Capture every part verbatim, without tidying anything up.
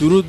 درود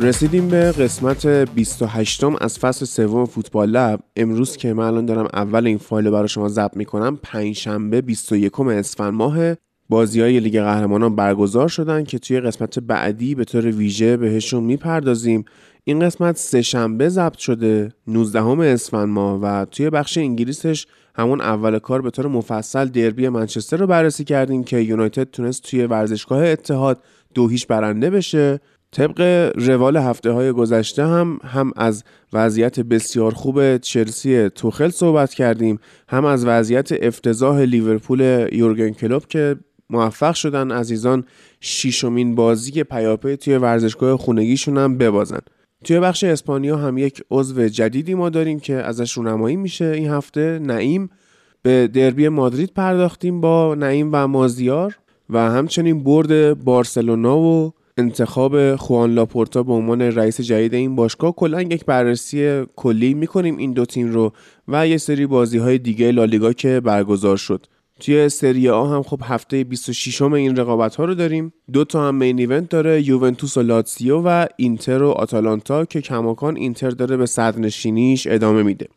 رسیدیم به قسمت بیست و هشتم از فصل سوم فوتبال لب. امروز که من الان دارم اول این فایل رو برای شما ضبط میکنم پنجشنبه بیست و یکم اسفند ماه، بازی‌های لیگ قهرمانان برگزار شدن که توی قسمت بعدی به طور ویژه بهشون میپردازیم. این قسمت سه شنبه ضبط شده نوزدهم اسفند ماه و توی بخش انگلیسش همون اول کار به طور مفصل دربی منچستر رو بررسی کردیم که یونایتد تونست توی ورزشگاه اتحاد دو هیچ برنده بشه. طبق روال هفته‌های گذشته هم هم از وضعیت بسیار خوب چلسی توخل صحبت کردیم، هم از وضعیت افتضاح لیورپول یورگن کلوپ که موفق شدن عزیزان ششمین بازی پیاپی توی ورزشگاه خونگیشون هم ببازن. توی بخش اسپانیا هم یک عضو جدیدی ما داریم که ازش رونمایی میشه این هفته، نعیم. به دربی مادرید پرداختیم با نعیم و مازیار و همچنین برد بارسلونا و انتخاب خوان لاپورتا به عنوان رئیس جدید این باشگاه. کلا یک بررسی کلی میکنیم این دو تیم رو و یه سری بازی‌های دیگه لالیگا که برگزار شد. توی سری آ هم خب هفته بیست و ششم این رقابت‌ها رو داریم. دو تا هم مین ایونت داره، یوونتوس و لاتزیو و اینتر و آتالانتا که کماکان اینتر داره به صدرنشینیش ادامه میده.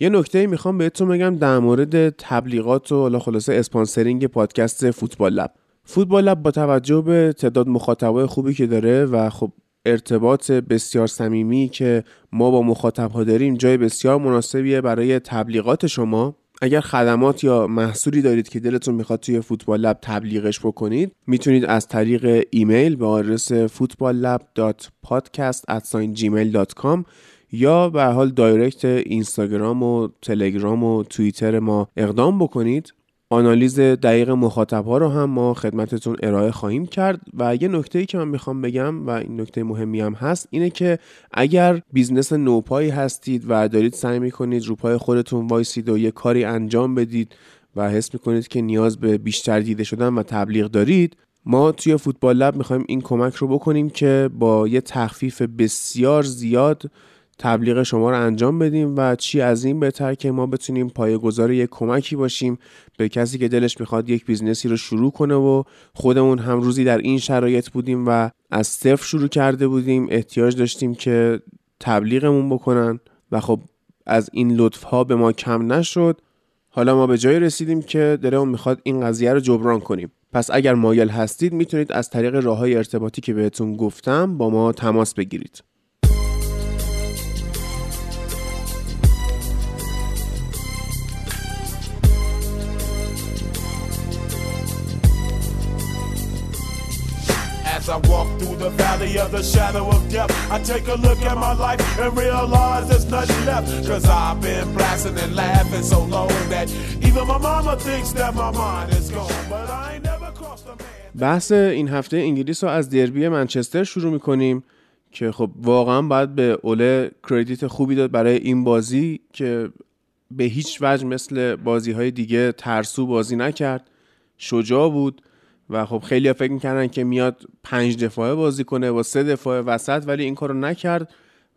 یه نکته میخوام بهتون بگم در مورد تبلیغات و خلاصه اسپانسرینگ پادکست فوتبال لب. فوتبال لب با توجه به تعداد مخاطبای خوبی که داره و خب ارتباط بسیار صمیمی که ما با مخاطب‌ها داریم جای بسیار مناسبیه برای تبلیغات شما. اگر خدمات یا محصولی دارید که دلتون میخواد توی فوتبال لب تبلیغش بکنید، میتونید از طریق ایمیل به آدرس فوتبال لب دات پادکست ات جیمیل دات کام یا به هر حال دایرکت اینستاگرام و تلگرام و توییتر ما اقدام بکنید. آنالیز دقیق مخاطب‌ها رو هم ما خدمتتون ارائه خواهیم کرد. و یه نکته‌ای که من میخوام بگم و این نکته مهمی هم هست اینه که اگر بیزنس نوپایی هستید و دارید سعی میکنید رو پای خودتون وایسید و یه کاری انجام بدید و حس میکنید که نیاز به بیشتر دیده شدن و تبلیغ دارید، ما توی فوتبال لب میخوایم این کمک رو بکنیم که با یه تخفیف بسیار زیاد تبلیغ شما رو انجام بدیم و چی از این بهتر که ما بتونیم پایه‌گذار یک کمکی باشیم به کسی که دلش میخواد یک بیزنسی رو شروع کنه. و خودمون هم روزی در این شرایط بودیم و از صفر شروع کرده بودیم، احتیاج داشتیم که تبلیغمون بکنن و خب از این لطف‌ها به ما کم نشد. حالا ما به جایی رسیدیم که دلمون میخواد این قضیه رو جبران کنیم. پس اگر مایل هستید میتونید از طریق راه‌های ارتباطی که بهتون گفتم با ما تماس بگیرید. I walk through the valley of the shadow of death. I take a look at my life and realize there's nothing left. Cause I've been blasting and laughing so long that even my mama thinks that my mind is gone. But I ain't never crossed a man. بحث این هفته انگلیس رو از دربی منچستر شروع میکنیم که خب واقعا باید به اوله کردیت خوبی داد برای این بازی که به هیچ وجه مثل بازی‌های دیگه ترسو بازی نکرد، شجاع بود. و خب خیلی‌ها فکر می‌کردن که میاد پنج دفاعه بازی کنه با سه دفاعه وسط، ولی این کارو نکرد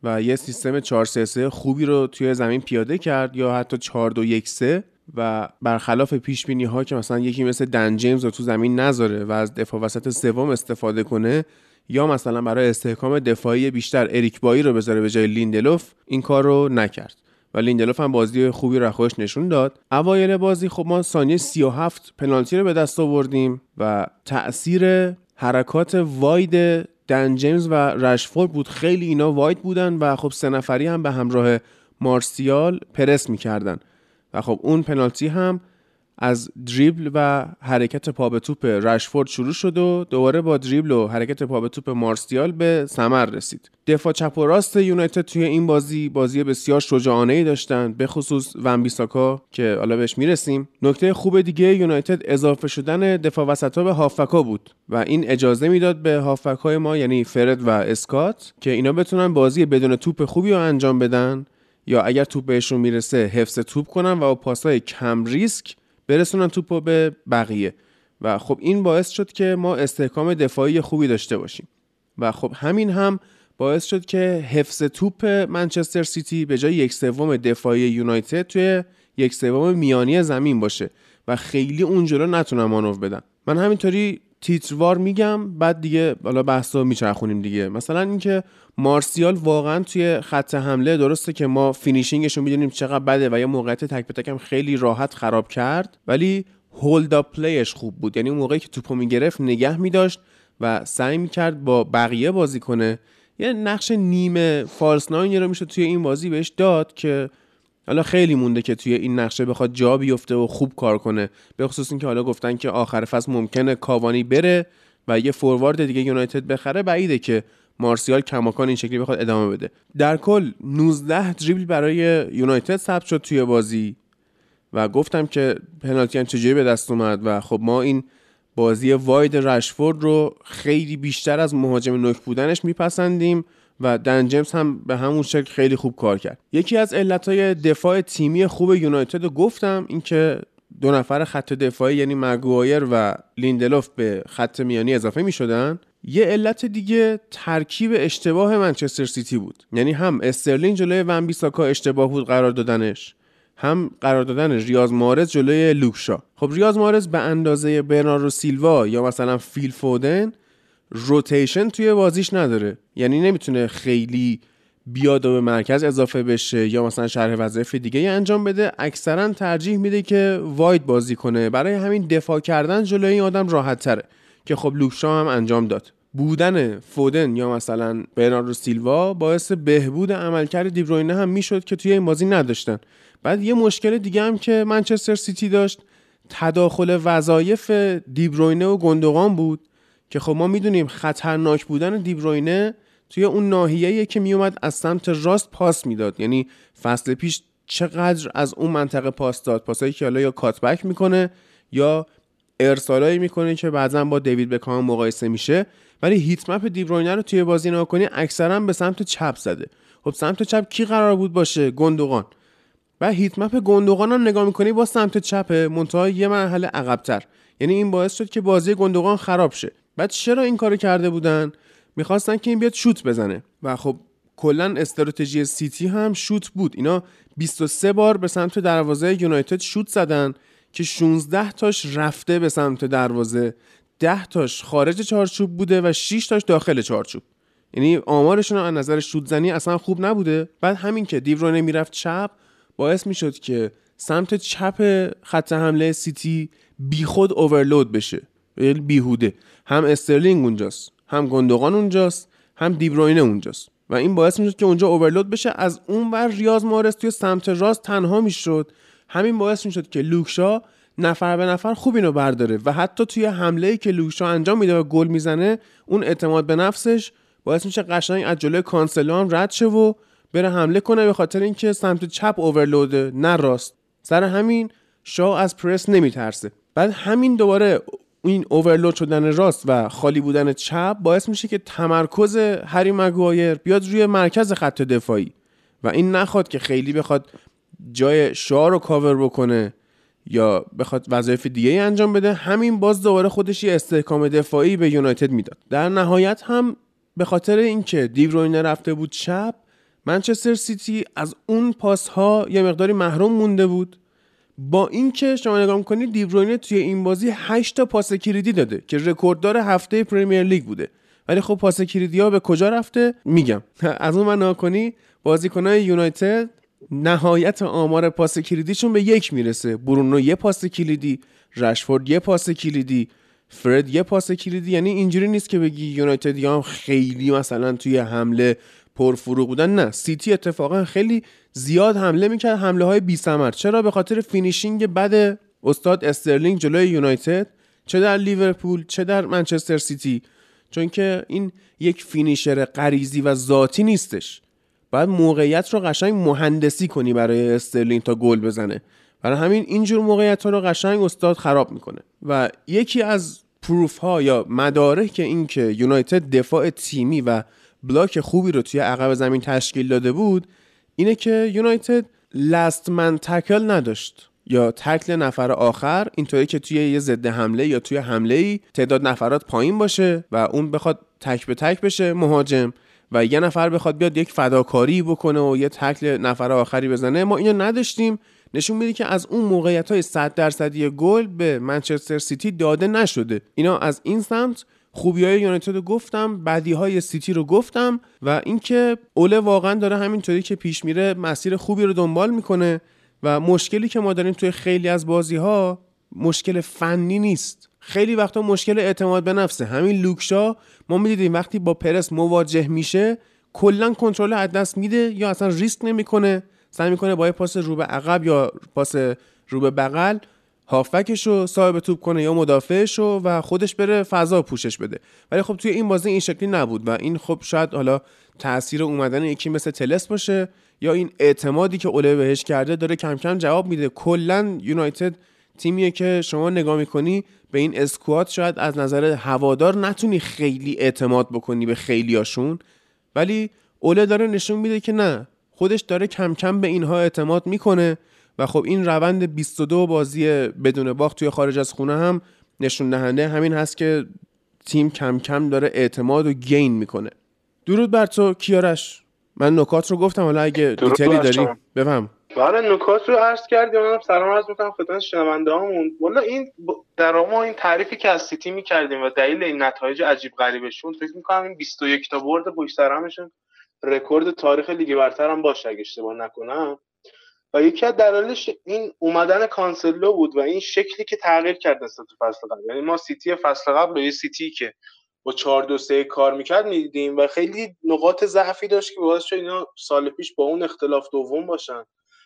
و یه سیستم چهار سه سه خوبی رو توی زمین پیاده کرد یا حتی چهار دو یک سه و برخلاف پیش‌بینی‌ها که مثلا یکی مثل دن جیمز رو تو زمین نذاره و از دفاع وسط سوم استفاده کنه یا مثلا برای استحکام دفاعی بیشتر اریک بایی رو بذاره به جای لیندلوف، این کار رو نکرد. و لیندلوف هم بازی خوبی رو خودش نشون داد. اوایل بازی خب ما ثانیه سی و هفت پنالتی رو به دست آوردیم و تأثیر حرکات واید دن جیمز و رشفورد بود. خیلی اینا واید بودن و خب سه نفری هم به همراه مارسیال پرس می‌کردن و خب اون پنالتی هم از دریبل و حرکت پا به توپ رشفورد شروع شد و دوباره با دریبل و حرکت پا به توپ مارسیال به ثمر رسید. دفاع چپ و راست یونایتد توی این بازی بازی بسیار شجاعانه‌ای داشتن، به خصوص ونبیساکا که حالا بهش میرسیم. نکته خوب دیگه یونایتد اضافه شدن دفاع وسطا به هافبک‌ها بود و این اجازه میداد به هافبک‌های ما یعنی فرد و اسکات که اینا بتونن بازی بدون توپ خوبی رو انجام بدن یا اگر توپ بهشون میرسه حفظ توپ کنن و با پاس‌های کم ریسک برسونن توپو به بقیه و خب این باعث شد که ما استحکام دفاعی خوبی داشته باشیم و خب همین هم باعث شد که حفظ توپ منچستر سیتی به جای یک سوم دفاعی یونایتد توی یک سوم میانی زمین باشه و خیلی اون جلو نتونن مانور بدن. من همینطوری تیتروار میگم بعد دیگه حالا بحثو میچرخونیم دیگه. مثلا اینکه مارسیال واقعا توی خط حمله درسته که ما فینیشینگش رو میدونیم چقدر بده و یه موقعیت تک به تک هم خیلی راحت خراب کرد، ولی هولد اپ پلیش خوب بود، یعنی اون موقعی که توپو میگرفت نگه میداشت و سعی میکرد با بقیه بازی کنه. یه یعنی نقش نیمه فالس ناین رو میشه توی این بازی بهش داد که حالا خیلی مونده که توی این نقشه بخواد جا بیفته و خوب کار کنه، به خصوص اینکه حالا گفتن که آخر فصل ممکنه کاوانی بره و یه فوروارد دیگه یونایتد بخره، بعیده که مارسیال کماکان این شکلی بخواد ادامه بده. در کل نوزده دریبل برای یونایتد ثبت شد توی بازی و گفتم که پنالتی هم چجوری به دست اومد و خب ما این بازی واید رشفورد رو خیلی بیشتر از مهاجم نوک بودنش میپسندیم و دن جیمز هم به همون شکل خیلی خوب کار کرد. یکی از علتهای دفاع تیمی خوب یونایتد رو گفتم، اینکه دو نفر خط دفاعی یعنی مگوایر و لیندلوف به خط میانی اضافه می شدن. یه علت دیگه ترکیب اشتباه منچستر سیتی بود، یعنی هم استرلینگ جلوی ونبیساکا اشتباه بود قرار دادنش، هم قرار دادن ریاض مارز جلوی لوکشا. خب ریاض مارز به اندازه برناردو سیلوا یا مثلا فیل فودن روتیشن توی بازیش نداره، یعنی نمیتونه خیلی بیاد و به مرکز اضافه بشه یا مثلا شرح وظایف دیگه ای انجام بده، اکثرا ترجیح میده که واید بازی کنه. برای همین دفاع کردن جلوی این آدم راحت تره که خب لوکشا هم انجام داد. بودن فودن یا مثلا برناردو سیلوا باعث بهبود عملکرد دیبروینه هم میشد که توی این بازی نداشتن. بعد یه مشکل دیگه هم که منچستر سیتی داشت تداخل وظایف دیبروینه و گوندوغان بود که خب ما میدونیم خطرناک بودن دیبروینه توی اون ناحیه‌ای که میومد از سمت راست پاس میداد، یعنی فصل پیش چقدر از اون منطقه پاس داد، پاسایی که حالا یا کاتبک میکنه یا ارسالایی میکنه که بعضا با دیوید بکام مقایسه میشه، ولی هیت مپ دیبروینه رو توی بازی ناکنی اکثرا به سمت چپ زده. خب سمت چپ کی قرار بود باشه؟ گوندوغان. و هیت مپ گوندوغان رو نگاه میکنی با سمت چپ منتها یه مرحله عقب‌تر، یعنی این باعث شد که بازی گوندوغان خراب شه. بعد چرا این کارو کرده بودن؟ میخواستن که این بیاد شوت بزنه و خب کلا استراتژی سیتی هم شوت بود. اینا بیست و سه بار به سمت دروازه یونایتد شوت زدن که شانزده تاش رفته به سمت دروازه، ده تاش خارج چارچوب بوده و شش تاش داخل چارچوب، یعنی آمارشون از نظر شوت زنی اصلا خوب نبوده. بعد همین که دیورونه میرفت چپ باعث میشد که سمت چپ خط حمله سیتی بیخود اورلود بشه، یعنی بیهوده. هم استرلینگ اونجاست، هم گوندوغان اونجاست، هم دیبروینه اونجاست و این باعث میشد که اونجا اورلود بشه. از اون ور ریاض مارس توی سمت راست تنها میشد، همین باعث میشد که لوکشا نفر به نفر خوب اینو برداره و حتی توی حمله‌ای که لوکشا انجام میده و گل میزنه اون اعتماد به نفسش باعث میشه قشنگ از جلوی کانسلو هم رد شه و بره حمله کنه، به خاطر اینکه سمت چپ اورلوده نه راست. سر همین شا از پرس نمیترسه. بعد همین دوباره این اورلود شدن راست و خالی بودن چپ باعث میشه که تمرکز هری مگوایر بیاد روی مرکز خط دفاعی و این نخواد که خیلی بخواد جای شا رو کاور بکنه یا بخواد وظایف دیگه ای انجام بده. همین باز دوباره خودش یه استحکام دفاعی به یونایتد میداد. در نهایت هم به خاطر اینکه دیبروینه رفته بود چپ، منچستر سیتی از اون پاس ها یه مقداری محروم مونده بود، با اینکه شما نگاه می‌کنید دیبروینه توی این بازی هشت تا پاس کلیدی داده که رکورددار هفته پریمیر لیگ بوده، ولی خب پاس کلیدی‌ها به کجا رفته میگم. از اون منو کنی بازیکن‌های یونایتد نهایت آمار پاس کلیدیشون به یک میرسه. برونو یه پاس کلیدی، رشفورد یه پاس کلیدی، فرد یه پاس کلیدی، یعنی اینجوری نیست که بگی یونایتدی‌ها خیلی مثلا توی حمله پرفروغ بودن، نه. سیتی اتفاقا خیلی زیاد حمله میکرد، حمله های بی ثمر. چرا؟ به خاطر فینیشینگ بد استاد استرلینگ جلوی یونایتد، چه در لیورپول چه در منچستر سیتی، چون که این یک فینیشر غریزی و ذاتی نیستش. باید موقعیت رو قشنگ مهندسی کنی برای استرلینگ تا گل بزنه. برای همین اینجور موقعیت‌ها رو قشنگ استاد خراب میکنه و یکی از پروف ها یا مدارک این که یونایتد دفاع تیمی و بلاک خوبی رو توی عقب زمین تشکیل داده بود اینه که یونایتد لاست من تکل نداشت یا تکل نفر آخر، اینطوری که توی یه ضد حمله یا توی حمله‌ای تعداد نفرات پایین باشه و اون بخواد تک به تک بشه مهاجم و یه نفر بخواد بیاد یک فداکاری بکنه و یه تکل نفر آخری بزنه. ما اینو نداشتیم. نشون میده که از اون موقعیت‌های صد درصدی گل به منچستر سیتی داده نشده. اینا از این سمت خوبی‌های یونایتد رو گفتم، بدی‌های سیتی رو گفتم و اینکه اوله واقعا داره همینطوری که پیش میره مسیر خوبی رو دنبال میکنه و مشکلی که ما داریم توی خیلی از بازی‌ها مشکل فنی نیست. خیلی وقتا مشکل اعتماد به نفسه. همین لوکشا ما می‌دیدیم وقتی با پرس مواجه میشه کلاً کنترل از دست میده یا اصلا ریسک نمی‌کنه. سعی میکنه با یه پاس رو به عقب یا پاس رو به بغل هافبکشو صاحب توپ کنه یا مدافعشو و خودش بره فضا پوشش بده، ولی خب توی این بازی این شکلی نبود و این خب شاید حالا تأثیر اومدن یکی مثل تلس باشه یا این اعتمادی که اوله بهش کرده داره کم کم جواب میده. کلا یونایتد تیمیه که شما نگاه میکنی به این اسکواد شاید از نظر هوادار نتونی خیلی اعتماد بکنی به خیلیاشون، ولی اوله داره نشون میده که نه، خودش داره کم کم به اینها اعتماد میکنه و خب این روند بیست و دو بازی بدون باخت توی خارج از خونه هم نشون دهنده همین هست که تیم کم کم داره اعتماد و گین میکنه. درود بر تو کیارش، من نکات رو گفتم، حالا اگه دیتیلی داری بفهم. بله نکات رو عرض کردیم. منم سلام عرض میکنم خدمت شنونده‌هامون. والا این در ما این تعریفی که از سیتی میکردیم و دلیل این نتایج عجیب غریبشون، فکر میکنم این بیست و یک تا برد پشت سر همشون رکورد تاریخ لیگ برتر هم باشه اگه اشتباه نکنم و یکی از دلایلش این اومدن کانسلو بود و این شکلی که تغییر کرد نسبت به فصل قبل. یعنی ما سیتی فصل قبل به سیتی که با چهار دو سه کار میکرد میدیدیم و خیلی نقاط ضعفی داشت که باعث شد اینا سال پیش با اون اختلاف دوم باشن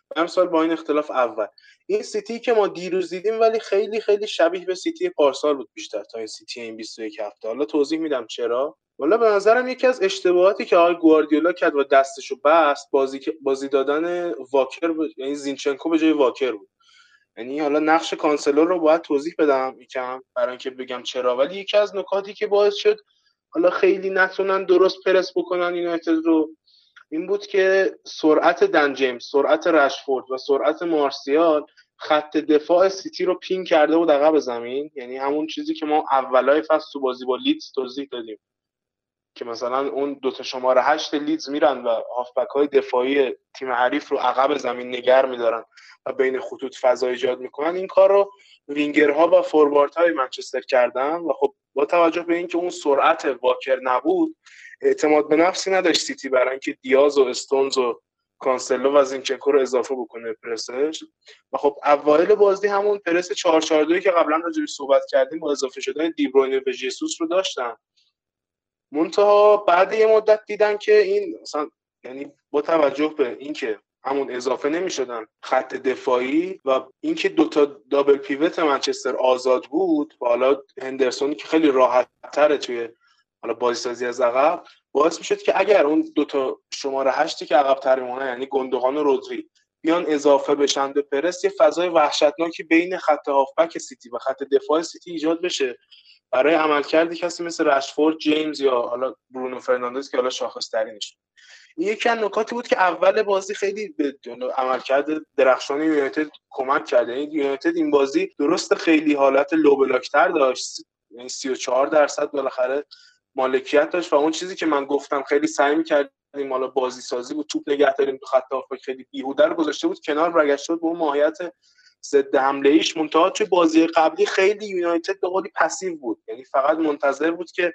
و امسال با این اختلاف اول. این سیتی که ما دیروز دیدیم ولی خیلی خیلی شبیه به سیتی پارسال بود بیشتر تا این سیتی این بیست و یک هفته. حالا توضیح میدم چرا. والا به نظرم یکی از اشتباهاتی که آقای گواردیولا کرد و دستشو بست بازی بازی دادن واکر بود، یعنی زینچنکو به جای واکر بود. یعنی حالا نقش کانسلو رو باید توضیح بدم یکم برای اینکه بگم چرا، ولی یکی از نکاتی که باعث شد حالا خیلی نتونن درست پرس بکنن یونایتد رو این بود که سرعت دن جیمز، سرعت رشفورد و سرعت مارسیال خط دفاع سیتی رو پین کرده بود عقب زمین. یعنی همون چیزی که ما اولای فصل تو بازی با لیدز توضیح دادیم که مثلا اون دوتا شماره هشت لیدز میرن و هافبک‌های دفاعی تیم حریف رو عقب زمین نگر میدارن و بین خطوط فضا ایجاد میکنن. این کار رو وینگرها و فورواردهای منچستر کردن و خب با توجه به اینکه اون سرعت واکر نبود اعتماد به نفسی نداشت سیتی برای اینکه دیاز و استونز و کانسلو و زینچنکو رو اضافه بکنه پرسش و خب اوایل بازی همون پرس چهار چهار دو که قبلا راجعش صحبت کردیم با اضافه شدن دیبروینه و ژیسوس رو داشتن. منتها بعد یه مدت دیدن که این مثلا یعنی با توجه به اینکه همون اضافه نمی‌شدن خط دفاعی و اینکه دوتا دابل پیوت منچستر آزاد بود و حالا هندرسونی که خیلی راحت‌تره توی حالا بازیسازی از عقب باعث می‌شد که اگر اون دوتا شماره هشتی که عقب‌تر مونه یعنی گوندوغان و رودری بیان اضافه بشن به پرس یه فضای وحشتناکی بین خط هافبک سیتی و خط دفاع سیتی ایجاد بشه برای عملکرد کسی مثل رشفورد، جیمز یا حالا برونو فرناندز که حالا شاخص‌ترینش. این یکی از نکاتی بود که اول بازی خیلی به عملکرد درخشان یونایتد کمک کرد. یعنی یونایتد این بازی درست خیلی حالت لو بلاک‌تر داشت، یعنی سی و چهار درصد بالاخره مالکیت داشت و اون چیزی که من گفتم خیلی سعی می‌کردیم حالا بازی سازی بود، توپ نگه داریم، خط دفاع خیلی بیهوده رو گذاشته بود کنار، برگشت شد به اون ماهیت ضد حمله ایش. منتها توی بازی قبلی خیلی یونایتد به قولی پسیو بود، یعنی فقط منتظر بود که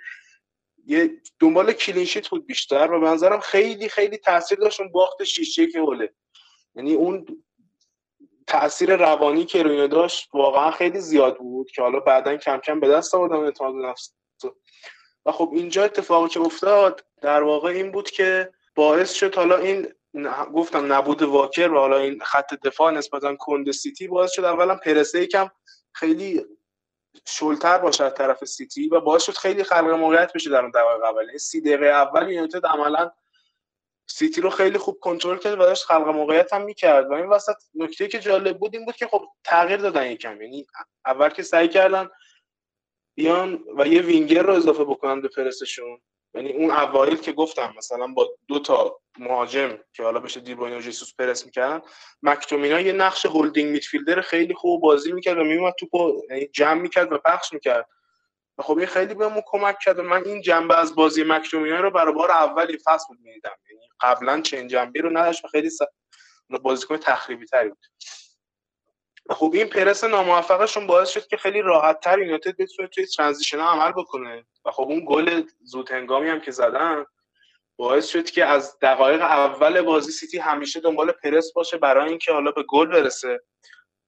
یه دنبال کلین شیت بود بیشتر و به نظرم خیلی خیلی تاثیر داشت اون باخت شیشه که اوله. یعنی اون تاثیر روانی که روی داشت واقعا خیلی زیاد بود که حالا بعدن کم کم به دست آوردن اعتماد به نفس و خب اینجا اتفاقی که افتاد در واقع این بود که باعث شد حالا این گفتم نبود واکر و حالا این خط دفاع نسبتا کند سیتی باعث شد اولا پرسه یکم خیلی شلتر باشه از طرف سیتی و باعث شد خیلی خلق موقعیت بشه در اون دقایق اول. این سی دقیقه اول یونایتد عملاً سیتی رو خیلی خوب کنترل کرد و داشت خلق موقعیت هم می‌کرد و این وسط نکته‌ای که جالب بود این بود که خب تغییر دادن یکم، یعنی اول که سعی کردن بیان و یه وینگر رو اضافه بکنن به پرسشون، یعنی اون اوایل که گفتم مثلا با دو تا مهاجم که حالا بشه دیبروینه و جیسوس پرس می‌کردن، مک‌تومینا یه نقش هولدینگ میدفیلدر خیلی خوب بازی می‌کرد و میومد توپو یعنی جمع می‌کرد و پخش می‌کرد. خب این خیلی بهمون کمک کرد و من این جنبه از بازی مک‌تومینای رو برای بار اولی فصل بود می‌دیدم، یعنی قبلا چند جنبه رو نداشت و خیلی س... بازیکن تخریبی‌تری بود. خب این پرس ناموفقشون باعث شد که خیلی راحت‌تر یونایتد بتونه توی ترانزیشن‌ها عمل بکنه و خب اون گل زودهنگامی هم که زدن باعث شد که از دقایق اول بازی سیتی همیشه دنبال پرس باشه برای اینکه حالا به گل برسه.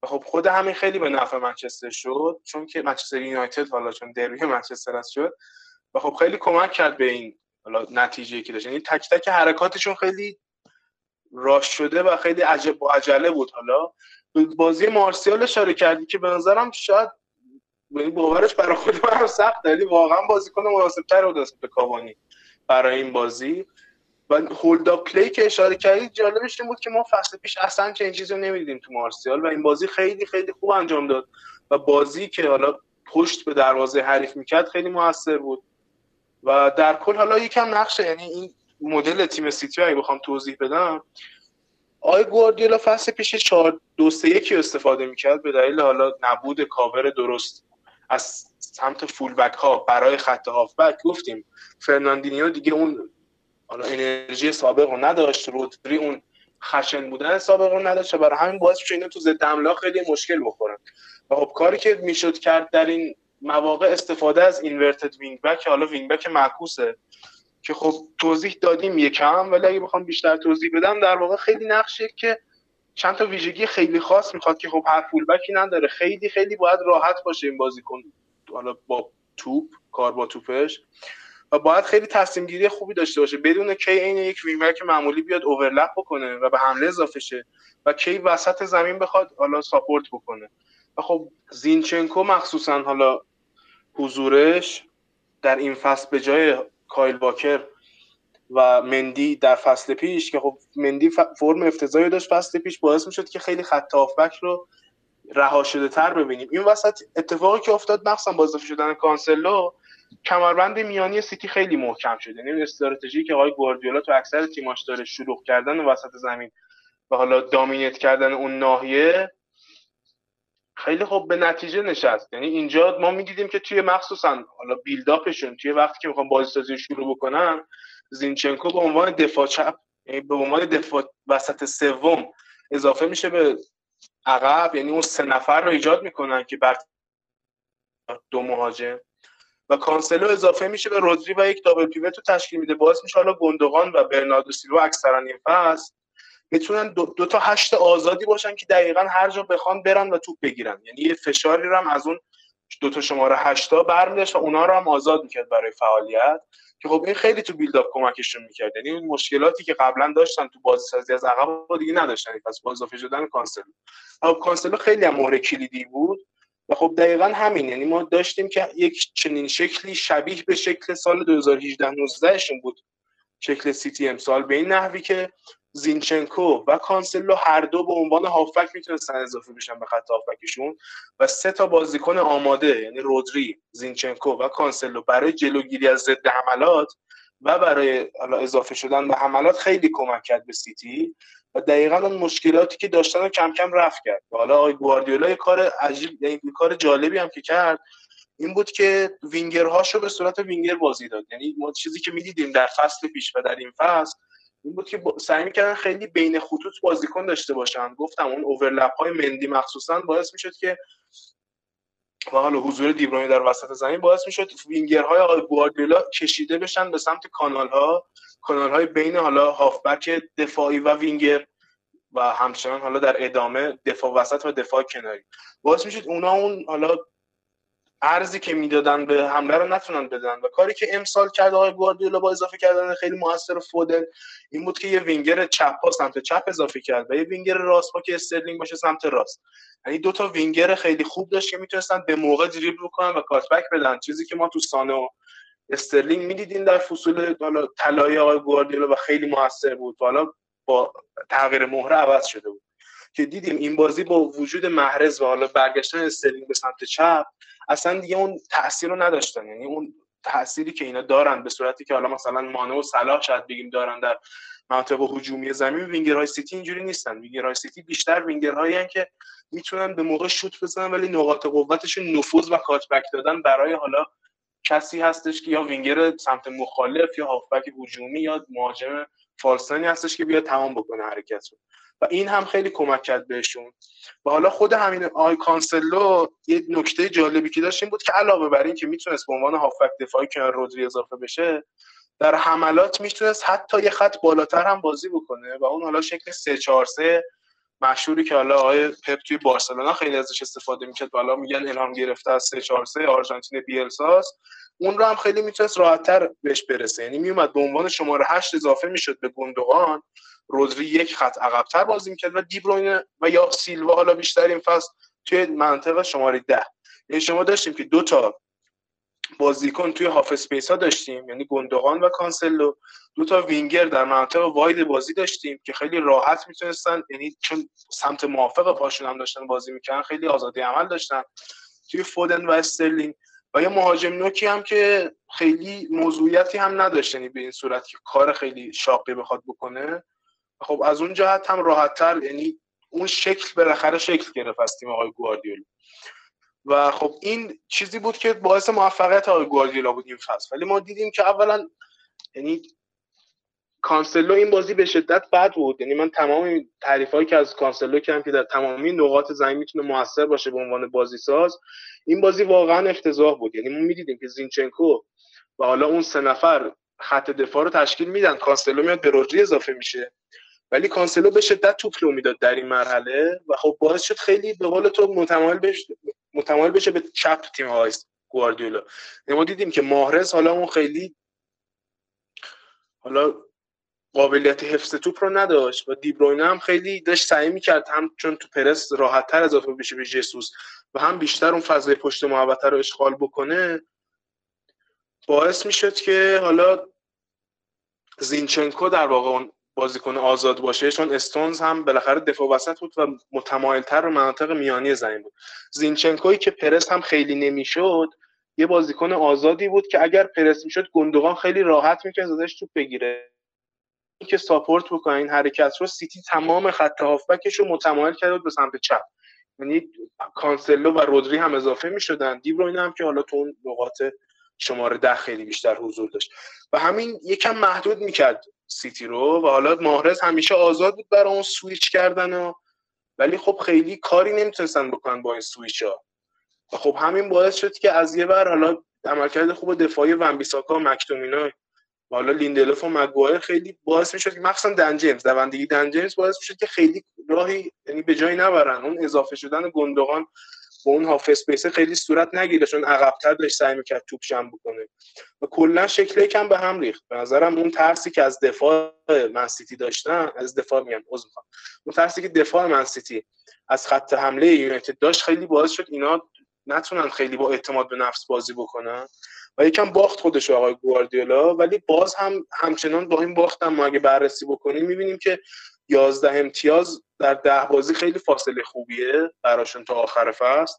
خب خود همین خیلی به نفع منچستر شد، چون که منچستر یونایتد حالا چون دربی منچستر است شد و خب خیلی کمک کرد به این حالا نتیجه‌ای که داشت. یعنی تک تک حرکاتشون خیلی راش شده و خیلی عجب و عجله بود. حالا بازی مارسیال اشاره کردی که به نظرم شاید باورش برای خود من سخت، ولی واقعا بازیکن مناسب‌تر بود نسبت کاوانی برای این بازی. و هولد اپ پلی که اشاره کردید جالبش این بود که ما فصل پیش اصلا چنین چیزی رو نمی‌دیدیم تو مارسیال و این بازی خیلی خیلی خوب انجام داد و بازی که حالا پشت به دروازه حریف میکرد خیلی موثر بود و در کل حالا یکم نقشه، یعنی این مدل تیم سیتی اگه بخوام توضیح بدم، آی گواردیولا فصل پیش چهار دو سه یک استفاده میکرد به دلیل حالا نبود کاور درست از سمت فول بک ها برای خط هاف بک. گفتیم فرناندینیو دیگه اون حالا انرژی سابق رو نداشت، رودری اون خشن بودن سابق رو نداشت، برای همین باعث شد اینا تو ضد حمله خیلی مشکل بخورن و خب کاری که میشد کرد در این مواقع استفاده از اینورتد وینگ بک، حالا وینگ بک معکوسه که خب توضیح دادیم یکم، ولی اگه بخوام بیشتر توضیح بدم در واقع خیلی نقشه که چند تا ویژگی خیلی خاص میخواد که خب هر فول بکی نداره، خیلی خیلی باید راحت باشه این بازیکن حالا با توپ کار با توپش و باید خیلی تصمیم گیری خوبی داشته باشه بدون کی عین یک وینگر که معمولی بیاد اورلپ بکنه و به حمله اضافه شه و کی وسط زمین بخواد حالا ساپورت بکنه. و خب زینچنکو مخصوصا حالا حضورش در این فصل به جای کایل واکر و مندی در فصل پیش که خب مندی فرم افتضاحی داشت فصل پیش، باعث میشد که خیلی خط هافبک رو رها شده تر ببینیم. این وسط اتفاقی که افتاد مخصوصا با اضافه شدن کانسلو، کمربند میانی سیتی خیلی محکم شد. یعنی استراتژی که آقای گواردیولا تو اکثر تیماش داره، شلوغ کردن وسط زمین و حالا دامینیت کردن اون ناحیه، خیلی خوب به نتیجه نشست. یعنی اینجا ما می‌دیدیم که توی مخصوصا حالا بیلداپشون توی وقتی که می‌خوام بازیسازی شروع بکنن، زینچنکو به عنوان دفاع چپ، یعنی به عنوان دفاع وسط سوم اضافه میشه به عقب، یعنی اون سه نفر رو ایجاد می‌کنن که بر دو مهاجم و کانسلو اضافه میشه به رودری و یک دابل پیوت رو تشکیل میده. باعث میشه حالا گوندوغان و برناردو سیلوا اکثرا این فصل میتونن دو, دو تا هشت آزادی باشن که دقیقاً هر جا بخوان برن و توپ بگیرن، یعنی یه فشاری رو هم از اون دو تا شماره هشت تا برمی‌داشت و اونا رو هم آزاد میکرد برای فعالیت که خب این خیلی تو بیلداپ کمکشون میکرد. یعنی اون مشکلاتی که قبلا داشتن تو بازیسازی از عقب دیگه نداشتن پس با اضافه شدن کانسلو. خب کانسلو خیلی هم مهره کلیدی بود و خب دقیقاً همین، یعنی ما داشتیم که یک چنین شکلی شبیه به شکل سال دو هزار و هجده نوزده شون بود شکل سیتی امسال، به این نحوی که زینچنکو و کانسلو هر دو به عنوان هافبک میتونستن اضافه بشن به خط هافبکشون و سه تا بازیکن آماده، یعنی رودری، زینچنکو و کانسلو برای جلوگیری از ضد حملات و برای اضافه شدن به حملات خیلی کمک کرد به سیتی و دقیقاً اون مشکلاتی که داشتن رو کم کم رفع کرد. حالا آقای گواردیولا یه کار عجیب، یعنی کار جالبی هم که کرد این بود که وینگرهاشو به صورت وینگر بازی داد. یعنی ما چیزی که می‌دیدیم در فصل پیش و در این فصل این بود که سعی می‌کردن خیلی بین خطوط بازیکن داشته باشن. گفتم اون اورلپ‌های مندی مخصوصاً باعث می‌شد که و حالا حضور دیبروینه در وسط زمین باعث می‌شد وینگرهای آقای گواردیولا کشیده بشن به سمت کانال‌ها، کانال‌های بین حالا هافبک دفاعی و وینگر و همچنان حالا در ادامه دفاع وسط و دفاع کناری. باعث می‌شد اونا اون حالا ارزی که میدادن به حمله رو نتونن بدن و کاری که امسال کرد آقای گواردیولا با اضافه کردن خیلی موثر فودن این بود که یه وینگر چپ پا سمت چپ اضافه کرد و یه وینگر راست پا که استرلینگ باشه سمت راست. یعنی دو تا وینگر خیلی خوب داشت که میتونستن به موقع دریبل بکنن و کاتبک بدن، چیزی که ما تو سانه و استرلینگ میدیدیم در فصول طلایی آقای گواردیولا و خیلی موثر بود. حالا با تغییر مهره عوض شده بود که دیدیم این بازی با وجود محرز و حالا برگشتن استرلینگ به سمت چپ اصلا دیگه اون تأثیر رو نداشتن. یعنی اون تأثیری که اینا دارن به صورتی که حالا مثلا مانه و صلاح شاید بگیم دارن در منطقه هجومی زمین، وینگرهای سیتی اینجوری نیستن. وینگرهای سیتی بیشتر وینگرهایی هستن که میتونن به موقع شوت بزنن ولی نقاط قوتشون نفوذ و کاتبک دادن برای حالا کسی هستش که یا وینگر سمت مخالف یا هافبک هجومی یا مهاجم فالسانی هستش که بیاد تمام بکنه حرکت رو و این هم خیلی کمک کرد بهشون. و حالا خود همین آی کانسلو یه نکته جالبی که داشت این بود که علاوه بر این که میتونست به عنوان هافبک دفاعی کنار رودری اضافه بشه، در حملات میتونست حتی یه خط بالاتر هم بازی بکنه و اون حالا شکل سه چهار سه مشهوری که حالا آقای پپ توی بارسلونا خیلی ازش استفاده میکرد و حالا میگن الهام گرفته از سه چهار سه آرژانتین بیلساس، اون رو هم خیلی میتونست راحت‌تر بهش برسه. یعنی میومد به عنوان شماره هشت اضافه میشد به گوندوغان، رودری یک خط عقب‌تر بازی میکرد و دیبروینه و یا سیلوا حالا بیشتر این فصل توی منطقه شماره ده. یعنی شما داشتیم که دو تا بازیکن توی هاف اسپیس ها داشتیم، یعنی گوندوغان و کانسلو، دو تا وینگر در منطقه واید بازی داشتیم که خیلی راحت میتونستن، یعنی چون سمت موافق پاشون هم داشتن بازی میکردن خیلی آزادی عمل داشتن توی فودن و استرلینگ و یه مهاجم نوکی هم که خیلی موضوعیتی هم نداشت، یعنی به این صورت که کار خیلی شاقی بخواد بکنه. خب از اون جهت هم راحت‌تر، یعنی اون شکل بالاخره شکل گرفت از تیم آقای گواردیولا و خب این چیزی بود که باعث موفقیت آقای گواردیولا بود این فصل. ولی ما دیدیم که اولا یعنی کانسلو این بازی به شدت بد بود. یعنی من تمام تعریفایی که از کانسلو کردم که در تمامی نقاط زمین میتونه موثر باشه به عنوان بازیساز، این بازی واقعا افتضاح بود. یعنی ما می‌دیدیم که زینچنکو و حالا اون سه نفر خط دفاع رو تشکیل میدن، کانسلو میاد به روجری اضافه میشه ولی کانسلو به شدت توپ رو میداد در این مرحله و خب باعث شد خیلی به قول تو متمایل بشه متمایل بشه به چپ تیم آقای گواردیولا. ما دیدیم که ماهرز حالا اون خیلی حالا قابلیت حفظ توپ رو نداشت و دیبروینه هم خیلی داشت سعی می‌کرد هم چون تو پرس راحت‌تر اضافه بشه به جسوس و هم بیشتر اون فضای پشت محوطه رو اشغال بکنه، باعث میشد که حالا زینچنکو در واقع اون بازیکن آزاد باشه، چون استونز هم بالاخره دفاع وسط بود و متمایل‌تر به مناطق میانی زمین بود. زینچنکویی که پرس هم خیلی نمی‌شد، یه بازیکن آزادی بود که اگر پرس می‌شد گوندوغان خیلی راحت می‌تونست ازش توپ بگیره که ساپورت بکنه. این حرکت رو سیتی تمام خط هافبکش رو متمایل کرد به سمت چپ، یعنی کانسلو و رودری هم اضافه می‌شدن، دیبروینه هم که حالا تو اون نقاط شماره ده خیلی بیشتر حضور داشت و همین یکم محدود می‌کرد سیتی رو و حالا محرز همیشه آزاد بود برای اون سویچ کردن و ولی خب خیلی کاری نمیتونستن بکنن با این سویچ ها و خب همین باعث شد که از یه بر حالا عملکرد خوب دفاعی ونبیساکا و مکتومینای و حالا لیندلوف و مگوایر خیلی باعث میشد که مخصوصا دن جیمز دوندگی دن جیمز باعث میشد که خیلی راهی یعنی به جایی نبرن. اون اضافه شدن گوندوغان و اون هاف اسپیس خیلی صورت نگیره چون عقب‌تر داشت سعی می‌کرد توپ جمع بکنه و کلا شکل یکم به هم ریخت. به نظرم اون ترسی که از دفاع من سیتی داشتن، از دفاع میگم عذر می‌خوام، اون ترسی که دفاع من سیتی از خط حمله یونایتد داشت خیلی باعث شد اینا نتونن خیلی با اعتماد به نفس بازی بکنن و یکم باخت خودش آقای گواردیولا. ولی باز هم همچنان با این باختم ما اگه بررسی بکنیم می‌بینیم که یازده امتیاز در ده بازی خیلی فاصله خوبیه براشون تا آخر فصل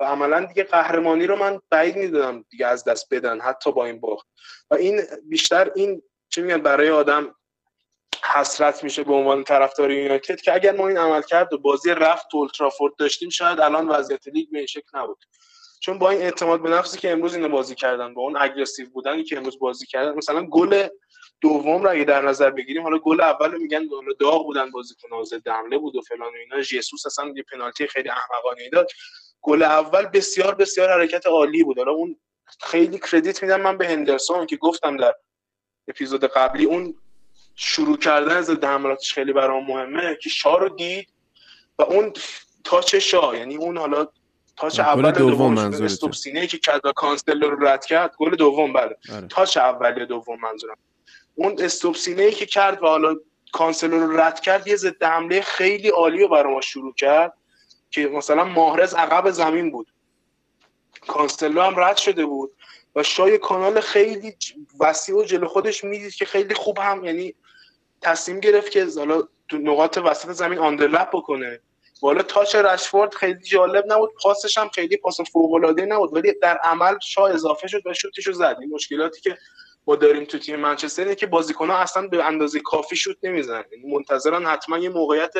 و عملا دیگه قهرمانی رو من بعید میدونم دیگه از دست بدن حتی با این باخت و این بیشتر این چه میگن برای آدم حسرت میشه به عنوان طرفدار یونایتد که اگر ما این عمل کرد و بازی رفت تو اولترافورد داشتیم شاید الان وضعیت لیگ به این شکل نبود، چون با این اعتماد به نفسی که امروز اینو بازی کردن با اون اگریسیو بودنی که امروز بازی کردن، مثلا گل دوم را اگه در نظر بگیریم، حالا گل اولو میگن حالا داغ بودن بازیکن‌ها، ضد حمله بود و فلان و اینا، ژیسوس اصلا یه پنالتی خیلی احمقانه داد. گل اول بسیار بسیار حرکت عالی بود. حالا اون خیلی کردیت میدم من به هندرسون که گفتم در اپیزود قبلی اون شروع کردن ضد حملاتش خیلی برام مهمه که شا رو دید و اون تاچ شا، یعنی اون حالا تاچ اول دوم منظورم استوپسینی که کدا کانسلر رو رد کرد، گل دوم بله. تاچ اول دوم منظورم اون استوپسینی که کرد و حالا کانسلر رو رد کرد، یه ضد حمله خیلی عالی رو برای ما شروع کرد که مثلا ماهرز عقب زمین بود، کانسلر هم رد شده بود و شای کانال خیلی وسیع و جلو خودش میدید که خیلی خوب هم یعنی تصمیم گرفت که حالا تو نقاط وسط زمین آندرلپ بکنه. والا تاچ رشفورد خیلی جالب نبود، پاسش هم خیلی پاس فوق‌العاده نبود، ولی در عمل شا اضافه شد و شوتشو زد. این مشکلاتی که ما داریم تو تیم منچستر اینه که بازیکن‌ها اصلا به اندازه کافی شوت نمیزنن، منتظرن حتما یه موقعیت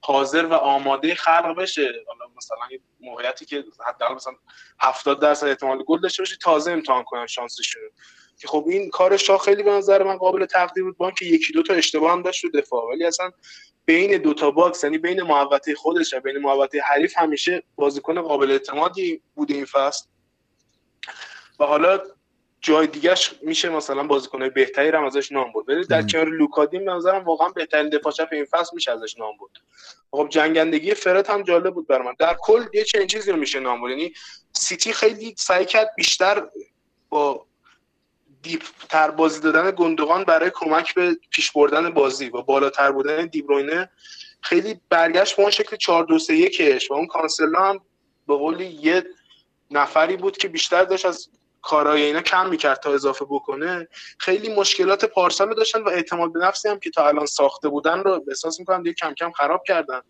حاضر و آماده خلق بشه، حالا مثلا یه موقعیتی که حداقل مثلا هفتاد درصد احتمال گل داشته باشه تازه امتحان کنن شانسشون. که خب این کار شاه خیلی به نظر من قابل تقدیر بود، با اینکه یکی دو تا اشتباه هم داشت تو دفاع، ولی اصلا بین دو تا باکس یعنی بین محوطه خودش و بین محوطه حریف همیشه بازیکن قابل اعتمادی بوده این فصل. و حالا جای دیگه‌اش میشه مثلا بازیکن‌های بهتری هم ازش نام برد، ولی در کنار لوکادیم به نظرم واقعا بهترین دفاع چپ این فصل میشه ازش نام برد. خب جنگندگی فرات هم جالب بود برام. در کل یه چنین چیزی رو میشه نام برد، یعنی سیتی خیلی سعی کرد بیشتر با دیپ تر بازی دادن گندوقان برای کمک به پیش بردن بازی و بالاتر بودن دیبروینه خیلی برگشت به اون شکل چهار دو سه یکش و اون کانسلو هم به قول یه نفری بود که بیشتر داشت از کارهای اینا کم میکرد تا اضافه بکنه. خیلی مشکلات پارسال رو داشتن و اعتماد به نفسی هم که تا الان ساخته بودن رو احساس میکنم دیگه کم کم خراب کردن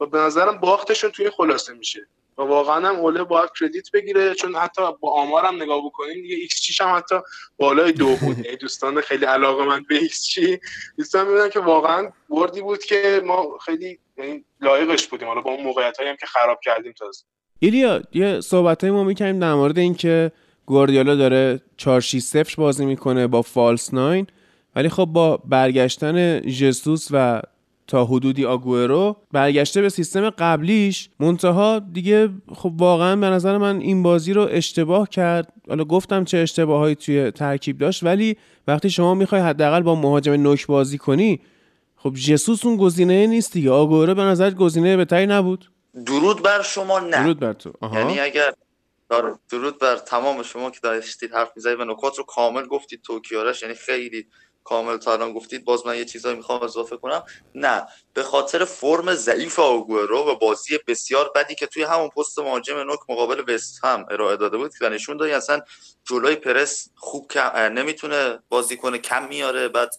و به نظرم باختشون توی خلاصه میشه و واقعا هم اوله باید کردیت بگیره، چون حتی با آمارم نگاه بکنین دیگه ایکس چیش هم حتی بالای دو بود. دوستان خیلی علاقه‌مند به ایکس چی دوستان می‌بینن که واقعا بردی بود که ما خیلی یعنی لایقش بودیم، حالا با اون موقعیتایی هم که خراب کردیم. تازه ایلیا یه صحبتای ما می‌کنیم در مورد اینکه گواردیولا داره چهار شش صفر بازی میکنه با فالس نه، ولی خب با برگشتن ژسوس و تا حدودی آگوئرو برگشته به سیستم قبلیش، منتها دیگه خب واقعا به نظر من این بازی رو اشتباه کرد. حالا گفتم چه اشتباهایی توی ترکیب داشت، ولی وقتی شما میخوای حداقل با مهاجم نوک بازی کنی خب ژسوس اون گزینه نیست دیگه. آگوئرو به نظر گزینه بهتری نبود؟ درود بر شما نه، درود بر تو. آها. یعنی اگر درود بر تمام شما که داشتید حرف میزدید و نکات رو کامل گفتید تو کیارش، یعنی خیلی کامل تا الان گفتید، باز من یه چیزایی میخوام اضافه کنم. نه، به خاطر فرم ضعیف آگوئرو و بازی بسیار بدی که توی همون پست مهاجم نوک مقابل وست هم ارائه داده بود که نشون داد اصلا جلوی پرس خوب نمیتونه بازی کنه، کم میاره، بعد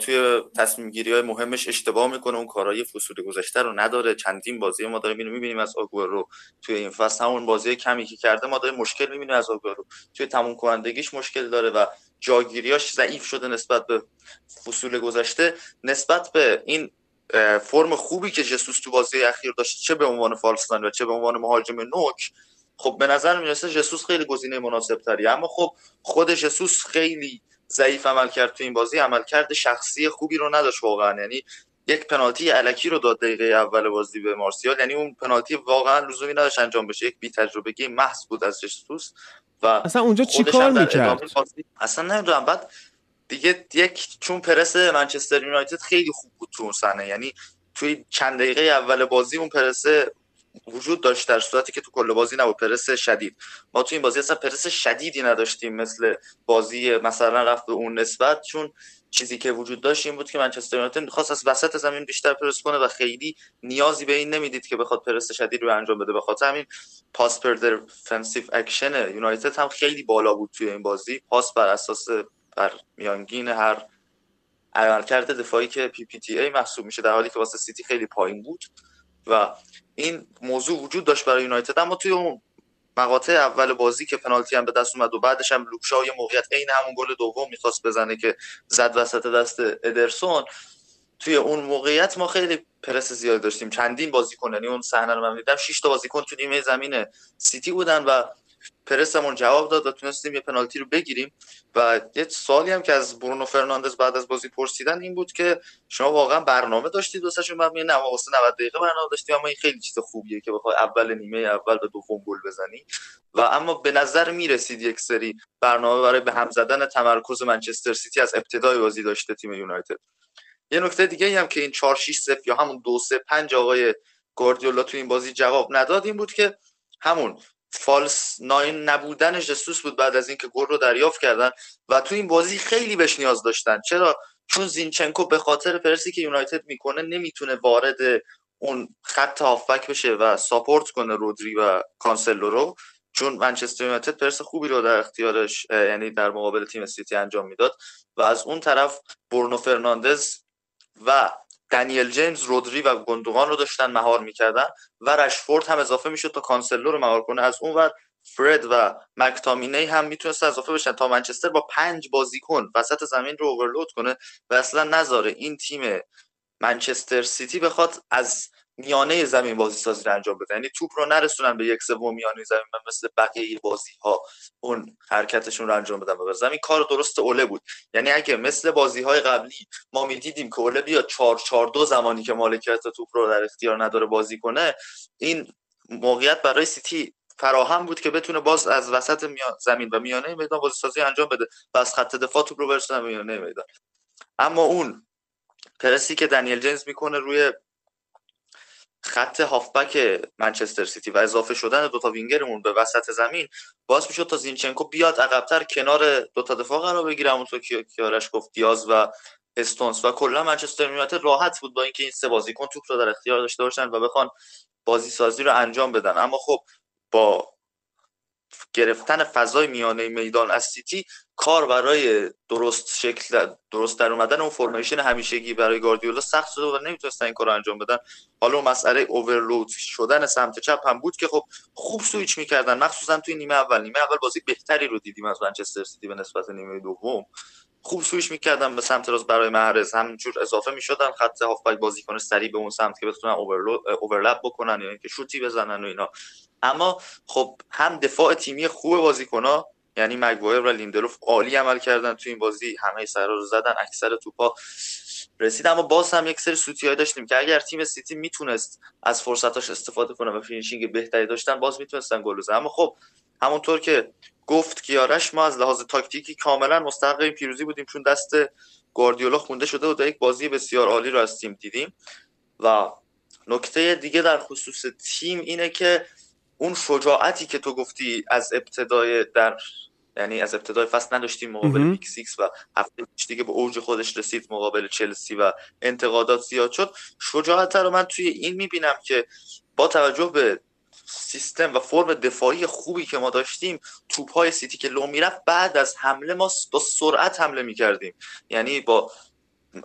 توی تصمیم گیری های مهمش اشتباه میکنه، اون کارهای فصول گذشته رو نداره. چندین بازی ما داریم اینو میبینیم از آگوئرو توی این فصل، همون بازی کمی که کرده ما داریم مشکل میبینیم از آگوئرو، توی تمام کنندگیش مشکل داره و جاگیریاش ضعیف شده نسبت به فصول گذشته. نسبت به این فرم خوبی که ژسوس تو بازی اخیر داشت، چه به عنوان فالس ناین و چه به عنوان مهاجم نوک، خب به نظر میرسه ژسوس خیلی گزینه مناسب‌تری. اما خب خود ژسوس خیلی ضعیف عمل کرد تو این بازی، عملکرد شخصی خوبی رو نداشت واقعا. یعنی یک پنالتی الکی رو داد دقیقه اول بازی به مارسیال، یعنی اون پنالتی واقعا لزومی نداشت انجام بشه، یک بی‌تجربگی محض بود از ژسوس و اصلا اونجا چیکار میکرد اصلا نمیدونم. بعد دیگه یک چون پرس منچستر یونایتد خیلی خوب بود تو اون صحنه، یعنی توی چند دقیقه اول بازی اون پرس وجود داشت، در صورتی که تو کل بازی نبود پرس شدید. ما تو این بازی اصلا پرس شدیدی نداشتیم مثل بازی مثلا رفت به اون نسبت، چون چیزی که وجود داشت این بود که منچستر یونایتد می‌خواست از وسط زمین بیشتر پرس کنه و خیلی نیازی به این نمیدید که بخواد پرس شدید رو انجام بده. بخاطر همین پاس پر دیفنسیو اکشن یونایتد هم خیلی بالا بود توی این بازی، پاس بر اساس بر میانگین هر عملکرد دفاعی که پی پی تی ای محسوب میشه، در حالی که واسه سیتی خیلی پایین بود و این موضوع وجود داشت برای یونایتد. اما توی اون مقاطع اول بازی که پنالتی هم به دست اومد و بعدش هم لوکشا یه موقعیت عین همون گل دوم می‌خواست بزنه که زد وسط دست ادرسون، توی اون موقعیت ما خیلی پرس زیاد داشتیم. چندین بازیکن، یعنی اون صحنه رو من دیدم شش تا بازیکن تو نیمه زمین سیتی بودن و پرسمون جواب داد و تونستیم یه پنالتی رو بگیریم. و یه سوالی هم که از برونو فرناندز بعد از بازی پرسیدن این بود که شما واقعا برنامه داشتید واسهشون؟ بعد میگه نه، واسه نود دقیقه برنامه داشتیم، اما این خیلی چیز خوبیه که بخوای اول نیمه اول به دوم گل بزنی. و اما به نظر میرسید یک سری برنامه برای به هم زدن تمرکز منچستر سیتی از ابتدای بازی داشته تیم یونایتد. یه نکته دیگه هم که این چهار شش صفر یا همون دو سه پنج آقای گواردیولا تو این بازی جواب نداد این بود که همون فالس ناین نبودن ژسوس بود بعد از اینکه گل رو دریافت کردن و تو این بازی خیلی بهش نیاز داشتن. چرا؟ چون زینچنکو به خاطر پرسی که یونایتد میکنه نمیتونه وارد اون خط هافبک بشه و ساپورت کنه رودری و کانسلو رو، چون منچستر یونایتد پرس خوبی رو در اختیارش، یعنی در مقابل تیم سیتی انجام میداد و از اون طرف برونو فرناندز و دنیل جیمز رودری و گوندوگان رو داشتن مهار میکردن و رشفورد هم اضافه میشد تا کانسلو رو مهار کنه. از اون ور فرد و مکتامینی هم میتونستن اضافه بشن تا منچستر با پنج بازیکن وسط زمین رو اورلود کنه و اصلا نذاره این تیم منچستر سیتی بخواد از میانه زمین بازی سازی رو انجام بده، یعنی توپ رو نرسونن به یک سوم میانه زمین و مثل بقیه بازی‌ها اون حرکتشون رو انجام بدن به زمین. کار درست اوله بود، یعنی اگه مثل بازی‌های قبلی ما می‌دیدیم که اوله بیاد چهار چهار دو زمانی که مالکیت توپ رو در اختیار نداره بازی کنه، این موقعیت برای سیتی فراهم بود که بتونه باز از وسط میان زمین و میانه میدان بازی سازی انجام بده و از خط دفاع توپ رو برسونه میانه میدان. اما اون پرسی که دنیل جیمز میکنه روی خط هافبک منچستر سیتی و اضافه شدن دوتا وینگرمون به وسط زمین باعث میشد تا زینچنکو بیاد عقب‌تر کنار دوتا دفاع قرار بگیره، همونطور که کیارش گفت دیاز و استونز، و کلا منچستر یونایتد راحت بود با اینکه این سه بازیکن توپ رو در اختیار داشته باشن و بخوان بازی سازی رو انجام بدن. اما خب با گرفتن فضای میانه میدان از سیتی کار برای درست شکل درست در اومدن اون فرمیشن همیشگی برای گواردیولا سخت شد و نمیتونستن این کارو انجام بدن. حالا مسئله اورلود شدن سمت چپ هم بود که خب خوب سوئیچ میکردن، مخصوصا توی نیمه اول. نیمه اول بازی بهتری رو دیدیم از منچستر سیتی به نسبت نیمه دوم. خوب سوئیچ میکردن به سمت راست برای محرز، همینجور اضافه میشدن خط هافبک بازیکن سری به اون سمت که بتونن اورلود اورلپ بکنن، یا یعنی اینکه شوتی بزنن و اینا. اما خب هم دفاع تیمی خوب بازیکن‌ها، یعنی مگوایر و لیندلوف عالی عمل کردن تو این بازی، همه سرا رو زدن، اکثر توپا رسید، اما باز هم یک سری سوتی‌های داشتیم که اگر تیم سیتی میتونست از فرصتاش استفاده کنه و فینیشینگ بهتری داشتن باز میتونستن گل بزنن. اما خب همونطور که گفت کیارش، ما از لحاظ تاکتیکی کاملا مستحق این پیروزی بودیم، چون دست گواردیولا خونده شده بود و یک بازی بسیار عالی رو از تیم دیدیم. و نکته دیگه در خصوص تیم اینه که اون شجاعتی که تو گفتی از ابتدای در یعنی از ابتدای فصل نداشتیم مقابل بیگ سیکس و هفته پیش دیگه به اوج خودش رسید مقابل چلسی و انتقادات زیاد شد، شجاعت رو من توی این میبینم که با توجه به سیستم و فرم دفاعی خوبی که ما داشتیم، توپ‌های سیتی که لو میرفت بعد از حمله ما با سرعت حمله میکردیم، یعنی با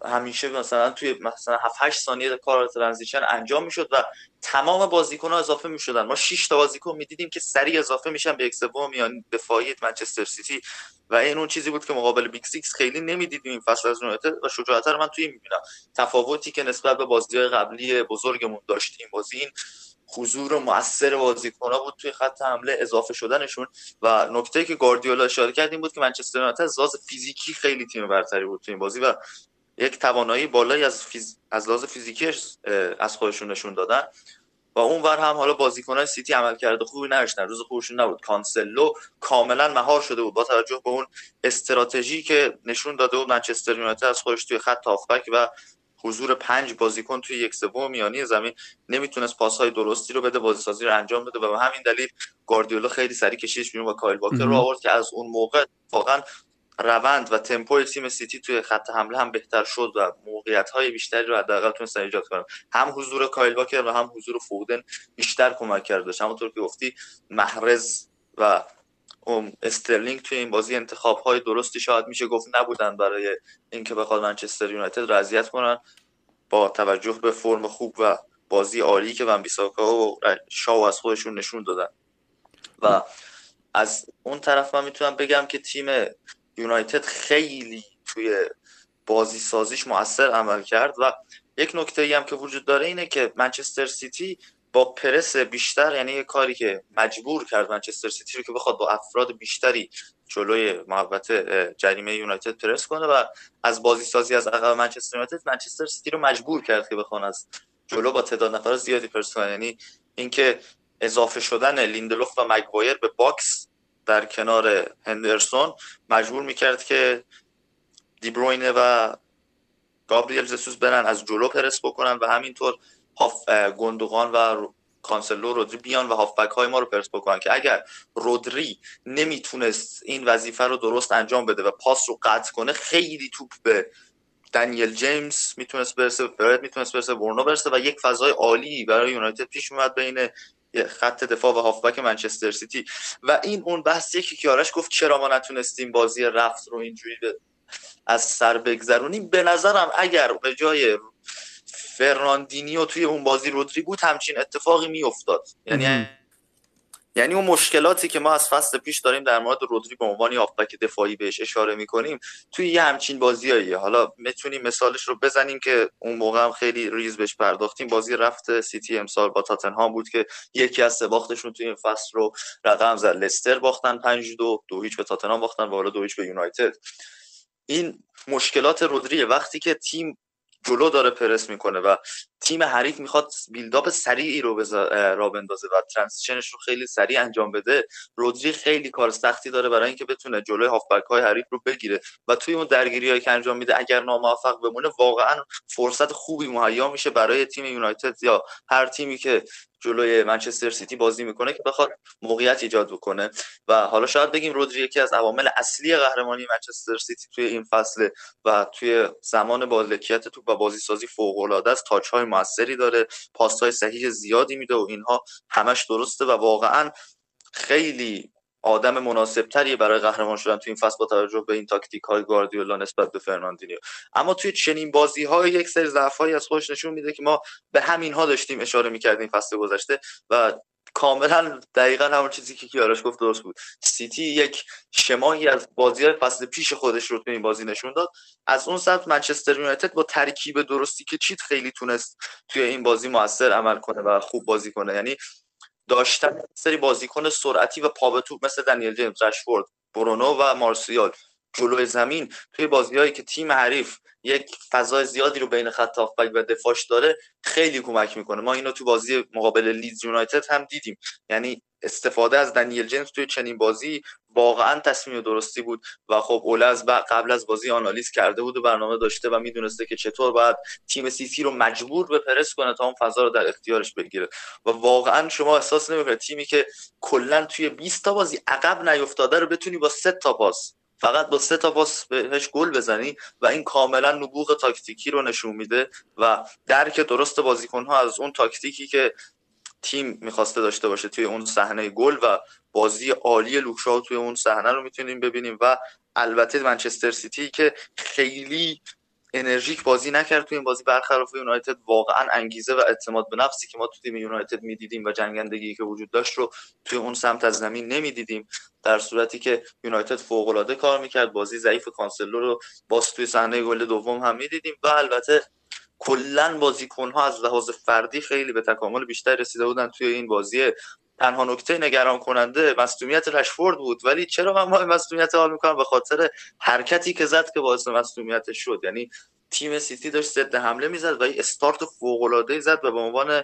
همیشه مثلا توی مثلا هفت هشت ثانیه کار ترانزیشن انجام میشد و تمام بازیکن‌ها اضافه میشدن. ما شش تا بازیکن میدیدیم که سریع اضافه میشن به یک سوم یعنی دفاعی منچستر سیتی، و این اون چیزی بود که مقابل بیگ سیکس خیلی نمیدیدیم این فصل از یونایتد. و شجاعت رو من توی میبینم، تفاوتی که نسبت به بازی‌های قبلی بزرگمون داشتیم بازی، این حضور مؤثر بازیکن‌ها بود توی خط حمله، اضافه شدنشون. و نکته‌ای که گواردیولا اشاره کرد این بود که منچستر یونایتد از لحاظ فیزیکی خیلی تیم برتری بود توی این بازی و یک توانایی بالایی از فیز... از لحاظ فیزیکی از خودشون نشون دادن. و اونور هم حالا بازیکن‌های سیتی عمل کرده خوبی نداشتن، روز خوبشون نبود. کانسلو کاملا مهار شده بود با توجه به اون استراتژی که نشون داده بود منچستر یونایتد از خودش توی خط هافبک و حضور پنج بازیکن توی یک سوم میانی زمین، نمیتونست پاس‌های درستی رو بده، بازیسازی رو انجام بده و به همین دلیل گواردیولا خیلی سریع کشیدش بیرون و کایل واکر رو آورد که از اون موقع واقعا روند و تمپوی تیم سیتی توی خط حمله هم بهتر شد و موقعیت‌های بیشتری رو حداقل تونستن ایجاد کنن. هم حضور کایل واکر و هم حضور فودن بیشتر کمک کرد. همونطور که گفتی محرز و ام استرلینگ توی این بازی انتخاب‌های درستی شاید میشه گفت نبودن برای اینکه بخواد منچستر یونایتد رضایت کنن، با توجه به فرم خوب و بازی عالی که ون بیساکا و شاو از خودشون نشون دادن. و از اون طرف من میتونم بگم که تیم یونایتد خیلی توی بازی سازیش مؤثر عمل کرد. و یک نکته‌ای هم که وجود داره اینه که منچستر سیتی با پرس بیشتر، یعنی یه کاری که مجبور کرد منچستر سیتی رو که بخواد با افراد بیشتری جلوی محوطه جریمه یونایتد پرس کنه و از بازی سازی از عقب منچستر یونایتد منچستر سیتی رو مجبور کرد که بخواد از جلو با تعداد نفر زیادی پرس کنه. یعنی اینکه اضافه شدن لیندلوف و مگوایر به باکس در کنار هندرسون مجبور میکرد که دیبروینه و گابریل ژسوس برن از جلو پرس بکنن و همینطور گوندوگان و کانسلو رودری بیان و هافبک های ما رو پرس بکنن که اگر رودری نمیتونست این وظیفه رو درست انجام بده و پاس رو قطع کنه، خیلی توپ به دنیل جیمز میتونست برسه، فرد میتونست برسه، برونو برسه و یک فضای عالی برای یونایتد پیش اومد بین خط دفاع و هافبک منچستر سیتی. و این اون بحثیه که کیارش گفت چرا ما نتونستیم بازی رفت رو اینجوری از سر بگذرونیم. به نظرم اگر به جای فرناندینیو توی اون بازی رودری بود همچین اتفاقی میافتاد. یعنی یعنی اون مشکلاتی که ما از فصل پیش داریم در مورد رودری به عنوان هافبک دفاعی بهش اشاره میکنیم توی یه همچین بازیایی، حالا میتونیم مثالش رو بزنیم که اون موقع هم خیلی ریز بهش پرداختیم، بازی رفت سیتی امسال با تاتنهام بود که یکی از سه باختشون توی این فصل رو رقم زد. لستر باختن پنج دو، دو هیچ به تاتنهام باختن و حالا دو هیچ به یونایتد. این مشکلات رودریه، وقتی که تیم جلو داره پرس میکنه و تیم حریف میخواد بیلداپ سریعی رو را بندازه و ترانزیشنش رو خیلی سریع انجام بده، رودری خیلی کار سختی داره برای اینکه بتونه جلوی هافبک های حریف رو بگیره و توی اون درگیریایی که انجام میده اگر ناموفق بمونه واقعا فرصت خوبی مهیا میشه برای تیم یونایتد یا هر تیمی که جلوی منچستر سیتی بازی میکنه که بخواد موقعیت ایجاد بکنه. و حالا شاید بگیم رودری یکی از عوامل اصلی قهرمانی منچستر سیتی توی این فصل و توی زمان بالکیت توپ و بازیسازی فوق العاده است، تاچ‌های موثری داره، پاس‌های صحیح زیادی میده و اینها همش درسته و واقعا خیلی آدم مناسبتری برای قهرمان شدن توی این فصل با توجه به این تاکتیک‌های گواردیولا نسبت به فرناندینیو. اما توی چنین بازی‌ها یک سری ضعف‌هایی از خودش نشون میده که ما به همین‌ها داشتیم اشاره می‌کردیم فصل گذشته و کاملا دقیقاً همون چیزی که کیارش گفت درست بود. سیتی یک شمایی از بازی‌های فصل پیش خودش رو توی این بازی نشون داد. از اون سمت منچستر یونایتد با ترکیب درستی که چیت خیلی تونست توی این بازی مؤثر عمل کنه و خوب بازی کنه. یعنی داشتن سری بازیکن سرعتی و پا به توپ مثل دنیل جیمز، رشفورد، برونو و مارسیال جلوی زمین توی بازی‌هایی که تیم حریف یک فضای زیادی رو بین خط هافبک و دفاعش داره خیلی کمک میکنه. ما اینو تو بازی مقابل لیدز یونایتد هم دیدیم، یعنی استفاده از دنیل جیمز توی چنین بازی واقعا تصمیم درستی بود و خب اوله از قبل از بازی آنالیز کرده بود و برنامه داشته و میدونسته که چطور باید تیم سیتی رو مجبور به پرس کنه تا اون فضا رو در اختیارش بگیره و واقعا شما احساس نمیکنید تیمی که کلا توی بیست تا بازی عقب نیافتاده رو بتونی با سه تا پاس فقط با سه تا پاس بهش گل بزنی و این کاملا نبوغ تاکتیکی رو نشون میده و درک درست بازیکن‌ها از اون تاکتیکی که تیم میخواسته داشته باشه توی اون صحنه گل و بازی عالی لوکشاو توی اون صحنه رو میتونیم ببینیم. و البته منچستر سیتی که خیلی انرژیک بازی نکرد توی این بازی، برخلاف یونایتد واقعا انگیزه و اعتماد به نفسی که ما تو تیم یونایتد میدیدیم و جنگندگی که وجود داشت رو توی اون سمت از زمین نمیدیدیم، در صورتی که یونایتد فوق العاده کار میکرد. بازی ضعیف کانسلو رو باز توی صحنه گل دوم هم میدیدیم و البته کلا بازیکن‌ها از لحاظ فردی خیلی به تکامل بیشتر رسیده بودن توی این بازی. تنها نکته نگران کننده مصدومیت رشفورد بود، ولی چرا من با مصدومیت حال میکنم؟ به خاطر حرکتی که زد که باعث مصدومیت شد. یعنی تیم سیتی داشت ضد حمله میزد و این استارت فوق‌العاده‌ای زد و به عنوان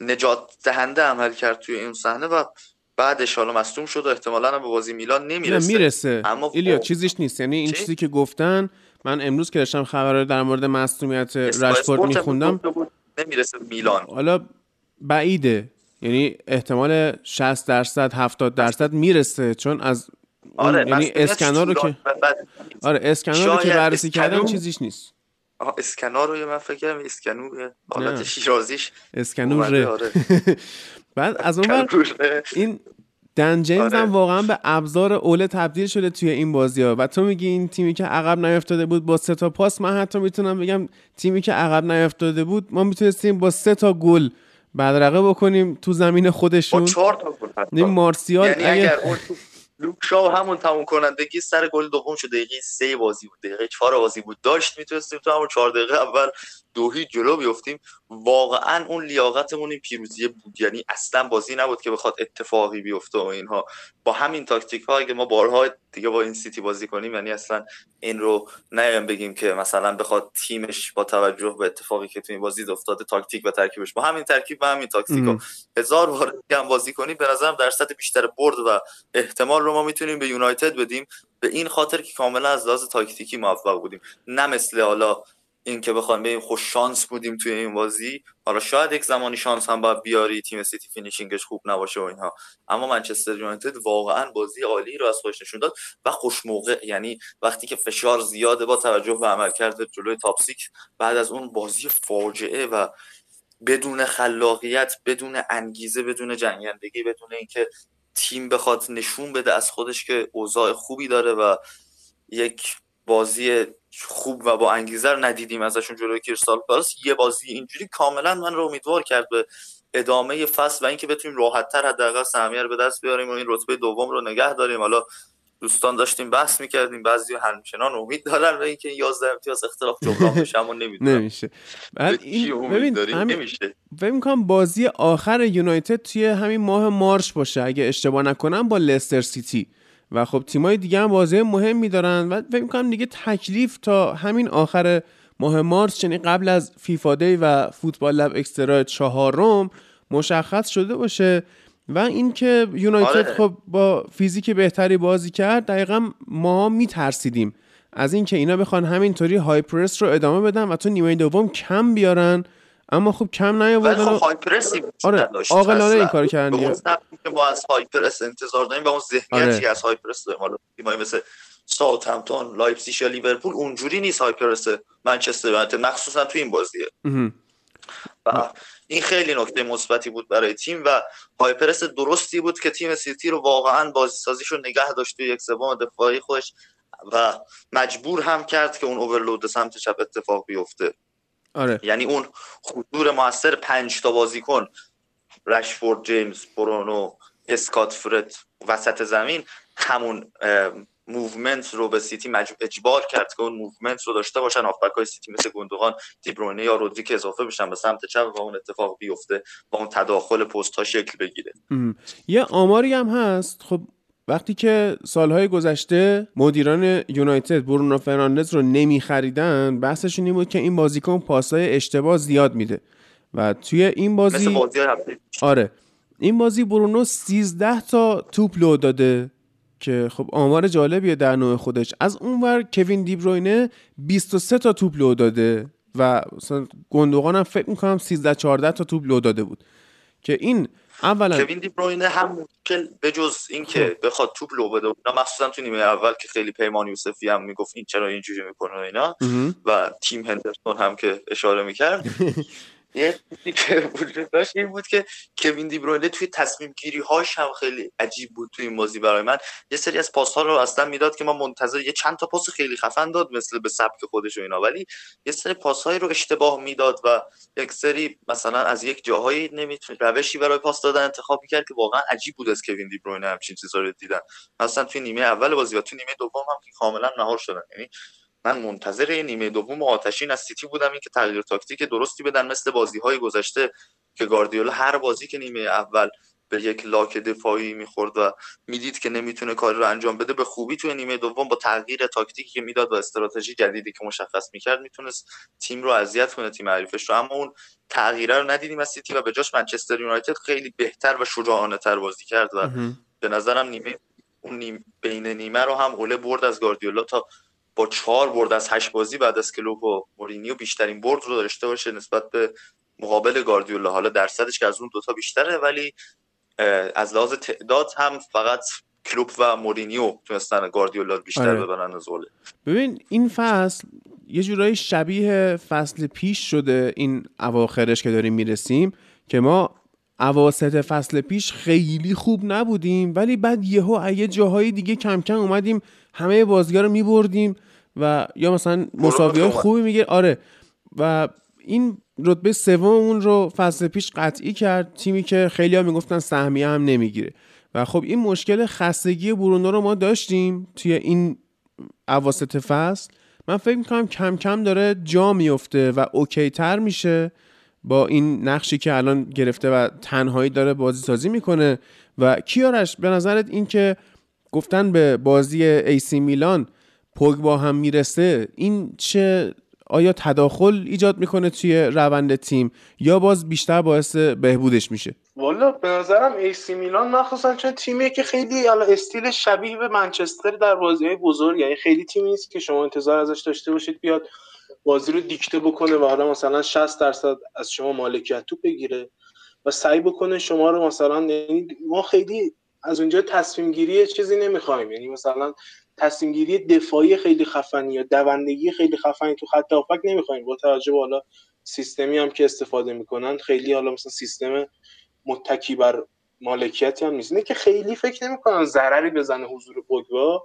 نجات دهنده عمل کرد توی این صحنه و بعدش حالا مصدوم شد و احتمالاً به بازی میلان نمیرسه. میرسه. اما ایلیا چیزیش نیست، یعنی این چی؟ چیزی که گفتن، من امروز که داشتم خبر در مورد مصدومیت رشفورد میخوندم، نمیرسه میلان. حالا بعیده، یعنی احتمال شصت درصد هفتاد درصد میرسه، چون از آره یعنی اسکنار رو که آره اسکنار رو که بررسی کردم چیزیش نیست. آها اسکنار رو من فکر کردم اسکنور حالت شیرازیش اسکنور. آره. بعد از اون این دن جیمز آره. هم واقعا به ابزار اوله تبدیل شده توی این بازی‌ها و تو میگی این تیمی که عقب نیافتاده بود با سه تا پاس، من حتی میتونم بگم تیمی که عقب نیافتاده بود ما میتونستیم با سه تا گل بدرقه بکنیم تو زمین خودشون. با چهار تا گل حتی مارسیال، یعنی اگر, اگر اون لوکشاو همون تموم کنندگی سر گل دوم شد، دقیقه سه بازی بود، دقیقه چهار بازی بود، داشت میتونستیم تو همون چهار دقیقه اول دو هیچ جلو بیافتیم. واقعا اون لیاقتمون این پیروزی بود، یعنی اصلا بازی نبود که بخواد اتفاقی بیفته و اینها. با همین تاکتیک ها اگه ما بارها دیگه با این سیتی بازی کنیم، یعنی اصلا این رو نمی‌گم بگیم که مثلا بخواد تیمش با توجه به اتفاقی که تو این بازی افتاده تاکتیک و ترکیبش با همین ترکیب و همین تاکتیکو هزار بار دیگه هم بازی کنیم، به نظرم درصد بیشتر برد و احتمال رو ما میتونیم به یونایتد بدیم، به این خاطر که کاملا از لحاظ تاکتیکی موفق بودیم، نه مثل حالا این که بخوام بگیم خوش شانس بودیم توی این بازی، حالا شاید یک زمانی شانس هم باید بیاری، تیم سیتی فینیشینگش خوب نباشه و اینها، اما منچستر یونایتد واقعا بازی عالی رو از خودش نشون داد و خوش موقع، یعنی وقتی که فشار زیاده با توجه به عملکرد جلوی تاپ سیکس بعد از اون بازی فاجعه و بدون خلاقیت، بدون انگیزه، بدون جنگندگی، بدون اینکه تیم بخواد نشون بده از خودش که اوضاع خوبی داره و یک بازی خوب و با انگیزه رو ندیدیم ازشون جلوی کریستال پالاس. یه بازی اینجوری کاملا من رو امیدوار کرد به ادامه فصل و اینکه بتونیم راحت‌تر حداقل سهمیه رو به دست بیاریم و این رتبه دوم رو نگه داریم. حالا دوستان داشتیم بحث می‌کردیم، بعضی همچنان امید دارن و اینکه یازده امتیاز اختلاف جبران بشه، اما نمیدونم نمیشه. بعد این ببین نمیشه. فکر می‌کنم بازی آخر یونایتد توی همین ماه مارس باشه اگه اشتباه نکنم با لستر سیتی و خب تیمای دیگه هم بازی مهمی دارن و فکر می‌کنم دیگه تکلیف تا همین آخر ماه مارس، یعنی قبل از فیفا دی و فوتبال لب اکسترا چهارم مشخص شده باشه. و اینکه یونایتد آره. خب با فیزیک بهتری بازی کرد، دقیقاً ما میترسیدیم از اینکه اینا بخوان همینطوری های پرس رو ادامه بدن و تو نیمه دوم کم بیارن، اما خب کم نیاوردن. خب های پرسی آره عاقلانه این کارو کردن دیگه. ما از های پرس انتظار داریم و اون ذهنیتی آره. از های پرس داریم. تیمای مثل ساوثهمپتون، لایپزیگ یا لیورپول اونجوری نیست های پرس منچستر یونایتد، مخصوصا تو این بازیه. و این خیلی نکته مثبتی بود برای تیم و های پرس درستی بود که تیم سیتی رو واقعا بازی سازیشو نگه داشت توی یک سوم دفاعی خودش و مجبور هم کرد که اون اورلود سمت چپ اتفاق بیفته. آره. یعنی اون حضور موثر پنج تا بازیکن، رشفورد، جیمز، برونو، اسکات، فرد وسط زمین، همون موومنت رو به سیتی مجبور اجبار کرد که اون موومنت رو داشته باشن. هافبک‌های سیتی مثل گوندوغان، دیبرونه یا رودریک اضافه بشن به سمت چپ و اون اتفاق بیفته و اون تداخل پست‌ها شکل بگیره. ام. یه آماری هم هست، خب وقتی که سالهای گذشته مدیران یونایتد برونو فرناندز رو نمی‌خریدن، بحثشون این بود که این بازیکن پاس‌های اشتباه زیاد میده و توی این بازی مثل بازی آره این بازی برونو سیزده تا توپ لو داده که خب آمار جالبیه در نوع خودش. از اونور کوین دیبروینه بیست و سه تا توپ لو داده و مثلا گوندوغان هم فکر می‌کنم سیزده چهارده تا توپ لو داده بود که این اولا کوین دیبروینه هم مشکل بجز این خب. که بخواد توپ لو بده اونا، مخصوصا تو نیمه اول که خیلی پیمان یوسفی هم میگفت این چرا اینجوری میکنه اینا امه. و تیم هندرسون هم که اشاره میکرد یه چیزی که وجود داشت این بود که کوین دیبروینه توی تصمیم گیری هاش هم خیلی عجیب بود. توی این بازی برای من یه سری از پاس ها رو اصلا میداد که من منتظر، یه چند تا پاس خیلی خفن داد مثل به سبک خودش و اینا، ولی یه سری پاس هایی رو اشتباه میداد و یک سری مثلا از یک جاهایی نمیتونه روشی برای پاس دادن انتخاب میکرد که واقعا عجیب بود از کوین دیبروینه همچین چیزا رو دیدن. اصلا توی نیمه اول بازی و توی نیمه دوم هم که کاملا مهار شدن. یعنی من منتظر این نیمه دوم آتشین از سیتی بودم، این که تغییر تاکتیک درستی بدن مثل بازی‌های گذشته که گواردیولا هر بازی که نیمه اول به یک لاک دفاعی می‌خورد و میدید که نمیتونه کاری رو انجام بده، به خوبی توی نیمه دوم با تغییر تاکتیکی که میداد و استراتژی جدیدی که مشخص می‌کرد میتونست تیم رو اذیت کنه، تیم حریفش رو. اما اون تغییره رو ندیدیم از سیتی و به جاش منچستر یونایتد خیلی بهتر و شجاعانه‌تر بازی کرد و به نظرم نیمه اون نیم بین نیمه رو هم اوله برد از گواردیولا تا با چهار برد از هشت بازی بعد از کلوپ و مورینیو بیشترین برد رو داشته باشه نسبت به مقابل گواردیولا. حالا درصدش که از اون دوتا بیشتره، ولی از لحاظ تعداد هم فقط کلوپ و مورینیو تونستن گواردیولا بیشتر آره. ببرن از اوله. ببین این فصل یه جورایی شبیه فصل پیش شده، این اواخرش که داریم میرسیم که ما اواسط فصل پیش خیلی خوب نبودیم ولی بعد یهو از یه جاهای دیگه کم کم اومدیم همه بازی‌ها رو می‌بردیم و یا مثلا مساوی‌های خوبی می‌گیره آره و این رتبه سوممون رو فصل پیش قطعی کرد، تیمی که خیلی‌ها میگفتن سهمیه هم نمیگیره و خب این مشکل خستگی برونو رو ما داشتیم توی این اواسط فصل. من فکر می‌کنم کم کم داره جا میفته و اوکی‌تر میشه با این نقشی که الان گرفته و تنهایی داره بازی سازی میکنه. و کیارش به نظرت این که گفتن به بازی ایسی میلان پوگبا هم میرسه، این چه آیا تداخل ایجاد میکنه توی روند تیم یا باز بیشتر باعث بهبودش میشه؟ والا به نظرم ایسی میلان مخصوصا چون تیمیه که خیلی استیل شبیه به منچستر در بازی‌های بزرگ، یعنی خیلی تیمی نیست که شما انتظار ازش داشته باشید بیاد بازی رو دیکته بکنه و حالا مثلا شصت درصد از شما مالکیت توپ بگیره و سعی بکنه شما رو مثلا، یعنی ما خیلی از اونجا تصمیم گیری چیزی نمیخوایم، یعنی مثلا تصمیم گیری دفاعی خیلی خفنی یا دوندگی خیلی خفنی تو خط هافبک نمیخوایم. با توجه به حالا سیستمی هم که استفاده میکنن خیلی حالا مثلا سیستم متکی بر مالکیتی هم نیست. اینه که خیلی فکر نمیکنن ضرری بزنه حضور پوگبا،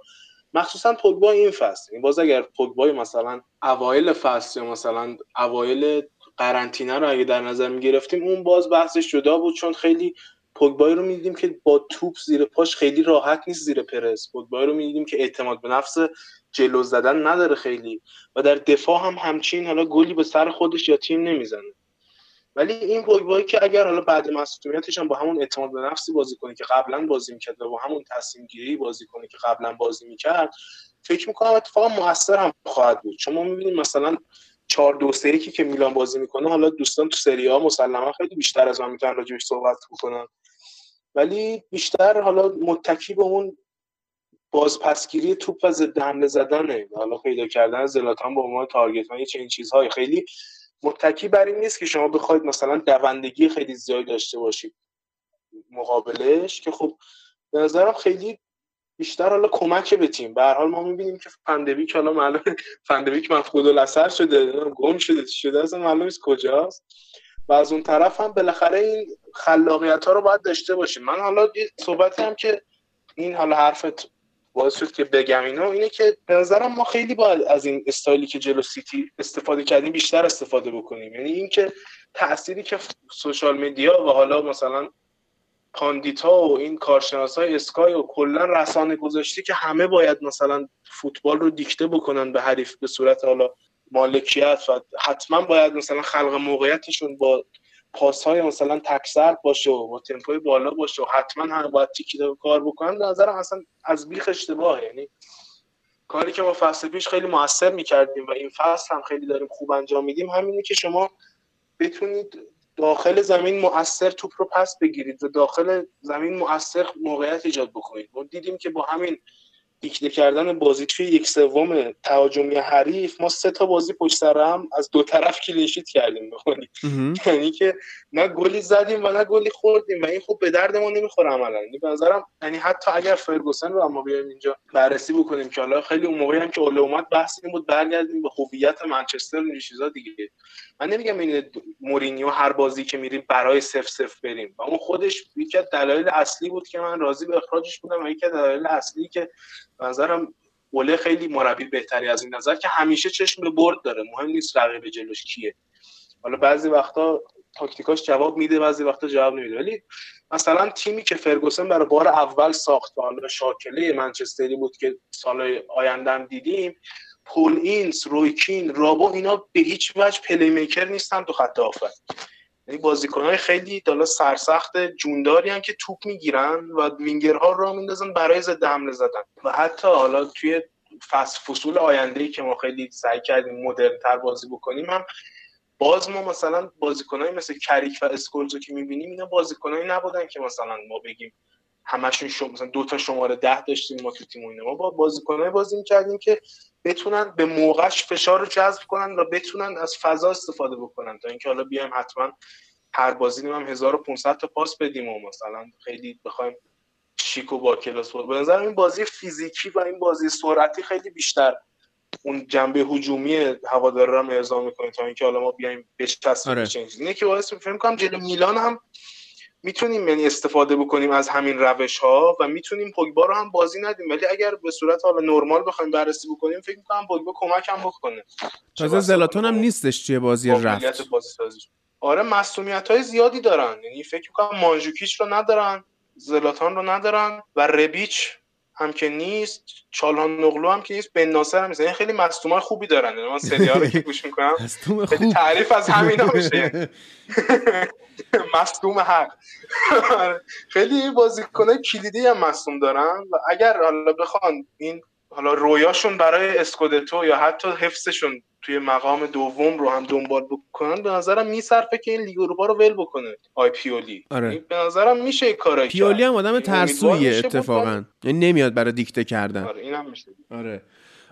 مخصوصا پوگبا این فصل. این باز اگر پوگبا مثلا اوایل فصل یا مثلا اوایل قرنطینه رو اگه در نظر میگرفتیم اون باز بحثش جدا بود، چون خیلی پوگبا رو می‌دیدیم که با توپ زیر پاش خیلی راحت نیست زیر پرس، پوگبا رو می‌دیدیم که اعتماد به نفس جلو زدن نداره خیلی و در دفاع هم همچین حالا گلی به سر خودش یا تیم نمیزنه. ولی این پوگبایی که اگر حالا بعد مسئولیتش هم با همون اعتماد به نفسی بازی کنه که قبلا بازی می‌کرد و با همون تصمیم گیری بازی کنه که قبلا بازی می‌کرد، فکر می‌کنم اتفاقا مؤثر هم خواهد بود. چون ما می‌بینیم مثلا چهار دو سه که میلان بازی می‌کنه، حالا دوستان تو سری آ مسلماً خیلی بیشتر از ما می‌تونن راجعش صحبت بکنن، ولی بیشتر حالا متکی به اون بازپسگیری توپ و ضد حمله زدنه، حالا پیدا کردن زلاتان با عنوان تارگت من چه این چیزهای خیلی متکی بر این نیست که شما بخواید مثلا دوندگی خیلی زیادی داشته باشید مقابلش، که خب به نظرم خیلی بیشتر حالا کمک به تیم. به هر حال ما می‌بینیم که فندویک حالا معلوم فندویک مفقود الاثر شده، گم شده، چی شده اصلا معلوم نیست کجاست. و از اون طرف هم بالاخره این خلاقیت‌ها رو باید داشته باشیم. من حالا صحبتی هم که این حالا حرفت باعث شد که بگم اینا اینه که به نظرم ما خیلی باید از این استایلی که جلو سیتی استفاده کردیم بیشتر استفاده بکنیم. یعنی اینکه تأثیری که سوشال مدیا و حالا مثلا کاندیتا و این کارشناسای اسکای و کلا رسانه گذاشته که همه باید مثلا فوتبال رو دیکته بکنن به حریف به صورت حالا مالکیت و حتما باید مثلا خلق موقعیتشون با پاس‌های مثلا تکسر باشه و با تمپوی بالا باشه و حتما هم باید تیکی دو کار بکنن، به نظرم اصلا از بیخ اشتباهه. یعنی کاری که ما فصل پیش خیلی موثر می‌کردیم و این فصل هم خیلی داریم خوب انجام میدیم همینه که شما بتونید داخل زمین مؤثر توپ رو پس بگیرید و داخل زمین مؤثر موقعیت ایجاد بکنید. ما دیدیم که با همین دیکته کردن بازی توی یک سوم تهاجمی حریف ما سه تا بازی پشت سر هم از دو طرف کلین شیت کردیم بخونید یعنی که نه گلی زدیم و نه گلی خوردیم و این خب به درد ما نمیخوره عملا. یعنی به نظرم یعنی حتی اگر فرگوسن رو اما بیایم اینجا بررسی بکنیم که حالا خیلی اون موقعی هم که اول اومد بحث این بود برگردیم به هویت منچستر و چیزا دیگه. من نمیگم این مورینیو هر بازی که میریم برای صفر صفر بریم و اون خودش یکی از دلایل اصلی بود که من راضی به اخراجش بودم و یکی از دلایل اصلی که نظرم اوله خیلی مربی بهتری از این نظر که همیشه چشم به برد داره، مهم نیست رقیب جلوش کیه. حالا بعضی وقتا تاکتیکاش جواب میده، بعضی وقتا جواب نمیده، ولی مثلا تیمی که فرگوسن برای بار اول ساخت و حالا شاکله منچستری بود که سالهای آینده هم دیدیم، پول اینس، رویکین، رابو اینا به هیچ وجه پلی میکر نیستن تو خط دفاع. یعنی بازیکن‌های خیلی دالا سرسخت جونداری هستن که توپ میگیرن و وینگرها رو میندازن برای ضد حمله زدن. و حتی حالا توی فصل فصول آینده‌ای که ما خیلی سعی کردیم مدرن‌تر بازی بکنیم هم باز ما مثلا بازیکن‌های مثل کریک و اسکولزو که می‌بینیم اینا بازیکنایی نبودن که مثلا ما بگیم همشون شو مثلا دو تا شماره ده داشتیم ما تو تیم. اینا ما با بازیکن‌های بازی می‌کردیم که بتونن به موقعش فشار رو جذب کنن و بتونن از فضا استفاده بکنن تا اینکه حالا بیایم حتما هر بازی هم هزار و پانصد تا پاس بدیم و مثلا خیلی بخوایم شیک و با کلاس بود. به نظر این بازی فیزیکی و این بازی سرعتی خیلی بیشتر اون جنبه هجومی هوادارا رو ارضا می‌کنه تا اینکه حالا ما بیایم بچسبیم آره. چنج اینه که واسه فکر می‌کنم جلوی میلان هم میتونیم یعنی استفاده بکنیم از همین روش‌ها و میتونیم پوگبا رو هم بازی ندیم، ولی اگر به صورت حالا نرمال بخوایم بررسی بکنیم فکر می‌کنم پوگبا کمک هم بکنه. تازه زلاتان هم نیستش چیه بازی رفت. آره معصومیت‌های زیادی دارن، یعنی فکر می‌کنم مانجوکیچ رو ندارن، زلاتان رو ندارن و ربیچ هم که نیست، چالهانوغلو هم که نیست، بن ناصر هم نیست. یعنی خیلی معصومای خوبی دارن. من سری ها رو که گوش می‌کنم خیلی تعریف از همینا میشه. معصوم حق. خیلی بازیکنای کلیدی هم معصوم دارن و اگر حالا بخوان این حالا رویاشون برای اسکودتو یا حتی حفظشون توی مقام دوم رو هم دنبال بکنن به نظرم میصرفه که این لیگ اروپا رو ول بکنه آی پیولی. آره. به نظرم میشه کارایی کرد. پیولی هم آدم ترسویه اتفاقا، یعنی نمیاد برای دیکته کردن. آره اینم میشه. آره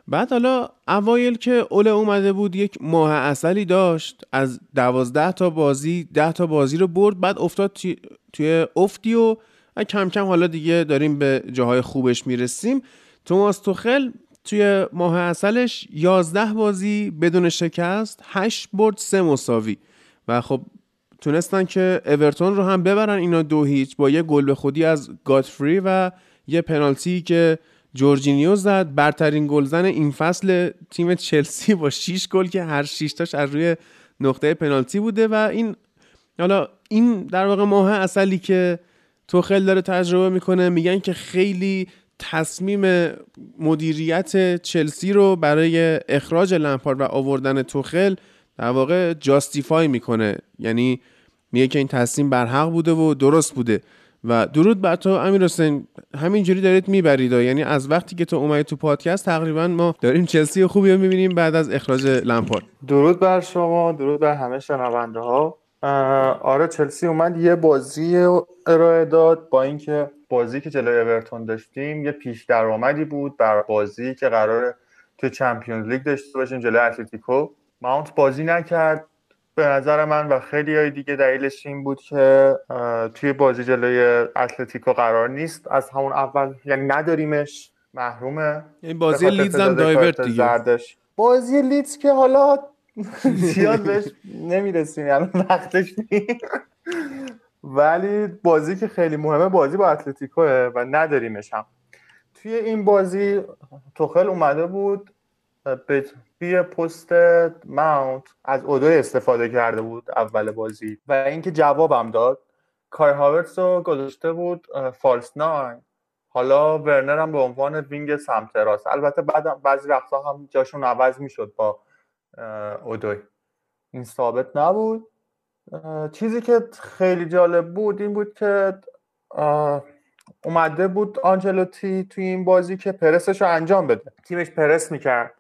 بعد حالا اوایل که اوله اومده بود یک ماه عسلی داشت، از دوازده تا بازی ده تا بازی رو برد، بعد افتاد توی, توی افتی و کم کم حالا دیگه داریم به جاهای خوبش میرسیم. توماس توخل توی ماه عسلش یازده بازی بدون شکست، هشت برد سه مساوی و خب تونستن که اورتون رو هم ببرن اینا دو هیچ با یه گل به خودی از گاتفری و یه پنالتی که جورجینیو زد، برترین گلزن این فصل تیم چلسی با شش گل که هر شش تاش از روی نقطه پنالتی بوده. و این حالا این در واقع ماه عسلی که توخل داره تجربه میکنه، میگن که خیلی تصمیم مدیریت چلسی رو برای اخراج لمپارد و آوردن توخل در واقع جاستیفای میکنه، یعنی میگه که این تصمیم برحق بوده و درست بوده. و درود بر تو امیر حسین، همینجوری دارید میبرید، یعنی از وقتی که تو اومدی تو پادکست تقریبا ما داریم چلسی خوبی رو میبینیم بعد از اخراج لمپارد. درود بر شما، درود بر همه شنونده ها. آره چلسی اومد یه بازی ارائه داد، با اینکه بازی که جلوی اورتون داشتیم یه پیش درآمدی بود بر بازی که قراره تو چمپیونز لیگ داشته باشیم جلوی اتلتیکو. ماونت بازی نکرد به نظر من و خیلی های دیگه، دلیلش این بود که توی بازی جلوی اتلتیکو قرار نیست از همون اول، یعنی نداریمش، محرومه. این بازی لیدز هم دایورت دیگه، بازی لیدز که حالا زیاد بهش نمیرسیم، یعنی وقتش نیست، ولی بازی که خیلی مهمه بازی با اتلتیکوه و نداریمش هم. توی این بازی توخل اومده بود به توی پست ماونت از اودوی استفاده کرده بود اول بازی و اینکه جوابم داد. کای هاورتس رو گذاشته بود فالس ناین، حالا ورنر هم به عنوان وینگ سمت راست. البته بعد بعضی وقتا هم جاشون عوض میشد با اودوی، این ثابت نبود. چیزی که خیلی جالب بود این بود که اومده بود آنجلوتی توی این بازی که پرسش رو انجام بده، تیمش پرس میکرد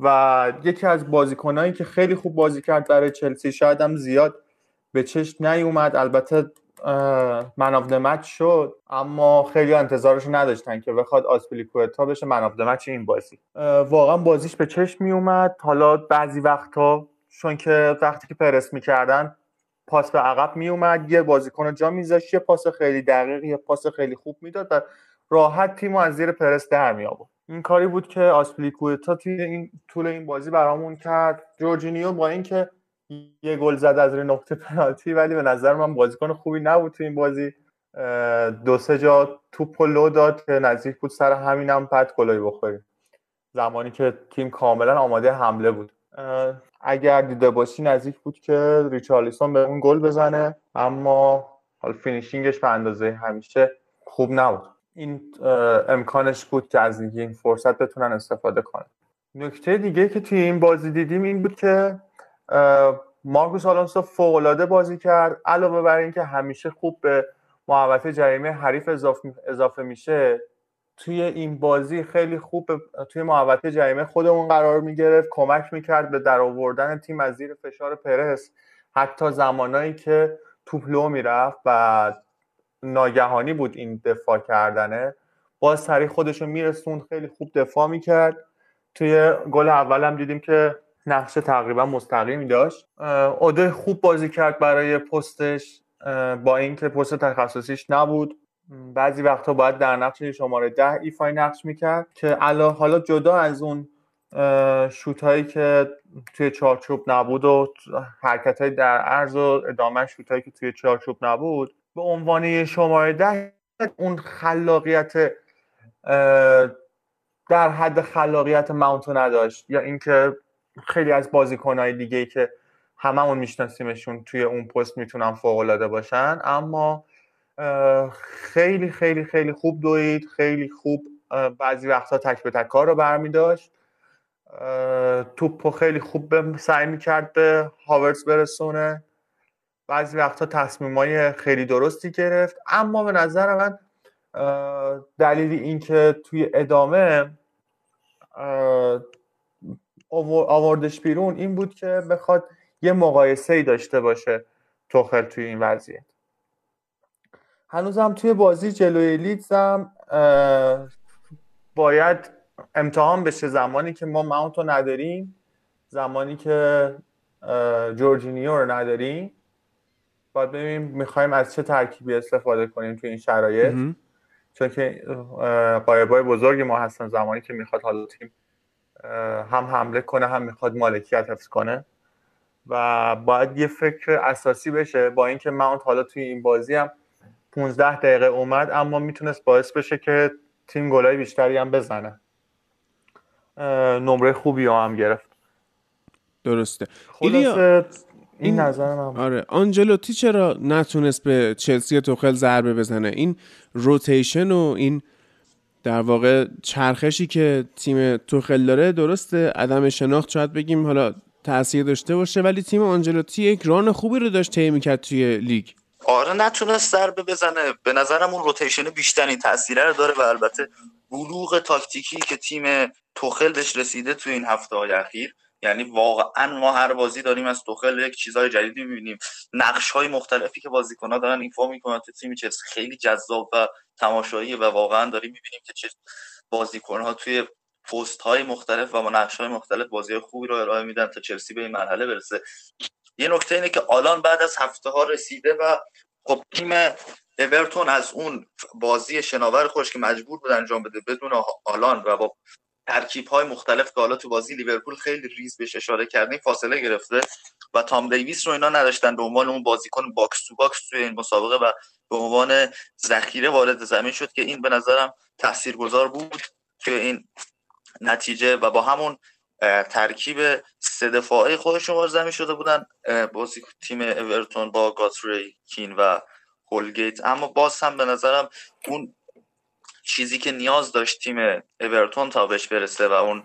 و یکی از بازیکنایی که خیلی خوب بازی کرد برای چلسی، شاید هم زیاد به چشم نیومد، البته من آف د مچ شد، اما خیلی انتظارشو نداشتن که بخواد آسپلیکوئتا بشه من آف د مچ این بازی. واقعا بازیش به چشم میومد. حالا بعضی وقتا چون که وقتی که پرس میکردن پاس به عقب میومد، یه بازیکنو جا میذاشت، یه پاس خیلی دقیق، یه پاس خیلی خوب میداد و راحت تیمو از زیر پرس در می آورد. این کاری بود که آسپلیکوئتا توی این طول این بازی برامون کرد. جورجینیو با اینکه یه گل زد از روی نقطه پنالتی، ولی به نظر من بازیکن خوبی نبود توی این بازی، دو سه جا توپ لو داد که نزدیک بود سر همینم پد گلای بخوریم، زمانی که تیم کاملا آماده حمله بود. اگر دیده باشی نزدیک بود که ریچارلیسون به اون گل بزنه، اما حال فینیشینگش به اندازه همیشه خوب نبود. این امکانش بود که از این فرصت بتونن استفاده کنن. نکته دیگه که توی این بازی دیدیم این بود که مارکوس آلونسو فوق‌العاده بازی کرد، علاوه بر اینکه همیشه خوب به محوطه جریمه حریف اضافه, اضافه میشه، توی این بازی خیلی خوب توی محوطه جریمه خودمون قرار میگرفت، کمک میکرد به درآوردن تیم از زیر فشار پرس، حتی زمانایی که توپ لو میرفت و ناگهانی بود این دفاع کردنه، باز سریع خودشو میرسوند، خیلی خوب دفاع میکرد. توی گل اول هم دیدیم که نقش تقریبا مستقیمی داشت. اوده خوب بازی کرد برای پستش، با اینکه پست تخصصیش نبود، بعضی وقتا باید در نقش شماره ده ایفای نقش میکرد که حالا جدا از اون شوت هایی که توی چارچوب نبود و حرکت های در عرض و ادامه شوت هایی که توی چارچوب نبود، به عنوان یه شماره ده اون خلاقیت در حد خلاقیت ماونت نداشت، یا اینکه خیلی از بازیکن‌های دیگه‌ای که هممون میشناسیمشون توی اون پست میتونن فوق‌العاده باشن، اما خیلی خیلی خیلی خوب دوید، خیلی خوب بعضی وقتا تک به تک کار رو برمی داشت، توپو خیلی خوب سعی می‌کرد به هاورتس برسونه، بعضی وقتا تصمیمای خیلی درستی گرفت. اما به نظر من دلیل این که توی ادامه آوردش بیرون این بود که بخواد یه مقایسه‌ای داشته باشه توخل توی این وضعیت. هنوزم توی بازی جلوی لیدز هم باید امتحان بشه زمانی که ما ماونت رو نداریم، زمانی که جورجینیو رو نداریم، باید ببینیم میخوایم از چه ترکیبی استفاده کنیم تو این شرایط. مم. چون که قایبای بزرگ ما هستن، زمانی که میخواد حالا تیم هم حمله کنه هم میخواد مالکیت حفظ کنه و باید یه فکر اساسی بشه. با اینکه ماونت حالا توی این بازی هم پانزده دقیقه اومد، اما میتونست باعث بشه که تیم گلای بیشتری هم بزنه، نمره خوبی هم گرفت. درسته. خلاصه این نظرم. آره، آنجلوتی چرا نتونست به چلسی توخل ضربه بزنه؟ این روتیشن و این در واقع چرخشی که تیم توخل داره، درسته عدم شناخت شاید بگیم حالا تأثیر داشته باشه، ولی تیم آنجلوتی یک ران خوبی رو داشت طی می‌کرد توی لیگ. آره نتونست ضربه بزنه. به نظرم اون روتیشن بیشتر این تأثیر رو داره و البته بلوغ تاکتیکی که تیم توخل بهش رسیده توی این هفته‌های اخیر. یعنی واقعا ما هر بازی داریم از توخل یک چیزای جدیدی می‌بینیم، نقش‌های مختلفی که بازیکن‌ها دارن ایفا می‌کنن تو تیم چلسی خیلی جذاب و تماشاییه و واقعا داریم می‌بینیم که چه بازیکن‌ها توی پست‌های مختلف و با نقش‌های مختلف بازی‌های خوبی رو ارائه میدن تا چلسی به این مرحله برسه. یه نکته اینه که آلان بعد از هفته‌ها رسیده و خب تیم اورتون از اون بازی شناور خودش که مجبور بود انجام بده بدون آلان و با ترکیب‌های مختلف که حالا تو بازی لیورپول خیلی ریز بهش اشاره کردیم فاصله گرفته و تام دیویس رو اینا نداشتن به عنوان اون بازیکن باکس تو باکس توی این مسابقه و به عنوان ذخیره وارد زمین شد که این به نظرم تاثیرگذار بود که این نتیجه و با همون ترکیب سه دفاعی خودشون وارد زمین شده بودن بازی تیم اورتون با گاتری، کین و هولگیت. اما باز هم به نظرم اون چیزی که نیاز داشت تیم اورتون تا بهش برسه و اون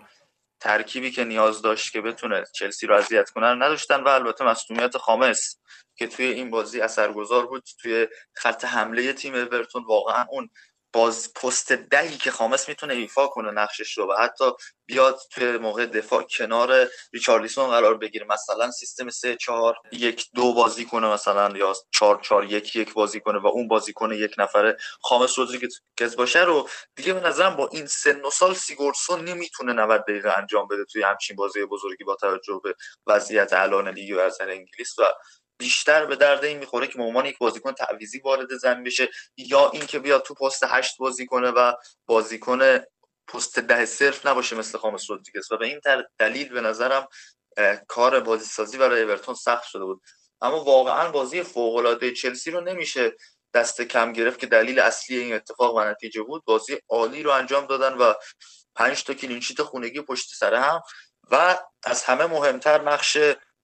ترکیبی که نیاز داشت که بتونه چلسی رو اذیت کنه نداشتن و البته مصدومیت خامس که توی این بازی اثرگذار بود توی خط حمله تیم اورتون. واقعا اون باز پست دهی که خامس میتونه ایفا کنه نقشش رو و حتی بیاد توی موقع دفاع کنار ریچارلیسون قرار بگیره، مثلا سیستم سه چهار یک دو بازی کنه، مثلا یا چهار چهار یک یک بازی کنه و اون بازی کنه یک نفره خامس رودریگز باشه. رو دیگه به نظرم با این سن و سال سیگورسون نمیتونه نود دقیقه انجام بده توی همچین بازی بزرگی با توجه به وضعیت الان لیگ ارزن انگلیس و بیشتر به درد این میخوره که مهمان یک بازیکن تعویضی وارد زمین بشه یا اینکه بیاد تو پست هشت بازی کنه و بازیکن پست ده صرف نباشه مثل خامس رودریگز و به این دلیل به نظرم کار بازی سازی برای اورتون سخت شده بود. اما واقعا بازی فوق العاده چلسی رو نمیشه دست کم گرفت که دلیل اصلی این اتفاق و نتیجه بود. بازی عالی رو انجام دادن و پنج تا کلین شیت خونگی پشت سر هم و از همه مهمتر نقش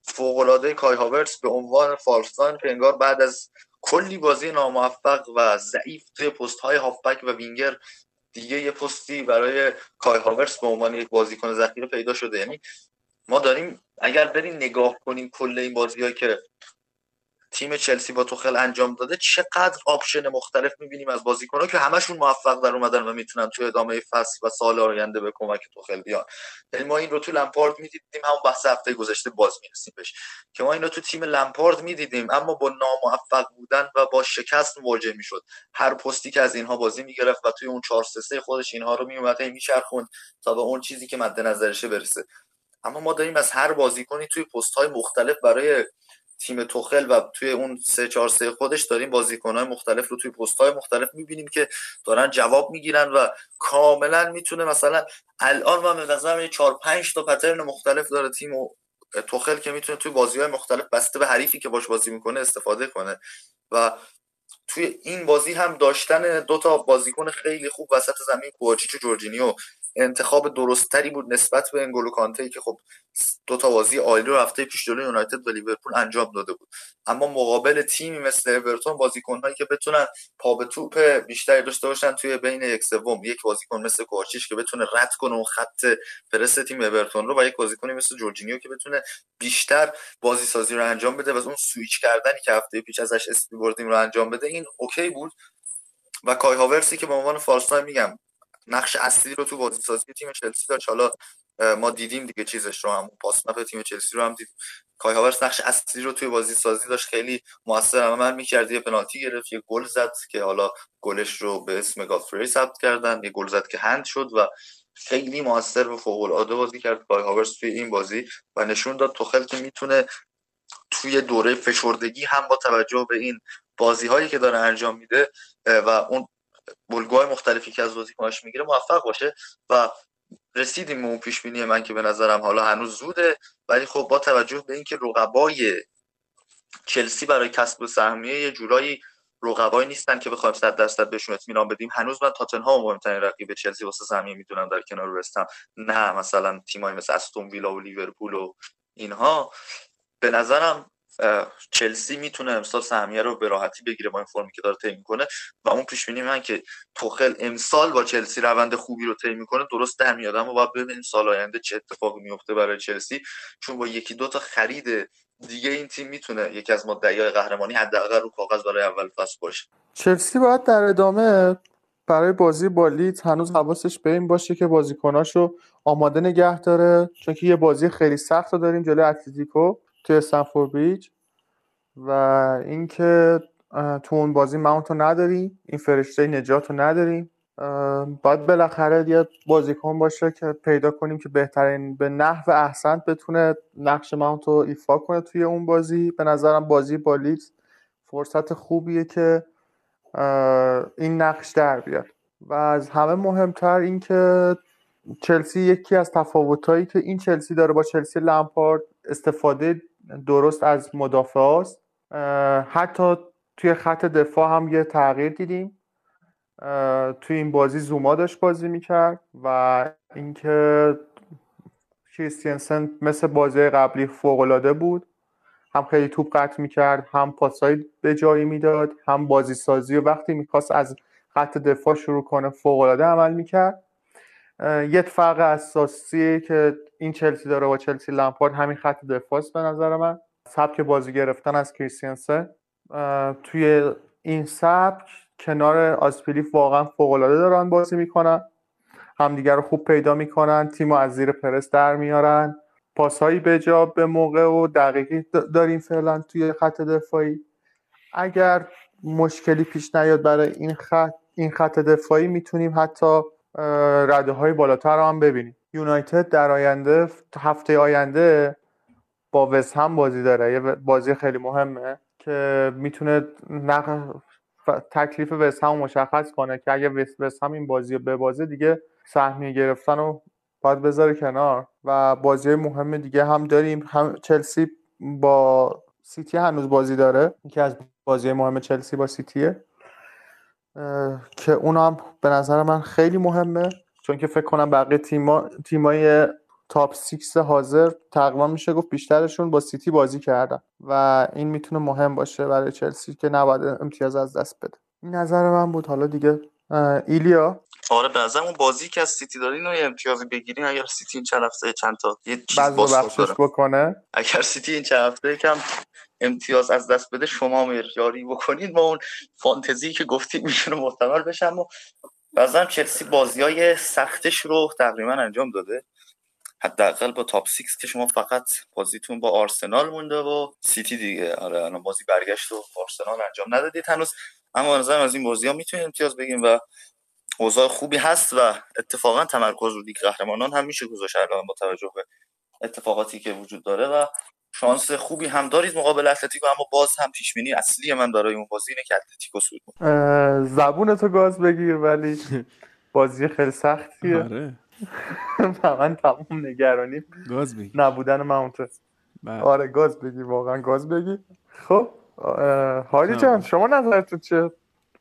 فوق‌العاده کای هاورتس به عنوان فالستان که انگار بعد از کلی بازی ناموفق و ضعیف توی پست‌های هافبک و وینگر دیگه یه پستی برای کای هاورتس به عنوان یک بازیکن ذخیره پیدا شده. یعنی ما داریم اگر بریم نگاه کنیم کل این بازی‌هایی که تیم چلسی با توخل انجام داده چقدر آپشن مختلف می‌بینیم از بازیکن‌ها که همشون موفق در اومدن و میتونن توی ادامه فصل و سال آینده به کمک توخل بیان. یعنی ما این رو تو لمپارد می‌دیدیم، همون بحث هفته گذشته باز می‌رسیم بهش که ما این رو تو تیم لمپارد می‌دیدیم اما با ناموفق بودن و با شکست مواجه می‌شد. هر پستی که از اینها بازی می‌گرفت و توی اون چهار سه سه خودش اینها رو میومد میچرخوند تا به اون چیزی که مد نظرشه برسه. اما ما داریم از هر بازیکنی توی پست‌های مختلف برای تیم توخل و توی اون سه چهار سه خودش داریم بازیکن‌های مختلف رو توی پست‌های مختلف می‌بینیم که دارن جواب می‌گیرن و کاملا می‌تونه مثلا الان من به نظرم چهار پنج تا پترن مختلف داره تیم توخل که می‌تونه توی بازی‌های مختلف بسته به حریفی که باش بازی می‌کنه استفاده کنه و توی این بازی هم داشتن دو تا بازیکن خیلی خوب وسط زمین کوواچیچ و جورجینیو انتخاب درستری بود نسبت به انگولو کانته که خب دو تا بازی عالی رو هفته پیش جلوی یونایتد و لیورپول انجام داده بود. اما مقابل تیمی مثل اورتون بازیکن‌هایی که بتونن پا به توپ بیشتری داشته باشن توی بین یک سوم، یک بازیکن مثل کوارچیش که بتونه رد کنه اون خط پرس تیم اورتون رو و یک بازیکنی مثل جورجینیو که بتونه بیشتر بازی سازی رو انجام بده و اون سوئیچ کردنی که هفته پیش ازش اسپی بردیم رو انجام بده، این اوکی بود. و کای هاورسی که به عنوان فالستای میگم نقش اصلی رو تو بازیسازی تیم چلسی داشت. حالا ما دیدیم دیگه چیزش رو هم پاسنپ تیم چلسی رو هم دیدیم. کای هاورس نقش اصلی رو توی بازیسازی داشت، خیلی موثر عمل می‌کرد. یه پنالتی گرفت، یه گل زد که حالا گلش رو به اسم گاتفری ثبت کردن، یه گل زد که هند شد و خیلی موثر و فوق‌العاده بازی کرد کای هاورس توی این بازی و نشون داد توخل که میتونه توی دوره فشردگی هم با توجه به این بازی‌هایی که داره انجام میده و اون بلگوهای مختلفی که از بازیکناش میگیره موفق باشه و رسیدیم به اون پیشبینی من که به نظرم حالا هنوز زوده، ولی خب با توجه به اینکه رقبای چلسی برای کسب سهمیه یه جورایی رقبایی نیستن که بخوایم صد درصد بهشون اطمینان بدیم، هنوز من تاتنهام مهمترین رقیب چلسی واسه سهمیه میدونم در کنار رستم، نه مثلا تیمای مثل استون ویلا و لیورپول و اینها. به نظرم چلسی میتونه امسال سهمیه رو به راحتی بگیره با این فرمی که داره طی میکنه و اون پیشبینی من که توخل امسال با چلسی روند خوبی رو طی میکنه درست در میاد، اما باید ببینیم سال آینده چه اتفاقی میفته برای چلسی، چون با یکی دو تا خرید دیگه این تیم میتونه یکی از مدعیای قهرمانی حداقل رو کاغذ برای اول فصل باشه. چلسی باید در ادامه برای بازی با لیت هنوز حواسش به این باشه که بازیکناشو آماده نگه داره، چون که یه بازی خیلی سخت داریم جلوی اتلتیکو توی استنفورد بریج و اینکه تو اون بازی ماونت رو نداریم، این فرشته نجات رو نداریم، باید بالاخره یه بازیکن باشه که پیدا کنیم که بهترین به نحو احسن بتونه نقش ماونت رو ایفا کنه توی اون بازی. به نظرم بازی با لیدز فرصت خوبیه که این نقش در بیاد و از همه مهمتر اینکه چلسی یکی از تفاوتایی که این چلسی داره با چلسی لمپارد استفاده درست از مدافع هاست، حتی توی خط دفاع هم یه تغییر دیدیم، توی این بازی زوما داشت بازی میکرد و اینکه کریستینسن مثل بازی قبلی فوق‌العاده بود، هم خیلی توپ قطع میکرد، هم پاسای به جایی میداد، هم بازی سازی و وقتی میخواست از خط دفاع شروع کنه فوق‌العاده عمل میکرد. یه فرق اساسی که این چلسی داره با چلسی لمپارد همین خط دفاع به نظر من، سبک بازی گرفتن از کریستینسن توی این سبک کنار آسپیلیف واقعا فوق‌العاده دارن بازی میکنن، همدیگر رو خوب پیدا میکنن، تیمو از زیر پرس در میارن، پاسهایی به جا به موقع و دقیقی داریم فعلا توی خط دفاعی. اگر مشکلی پیش نیاد برای این خط این خط دفاعی میتونیم حتی رده های بالاتر رو هم ببینیم. یونایتد در آینده هفته آینده با وست هم بازی داره، یه بازی خیلی مهمه که میتونه نق... تکلیف وست هم مشخص کنه که اگه وست هم این بازی رو ببازه دیگه سهمیه گرفتن رو باید بذاره کنار و بازی های مهم دیگه هم داریم. هم چلسی با سیتی هنوز بازی داره، یکی از بازی مهم چلسی با سیتیه که اونا هم به نظر من خیلی مهمه، چون که فکر کنم بقیه تیما تیمای تاپ سیکس حاضر تقریبا میشه گفت بیشترشون با سیتی بازی کردن و این میتونه مهم باشه برای چلسی که نباید امتیاز از دست بده. این نظر من بود. حالا دیگه ایلیا آره به نظر اون بازی که از سیتی دارین و یه امتیازی بگیرین، اگر سیتی این چند هفته چند تا یه چیز بازش بکنه، اگر سیتی این چند هفته یکم امتیاز از دست بده شما مرجاری بکنید ما اون فانتزی که گفتید میتونه محتمل بشه. اما بازم چلسی بازیای سختش رو تقریبا انجام داده، حداقل با تاپ سیکس که شما فقط بازیتون با آرسنال مونده و سیتی دیگه. آره الان بازی برگشت و آرسنال انجام ندادید هنوز، اما نظرم از این بازی‌ها میتونیم امتیاز بگیم و اوضاع خوبی هست و اتفاقا تمرکز رو لیگ قهرمانان هم میشه گذاشت الان با توجه به اتفاقاتی که وجود داره و شانس خوبی هم دارید مقابل اتلتیکو. اما باز هم پیشبینی اصلی من برای اون بازی اینه که اتلتیکو سود می‌کنه. زبونتو گاز بگیر ولی بازی خیلی سختیه. آره. واقعا تمام نگرانیم گاز بگیر. نبودن ماونت. آره گاز بگیر، واقعا گاز بگیر. خب حالی جان شما نظرتون چیه؟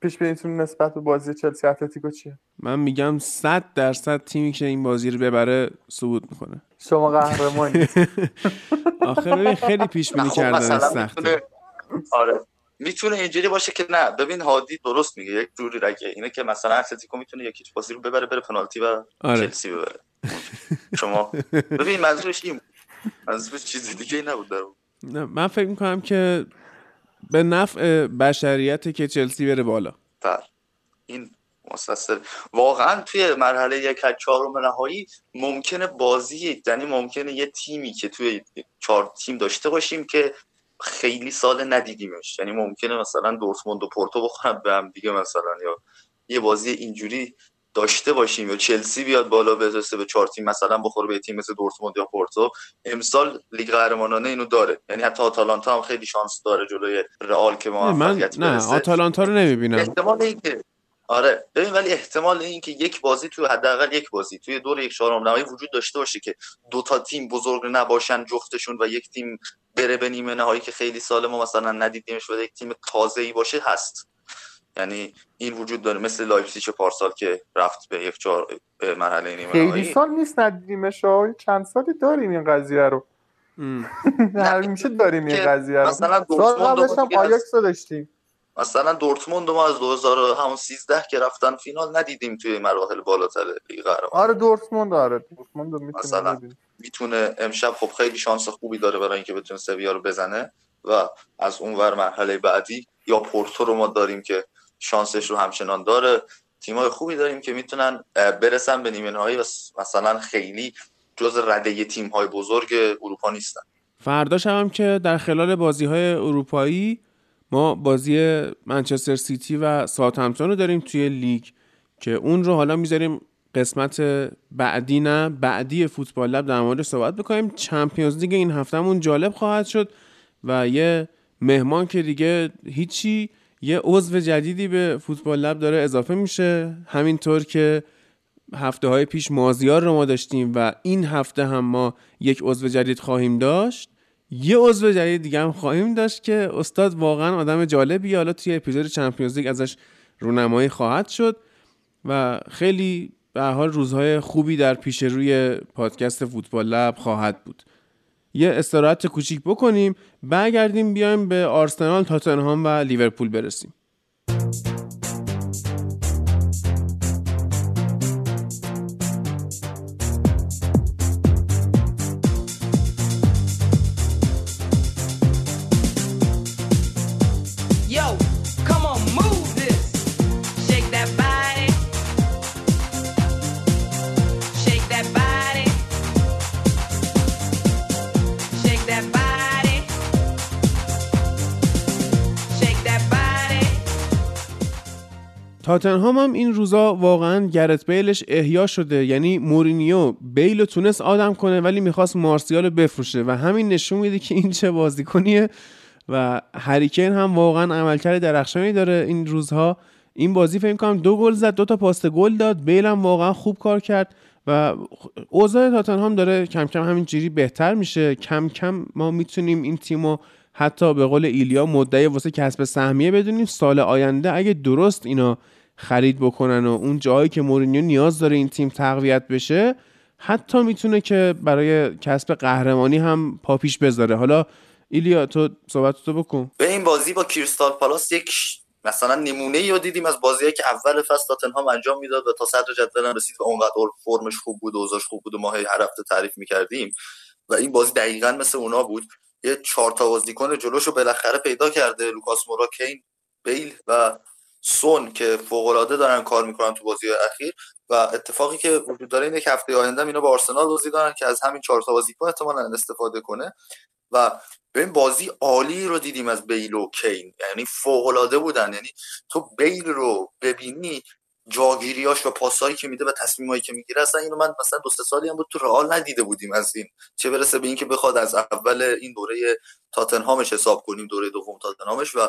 پیش بینیتون نسبت به بازی چلسی اتلتیکو چیه؟ من میگم صد درصد تیمی که این بازی رو ببره صعود میکنه. شما قهرمانید. آخر خیلی پیش بینی کردن سخته. آره میتونه اینجوری باشه که نه ببین هادی درست میگه، یک جوری رگه اینه که مثلا اتلتیکو میتونه یکی بازی رو ببره بره پنالتی و آره. چلسی ببره. شما ببین منظورش این منظورش چیز دیگه نبود درو. نه من فکر میکنم که به نفع بشریت که چلسی بره بالا. بله این مستثر واقعا توی مرحله یک از چهارم نهایی ممکنه بازی، یعنی ممکنه یه تیمی که توی چهار تیم داشته باشیم که خیلی سال ندیدیمش، یعنی ممکنه مثلا دورتموند و پورتو بخورن به هم دیگه مثلا، یا یه بازی اینجوری داشته باشیم یا چلسی بیاد بالا برسه به چهار تیم مثلا بخوره به تیم مثل دورتموند یا پورتو، امسال لیگ قهرمانان اینو داره. یعنی حتی آتالانتا هم خیلی شانس داره جلوی رئال که موفقیت برسه. نه آتالانتا رو نمیبینم. احتمال اینکه آره ببین، ولی احتمال این که یک بازی تو حداقل یک بازی توی دور یک چهارم نهایی وجود داشته باشه که دو تا تیم بزرگ نباشن جفتشون و یک تیم بره به نیمه نهایی که خیلی سال ما مثلا ندیدیمش و یک تیم تازه‌ای باشه هست. یعنی این وجود داره، مثل لایپزیگ پارسال که رفت به یک چهار به مرحله نیمه نهایی. خیلی سال نیست ندیدیمش، چند سالی داریم این قضیه رو. همیشه داریم این قضیه رو. مثلا دورتموند آیاکس داشتیم. مثلا دورتموند ما از دو هزار و سیزده که رفتن فینال ندیدیم توی مراحل بالاتر لیگ قهرمانان. آره دورتموند آره دورتموند میتونه مثلا میتونه امشب خب خیلی شانس خوبی داره برای اینکه بتونه سویا رو بزنه و از اونور مرحله بعدی یا پورتو رو ما داریم که شانسش رو همچنان داره. تیمای خوبی داریم که میتونن برسن به نیمه نهایی و مثلا خیلی جز رده تیم‌های بزرگ اروپا نیستن. فرداش هم که در خلال بازی‌های اروپایی ما بازی منچستر سیتی و ساوثهمپتون رو داریم توی لیگ که اون رو حالا میذاریم قسمت بعدی، نه بعدی فوتبال لب، در موردش صحبت بکنیم. چمپیونز لیگ این هفتهمون جالب خواهد شد و یه مهمان که دیگه هیچی، یه عضو جدیدی به فوتبال لب داره اضافه میشه، همینطور که هفته های پیش مازیار رو ما داشتیم و این هفته هم ما یک عضو جدید خواهیم داشت. یه عضو جدید دیگه هم خواهیم داشت که استاد واقعا آدم جالبیه، حالا توی اپیزود چمپیونز لیگ ازش رونمایی خواهد شد و خیلی به هر حال روزهای خوبی در پیش روی پادکست فوتبال لب خواهد بود. یه استراحت کوچیک بکنیم، برگردیم بیایم به آرسنال، تاتنهام و لیورپول برسیم. تاتنهام هم این روزا واقعا گرت بیلش احیا شده، یعنی مورینیو بیل تونس آدم کنه ولی میخواست مارسیال رو بفروشه و همین نشون میده که این چه بازیکنیه. و هری کین هم واقعا عملکرد درخشانی داره این روزها. این بازی فکر کنم دو گل زد، دو تا پاس گل داد، بیل هم واقعا خوب کار کرد و اوضاع تاتنهام داره کم کم همینجوری بهتر میشه. کم کم ما میتونیم این تیمو حتی به قول ایلیا مدعی واسه کسب سهمیه بدونیم. سال آینده اگه درست اینا خرید بکنن و اون جایی که مورینیو نیاز داره این تیم تقویت بشه، حتی میتونه که برای کسب قهرمانی هم پا پیش بذاره. حالا ایلیا تو صحبت تو بکن. به این بازی با کریستال پالاس یک مثلا نمونه‌ای رو دیدیم از بازیایی که اول فصل تاتنهام انجام میداد و تا صدر جدول رسید و اونقدر فرمش خوب بود و اوضاعش خوب بود و ما هر هفته تعریف می‌کردیم و این بازی دقیقاً مثل اونا بود. یه چهار تا بازیکن جلوشو بالاخره پیدا کرده، لوکاس مورا، کین، بیل و سون که فوق‌العاده دارن کار میکنن تو بازی‌های اخیر و اتفاقی که وجود داره اینه که هفته آینده اینا با آرسنال بازی دارن که از همین چهار تا بازیکن احتمالاً استفاده کنه و ببین بازی عالی رو دیدیم از بیل و کین، یعنی فوق‌العاده بودن. یعنی تو بیل رو ببینی جاگیریاش و پاسایی که میده و تصمیمایی که میگیره، اصلا اینو من مثلا دو سه سالی هم بود تو رئال ندیده بودیم از این، چه برسه به اینکه بخواد از اول این دوره تاتنهامش حساب کنیم، دوره دوم تاتنهامش. و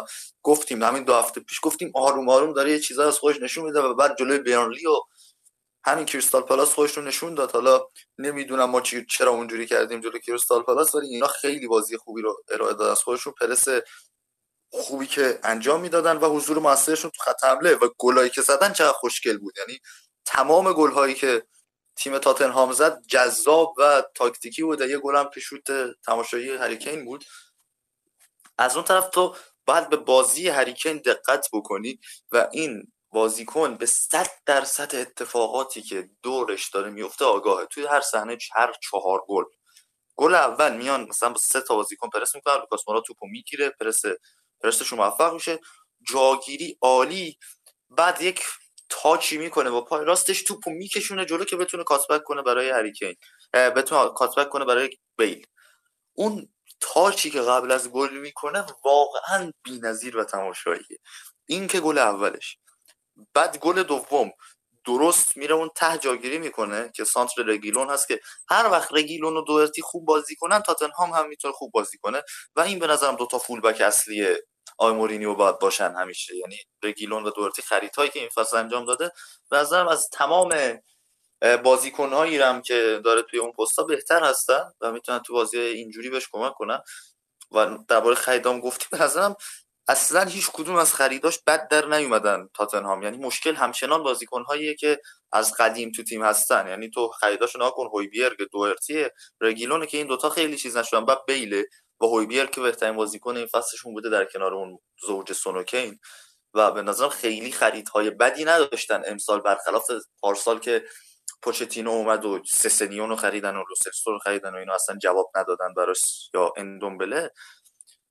گفتیم همین دو هفته پیش گفتیم آروم آروم داره یه چیزا از خودش نشون میده و بعد جلوی برنلی و همین کریستال پالاس خودش رو نشون داد. حالا نمیدونم ما چرا اونجوری کردیم جلوی کریستال پالاس، ولی اینا خیلی بازی خوبی رو ارائه داد از خودشون، پرس خوبی که انجام میدادن و حضور موثرشون تو خط حمله و گلایی که زدن چقدر خوشگل بود. یعنی تمام گل‌هایی که تیم تاتنهام زد جذاب و تاکتیکی بود. یه گل هم که شوت تماشایی هری کین بود. از اون طرف تو باید به بازی هری کین دقت بکنی و این بازیکن به صد درصد اتفاقاتی که دورش داره میفته آگاهه. توی هر صحنه هر چهار گل گل اول میان مثلا با سه تا بازیکن پرس میکنن، لوکاس مورا توپو میگیره، پرس پرستش موفق میشه، جاگیری عالی، بعد یک تاچی میکنه با پای راستش توپو میکشونه جلو که بتونه کاتبک کنه برای هری کین، بتونه کاتبک کنه برای بیل. اون تاچی که قبل از گل میکنه واقعا بی‌نظیر و تماشاییه. این که گل اولش. بعد گل دوم درست میره اون ته جاگیری میکنه که سانتر رگیلون هست که هر وقت رگیلون و دورتی خوب بازی کنن تاتنهام هم میتونه خوب بازی کنه و این به نظرم دوتا فول بک اصلی آی مورینیو باید باشن همیشه، یعنی رگیلون و دورتی. خریدهایی که این فصل انجام داده به نظرم از تمام بازیکن‌هایی هم که داره توی اون پستا بهتر هستن و میتونن تو بازی اینجوری بهش کمک کنن. و درباره خریدام گفتیم، به نظرم اصلا هیچ کدوم از خریداش بد در نیومدن تاتنهام، یعنی مشکل همچنان بازیکن‌هاییه که از قدیم تو تیم هستن، یعنی تو خریداش نگاه کن، هویبیرگ، دوئرتیه، رگیلون که این دوتا خیلی چیز نشدن، بعد بیل و هویبیرگ که بهترین بازیکن این فصلشون بوده در کنار اون زوج سونوکین و به نظرم خیلی خریدهای بدی نداشتن امسال، برخلاف پارسال که پوچتینو اومد و سسنیونو خریدن و لوسلسو رو خریدن و اینا اصلا جواب ندادن براش، یا اندومبله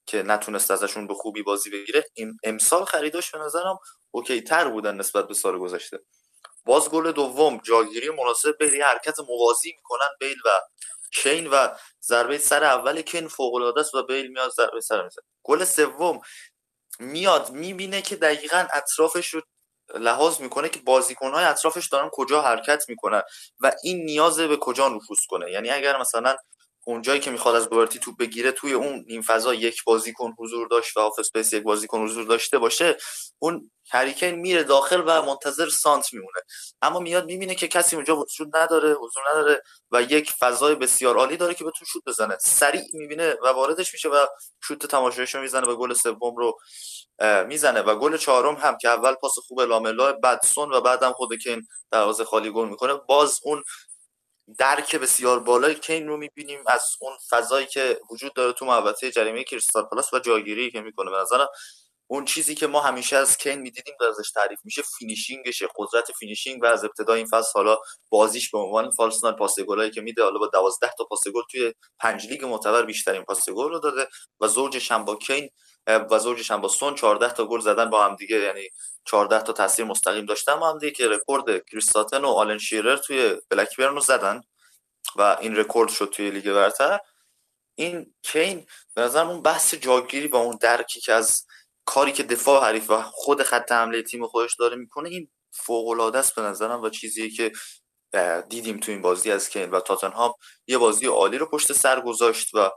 که نتونست ازشون به خوبی بازی بگیره. امسال خریداش به نظرم اوکی تر بودن نسبت به سال گذشته. باز گل دوم جاگیری مناسب به حرکت موازی میکنن بیل و شین و ضربه سر اول کن فوق العاده است و بیل میاد ضربه سر میزنه. گل سوم میاد میبینه که دقیقاً اطرافش رو لحاظ میکنه که بازیکن‌های اطرافش دارن کجا حرکت میکنن و این نیازه به کجا نفوذ کنه، یعنی اگر مثلا اونجایی که میخواد از دورتی توپ بگیره توی اون نیم فضا یک بازیکن حضور داشت و آف اسپیس یک بازیکن حضور داشته باشه، اون هریکن میره داخل و منتظر سانت میمونه، اما میاد میبینه که کسی اونجا وجود نداره حضور نداره و یک فضای بسیار عالی داره که بتونه شوت بزنه، سریع میبینه و واردش میشه و شوت تماشاییش رو میزنه و گل سوم رو میزنه و گل چهارم هم که اول پاس خوب لاملا بدسون و بعدم خود کین دروازه خالی گل میکنه. باز اون درک بسیار بالای کین رو میبینیم از اون فضایی که وجود داره تو محوطه جریمه کریستال پلاس و جاگیری که میکنه. به نظرم اون چیزی که ما همیشه از کین میدیدیم و ازش تعریف میشه فینیشینگشه، قدرت فینیشینگ و از ابتدای این فصل حالا بازیش به عنوان فالس ناین پاس گلایی که میده، حالا با دوازده تا پاس گل توی پنج لیگ معتبر بیشترین پاس گل رو داده و زوجش هم با کین و زوجش هم با سون چهارده تا گل زدن با هم دیگه، یعنی چهارده تا تاثیر مستقیم داشتن با هم دیگه که رکورد کریستاتن و آلن شیرر توی بلکبرن رو زدن و این رکورد شد توی لیگ برتر. این کین به نظرم اون بحث جاگیری با اون درکی که از کاری که دفاع حریف و خود خط حمله تیم خودش داره میکنه این فوق‌العاده است به نظرم و چیزیه که دیدیم تو این بازی از کین و تاتنهام یه بازی عالی رو پشت سر گذاشت و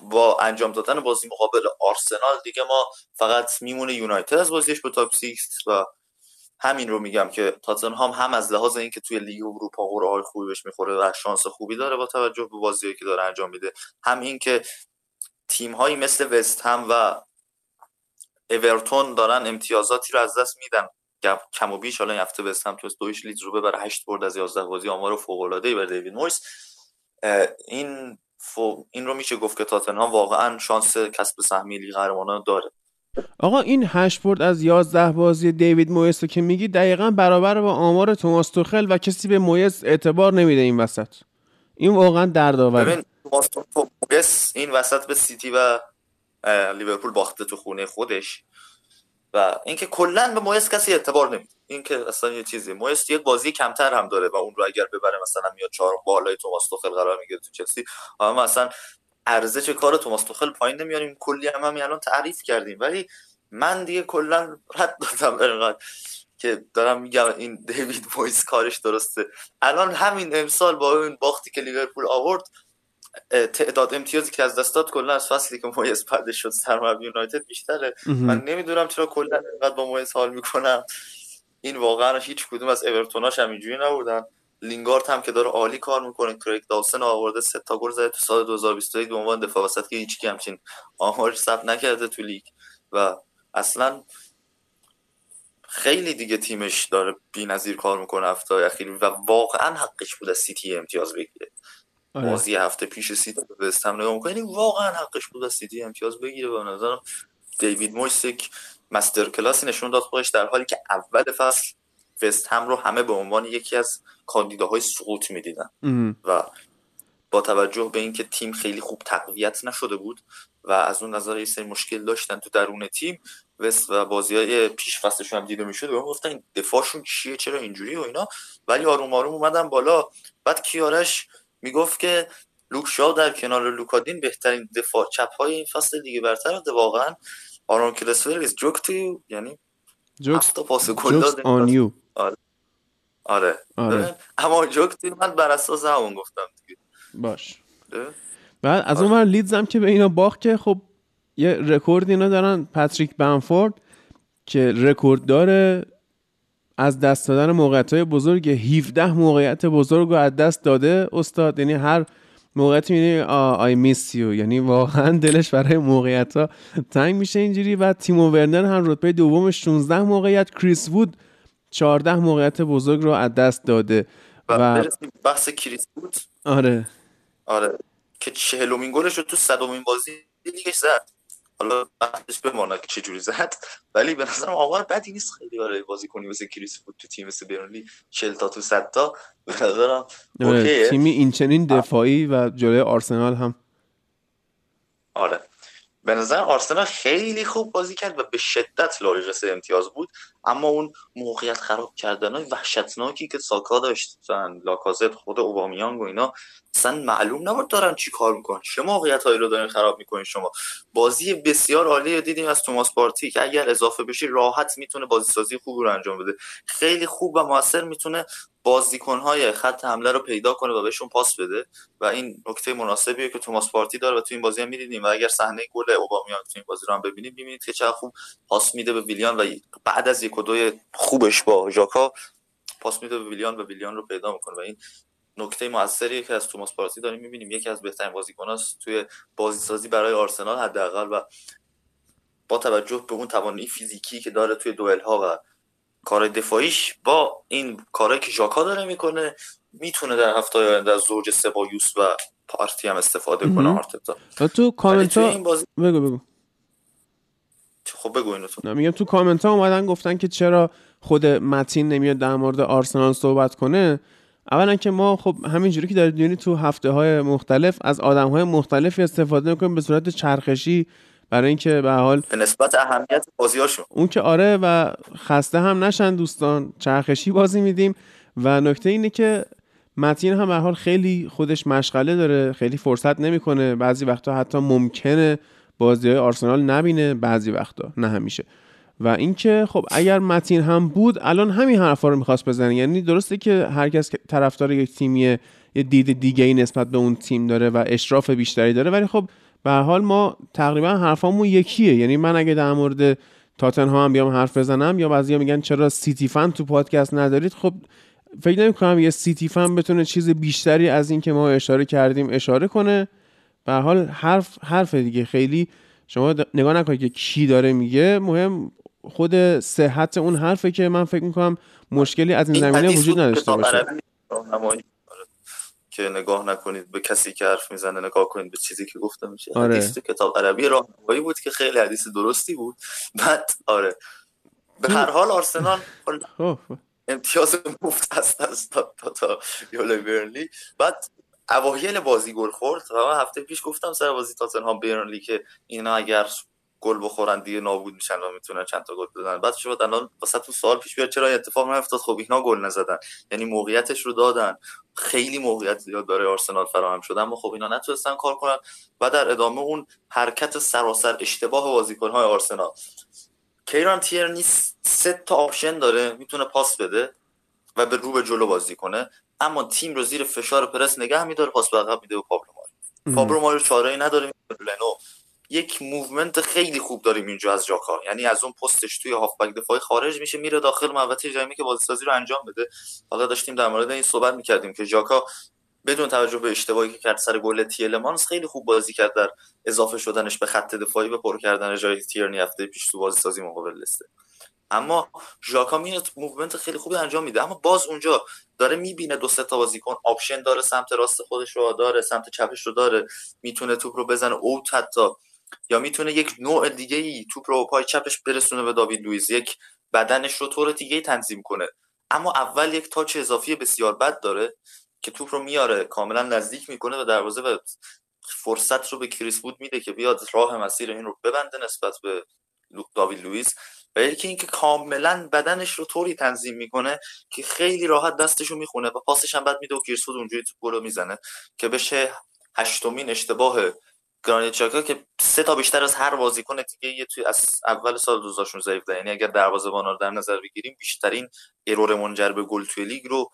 با انجام دادن بازی مقابل آرسنال دیگه ما فقط میمونه یونایتد از بازیش به تاپ شش و همین رو میگم که تاتنهام هم از لحاظ اینکه توی لیگ اروپا قرعه‌های خوبی بهش میخوره و شانس خوبی داره با توجه به بازیایی که داره انجام میده، هم اینکه تیم‌هایی مثل وستهم و اورتون دارن امتیازاتی رو از دست میدن کم و بیش. حالا این هفته وستهم تونست دویش لیدز رو ببره، هشت برد از یازده بازی، آمار فوق‌العاده‌ای برای دیوید مویس. این فو این رو میشه گفت که تاتنهام واقعا شانس کسب سهمیه لیگ قهرمانان داره. آقا این هشت برد از یازده بازی دیوید مویس رو که میگی دقیقاً برابر با آمار توماس توخل و کسی به مویس اعتبار نمیده این وسط. این واقعا دردآوره. ببین توماس توخل این وسط به سیتی و لیورپول باخته تو خونه خودش و اینکه کلا به مویس کسی اعتبار نمیده، اینکه اصلا یه چیزی مویس یک بازی کمتر هم داره و اون رو اگر ببره مثلا میاد چهارم بالای توماس توخل قرار میگیره تو چلسی، اما اصلا ارزش کار توماس توخل پایین نمیاریم، کلی هم همین الان تعریف کردیم، ولی من دیگه کلا رد دادم انقدر که دارم میگم این دیوید مویس کارش درسته. الان همین امسال با اون باختی که لیورپول آورد تعداد امتیازی که از دست داد کلا از فصلی که مویس بعدش شد سرمربی یونایتد بیشتره. من نمیدونم چرا کلا انقدر با مویس حال میکنم. این واقعا هیچ کدوم از اورتوناش هم اینجوری نبودن. لینگارد هم که داره عالی کار میکنه، کریگ داوسن آورده سه تا گل زده تو سال دو هزار و بیست و یک به عنوان دفاع وسط که هیچ کی همچین آمارش ثبت نکرده تو لیگ و اصلا خیلی دیگه تیمش داره بی‌نظیر کار میکنه هفته اخیر و واقعا حقش بود از سیتی امتیاز بگیره. بازی هفته پیش سیتی به استم نگاه میکنه، واقعا حقش بود از سیتی امتیاز بگیره. به نظرم دیوید مویس یک مستر کلاسی نشون داد خودش، در حالی که اول فصل وستهم رو همه به عنوان یکی از کاندیداهای سقوط میدیدن و با توجه به اینکه تیم خیلی خوب تقویت نشده بود و از اون نظر یه سری مشکل داشتن تو درون تیم وست و بازی‌های پیش فصلشون هم دیده میشد و گفتن دفاعشون چیه چرا اینجوری و اینا، ولی آروم آروم اومدن بالا. بعد کیارش میگفت که لوکشاو در کنار لوکادین بهترین دفاع چپ های این فصل دیگه برتر ده. واقعا آرون کلسفیلز جوک تو یو، یعنی جوک تو پاس گل داد آن یو. آره, آره. اما جوک توی من بر اساس همون گفتم دیگه. باش ده؟ بعد از آره. اون من لیدز هم که به اینا باخت که خب یه رکورد اینا دارن، پاتریک بنفورد که رکورد داره از دست دادن موقعیت‌های بزرگ، هفده موقعیت بزرگ رو از دست داده استاد، یعنی هر موقعیت می‌بینی آی میس یو، یعنی واقعا دلش برای موقعیت‌ها تنگ میشه اینجوری. و تیمو ورنر هم رتبه دوم شانزده موقعیت، کریس وود چهارده موقعیت بزرگ رو از دست داده. و بحث کریس وود آره آره که چهلمین گلش رو تو صدمین بازی دیگه زد. حالا بحثش بماند که چجوری زد، ولی به نظرم آقا بدی نیست خیلی برای بازیکنی مثل کریس وود تو تیم مثل برنلی چهل تا تو صد تا به نظرم اوکیه. تیمی این چنین دفاعی و جلوی آرسنال هم آره به نظر آرسنال خیلی خوب بازی کرد و به شدت لاریجس امتیاز بود، اما اون موقعیت خراب کردنای وحشتناکی که ساکا داشتن، لاکازت، خود اوبامیانگ و اینا، اصلا معلوم نبود دارن چی کار میکنن. چه موقعیتایی رو دارین خراب میکنین شما؟ بازی بسیار عالی دیدیم از توماس پارتی که اگر اضافه بشی راحت میتونه بازیسازی خوب رو انجام بده، خیلی خوب و موثر میتونه بازیکن‌های خط حمله رو پیدا کنه و بهشون پاس بده و این نکته مناسبیه که توماس پارتی داره و تو این بازی هم می‌دیدیم. و اگر صحنه گل اوبامیانگ تو این بازی رو هم ببینید می‌بینید که چقدر خوب پاس میده به ویلیان و بعد از یک و دو خوبش با ژاکا پاس میده به ویلیان و ویلیان رو پیدا می‌کنه و این نکته موثریه که از توماس پارتی داریم می‌بینیم. یکی از بهترین بازیکناست توی بازیسازی برای آرسنال حداقل و با توجه به اون توانایی فیزیکی که داره توی دوئل‌ها و کار دفاعیش با این کارهایی که ژاکا داره میکنه میتونه در هفته آینده از زوج سبایوس و پارتی هم استفاده کنه آرتتا. تو کامنت ها بازی... بگو بگو خب بگو اینو تو. میگم تو کامنت ها اومدن گفتن که چرا خود متین نمیاد در مورد آرسنال صحبت کنه. اولا که ما خب همینجوری که دارید میبینید تو هفته های مختلف از آدم های مختلفی استفاده میکنیم به صورت چرخشی برای اینکه به حال به نسبت اهمیت بازیاشون اون که آره و خسته هم نشن دوستان، چرخشی بازی میدیم. و نکته اینه که متین هم به حال خیلی خودش مشغله داره، خیلی فرصت نمیکنه، بعضی وقتا حتی ممکنه بازی‌های آرسنال نبینه، بعضی وقتا نه همیشه. و اینکه خب اگر متین هم بود الان همین حرفا رو می‌خواست بزنه، یعنی درسته که هر کس طرفدار یک تیمیه یه دید دیگه‌ای نسبت به اون تیم داره و اشراف بیشتری داره، ولی خب به هر حال ما تقریبا حرفامون یکیه. یعنی من اگه در مورد تاتنهام هم بیام حرف بزنم یا بعضیا میگن چرا سیتی فن تو پادکست ندارید، خب فکر نمی‌کنم یه سیتی فن بتونه چیز بیشتری از این که ما اشاره کردیم اشاره کنه. به هر حال حرف حرف دیگه، خیلی شما نگاه نکنید که کی داره میگه، مهم خود صحت اون حرفه که من فکر می‌کنم مشکلی از این زمینه وجود نداشته باشه. که نگاه نکنید به کسی که حرف میزنه، نگاه کنید به چیزی که گفته میشه. آره. حدیث تو کتاب عربی راهنمایی بود که خیلی حدیث درستی بود. بعد آره به هر حال آرسنال امتیاز مفت هست از تا تا یوله برنلی. بعد اوایل بازی گل خورد و من هفته پیش گفتم سر بازی تاتنهام برنلی که اینا اگر گل بخورن دیگه نابود میشن و میتونن چند تا گل بزنن. بعد شما الان واسهتون سوال پیش بیاد چرا این اتفاق نیفتاد؟ خب اینا گل نزدن، یعنی موقعیتش رو دادن، خیلی موقعیت زیاد برای آرسنال فراهم شد اما خب اینا نتونستن کار کنن. و در ادامه اون حرکت سراسر اشتباه بازیکن‌های آرسنال، کیران تیرنی سه تا آپشن داره، میتونه پاس بده و به رو به جلو بازی کنه اما تیم رو زیر فشار پرس نگه می‌داره، پاس به عقب میده و پابلو ماری پابلو ماری چاره‌ای نداره. لنو یک موومنت خیلی خوب داریم اینجا از ژاکا، یعنی از اون پستش توی هافبک دفاعی خارج میشه میره داخل محوطه جریمه که بازیسازی رو انجام بده. حالا داشتیم در مورد این صحبت میکردیم که ژاکا بدون توجه به اشتباهی که کرد سر گل تیلمانس خیلی خوب بازی کرد در اضافه شدنش به خط دفاعی و پر کردن جای تیرنی هفته پیش تو بازیسازی مقابل لسته. اما ژاکا میاد موومنت خیلی خوبی انجام میده، اما باز اونجا داره میبینه دو سه تا بازیکن آپشن داره، سمت راست خودش رو داره، سمت چپش رو داره، میتونه توپ رو بزنه اوت حتی، یا میتونه یک نوع دیگه ای توپ رو پای چپش برسونه به داوید لوئیز، یک بدنش رو طور دیگه ای تنظیم کنه. اما اول یک تاچ اضافی بسیار بد داره که توپ رو میاره کاملا نزدیک میکنه و دروازه و فرصت رو به کریس وود میده که بیاد راه مسیر این رو ببنده نسبت به داوید لوئیز. و یکی اینکه کاملا بدنش رو طوری تنظیم میکنه که خیلی راحت دستش رو میخونه و پاسش هم بد میده و کریس وود اونجوری توپ رو میزنه که بشه هشتمین اشتباه گرانیت چاکا که سه تا بیشتر از هر بازیکن دیگه توی از اول سال دو هزار و شانزده ضعیف ده. یعنی اگر دروازه‌بانا رو در نظر بگیریم بیشترین ارور منجر به گل توی لیگ رو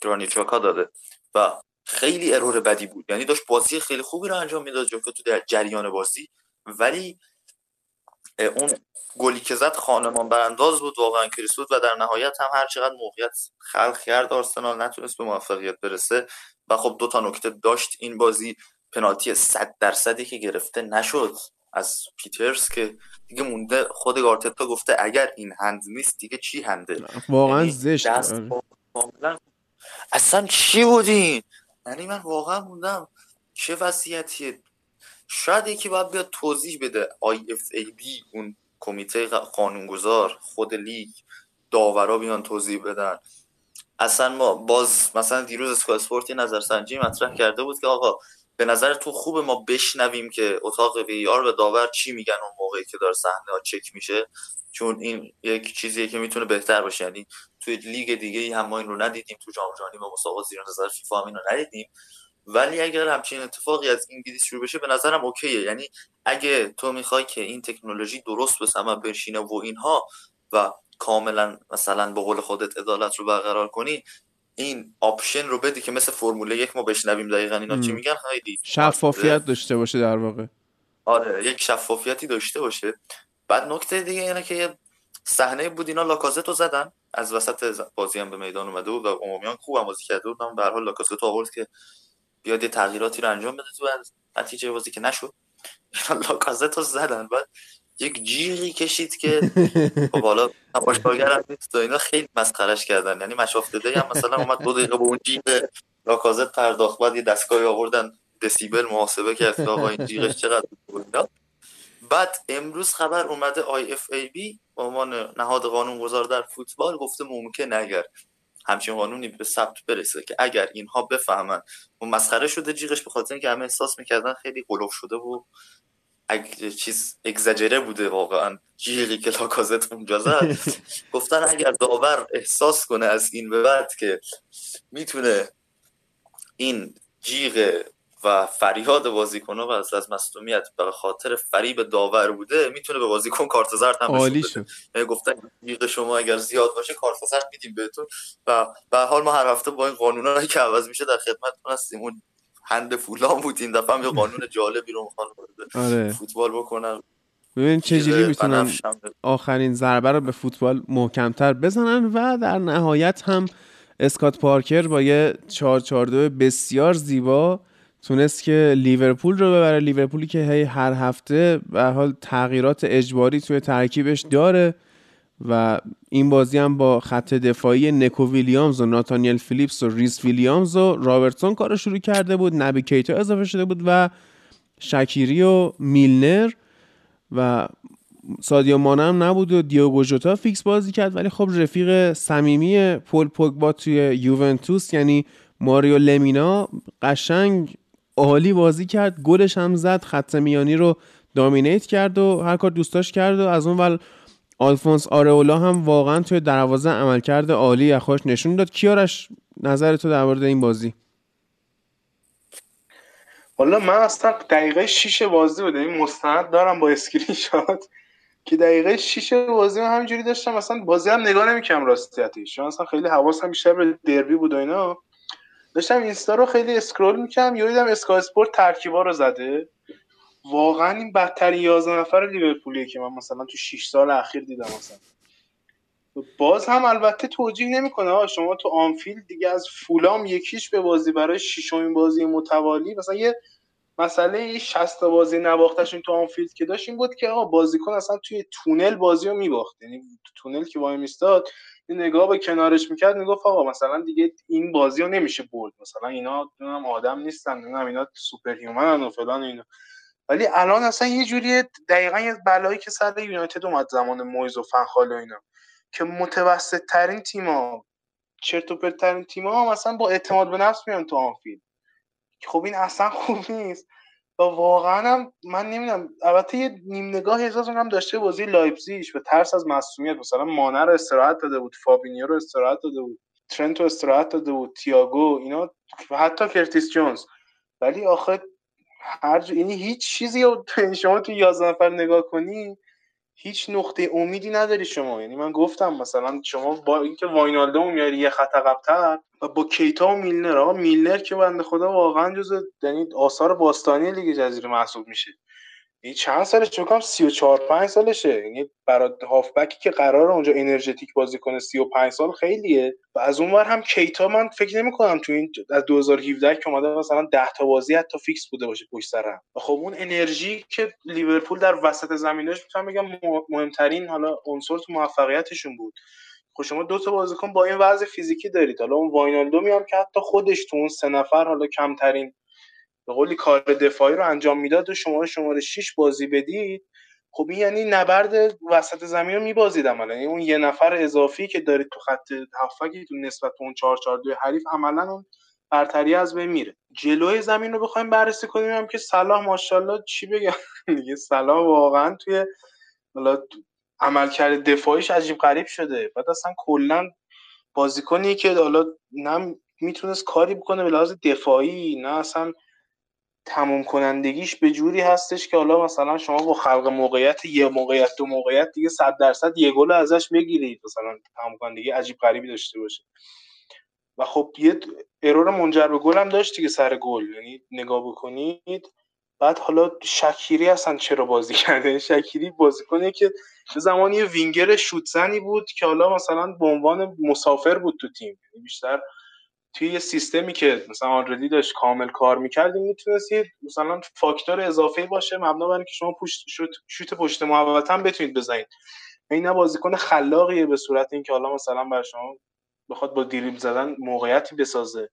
گرانیت چاکا داده و خیلی ارور بدی بود. یعنی داشت بازی خیلی خوبی رو انجام میداد چون که تو در جریان بازی، ولی اون گلی که زد خانمان برانداز بود، واقعا کریس بود و در نهایت هم هر چقدر موقعیت خلق کرد آرسنال نتونست به موفقیت برسه. و خب دو تا نکته داشت این بازی، پنالتی صد درصدی که گرفته نشد از پیترز که دیگه مونده، خود آرتتا گفته اگر این هند نیست دیگه چی هنده؟ واقعا زشت کاملا. اصلا چی بودین؟ یعنی من واقعا موندم چه وضعیتیه. شاید یکی باید بیاد توضیح بده. آی اف ای بی اون کمیته قانونگذار، خود لیگ، داورا بیان توضیح بدن. اصلا ما باز مثلا دیروز اسکای اسپورت یه نظرسنجی مطرح کرده بود که آقا به نظر تو خوب ما بشنویم که اتاق وی آر و داور چی میگن اون موقعی که داره صحنه ها چک میشه، چون این یک چیزیه که میتونه بهتر باشه. یعنی توی لیگ دیگه ای هم ما این رو ندیدیم، تو جام جهانی و مسابقات زیر نظر فیفا هم این رو ندیدیم، ولی اگر همچین اتفاقی از انگلیس شروع بشه به نظرم اوکیه. یعنی اگه تو میخوای که این تکنولوژی درست به ثمر بشینه و اینها و کاملا مثلا به قول خودت عدالت رو برقرار کنی، این آپشن رو بدی که مثل فرمول یک ما بشنویم دقیقاً اینا چی میگن، خیلی شفافیت داشته باشه در واقع. آره، یک شفافیتی داشته باشه. بعد نکته دیگه اینه که صحنه بود اینا لاکازتو زدن، از وسط بازی هم به میدان اومده بود و عمومیان خوب بازی کرده بودن، به هر حال لاکازتو آورد که بیاد یه تغییراتی رو انجام بده تو نتیجه بازی که نشد. لاکازتو زدن، بعد یک جیغی کشید که خب حالا تماشاگرم نیست و اینا خیلی مسخرهش کردن. یعنی مشافتده هم مثلا اومد دو دقیقه به اون جیغ لاکازت پرداخت، بعد یه دستگاهی آوردن دسیبل محاسبه کرد آقا این جیغش چقدر بود. بعد امروز خبر اومده آی اف ای بی به عنوان نهاد قانونگذار در فوتبال گفته ممکنه اگر همچین قانونی به ثبت برسه که اگر اینها بفهمن اون مسخره شده جیغش، به خاطر اینکه همه احساس می‌کردن خیلی قلوف شده و اگه چیز اگزاجره بوده واقعا جیغی که لاکازت اونجا زد. گفتن اگر داور احساس کنه از این به بعد که میتونه این جیغ و فریاد بازیکن‌ها و از مصدومیت به خاطر فریب داور بوده، میتونه به بازیکن کارت زرد هم بده. یعنی گفتن جیغ شما اگر زیاد باشه کارت زرد میدیم بهتون. و به هر حال ما هر هفته با این قانونایی که عوض میشه در خدمتتون هستیم. اون هند فولان بود این دفعه هم یه قانون جالبی رو میخوان آره. فوتبال بکنن. ببین چجوری میتونن آخرین ضربه رو به فوتبال محکمتر بزنن و در نهایت هم اسکات پارکر با یه چهار چهار دو بسیار زیبا تونست که لیورپول رو ببره. لیورپولی که هی هر هفته به حال تغییرات اجباری توی ترکیبش داره و این بازی هم با خط دفاعی نکو ویلیامز و ناتانیل فیلیپس و ریس ویلیامز و رابرتسون کارو شروع کرده بود، نبی کیتا اضافه شده بود و شکیری و میلنر و سادیو مانه هم نبود و دیوگو ژوتا فیکس بازی کرد. ولی خب رفیق صمیمی پول پوگبا توی یوونتوس یعنی ماریو لمینا قشنگ عالی بازی کرد، گلش هم زد، خط میانی رو دامینیت کرد و هر کار دوستاش کرد. و از اون ول آلفونس آرئولا هم واقعا توی دروازه عملکرد عالی از خودش نشون داد. کیارش نظر تو در مورد این بازی؟ والله من اصلا دقیقه شش بازی بود، این مستند دارم با اسکرین شات که دقیقه شش بازی من همینجوری داشتم، اصلا بازی هم نگاه نمی‌کردم راستیتش، چون اصلا خیلی حواسم بیشتر به دربی بود و اینا. داشتم اینستا رو خیلی اسکرول می‌کردم، یهو دیدم اسکای اسپورت ترکیبا رو زده. واقعا این بدترین یازده نفر لیورپولیه که من مثلا تو شش سال اخیر دیدم. مثلا باز هم البته توجیه نمیکنه ها، شما تو آنفیلد دیگه از فولام یکیش به بازی برای ششمین بازی متوالی، مثلا یه مسئله شصت تا بازی نباختشون تو آنفیلد که داشت این بود که آقا بازیکن اصلا توی تونل بازیو میباخت. یعنی تونل که وای میستاد نگاه به کنارش میکرد میگفت آقا مثلا دیگه این بازیو نمیشه برد، مثلا اینا نمیدونم آدم نیستن، نمیدونم اینا سوپر هیومنن و فلان اینا. ولی الان اصلا یه جوری دقیقاً یه بلایی که سر یونایتد اومد زمان مویز و فنخال و اینا که متوسط ترین تیم‌ها، چرت و پرت ترین تیم‌ها مثلا با اعتماد به نفس میان تو آنفیلد. خب این اصلا خوب نیست. و واقعاً هم من نمی‌دونم، البته یه نیم نگاه احساس می‌کنم داشته بازی لایپزیگ به ترس از معصومیت، مثلا مانه رو استراحت داده بود، فابینیو رو استراحت داده بود، ترنت رو استراحت داده بود، تییاگو اینا، حتی کرتیس جونز. ولی آخه هر جو... یعنی هیچ چیزی رو شما تو یازده نفر نگاه کنی هیچ نقطه امیدی نداری شما. یعنی من گفتم مثلا شما با اینکه واینالدو میاری یه خط عقب‌تر و با کیتا و میلنر، آقا میلنر که بنده خدا واقعا جزو یعنی آثار باستانی لیگ جزیره محسوب میشه. این چند سالش چونکام سی و چهار پنج سالشه، یعنی برای هافبکی که قراره اونجا انرژتیک بازی کنه سی و پنج سال خیلیه. و از اونور هم کیتا من فکر نمی‌کنم تو این از دو هزار و هفده که اومده مثلا ده تا بازی حتی فیکس بوده باشه پشت سر هم. و خب اون انرژی که لیورپول در وسط زمینش میتونم بگم مهمترین حالا عنصر تو موفقیتشون بود. خب شما دو تا بازیکن با این وضع فیزیکی دارید، حالا اون واینالدو میام که حتی خودش تو اون سه نفر حالا کمترین به قولی کار دفاعی رو انجام میداد و شما شماره شش بازی بدید. خب این یعنی نبرد وسط زمین رو میبازید عملا، یعنی اون یه نفر اضافی که دارید تو خط هافبکتون نسبت به اون چهار چهار دو حریف عملا اون برتری از بین میره. جلوی زمین رو بخوایم بررسی کنیم هم که صلاح ماشاءالله چی بگم دیگه، صلاح واقعا توی حالا عملکرد دفاعیش عجیب غریب شده. بعد اصلا کلا بازیکنی که حالا نه میتونست کاری بکنه به لحاظ دفاعی، نه اصلا تموم کنندگیش به جوری هستش که حالا مثلا شما با خلق موقعیت یه موقعیت دو موقعیت دیگه صد درصد یه گل ازش میگیرید، مثلا تموم کنندگی عجیب غریبی داشته باشه. و خب یه ارور منجر به گل هم داشت دیگه سر گل، یعنی نگاه بکنید. بعد حالا شکیری اصلا چرا بازی کرده؟ شکیری بازیکنه که به زمانی وینگر شوتزنی بود که حالا مثلا به عنوان مسافر بود تو تیم، بیشتر توی یه سیستمی که مثلا آلردی داشت کامل کار می‌کردیم میتونستید مثلا فاکتور اضافی باشه مبنا بر اینکه شما پشت شوت شوت پشت محوطه هم بتونید بزنید. این بازیکن خلاقیه به صورت اینکه حالا مثلا برای شما بخواد با دریبل زدن موقعیتی بسازه،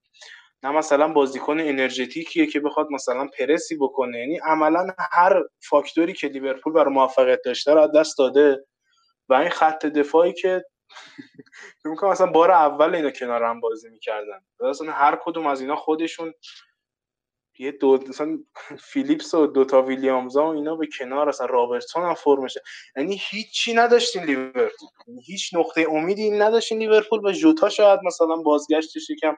نه مثلا بازیکن انرژتیکیه که بخواد مثلا پرسی بکنه. یعنی عملا هر فاکتوری که لیورپول برای موفقیت داشته رو از دست داده و این خط دفاعی که میگم مثلا بار اول اینا کنار هم بازی می‌کردن، مثلا هر کدوم از اینا خودشون یه دو مثلا فیلیپس و دوتا ویلیامزا و اینا به کنار، مثلا رابرتسون هم فرمشه. یعنی هیچی نداشتین لیورپول، هیچ نقطه امیدی نداشتین لیورپول. و ژوتا شاید مثلا بازگشتش یکم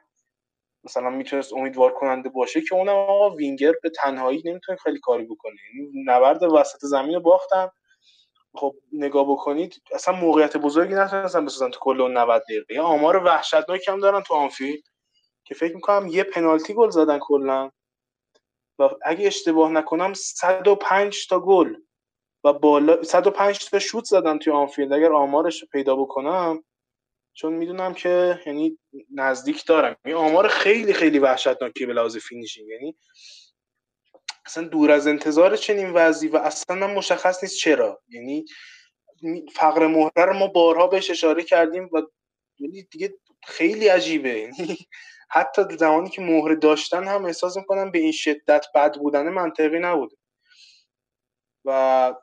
مثلا میتونست امیدوار کننده باشه که اونم آقا وینگر به تنهایی نمیتونه خیلی کاری بکنه. یعنی نبرد وسط زمین باختن. خب نگاه بکنید اصلا موقعیت بزرگی نتونستن بسازن تو کل اون نود دقیقه. یا آمار وحشتناکی هم دارن تو آنفیلد که فکر میکنم یه پنالتی گل زدن کلا و اگه اشتباه نکنم صد و پنج تا گل و بالا صد و پنج تا شوت زدن توی آنفیلد اگر آمارش رو پیدا بکنم، چون میدونم که یعنی نزدیک دارم. این آمار خیلی خیلی وحشتناکی به لحاظ فینیشینگ، یعنی اصلا دور از انتظار چنین وضعی و اصلا مشخص نیست چرا. یعنی فقر مهره ما بارها بهش اشاره کردیم و دیگه خیلی عجیبه. یعنی حتی زمانی که مهره داشتن هم احساس میکنم به این شدت بد بودن منطقی نبوده. و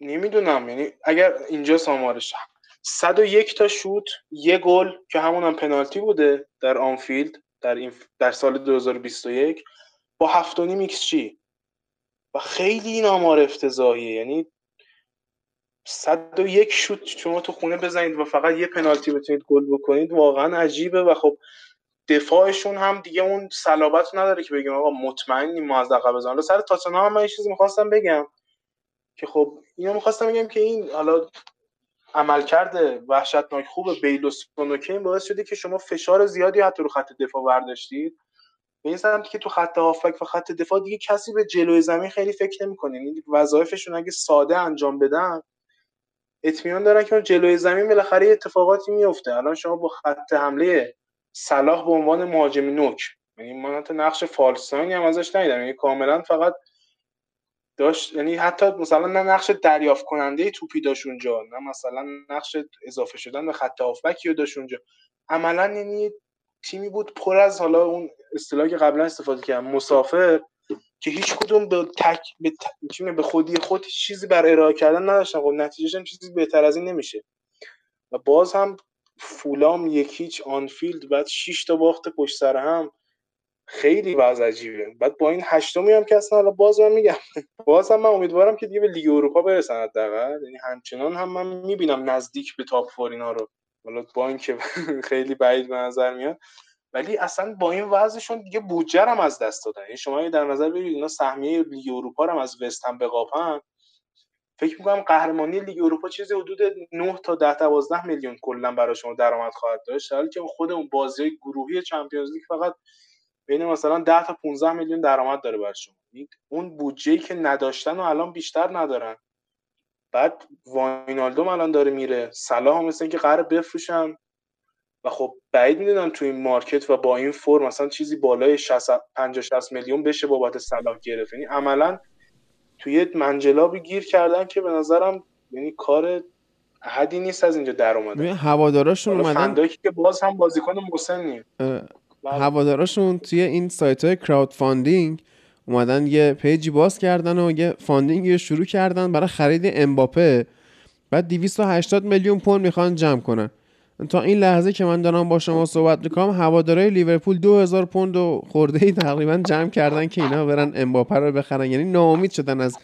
نمیدونم، یعنی اگر اینجا سامارش صد و یک تا شوت یه گل که همون هم پنالتی بوده در آنفیلد در این در سال دو هزار و بیست و یک با هفت و نیم ایکس جی و خیلی این آمار افتضاحیه. یعنی صد و یک شوت شما تو خونه بزنید و فقط یه پنالتی بتونید گل بکنید، واقعا عجیبه. و خب دفاعشون هم دیگه اون صلابت نداره که بگیم آقا مطمئنی ما از عقب بزنیم. سر تاتنهام من یه چیزی میخواستم بگم که خب اینو میخواستم بگم که این حالا عملکرد وحشتناک خوب بیل و سونوکین باعث شده که شما فشار زیادی حتی رو خط دفاع برداشتید. به این سمت که تو خط هافبک و خط دفاع دیگه کسی به جلوی زمین خیلی فکر نمی‌کنه. یعنی وظایفشون اگه ساده انجام بدن اطمینان دارن که جلوی زمین بالاخره اتفاقاتی میفته. الان شما با خط حمله صلاح به عنوان مهاجم نوک، یعنی من حتی نقش فالسانی هم ازش ندیدم، یعنی کاملا فقط داشت، یعنی حتی مثلا نه نقش دریافت کننده توپی داشت اونجا، نه مثلا نقش اضافه شدن به خط هافبکی رو داشت اونجا. عملاً یعنی تیمی بود پر از حالا اون اصطلاحی که قبلا استفاده کردم مسافر که هیچ کدوم به تک به تک... به خودی خود چیزی بر ارائه کردن نداشتن. خب نتیجهش هم چیزی بهتر از این نمیشه. و باز هم فولام یکیچ آنفیلد بعد شش تا باخت پشت سر هم، خیلی وضع عجیبه. بعد با این هشتمی هم که اصلا حالا باز هم میگم باز هم من امیدوارم که دیگه به لیگ اروپا برسن حداقل. یعنی همچنان هم من میبینم نزدیک به تاپ فور اینا رو، حالا با اینکه خیلی بعید به نظر میاد، ولی اصلا با این وضعشون دیگه بودجه هم از دست دادن. یعنی شما در نظر بگیرید اینا سهمیه لیگ اروپا هم از وستهم به قاپن، فکر می‌کنم قهرمانی لیگ اروپا چیزی حدود نه تا ده تا دوازده میلیون کلا برای شما درآمد خواهد داشت، حالی که خود اون بازی‌های گروهی چمپیونز لیگ فقط بین مثلا ده تا پانزده میلیون درآمد داره برای شما. اون بودجه‌ای که نداشتن و الان بیشتر ندارن. بعد واینالدوم الان داره میره، صلاح مثلا که قراره بفروشن و خب بعید میدونم تو این مارکت و با این فرم مثلا چیزی بالای شصت پنجاه شصت میلیون بشه بابت صلاح گرفت. یعنی عملاً توی یه منجلابی گیر کردن که به نظرم یعنی کار حدی نیست از اینجا در اومده. ببین هواداراشون اومدن فنداکی که باز هم بازیکن مسنی، هواداراشون توی این سایت‌های کراود فاندینگ اومدن یه پیجی باز کردن و یه فاندینگی شروع کردن برای خرید امباپه، بعد دویست و هشتاد میلیون پوند میخوان جمع کنن. تا این لحظه که من دارم با شما صحبت میکنم هوادارهای لیورپول دو هزار پوند و خورده‌ای تقریبا جمع کردن که اینا برن امباپه رو بخرن. یعنی ناامید شدن از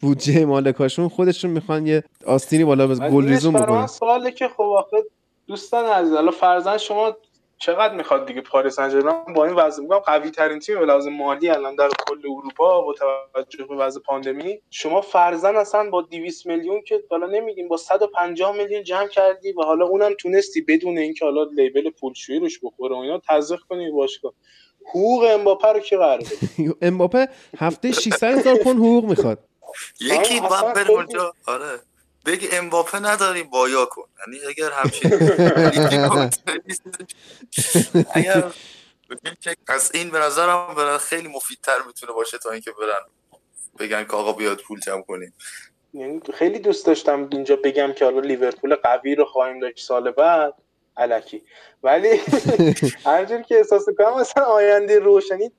بودجه مالکاشون، خودشون میخوان یه آستینی بالا بز گلریزون بکنن. برای من سواله که خب آخه دوستان عزیز الا فرضاً شما چقدر میخواد دیگه پاریس سن ژرمن با این وضع میگم قوی ترین تیم به لحاظ مالی الان در کل اروپا با توجه به وضع پاندمی، شما فرضاً اصلا با دویست میلیون که حالا نمیگیم با صد و پنجاه میلیون جمع کردی و حالا اونم تونستی بدون اینکه حالا لیبل پولشویی روش بخوره و اینا تزریق کنی باشگاه، حقوق امباپه رو که قراره امباپه هفته ششصد هزار پوند حقوق میخواد. یکی بعد بره اونجا آره بگی امباپه نداریم بایا کن. یعنی اگر همچین اگر از این به نظرم برای خیلی مفیدتر میتونه باشه تا اینکه برن بگن که آقا بیاد پول جمع کنیم. یعنی خیلی دوست داشتم اینجا بگم که حالا لیورپول قوی رو خواهیم داشت سال بعد الکی، ولی هرجور که احساس می‌کنم مثلا آینده روشنی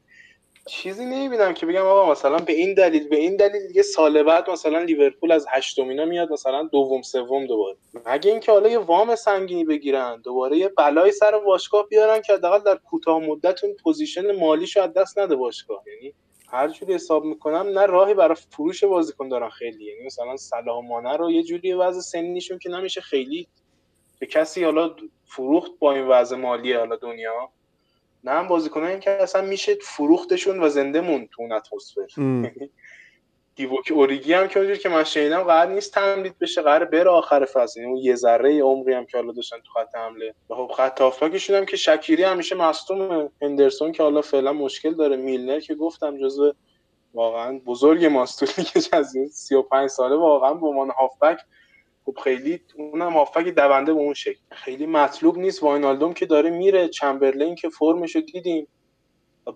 چیزی نمیبینم که بگم آقا مثلا به این دلیل به این دلیل دیگه سال بعد مثلا لیورپول از هشتم اینا میاد مثلا دوم سوم دوباره، مگه اینکه حالا یه وام سنگینی بگیرن دوباره یه بلای سر باشگاه بیارن که حداقل در کوتاه مدت اون پوزیشن مالیشو از دست نده باشگاه. یعنی هر جوری حساب میکنم نه راهی برای فروش بازیکن دارن خیلی، یعنی مثلا صلاح مانه رو یه جوری وضع سنیشون که نمیشه خیلی به کسی حالا فروخت با این وضع مالی حالا دنیا، نه هم بازیکنان این که اصلا میشه فروختشون و زنده موند تو اون اتمسفر. دیوک اوریگی هم که اونجوری که من شنیدم قرار نیست تمدید بشه، قرار بره آخر فصل. اون یه ذره عمری هم که حالا داشتن تو خط حمله و خب خط هافبکشون هم که شکیری همیشه مصدوم، هندرسون که حالا فعلا مشکل داره، میلنر که گفتم جزو واقعا بزرگ ماست تو لیگ از سی و پنج ساله واقعا به عنوان هافبک خب خیلی اونم هافبک دونده به اون شکل خیلی مطلوب نیست. واینالدوم که داره میره، چمبرلین که فرمشو دیدیم،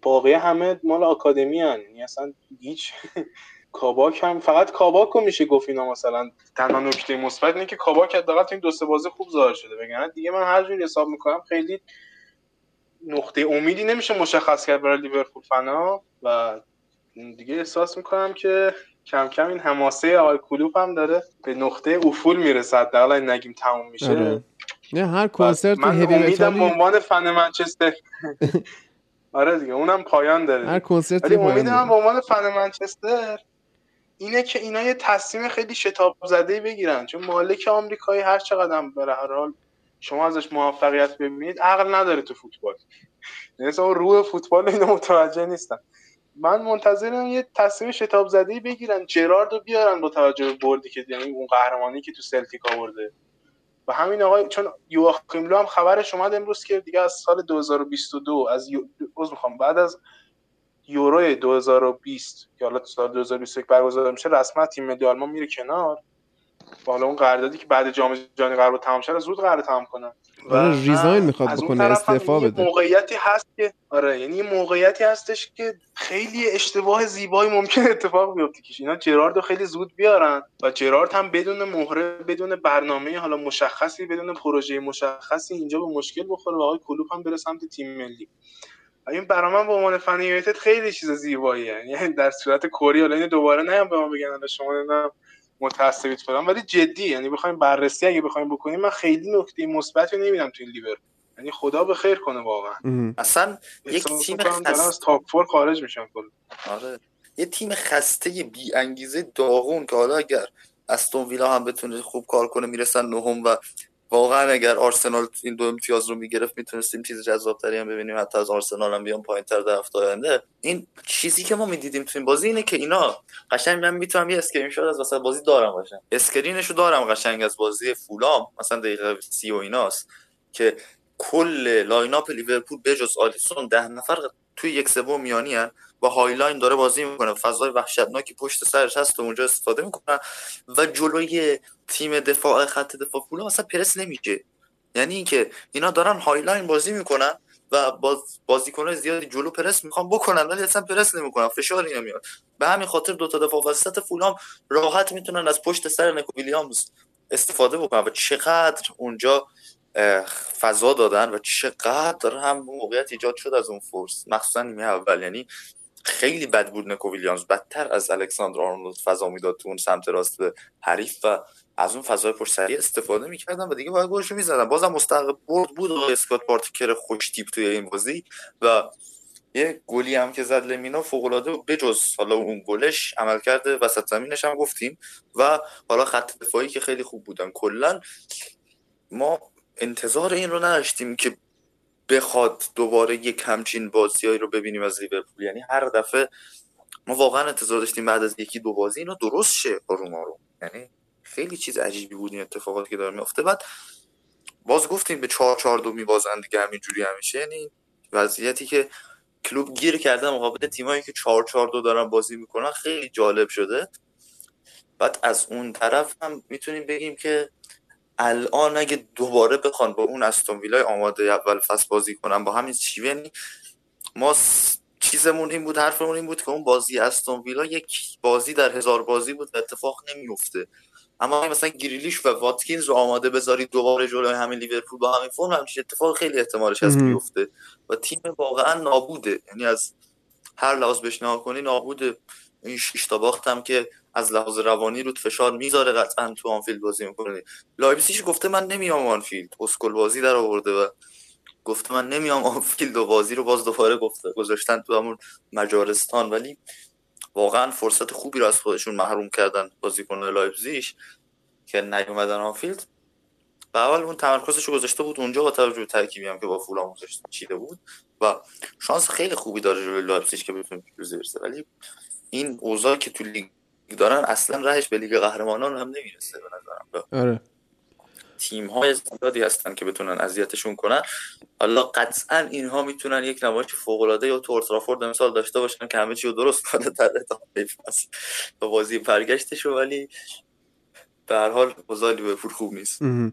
باقیه همه مال آکادمی ان. یعنی اصلا هیچ کاباک هم فقط کاباکو میشه گفت اینا مثلا تنها نکته مثبت اینه که کاباک حداقل این دو سه بازی خوب ظاهر شده، بگن دیگه من هر جوری حساب میکنم خیلی نقطه امیدی نمیشه مشخص کرد برای لیورپول فنا و دیگه احساس میکنم که کم کم این حماسه آقای کلوپ هم داره به نقطه افول میرسه، حداقل این نگیم تموم میشه. آره. نه هر کنسرت هیوی متالی امیدم به عنوان فن منچستر آره دیگه اونم پایان داره. هر کنسرتی امیدم به عنوان فن منچستر اینه که اینا یه تصمیم خیلی شتاب زده‌ای بگیرن، چون مالک آمریکایی هر چقدر هم به هر حال شما ازش موفقیت ببینید عقل نداره تو فوتبال. مثلا روح فوتبال اینا متوجه نیستن. من منتظرم یه تصمیم شتاب زده‌ای بگیرن، جراردو بیارن با توجه به بردی که یعنی اون قهرمانی که تو سلتیک آورده و همین آقای چون یواخیم لو هم خبرش اومد امروز که دیگه از سال دو هزار و بیست و دو از عذر می‌خوام بعد از یورو دو هزار و بیست که حالا تو سال دو هزار و بیست و یک برگزار میشه رسما تیم ملی آلمان میره کنار و حالا اون قراردادی که بعد جام جهانی قرار بود تمام شه زود قرار تمام کنن و ریزاین میخواد بکنه استعفا بده. موقعیتی هست که آره یعنی موقعیتی هستش که خیلی اشتباه زیبایی ممکن اتفاق بیفته که اینا جراردو خیلی زود بیارن و جرارد هم بدون مهره بدون برنامه حالا مشخصی بدون پروژه مشخصی اینجا به مشکل بخوره و آقای کلوپ هم بره سمت تیم ملی. این برای من به عنوان فن یونایتد خیلی چیز زیباییه، یعنی در صورت کری حالا این دوباره نمیام به ما بگن شما نمیام متعصبیت فلان، ولی جدی یعنی بخوایم بررسی اگه بخوایم بکنیم من خیلی نکته مثبتی نمیبینم تو این لیورپول. یعنی خدا به خیر کنه واقعا. اصلا یک تیم خسته از تاپ چهار خارج میشن کلا. آره یه تیم خسته بی انگیزه داغون که حالا اگر استون ویلا هم بتونه خوب کار کنه میرسن نهم و واقعا اگر آرسنال این دو امتیاز رو میگرفت میتونستیم چیز جذابتری هم ببینیم، حتی از آرسنال هم بیان پایین‌تر در هفته آینده. این چیزی که ما میدیدیم تو این بازی اینه که اینا قشنگ، من میتونم یه اسکرین شات از وسط بازی دارم، قشنگ اسکرینشو دارم قشنگ از بازی فولام مثلا دقیقه سی و ایناست که کل لایناپ لیورپول به جز آلیسون ده نفر توی یک سوم میانی ان و هایلاین داره بازی میکنه، فضای وحشتناکی پشت سرش هست و اونجا استفاده میکنه و جلوی تیم دفاع خط دفاع فولام اصلا پرس نمیشه. یعنی اینکه اینا دارن هایلاین بازی میکنن و باز بازیکنان زیادی جلو پرس میخوان بکنن ولی اصلا پرس نمیکنن، فشاری نمیاد. به همین خاطر دو تا دفاع وسط فولام راحت میتونن از پشت سر نکو ویلیامز استفاده بکنن و چقدر اونجا فضا دادن و چقدر هم موقعیت ایجاد شد از اون فورس، مخصوصا نیمه اول. یعنی خیلی بد بود نکو ویلیامز، بدتر از الکساندر آرنولد فضا میداد تو اون سمت راست حریف و از اون فضای پشت سری استفاده میکردن و دیگه باید گلشو میزدن. بازم مستحق برد بود و اسکات پارتیکر خوش تیپ توی این بازی و یه گلی هم که زد لمینا فوق‌العاده، بجز حالا اون گلش عملکرد وسط زمینش هم گفتیم و حالا خط دفاعی که خیلی خوب بودن. کلا ما انتظار این رو نداشتیم که بخواد دوباره یک همچین بازیایی رو ببینیم از لیورپول. یعنی هر دفعه ما واقعا انتظار داشتیم بعد از یکی دو بازی اینا درست شه روما رو. یعنی خیلی چیز عجیبی بود این اتفاقاتی که داره میفته. بعد باز گفتیم به چهار چهار دو میبازن دیگه، همینجوری همیشه. یعنی وضعیتی که کلوب گیر کرده مقابل تیمایی که چهار چهار دو دارن بازی میکنن خیلی جالب شده. بعد از اون طرف هم میتونیم بگیم که الان اگه دوباره بخوان با اون استون ویلای آماده اول فصل بازی کنن با همین شیوه، ما چیزمون این بود، حرفمون این بود که اون بازی استون ویلا یک بازی در هزار بازی بود و اتفاق نمیفته. اما مثلا گریلیش و واتکینز رو آماده بذاری دوباره جلوی همین لیورپول با همین فرم، همین اتفاق خیلی احتمالش هست میفته و تیم واقعا نابوده. یعنی از هر لحاظ بهش نگاه کنی نابوده. این شش تا باختم که از لحاظ روانی رود فشار میذاره، قطعا تو آنفیلد بازی میکنه. لایپزیگ گفته من نمیام آنفیلد، اسکول بازی در آورده و گفته من نمیام آنفیلد و بازی رو باز دوباره گفته گذاشتن تو همون مجارستان، ولی واقعا فرصت خوبی رو از خودشون محروم کردن بازیکن لایپزیگ که نیومدن آنفیلد. به اول اون تمرکزش رو گذاشته بود اونجا با توجه به ترکیبی هم که با فولام گذاشته چیده بود و شانس خیلی خوبی داره جلوی لایپزیگ که بتونه پیروزی برسه، ولی این اوضاع که تو لیگ دارن اصلا راهش به لیگ قهرمانان هم نمیرسه به نظرم. آره. تیم‌های زیادی هستن که بتونن اذیتشون کنن. حالا قطعاً اینها میتونن یک نمایش فوق‌العاده یا تو اولترافورد مثال داشته باشن که همه چی رو درست کنه در ادامه فصل با بازی برگشتش، ولی به هر حال اوضاع لیورپول خوب نیست. امه.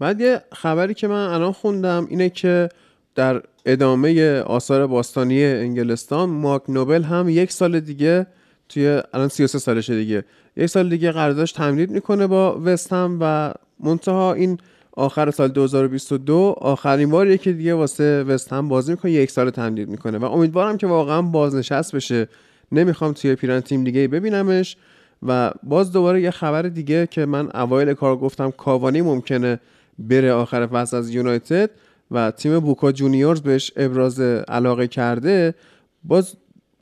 بعد یه خبری که من الان خوندم اینه که در ادامه آثار باستانی انگلستان مارک نوبل هم یک سال دیگه توی الان سی و سه سالشه دیگه، یک سال دیگه قراردادش تمدید میکنه با وست هم و منتها این آخر سال دو هزار و بیست و دو آخرین باریه که دیگه واسه وست هم بازی میکنه، یک سال تمدید میکنه و امیدوارم که واقعا بازنشست بشه. نمیخوام توی پیرن تیم دیگه ببینمش. و باز دوباره یه خبر دیگه که من اوایل کار گفتم، کاوانی ممکنه بره آخر فصل از یونایتد و تیم بوکا جونیورز بهش ابراز علاقه کرده. باز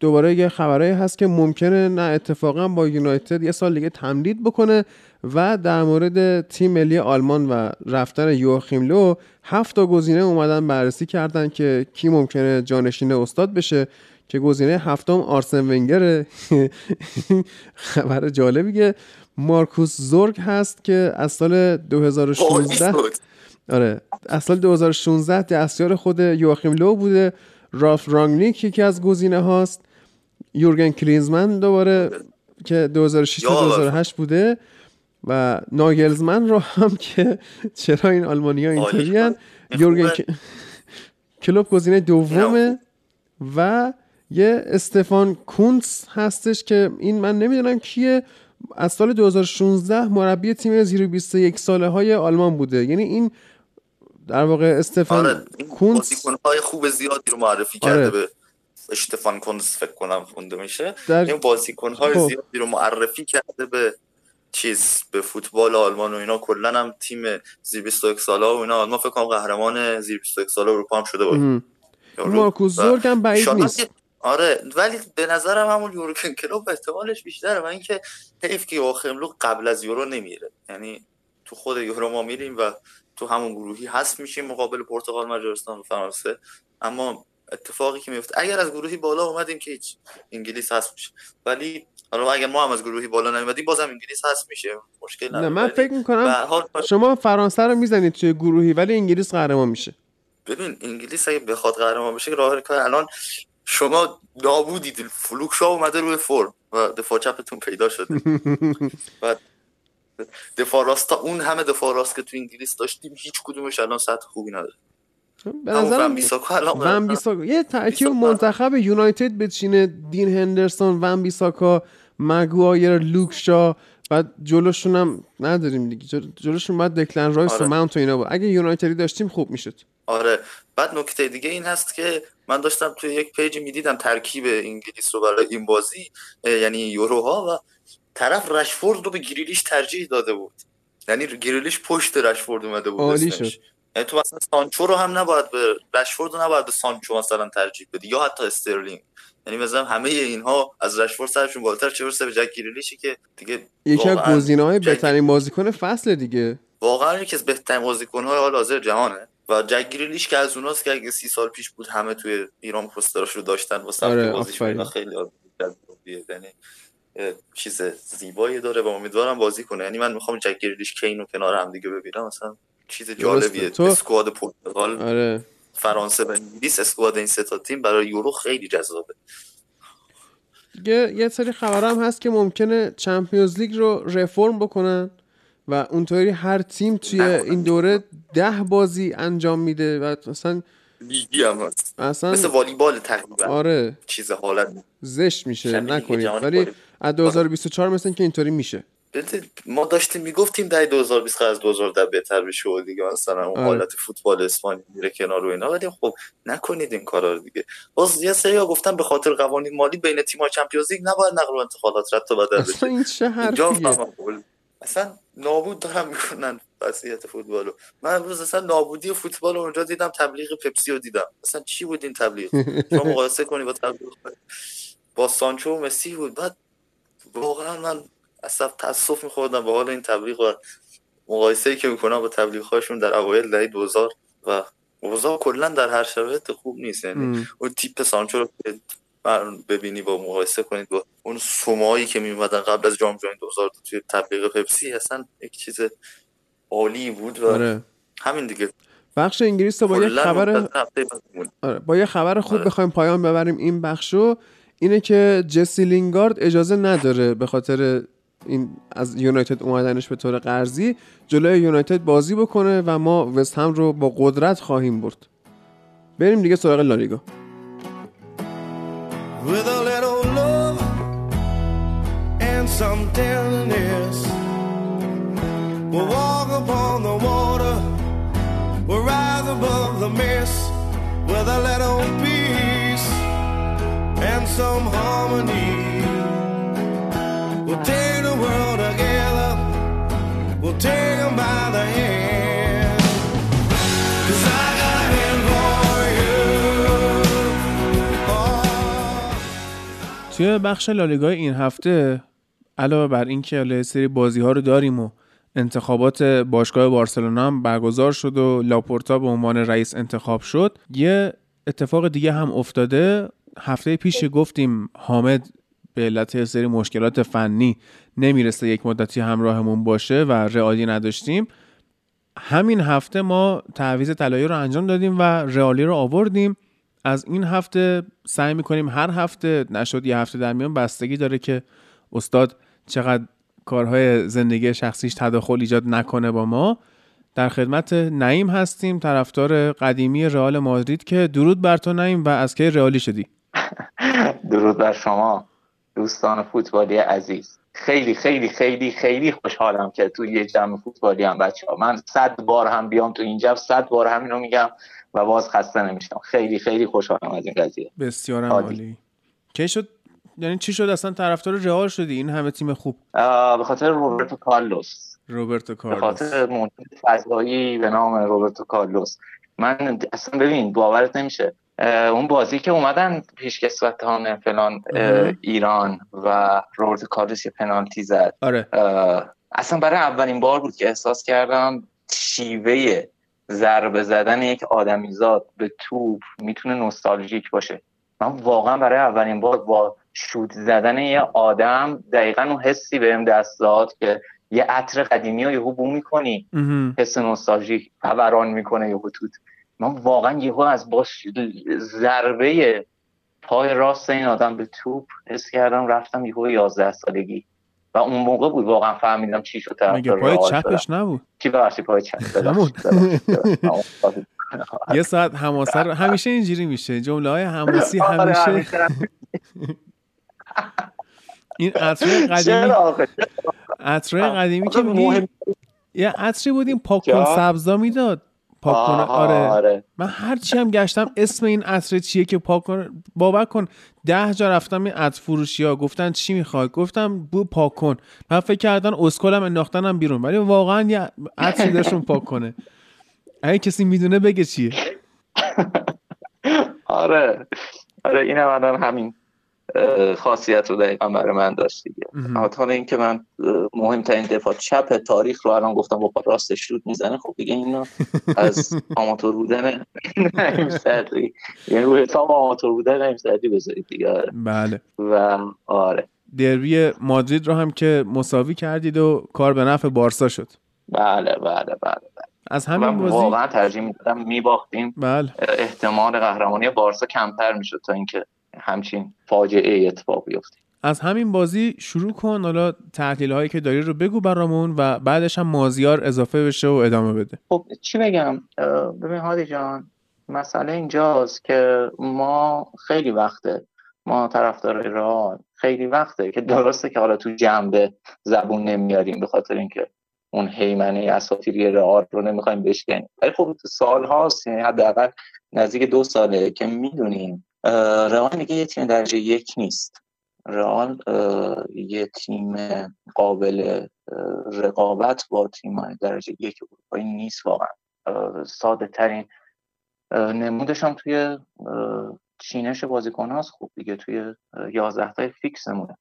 دوباره یه خبرایی هست که ممکنه نه اتفاقا با یونایتد یه سال دیگه تمدید بکنه. و در مورد تیم ملی آلمان و رفتن یوآخیم لو هفت تا گزینه اومدن بررسی کردن که کی ممکنه جانشین استاد بشه که گزینه هفتم آرسن ونگره. خبر جالبیه. مارکوس زورگ هست که از سال دو هزار و شانزده آره از سال دو هزار و شانزده دستیار خود یوآخیم لو بوده. رالف رانگنیک یکی از گزینه هاست. یورگن کلینزمن دوباره که دو هزار و شش تا دو هزار و هشت بوده و ناگلزمن رو هم که چرا این آلمانی‌ها اینطورین. یورگن کلوب گزینه دومه و یه استفان کونتس هستش که این من نمیدونم کیه، از سال دو هزار و شانزده مربی تیم زیر بیست و یک ساله های آلمان بوده. یعنی این در واقع استفان آره، کونتس بازیکن‌های خوب زیادی رو معرفی آره. کرده به استفان کونتس فکر کنم اونده میشه در... این بازیکن‌های خب. زیادی رو معرفی کرده به چیز به فوتبال آلمان و اینا. کلا هم تیم زیر بیست و یک ساله و اینا آلمان فکر کنم قهرمان زیر بیست و یک ساله اروپا هم شده بود. مارکوس زورگ هم بعید نیست. آره ولی به نظرم همون یورگن کلوپ احتمالش بیشتره و اینکه حیف که یوآخیم لو قبل از یورو نمیره. یعنی تو خود یورو ما میریم و تو همون گروهی هست میشیم مقابل پرتغال، مجارستان و فرانسه. اما اتفاقی که میفته اگر از گروهی بالا اومدیم که هیچ، انگلیس هست میشه. ولی حالا اگر ما هم از گروهی بالا نمیادیم بازم انگلیس هست میشه، مشکل نداره. نه من فکر میکنم شما فرانسه رو میزنید توی گروهی ولی انگلیس قهرمان میشه. ببین انگلیس اگه بخواد قهرمان بشه راه کار الان شما نابودید، فلوکشا اومده روی فرم و دفاع چپتون پیدا شده و دفاع راست، اون همه دفاع راست که تو انگلیس داشتیم هیچ کدومش الان سطح خوبی نداره. به نظرم ون بیساکا یه ترکیب منتخب یونایتد بچینه، دین هندرسون، ون بیساکا، مگوایر، لوکشا و جلوشون هم نداریم دیگه، جلوشون بعد دکلن رایس و مانتو اینا بود. اگه یونایتدی داشتیم خوب میشد. آره بعد نکته دیگه این هست که من داشتم توی یک پیج میدیدم ترکیب انگلیس رو برای این بازی یعنی یوروها و طرف رشفورد رو به گریلیش ترجیح داده بود، یعنی گریلیش پشت رشفورد اومده بود. عالی شد. یعنی تو مثلا سانچو رو هم نباید به رشفورد رو نباید به سانچو مثلا ترجیح بدی یا حتی استرلینگ، یعنی مثلا همه اینها از رشفورد سرشون بالاتر چه برسه به جک گریلیشی که دیگه یکی از گزینه‌های بهترین بازیکن فصل دیگه، واقعا یکی از بهترین بازیکن‌های حال حاضر جهانه. و جک گریلیش که از اوناست که اگه سی سال پیش بود همه توی ایران پوستراش رو داشتن واسه آره، بازیشون خیلی جذابیه، یعنی چیز زیبایی داره و امیدوارم بازی کنه. یعنی من میخوام جک گریلیش کینو کنار هم دیگه ببینم، مثلا چیز جالبیه تو... اسکواد پرتغال، آره. فرانسه و انگلیس، اسکواد این سه تا تیم برای یورو خیلی جذابه. دیگه یه سری خبرام هست که ممکنه چمپیونز لیگ رو رفرم بکنن و اونطوری هر تیم توی این دوره ده بازی انجام میده و مثلا لیگی هم هست اصلا... مثل والیبال تقریبا. آره چیز حالت زشت میشه نکنید، ولی از دو هزار و بیست و چهار مثلا که اینطوری میشه. ما داشتیم میگفتیم در دو هزار و بیست از دو هزار و ده بهتر بشه و دیگه مثلا اون حالت فوتبال اسپانیا میره کنار و اینا، ولی خب نکنید این کارا دیگه. باز یه سری‌ها گفتن به خاطر قوانین مالی بین تیم‌ها چمپیونز لیگ نباید نقل و انتقالات رد و بدل بشه. اصلا این چه حرفیه، اصلا نابود دارن میکنن وضعیت فوتبالو. من امروز اصلا نابودی فوتبال اونجا دیدم، تبلیغ پپسی رو دیدم. اصلا چی بود این تبلیغ؟ شما مقایسه کنی با تبلیغ با سانچو و مسی بود. بعد واقعا من اصلا تاسف می‌خوردم به حال این تبلیغ و مقایسه‌ای که میکنم با تبلیغ‌هاشون در اوایل دهه دو هزار و اوضاع کلا در هر شرایط خوب نیست. یعنی اون تیپ سانچو رو ببینی با مقایسه کنید با اون سومایی که میومدن قبل از جام جهانی دو هزار توی تبلیغ پپسی، اصلا یک چیز عالی بود و آره. همین دیگه بخش انگلیس تو با یک خبر آره. با یک خبر خوب آره. بخوایم پایان ببریم این بخشو، اینه که جسی لینگارد اجازه نداره به خاطر این از یونایتد اومدنش به طور قرضی جلوی یونایتد بازی بکنه و ما وست هم رو با قدرت خواهیم برد. بریم دیگه سراغ لالیگا. With a little love and some tenderness, we'll walk upon the water, we'll rise above the mist. With a little peace and some harmony, we'll take the world together, we'll take them by the hand. توی بخش لالیگا این هفته علاوه بر این که یه سری بازی‌ها رو داریم و انتخابات باشگاه بارسلونا هم برگزار شد و لاپورتا به عنوان رئیس انتخاب شد، یه اتفاق دیگه هم افتاده. هفته پیش گفتیم حامد به علت یه سری مشکلات فنی نمیرسه، یک مدتی همراهمون باشه و رئالی نداشتیم. همین هفته ما تعویض طلایی رو انجام دادیم و رئالی رو آوردیم. از این هفته سعی میکنیم هر هفته، نشد یه هفته در میان، بستگی داره که استاد چقدر کارهای زندگی شخصیش تداخل ایجاد نکنه، با ما در خدمت نعیم هستیم، طرفدار قدیمی رئال مادرید، که درود بر تو نعیم و از کی رئالی شدی؟ درود بر شما دوستان فوتبالی عزیز. خیلی خیلی خیلی خیلی خوشحالم که تو یه جمع فوتبالی هم بچه‌ها. من صد بار هم بیام تو این جمع، صد بار همینو میگم و باز خسته نمیشم. خیلی خیلی خوشحالم از این قضیه. بسیار عالی. کی شد؟ یعنی چی شد اصلا طرفدار رئال شدی؟ این همه تیم خوب. به خاطر روبرتو کارلوس. روبرتو کارلوس. به خاطر مدیر فضایی به نام روبرتو کارلوس. من اصلا ببین باورت نمیشه. اون بازی که اومدن پیشکسوتان فلان ایران و روبرتو کارلوس یه پنالتی زد. آره. اصلا برای اولین بار بود که احساس کردم شیوه ضربه زدن یک آدمیزاد به توپ میتونه نوستالژیک باشه. من واقعا برای اولین بار با شوت زدن یه آدم دقیقاً اون حسی بهم دست داد که یه عطر قدیمی رو یهو بو میکنی، حس نوستالژیک فوران میکنه یهو توت. من واقعا یهو از با ضربه پای راست این آدم به توپ حس کردم رفتم یهو یازده سالگی و اون موقع بود واقعا فهمیدم چی شد. مگه پای چپش نبود؟ چی باشی پای چپ نبود. یه ساعت حماسه همیشه اینجوری میشه، جمله‌های حماسی همیشه. این عطر قدیمی، عطر قدیمی که میگی یه عطری بود این پاکن سبزا میداد. پاکن آره. آره من هرچی هم گشتم اسم این عطر چیه که پاکن بابا کن. ده جا رفتم این عطر فروشی ها گفتن چی میخوای، گفتم بو پاکن. من فکر کردن اسکلم انداختنم بیرون، ولی واقعا یه عطری داشون پاکنه. اگه کسی میدونه بگه چیه. آره آره این هم همین خاصیت رو دقیقا برای من داشت دیگه. حتی اینکه من مهمترین دفاع چپ تاریخ رو الان گفتم با پا راستش شوت میزنه، خب دیگه اینا از آماتور بودن نیم سطحی، یعنی روی حساب آماتور بودن نیم سطحی بذارید دیگه. بله و آره دربی مادرید رو هم که مساوی کردید و کار به نفع بارسا شد. بله بله بله, بله. از همین بازی واقعا ترجیح میدادم میباختیم. بله. احتمال قهرمانی بارسا کمتر میشد تا اینکه همچین فاجعه اتفاق بیفته. از همین بازی شروع کن، حالا تحلیل هایی که داری رو بگو برامون و بعدش هم مازیار اضافه بشه و ادامه بده. خب چی بگم؟ ببین هادی جان، مسئله اینجاست که ما خیلی وقته ما طرفدار رئال خیلی وقته که درسته که حالا تو جنبه زبون نمیاریم به خاطر اینکه اون هیمنه اساطیری رئال رو نمیخوایم بشکنیم، ولی خب سال هاست، یعنی حداقل نزدیک دو ساله که میدونیم رئال دیگه یه تیم درجه یک نیست. رئال یه تیم قابل رقابت با تیم‌های درجه یک اروپایی نیست واقعا. ساده ترین نمودش هم توی چینش بازیکن‌هاست، خوب دیگه توی یازده تای فیکس نمونه.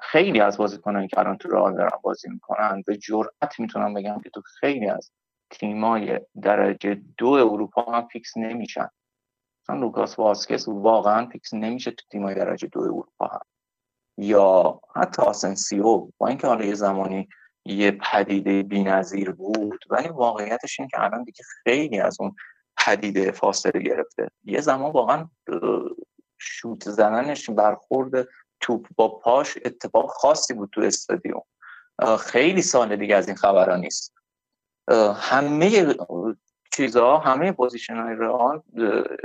خیلی از بازیکنایی که الان تو رئال دارن بازی میکنن به جرئت میتونم بگم که تو خیلی از تیم‌های درجه دو اروپا هم فیکس نمیشن. مثلا لوکاس واسکس واقعا فیکس نمیشه تو تیم‌های درجه دو اروپا هم، یا حتی آسنسیو با اینکه حالا یه زمانی یه پدیده بی‌نظیر بود، ولی واقعیتش اینه که الان دیگه خیلی از اون پدیده فاصله گرفته. یه زمان واقعا شوت زدنش، برخورد توپ با پاش اتفاق خاصی بود تو استادیوم. خیلی سال دیگه از این خبرا نیست. همه چیزها، همه پوزیشن‌های رئال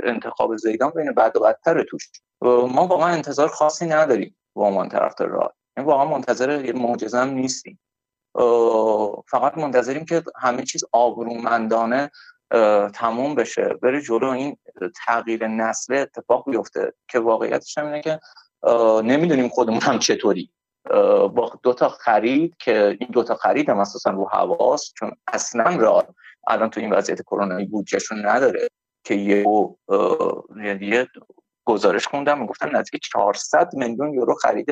انتخاب زیدان بین بد و بدتر توش. ما واقعا انتظار خاصی نداریم با من طرفدار رئال، یعنی واقعا منتظر یه معجزه هم نیستیم، فقط منتظریم که همه چیز آبرومندانه تموم بشه، بره جلو، این تغییر نسل اتفاق بیفته که واقعیتش اینه که نمیدونیم خودمون هم چطوری با دو تا خرید که این دو تا خرید هم اساسا رو حواس، چون اصلا رئال الان تو این وضعیت کرونایی بودجهشون نداره که یه یه گزارش خوندم میگفتن نزدیک چهارصد میلیون یورو خرید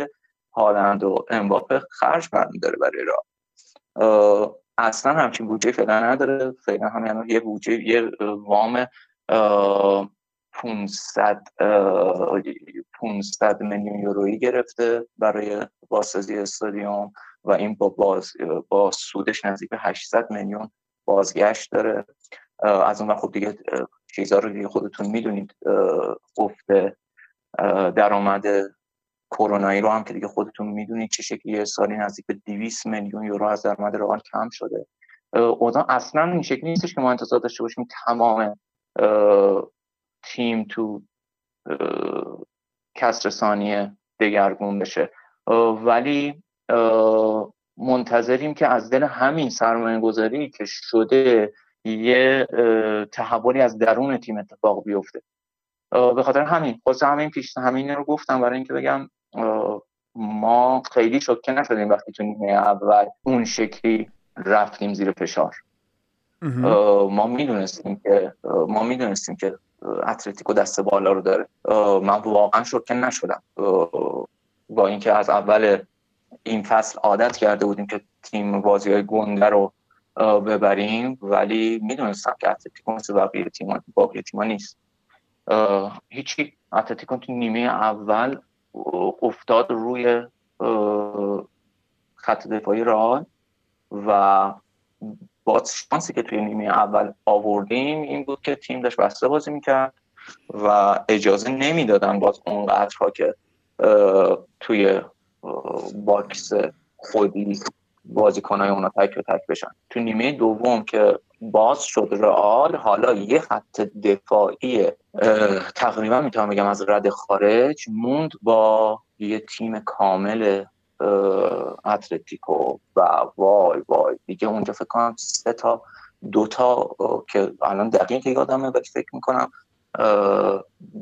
هالند و امباپه خرج برمی‌داره برای رئال. اصلا همچین بودجه فعلا نداره، فعلا همین یه بودجه یه وام پانصد میلیون یورویی گرفته برای بازسازی استادیوم و این با باز با سودش نزدیک به هشتصد میلیون بازگشت داره. از اون وقت خب دیگه چیزا رو دیگه خودتون میدونید، افت درآمد کرونایی رو هم که دیگه خودتون میدونید چه شکلیه، سالی نزدیک به دویست میلیون یورو از درآمد رئال کم شده. اوضاع اصلا این شکلی نیستش که ما انتظار داشته باشیم تمام تیم تو کسر ثانیه دگرگون بشه، ولی منتظریم که از دل همین سرمایه گذاری که شده یه تحولی از درون تیم اتفاق بیفته. به خاطر همین خاصه همین پیش همین رو گفتم برای اینکه بگم ما خیلی شوکه نشدیم وقتی تو نیمه اول اون شکلی رفتیم زیر فشار. ما میدونستیم که ما میدونستیم که اتلتیکو دست بالا رو داره. من واقعا شوکه نشدم با اینکه از اول این فصل عادت کرده بودیم که تیم بازی‌های گنده رو ببریم، ولی میدونستم که اتلتیکو مثل بقیه تیم‌ها باقی تیم‌ها نیست. هیچی، اتلتیکو تو نیمه اول افتاد روی خط دفاعی رئال و با شانسی که توی نیمه اول آوردیم این بود که تیم داشت بسته بازی میکرد و اجازه نمیدادن باز اونقدرها که توی باکس خودی بازیکنای اونا تک و تک بشن. تو نیمه دوم که باز شد رئال، حالا یه خط دفاعی تقریبا میتونم بگم از رد خارج موند با یه تیم کامل اتلتیکو و وای وای دیگه اونجا فکر کنم سه تا دو تا که الان دقیق یادمه ولی فکر میکنم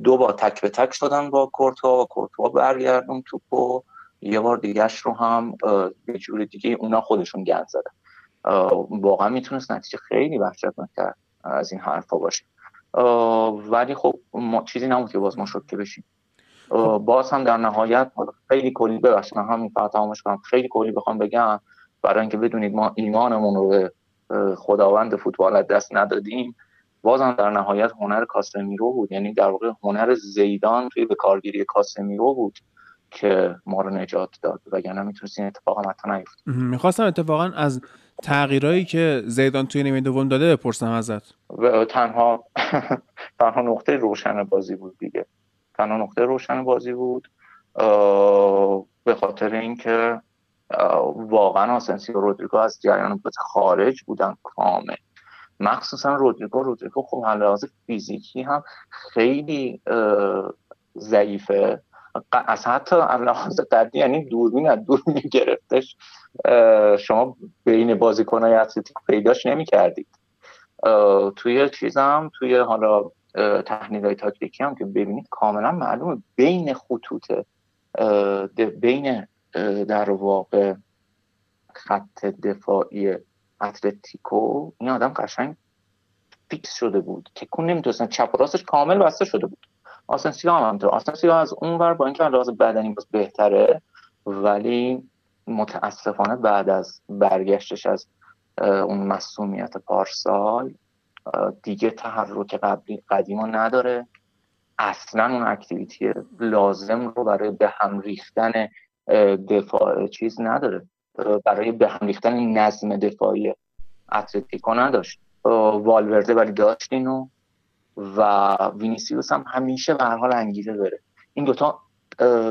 دو با تک به تک شدن با کورتوا و کورتوا برگردون توپو، یه بار دیگهش رو هم به جور دیگه اونا خودشون گند زدن. واقعا میتونست نتیجه خیلی وحشتناک‌تر از این حرفا باشه، ولی خب ما چیزی نموند که باز ما شوکه بشیم. باز هم در نهایت خیلی کلی ببخشید من همین فقط تمامش کنم، خیلی کلی بخوام بگم برای اینکه بدونید ما ایمانمون رو به خداوند فوتبال از دست ندادیم. بازم در نهایت هنر کاسمیرو بود، یعنی در واقع هنر زیدان توی به کارگیری کاسمیرو بود که ما رو نجات داد، وگرنه میتونستین اتفاقا حتی نیفت. میخواستم اتفاقا از تغییرایی که زیدان توی نیمه دوم داده بپرسم ازت. تنها تنها نقطه روشن بازی بود دیگه. تنها نقطه روشن بازی بود به خاطر اینکه واقعا آسنسیو و رودریگو از جریان بازی خارج بودن کامل، مخصوصا رودریگو. رودریگو خب از لحاظ فیزیکی هم خیلی ضعیفه، از حتی از لحاظ قدی، یعنی دوربین از دور میگرفتش شما بین بازیکن‌های اتلتیکو پیداش نمی‌کردید. توی چیزم توی حالا تحلیل‌های تاکتیکی هم که ببینید کاملا معلومه بین خطوط بین در واقع خط دفاعی اتلتیکو این آدم قشنگ فیکس شده بود، تکون نمی‌تونستن، چپ و راستش کامل بسته شده بود. آسنسیو هم همینطور، آسنسیو از اون ور با اینکه لحاظ بدنی باز بهتره ولی متاسفانه بعد از برگشتش از اون مصونیت پارسال دیگه تحرک قبلی قدیما نداره، اصلا اون اکتیویتی لازم رو برای به هم ریختن دفاع چیز نداره، برای به هم ریختن نظم دفاعی اتلتیکو نداشت. والورده ولی داشت اینو و وینیسیوس هم همیشه به هر حال انگیزه داره. این دوتا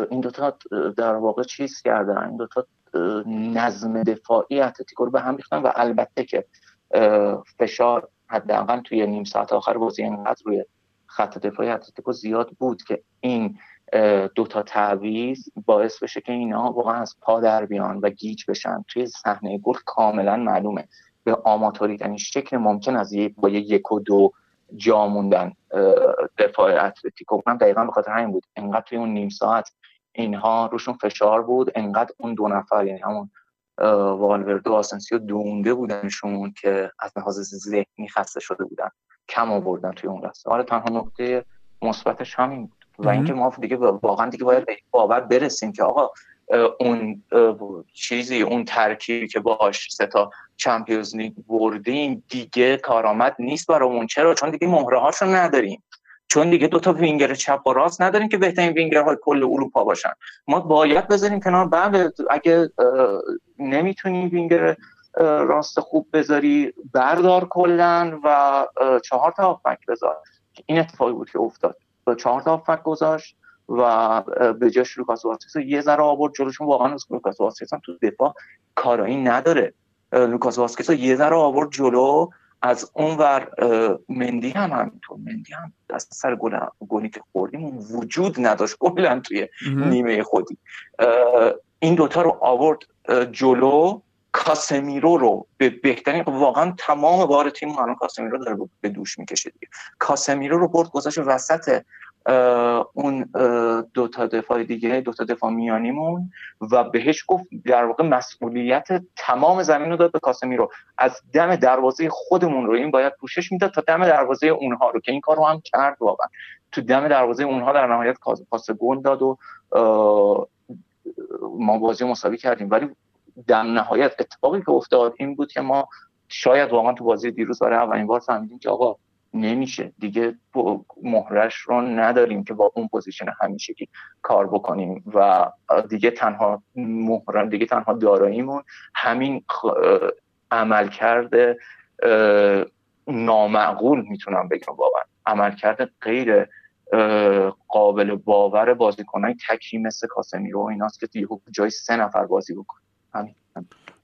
این دوتا در واقع چیز کردن، این دوتا نظم دفاعی اتلتیکو رو به هم ریختن و البته که فشار حداقل توی نیم ساعت آخر بازی اینقدر روی خط دفاعی اتلتیکو زیاد بود که این دوتا تعویض باعث بشه که اینا واقعا از پا در بیان و گیج بشن. توی صحنه گل کاملا معلومه به آماتوریترین شکل ممکن از یک با یک و دو جا موندن دفاع اتلتیکو. من دقیقا به خاطر همین بود، انقدر توی اون نیم ساعت اینها روشون فشار بود، انقدر اون دو نفر یعنی همون والورده و آسنسیو دونده بودنشون که از لحاظ ذهنی خسته شده بودن، کم آوردن توی اون لحظه. حالا تنها نقطه مثبتش همین بود و اینکه ما دیگه واقعا دیگه باید به باور برسیم که آقا اون چیزی اون ترکیبی که باهاش سه تا چمپیونز لیگ بردیم دیگه کارآمد نیست برامون. چرا؟ چون دیگه مهره هاشو نداریم، چون دیگه دو تا وینگر چپ و راست نداریم که بهترین وینگرهای کل اروپا باشن. ما باید بذاریم کنار، بعد اگه نمیتونی وینگر راست خوب بذاری بردار کلا و چهار تا هافبک بذار. این اتفاقی بود که افتاد، چهار تا هافبک گذاشت و به جاش لوکاس واسیسو یه ذره آورد جلوشون. واقعا لوکاس واسیسو تو دفاع کارایی نداره، لوکاس واسیسو یه ذره آورد جلو. از اونور مندی هم همینطور، مندی هم از سر گل گلی که خوردیم وجود نداشت کلا توی نیمه خودی. این دوتا رو آورد جلو، کاسمیرو رو به بهترین، واقعا تمام بار تیم الان کاسمیرو داره به دوش میکشه دیگه. کاسمیرو رو برد گذاشت وسط اون دو تا دفاع دیگه، دو تا دفاع میانیمون و بهش گفت در واقع مسئولیت تمام زمین رو داد به کاسمیرو. از دم دروازه خودمون رو این باید پوشش میداد تا دم دروازه اونها رو، که این کار رو هم کرد واقعا. تو دم دروازه اونها در نهایت پاس گل داد و ما بازی مساوی کردیم، ولی در نهایت اتفاقی که افتاد این بود که ما شاید واقعا تو بازی دیروز برای اولین بار فهمیدیم که آقا نمیشه دیگه، مهرش رو نداریم که با اون پوزیشن همیشگی کار بکنیم و دیگه تنها مهرم، دیگه تنها داراییمون همین عملکرد نامعقول میتونم بگم، واقعا عملکرد غیر قابل باور بازیکنان تکی مثل کاسمیرو و ایناست که دیگه جای سه نفر بازی بکن. همین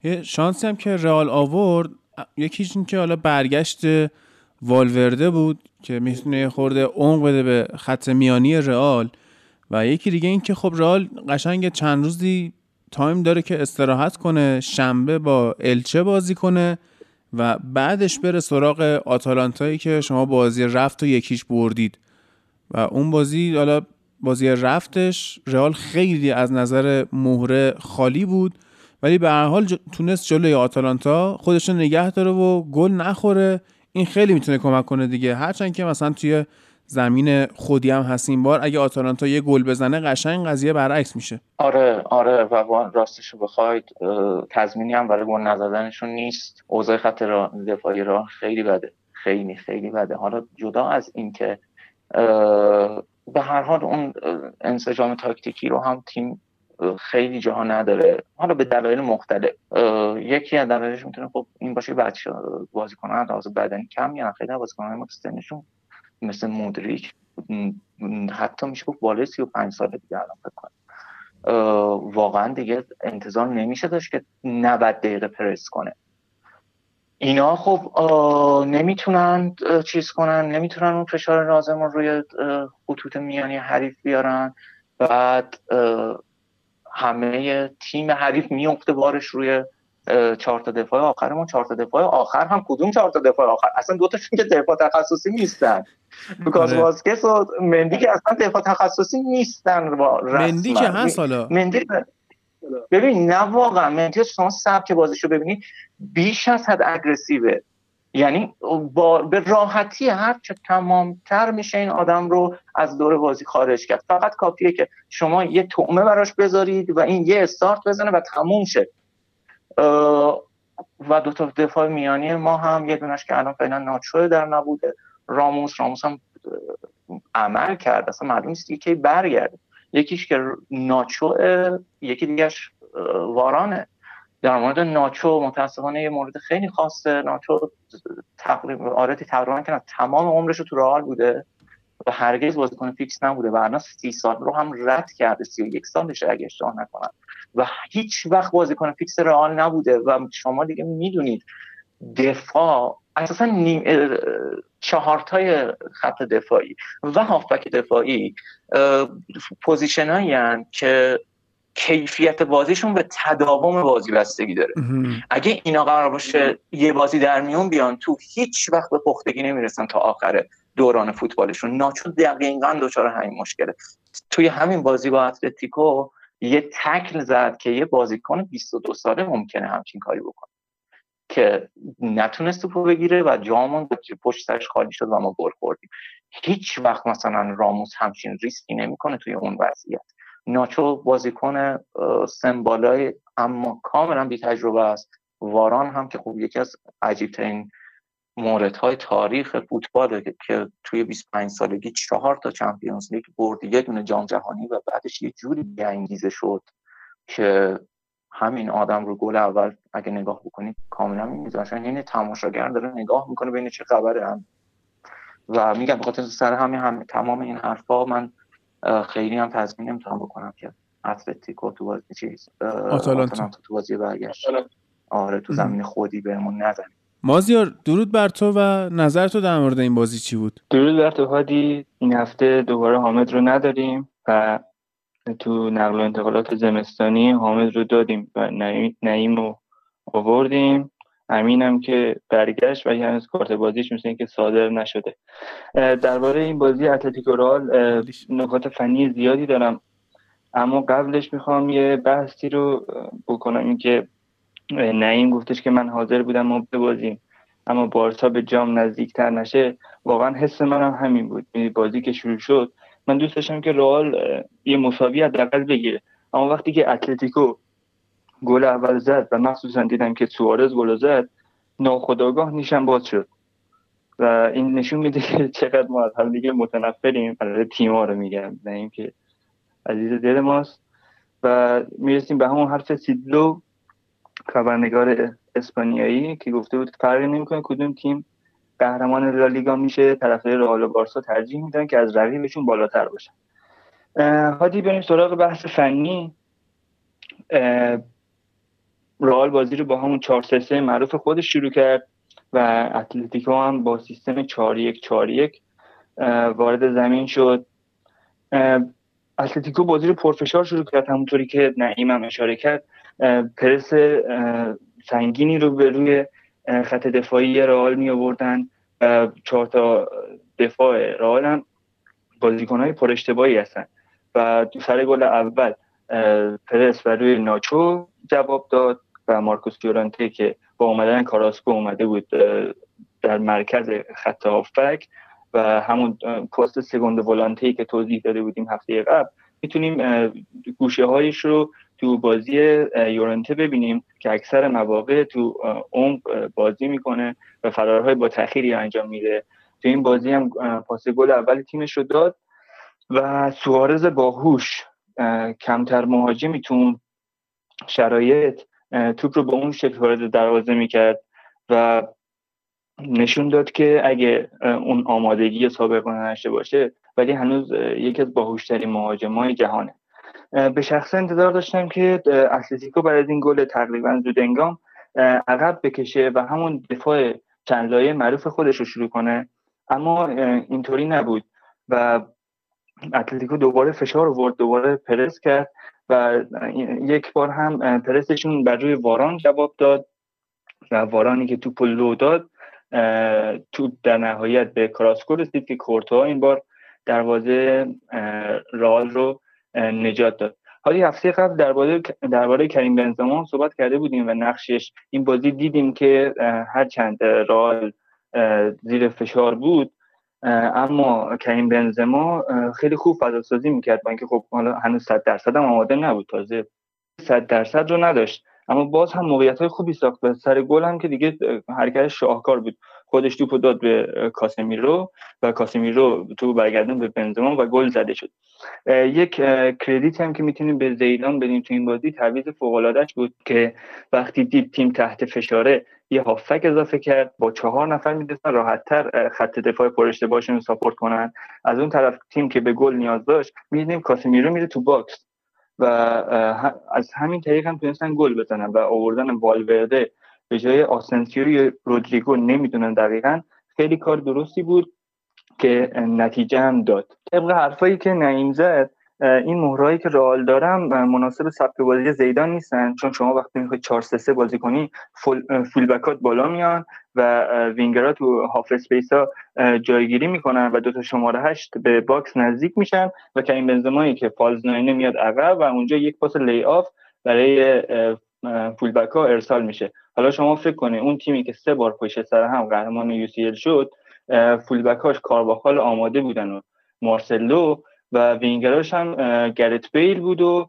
یه شانسی هم که رئال آورد، یکیش این که حالا برگشت والورده بود که میتونه خورده عمق بده به خط میانی رئال، و یکی دیگه این که خب رئال قشنگ چند روزی تایم داره که استراحت کنه، شنبه با الچه بازی کنه و بعدش بره سراغ آتالانتایی که شما بازی رفت و یکیش بردید و اون بازی، حالا بازی رفتش رئال خیلی از نظر مهره خالی بود، ولی به هر حال تونست جلوی آتالانتا خودش رو نگه داره و گل نخوره. این خیلی میتونه کمک کنه دیگه، هرچند که مثلا توی زمین خودی هم هست این بار، اگه آتالانتا یه گل بزنه قشنگ قضیه برعکس میشه. آره آره و راستشو بخواید تضمینی هم برای گل نزدنشون نیست. اوضاع خط دفاعی راه خیلی بده، خیلی خیلی بده. حالا جدا از این که به هر حال اون انسجام تاکتیکی رو هم تیم خیلی جاها نداره، حالا به دلایل مختلف. یکی از دلایلش میتونه خب این باشه بچه بازیکنان از بدنی کم، یعنی خیلی بازیکنان ما سنشون مثل مودریچ حتی میشه گفت بالای سی و پنج ساله دیگه الان فکر کنم، واقعا دیگه انتظار نمیشه داشت که نود دقیقه پرس کنه. اینا خب نمیتونن چیز کنن، نمیتونن اون فشار لازم رو روی خطوط میانی حریف بیارن، بعد همه تیم حریف میفته بارش روی چهار تا دفاع آخرمون. چهار تا دفاع آخر هم کدوم چهار تا دفاع آخر؟ اصلا دو تاشون که دفاع تخصصی نیستن. لوکاس واسکس و مندی که اصلا دفاع تخصصی نیستن رسما. مندی که هست حالا. مندی ببین نه واقعا مندی شما سبک بازیشو ببینید بیش از حد اگریسیوه، یعنی با به راحتی هر چه تمام‌تر میشه این آدم رو از دور بازی خارج کرد. فقط کافیه که شما یه طعمه براش بذارید و این یه استارت بزنه و تموم شه. و دو تا دفاع میانی ما هم یه دونش که الان فعلا ناچو در نبوده، راموس راموس هم عمل کرد، اصلا معلوم نیست یکی برگرده، یکیش که ناچو، یکی دیگهش وارانه. در مورد ناچو متاسفانه یه مورد خیلی خاصه، ناچو تقریبا آرتی تقریبا که تمام عمرش رو تو رئال بوده و هرگز بازیکن فیکس نبوده، بعداً سی سال رو هم رد کرده، سی و یک سالشه اگه اشتباه نکنم و هیچ وقت بازیکن فیکس رئال نبوده. و شما دیگه میدونید دفاع اساساً نیم چهارتای خط دفاعی و هافبک دفاعی پوزیشنایی هستند که کیفیت بازیشون به تداوم بازی بستگی داره. اگه اینا قرار باشه یه بازی در میون بیان تو، هیچ وقت به پختگی نمیرسن تا آخر دوران فوتبالشون. ناچو دقیقاً دچار همین مشکله. توی همین بازی با اتلتیکو یه تکل زد که یه بازیکن بیست و دو ساله ممکنه همچین کاری بکنه که نتونست توپو بگیره و جامون پشت سرش خالی شد و ما گل خوردیم. هیچ وقت مثلا راموس همچین ریسکی نمیکنه توی اون وضعیت. ناچو بازیکن سمبالای اما کاملا بی تجربه است. واران هم که خب یکی از عجیب‌ترین موردهای تاریخ فوتباله که توی بیست و پنج سالگی چهار تا چمپیونز لیگ برد، یه دونه جام جهانی و بعدش یه جوری بی‌انگیزه شد که همین آدم رو گل اول اگه نگاه بکنید کاملا می‌ذارن، یعنی تماشاگر داره نگاه میکنه ببینه چه خبره هم. و میگم بخاطر سر همین هم تمام این حرفا من خیلی هم تضمین نمیتونم بکنم که اتلتیکو تو بازی چیز آتالانتا تو بازی برگشت آره تو زمین خودی بهمون نزنه. مازیار درود بر تو و نظر تو در مورد این بازی چی بود؟ درود بر تو هادی. این هفته دوباره حامد رو نداریم و تو نقل و انتقالات زمستانی حامد رو دادیم و نعیم رو آوردیم، امینم که برگشت و هنوز کارت بازیش مثل اینکه صادر نشده. درباره این بازی اتلتیکو رئال نکات فنی زیادی دارم، اما قبلش میخوام یه بحثی رو بکنم. این که نعیم گفتش که من حاضر بودم ما ببازیم اما بارسا به جام نزدیکتر نشه، واقعا حس منم همین بود. بازی که شروع شد من دوست داشتم که رئال یه مساوی حداقل بگیره، اما وقتی که اتلتیکو گل اول زد و مخصوصا دیدم که سوارز گل زد، ناخودآگاه نیشم باز شد و این نشون میده که چقدر ما از هم دیگه متنفریم. برای تیم‌ها رو میگم، نه اینکه عزیز دل ماست. و میرسیم به همون حرف سیدلو، خبرنگار اسپانیایی، که گفته بود فرقی نمی‌کنه کدوم تیم قهرمان لالیگا میشه، طرفدار رئال و بارسا ترجیح میدن که از رقیبشون بالاتر باشن. حادی بریم سراغ بحث فنی. رئال بازی رو با همون چهار سه سه معروف خودش شروع کرد و اتلتیکو هم با سیستم چهار یک چهار یک وارد زمین شد. اتلتیکو بازی رو پرفشار شروع کرد، همونطوری که نعیم هم اشاره کرد پرس سنگینی رو به روی خط دفاعی رئال می آوردن و چهار تا دفاع رئال هم بازیکن‌های پر اشتباهی هستن و سر گل اول پرس و روی ناچو جواب داد و مارکوس یورانته که با اومدن کاراسکو اومده بود در مرکز خط هافبک و همون پست سگوند ولانتی که توضیح داده بودیم هفته قبل، میتونیم گوشه هایش رو تو بازی یورنته ببینیم که اکثر مواقع تو عمق بازی میکنه و فرارهای با تأخیری انجام میده. تو این بازی هم پاس گل اول تیمش رو داد و سوارز باهوش، کمتر مهاجمی تو شرایط، توپ رو به اون شکل وارد دروازه میکرد و نشون داد که اگه اون آمادگی سابقه نداشته باشه ولی هنوز یکی از باهوشترین مهاجمای جهانه. به شخصه انتظار داشتم که اتلتیکو بعد از این گل تقریبا زود هنگام عقب بکشه و همون دفاع چند لایه معروف خودش رو شروع کنه، اما اینطوری نبود و اتلتیکو دوباره فشار آورد، دوباره پرس کرد و یک بار هم پرسشون بر روی واران جواب داد و وارانی که توپ لو داد توپ در نهایت به کراسکو رسید که کورتوا این بار دروازه رئال رو نجات داد. حالی هفته قبل درباره درباره کریم بنزما صحبت کرده بودیم و نقشش این بازی دیدیم که هرچند رئال زیر فشار بود اما کریم بنزما خیلی خوب فضاسازی میکرد، با اینکه خب حالا هنوز صد درصد هم آماده نبود، تازه صد درصد رو نداشت، اما باز هم موقعیت‌های خوبی ساخت و سر گل هم که دیگه حرکت شاهکار بود، خودش توپو داد به کاسمیرو و کاسمیرو توپو برگردون به بنزما و گل زده شد. یک کردیت هم که میتونیم به زیدان بدیم تو این بازی تعویض فوق‌العاده‌اش بود که وقتی دید تیم تحت فشاره یه هافک اضافه کرد، با چهار نفر می‌تونن راحت‌تر خط دفاع پر اشتباهشون رو ساپورت کنن. از اون طرف تیم که به گل نیاز داشت، می‌بینیم کاسمیرو میره تو باکس و از همین طریق هم تونستن گل بزنن و آوردن والورده به جای آسنسیو یا رودریگو، نمیدونم دقیقاً، خیلی کار درستی بود که نتیجه هم داد. طبق حرفایی که نعیم زد، این مهرهایی که رئال دارم مناسب سبک بازی زیدان نیستن، چون شما وقتی میخوای چهار سه سه بازی کنی فول فول بکات بالا میان و وینگرها تو هاف اسپیس ها جایگیری میکنن و دو تا شماره هشت به باکس نزدیک میشن و کریم بنزمایی که فالز ناینه میاد عقب و اونجا یک پاس لی آف برای فول بک ها ارسال میشه. حالا شما فکر کنید اون تیمی که سه بار پشت سر هم قهرمان یو سی ال شد، فول بک هاش کارواخال آماده بودن و مارسلو و وینگراش هم گرت بیل بود و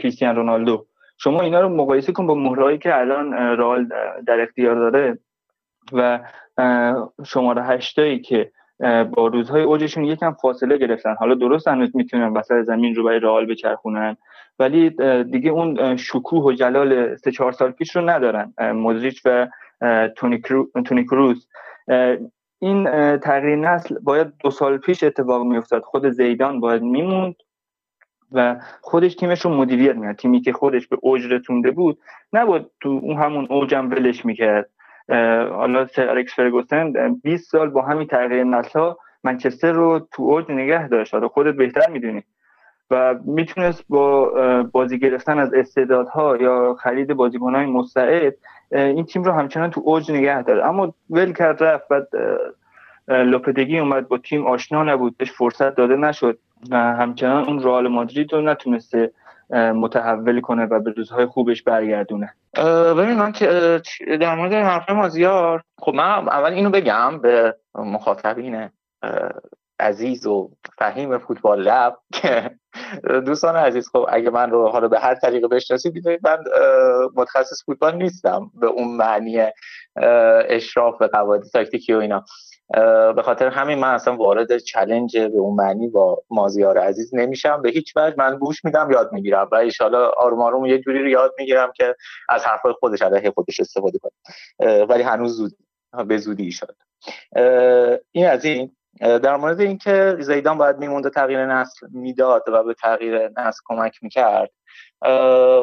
کریستیان رونالدو. شما اینا رو مقایسه کن با مهرهایی که الان رئال در اختیار داره و شماره هشتایی که با روزهای اوجشون یکم فاصله گرفتن. حالا درست هنوز میتونن وسط زمین رو برای رئال بچرخونن، ولی دیگه اون شکوه و جلال سه چهار سال پیش رو ندارن، مودریچ و تونی, کرو... تونی کروز. این تغییر نسل باید دو سال پیش اتفاق می‌افتاد، خود زیدان باید میموند و خودش تیمش رو مدیریت می‌کرد، تیمی که خودش به اوج رسونده بود نباید تو اون همون اوجم ولش می‌کرد. حالا سر الکس فرگوسن بیست سال با همین تغییر نسل‌ها منچستر رو تو اوج نگه داشت، حالا خودت بهتر می‌دونی، و میتونست با بازی گرفتن از استعدادها یا خرید بازیکن‌های مستعد این تیم رو همچنان تو اوج نگه داره، اما ول کرد رفت. بعد لوپتگی اومد، با تیم آشنا نبود، بهش فرصت داده نشد و همچنان اون رئال مادرید رو نتونسته متحول کنه و به روزهای خوبش برگردونه. ببین من در مورد حرف مازیار، خب من اول اینو بگم به مخاطبین عزیز و فهیم فوتبال لب دوستان عزیز، خب اگه من رو حالا به هر طریقه بشناسید می‌دونید من متخصص فوتبال نیستم به اون معنی اشراف به قواعد تاکتیکی و اینا، به خاطر همین من اصلا وارد چالش به اون معنی با مازیار عزیز نمیشم به هیچ وجه. من گوش میدم، یاد میگیرم و ان شاءالله آروم آروم یه جوری رو یاد میگیرم که از حرفای خودش علیه خودش استفاده کنم، ولی هنوز زود به زودی ان شاءالله. این از این. در مورد اینکه زیدان باید میموند و تغییر نسل میداد و به تغییر نسل کمک میکرد،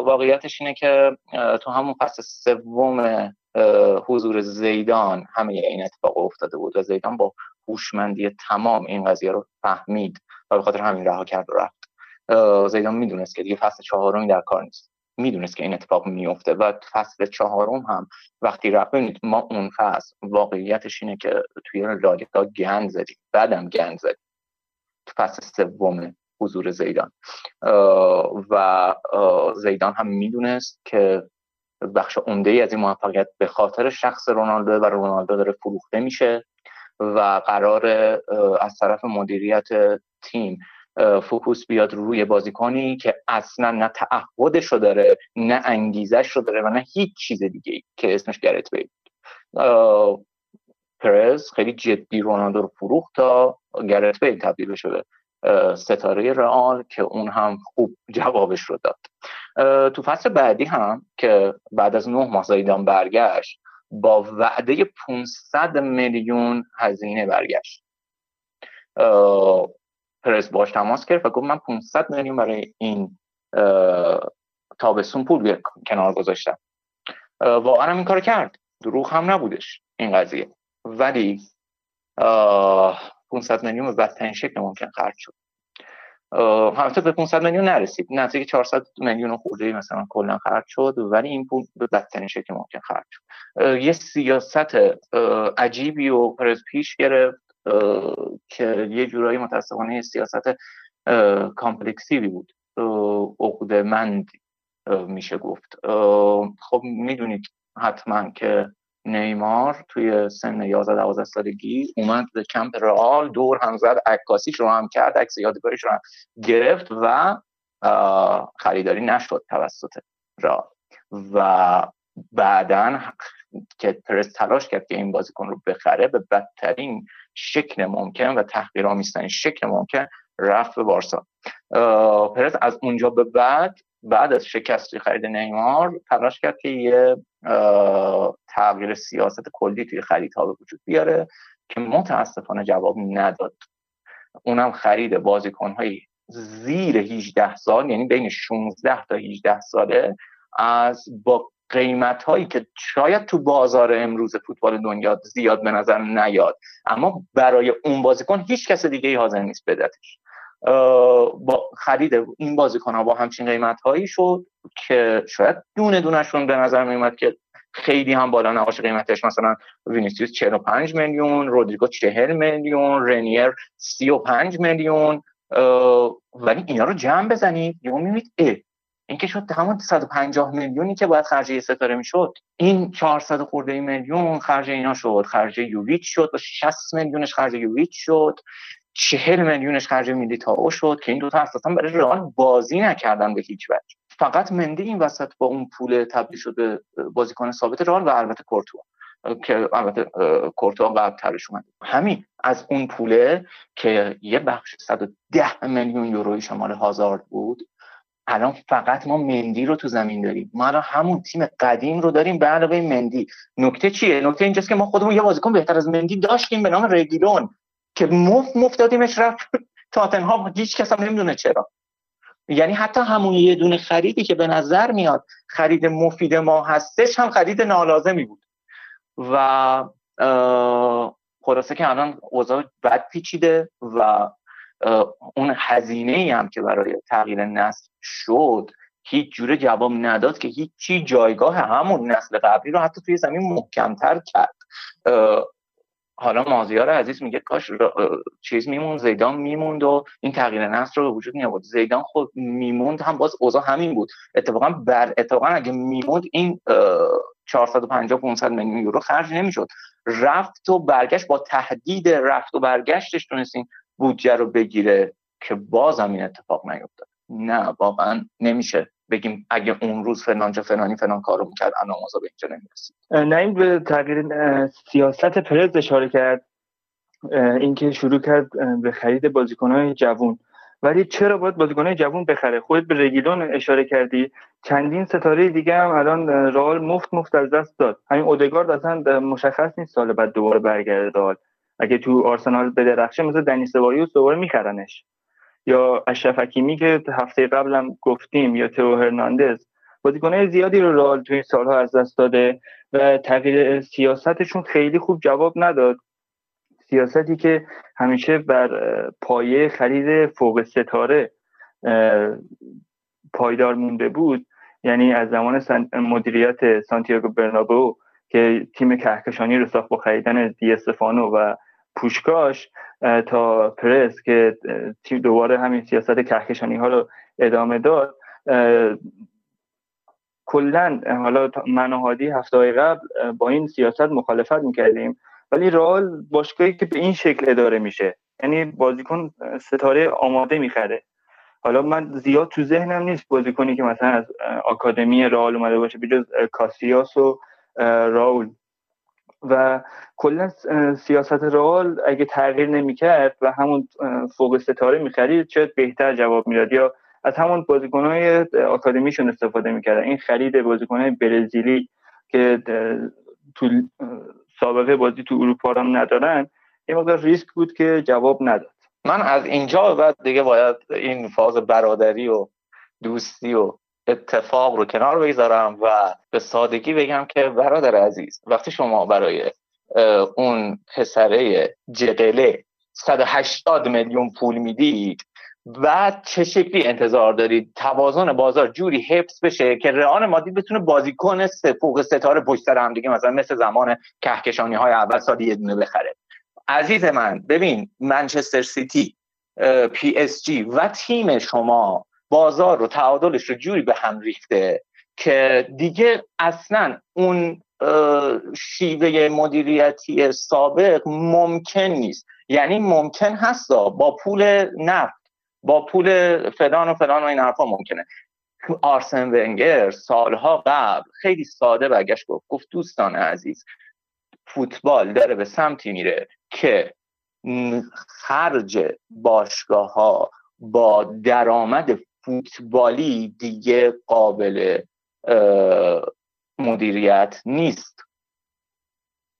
واقعیتش اینه که تو همون فصل سوم حضور زیدان همه این اتفاق افتاده بود و زیدان با هوشمندی تمام این قضیه رو فهمید و به خاطر همین رها کرد و رفت. زیدان میدونست که دیگه فصل چهارم در کار نیست، میدونست که این اتفاق میفته و فصل چهارم هم وقتی رفتیم ما اون فصل واقعیتش اینه که توی لالیگا گند زدیم، بعدم گند زدیم تو فصل سوم حضور زیدان. و زیدان هم میدونست که بخش عمده ای از این موفقیت به خاطر شخص رونالدو و رونالدو داره فروخته میشه و قرار از طرف مدیریت تیم فوکوس بیاد روی بازیکنی که اصلا نه تعهدش رو داره، نه انگیزش رو داره و نه هیچ چیز دیگه ای که اسمش گرت بیل. پرز خیلی جدی رونالدو رو فروخت تا گرت بیل تبدیل بشه به ستاره رئال که اون هم خوب جوابش رو داد. تو فصل بعدی هم که بعد از نه ماه زیدان برگشت، با وعده پانصد میلیون هزینه برگشت. پرس باش تماس کرد و گفت من پانصد میلیون برای این تابستون پول کنار گذاشتم. واقعا هم این کار کرد، دروغ هم نبودش این قضیه، ولی پانصد میلیون به بدترین شکل ممکن خرج شد. همچنین به پانصد میلیون نرسید، نزدیک چهارصد میلیون خورده مثلا کلا خرج شد، ولی این پول به بدترین شکل ممکن خرج شد. یه سیاست عجیبی و پرس پیش گرفت که یه جورایی متاسفانه سیاست کامپلکسیوی بود، عقده‌مند میشه گفت. خب میدونید حتما که نیمار توی سن یازده دوازده سالگی اومد به کمپ رئال، دور هم زد، عکاسیش رو هم کرد، عکس یادگاریش رو هم گرفت و خریداری نشد توسط رئال و بعداً که پرس تلاش کرد که این بازیکن رو بخره، به بدترین شکل ممکن و تحقیرآمیزترین شکل ممکن رفت به بارسا. پرس از اونجا به بعد بعد از شکست خرید نیمار تلاش کرد که یه تغییر سیاست کلی توی خریدها به وجود بیاره که متاسفانه جواب نداد. اونم خرید بازیکن‌های زیر هجده سال، یعنی بین شانزده تا هجده ساله، از با قیمت هایی که شاید تو بازار امروز فوتبال دنیا زیاد به نظر نیاد، اما برای اون بازیکن هیچ کس دیگه ای حاضر نیست بدهش. با خرید این بازیکن ها با همچین قیمت هایی شد که شاید دونه دونشون به نظر میومد که خیلی هم بالا نباشه قیمتش. مثلا وینیسیوس چهل و پنج میلیون، رودریگو چهل میلیون، رنیر سی و پنج میلیون، ولی اینا رو جمع بزنید یهو میبینید اه این که شد تمام صد و پنجاه میلیونی که باید خرج یه ستاره میشد، این چهارصد خورده میلیون خرج اینا شد، خرج یوویچ شد و شصت میلیونش خرج یوویچ شد، چهل میلیونش خرج میلیتائو شد که این دو تا اساسا برای رئال بازی نکردن به هیچ وجه. فقط مندی این وسط با اون پول تبدیل شده بازیکن ثابت رئال و البته کورتوا که البته کورتوا قبل‌ترش اومد. همین از اون پوله که یه بخش صد و ده میلیون یوروی شمال هازارد بود، الان فقط ما مندی رو تو زمین داریم. ما الان همون تیم قدیم رو داریم به علاوه مندی. نکته چیه؟ نکته اینجاست که ما خودمون یه بازیکن بهتر از مندی داشتیم به نام رگیلون که مفت مفت دادیمش رفت تاتنهام، هیچ کس هم نمیدونه چرا. یعنی حتی همون یه دونه خریدی که به نظر میاد خرید مفید ما هستش هم خرید نالازمی بود. و خلاصه که الان اوضاع بد پیچیده و اون هزینه‌ای هم که برای تغییر نسل شد هیچ جوره جواب نداد که هیچ چی، جایگاه همون نسل قبلی رو حتی توی زمین محکم‌تر کرد. حالا مازیار عزیز میگه کاش چیز میموند، زیدان میموند و این تغییر نسل رو به وجود نیاورد. زیدان خود میموند هم باز اوضاع همین بود. اتفاقا بر اتفاقا اگه میموند این چهارصد و پنجاه پانصد میلیون یورو خرج نمیشد. رفت و برگشت با تهدید رفت و برگشتش تونستین بودجه رو بگیره که باز هم این اتفاق نیفتاد. نه واقعا نمیشه بگیم اگه اون روز فلانجا فلانی فلان کارو میکرد الان ما به اینجا نمیرسید. نعیم به تغییر سیاست پرز اشاره کرد، اینکه شروع کرد به خرید بازیکن‌های جوان. ولی چرا باید بازیکن‌های جوان بخره؟ خودت به رگیلون اشاره کردی، چندین ستاره دیگه هم الان رئال مفت مفت از دست داد. همین اودگارد اصلا مشخص نیست سال بعد دوباره برگرده رئال، اگه تو آرسنال بدرخشه مثلا دنی سبایوس دوباره میخرنش، یا اشرف حکیمی که هفته قبل هم گفتیم، یا تئو هرناندز. بازیکن‌های زیادی رو رئال تو این سال‌ها از دست داده و تغییر سیاستشون خیلی خوب جواب نداد. سیاستی که همیشه بر پایه خرید فوق ستاره پایدار مونده بود، یعنی از زمان سن... مدیریت سانتیاگو برنابئو که تیم کهکشانی رو ساخت با خریدن دی استفانو و پوشکاش، تا پرز که تیم دوباره همین سیاست کهکشانی ها رو ادامه داد. کلن حالا من و هادی هفته قبل با این سیاست مخالفت میکردیم، ولی رئال باشگاهی که به این شکل اداره میشه، یعنی بازیکن ستاره آماده میخره. حالا من زیاد تو ذهنم نیست بازیکنی که مثلا از آکادمی رئال اومده باشه به جز کاسیاس و راول. و کلا سیاست رئال اگه تغییر نمیکرد و همون فوق ستاره میخرید چه بهتر جواب میداد، یا از همون بازیکنهای آکادمیشون استفاده میکردن. این خرید بازیکنهای برزیلی که تو سابقه بازی تو اروپا هم ندارن یه مقدار ریسک بود که جواب نداد. من از اینجا بعد دیگه باید این فاز برادری و دوستی و اتفاق رو کنار بگذارم و به سادگی بگم که برادر عزیز، وقتی شما برای اون پسره جقله صد و هشتاد میلیون پول میدید، بعد چه شکلی انتظار دارید توازن بازار جوری حفظ بشه که رئال مادرید بتونه بازیکن فوق ستاره پشت سر هم دیگه مثلا مثل زمان کهکشانی های اول سالی یه دونه بخره؟ عزیز من ببین، منچستر سیتی، پی اس جی و تیم شما بازار رو تعادلش رو جوری به هم ریخته که دیگه اصلا اون شیوه مدیریتی سابق ممکن نیست. یعنی ممکن هست با پول نفت، با پول فلان و فلان و این حرفا ممکنه. آرسن ونگر سالها قبل خیلی ساده برگشت گفت، گفت دوستان عزیز، فوتبال داره به سمتی میره که خرج باشگاه ها با درآمد فوتبالی دیگه قابل مدیریت نیست،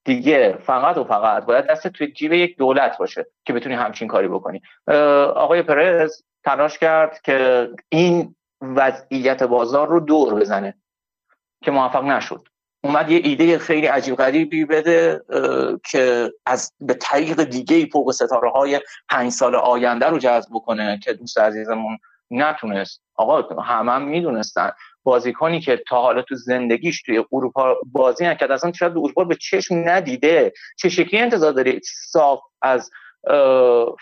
دیگه فقط و فقط باید دست توی جیب یک دولت باشه که بتونی همچین کاری بکنی. آقای پرز تلاش کرد که این وضعیت بازار رو دور بزنه که موفق نشد. اومد یه ایده خیلی عجیب غریبی بده که از به طریق دیگه فوق ستاره های پنج سال آینده رو جذب بکنه که دوست عزیزمون نتونست. آقا همه هم میدونستن بازیکنی که تا حالا تو زندگیش توی اروپا بازی نکرد، اصلا شاید به اروپا به چشم ندیده، چه شکلی انتظار داره صاف از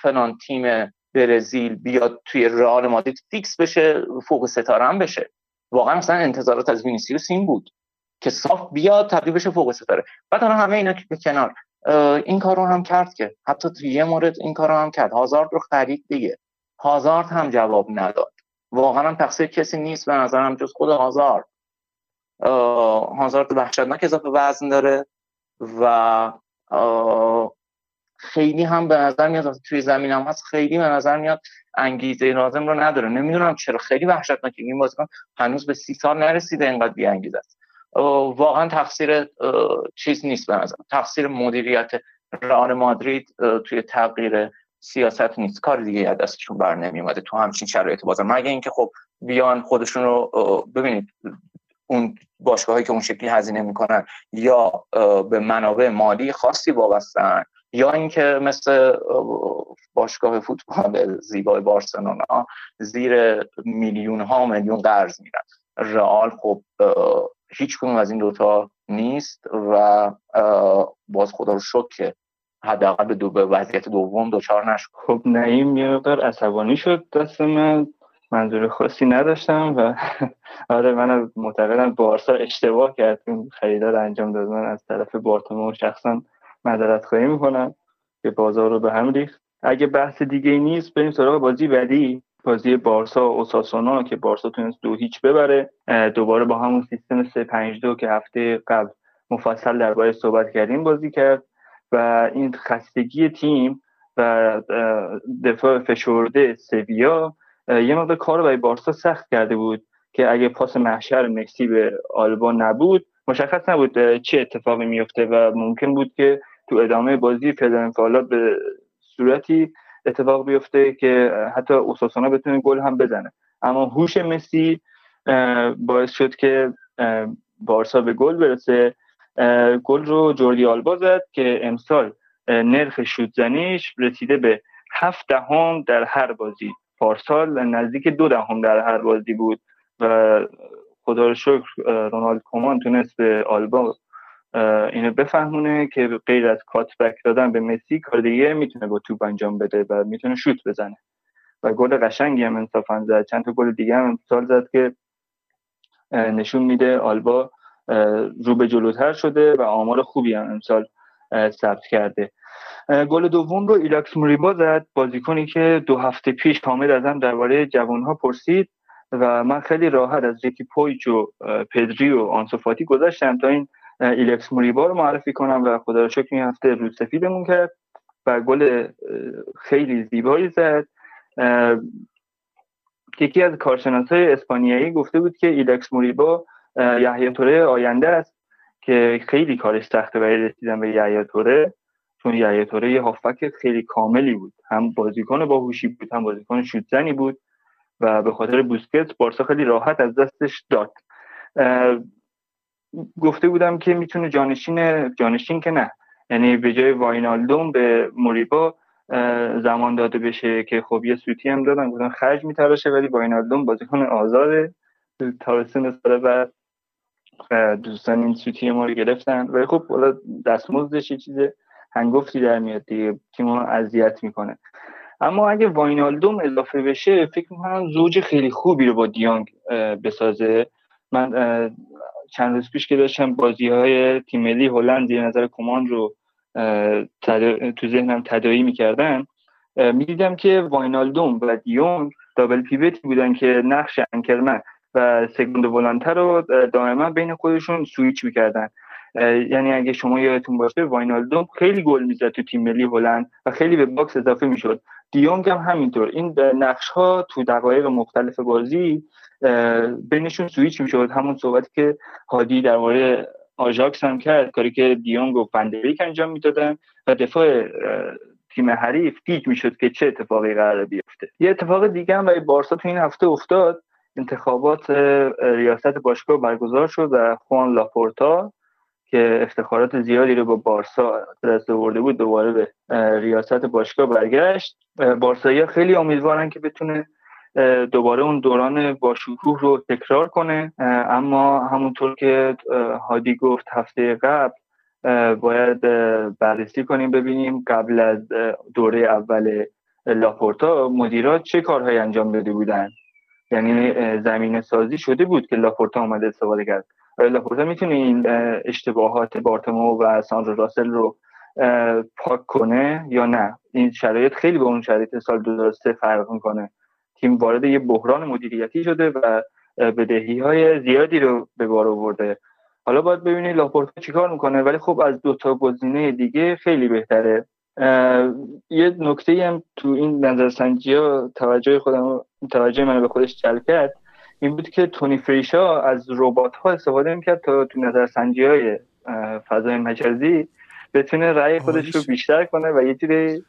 فلان تیم برزیل بیاد توی رئال مادرید فیکس بشه، فوق ستاره هم بشه؟ واقعا اصلا انتظارات از وینیسیوس این بود که صاف بیاد تبدیل بشه فوق ستاره. بعد الان همه اینا که کنار، این کارو هم کرد، که حتی توی یه مورد این کارو هم کرد، هازارد رو خرید دیگه. هازارد هم جواب نداد. واقعا تقصیر کسی نیست به نظرم جز خود هازارد. هازارد وحشتناک اضافه وزن داره و خیلی هم به نظر میاد توی زمین هم هست، خیلی به نظر میاد انگیزه لازم رو نداره. نمیدونم چرا خیلی وحشتناک این بازیکن هنوز به سی سال نرسیده اینقدر بی انگیزه است. واقعا تقصیر چیز نیست به نظرم، تقصیر مدیریت رئال مادرید توی تغییر سیاست نیست، کار دیگه از دستشون بر نمیومده تو همچین شرایط بازار، مگه اینکه خب بیان خودشون رو ببینید اون باشگاهایی که اون شکلی هزینه میکنن یا به منابع مالی خاصی وابستن، یا اینکه مثل باشگاه فوتبال زیبای بارسلونا زیر میلیون ها میلیون قرض میرن. رئال خب هیچ کدوم از این دوتا نیست و باز خدا رو شکر حداقل به دو به وضعیت دوم دوچار نشد. خب نعیم یه مقدار عصبانی شد، دست من منظور خاصی نداشتم و آره من معتقدم بارسا اشتباه کرد این خریدا رو انجام داد. من از طرف بارتومو شخصا معذرت خواهی میکنم که بازار رو به هم ریخت. اگه بحث دیگه ای نیست بریم سراغ بازی بعدی، بازی بارسا و اوساسونا که بارسا تونست دو هیچ ببره، دوباره با همون سیستم سه پنج دو که هفته قبل مفصل درباره صحبت کردیم بازی کرد و این خستگی تیم و دفاع فشرده سویا یه مقدار کار برای بارسا سخت کرده بود که اگه پاس محشر مسی به آلبا نبود مشخص نبود چه اتفاقی میفته و ممکن بود که تو ادامه بازی فعل و انفعالات به صورتی اتفاق بیفته که حتی اوساسونا بتونه گل هم بزنه، اما هوش مسی باعث شد که بارسا به گل برسه. گل رو جوردی آلبا زد که امسال نرخ شوت زنیش رسیده به هفت دهم در هر بازی، پارسال نزدیک دو دهم در هر بازی بود و خدا رو شکر رونالد کومان تونست به آلبا اینو بفهمونه که غیر از کات بک دادن به مسی کار دیگه میتونه با توپ انجام بده و میتونه شوت بزنه و گل قشنگی هم انصافا زد، چند تا گل دیگه هم امسال زد که نشون میده آلبا رو به جلوتر شده و آمار خوبی هم امسال ثبت کرده. گل دوم رو ایلاکس موریبا زد، بازیکنی که دو هفته پیش حامد ازم درباره جوانها پرسید و من خیلی راحت از ریکی پویچ و پدری و آنسو فاتی گذاشتم تا این ایلاکس موریبا رو معرفی کنم و خدا رو شکر این هفته رو سفیدمون کرد و گل خیلی زیبایی زد. یکی از کارشناسای اسپانیایی گفته بود که ایلاکس موریبا یحیی توره آینده است که خیلی کارش سخته برای رسیدن به یحیی توره، چون یحیی توره یه هافبک خیلی کاملی بود، هم بازیکن باهوشی بود هم بازیکن شوت‌زنی بود و به خاطر بوسکت بارسا خیلی راحت از دستش داد. گفته بودم که میتونه جانشین جانشین که نه، یعنی به جای واینالدوم به موریبا زمان داده بشه که خب یه سوتی هم دادن گفتن خرج میتراشه، ولی واینالدوم بازیکن آزاده تارسن سال بعد دوستان این سوتی ما رو گرفتن ولی خب حالا دستمزدش یه چیز هنگفتی در میاد دیگه، تیمو اذیت میکنه. اما اگه واینالدوم اضافه بشه فکر میکنم زوج خیلی خوبی رو با دیانگ بسازه. من چند روز پیش که داشتم بازی‌های تیم ملی هلند در نظر کمان رو تد... تو ذهنم تداعی می‌کردم، می‌دیدم که واینالدوم و دیونگ دابل پیوتی بودن که نقش انکرمن و سگوند ولانتر رو دائما بین خودشون سویچ می‌کردن. یعنی اگه شما یادتون باشه واینالدوم خیلی گل می‌زد تو تیم ملی هلند و خیلی به باکس اضافه می‌شد، دیونگ هم همینطور. این نقش‌ها تو دقایق مختلف بازی بینشون سویچ میشد، همون صحبتی که هادی در مورد آژاکس هم کرد، کاری که دیونگ و فندریک انجام میدادن و دفاع تیم حریف گیج میشد که چه اتفاقی قرار بیفته. یه اتفاق دیگه هم برای بارسا تو این هفته افتاد، انتخابات ریاست باشگاه برگزار شد و خوان لاپورتا که افتخارات زیادی رو با بارسا دست آورده بود دوباره به ریاست باشگاه برگشت. بارسایی‌ها خیلی امیدوارن که بتونه دوباره اون دوران باشکوه رو تکرار کنه، اما همونطور که هادی گفت هفته قبل باید بررسی کنیم ببینیم قبل از دوره اول لاپورتا مدیرات چه کارهایی انجام داده بودن، یعنی زمینه سازی شده بود که لاپورتا اومده استفاده کرد. لاپورتا میتونه این اشتباهات بارتومو و ساندرو راسل رو پاک کنه یا نه؟ این شرایط خیلی با اون شرایط سال دو هزار و سه فرق میکنه، تیم وارد یه بحران مدیریتی شده و بدهی‌های زیادی رو به بار آورده. حالا باید ببینید لاپورتا چیکار میکنه، ولی خب از دو تا گزینه دیگه خیلی بهتره. یه نکته‌ای هم تو این نظرسنجی‌ها توجه خودم توجه منو به خودش جلب کرد، این بود که تونی فریشا از ربات‌ها استفاده می‌کرد تا تو نظرسنجی‌های فضای مجازی بتونه رأی خودش رو بیشتر کنه و یه جوری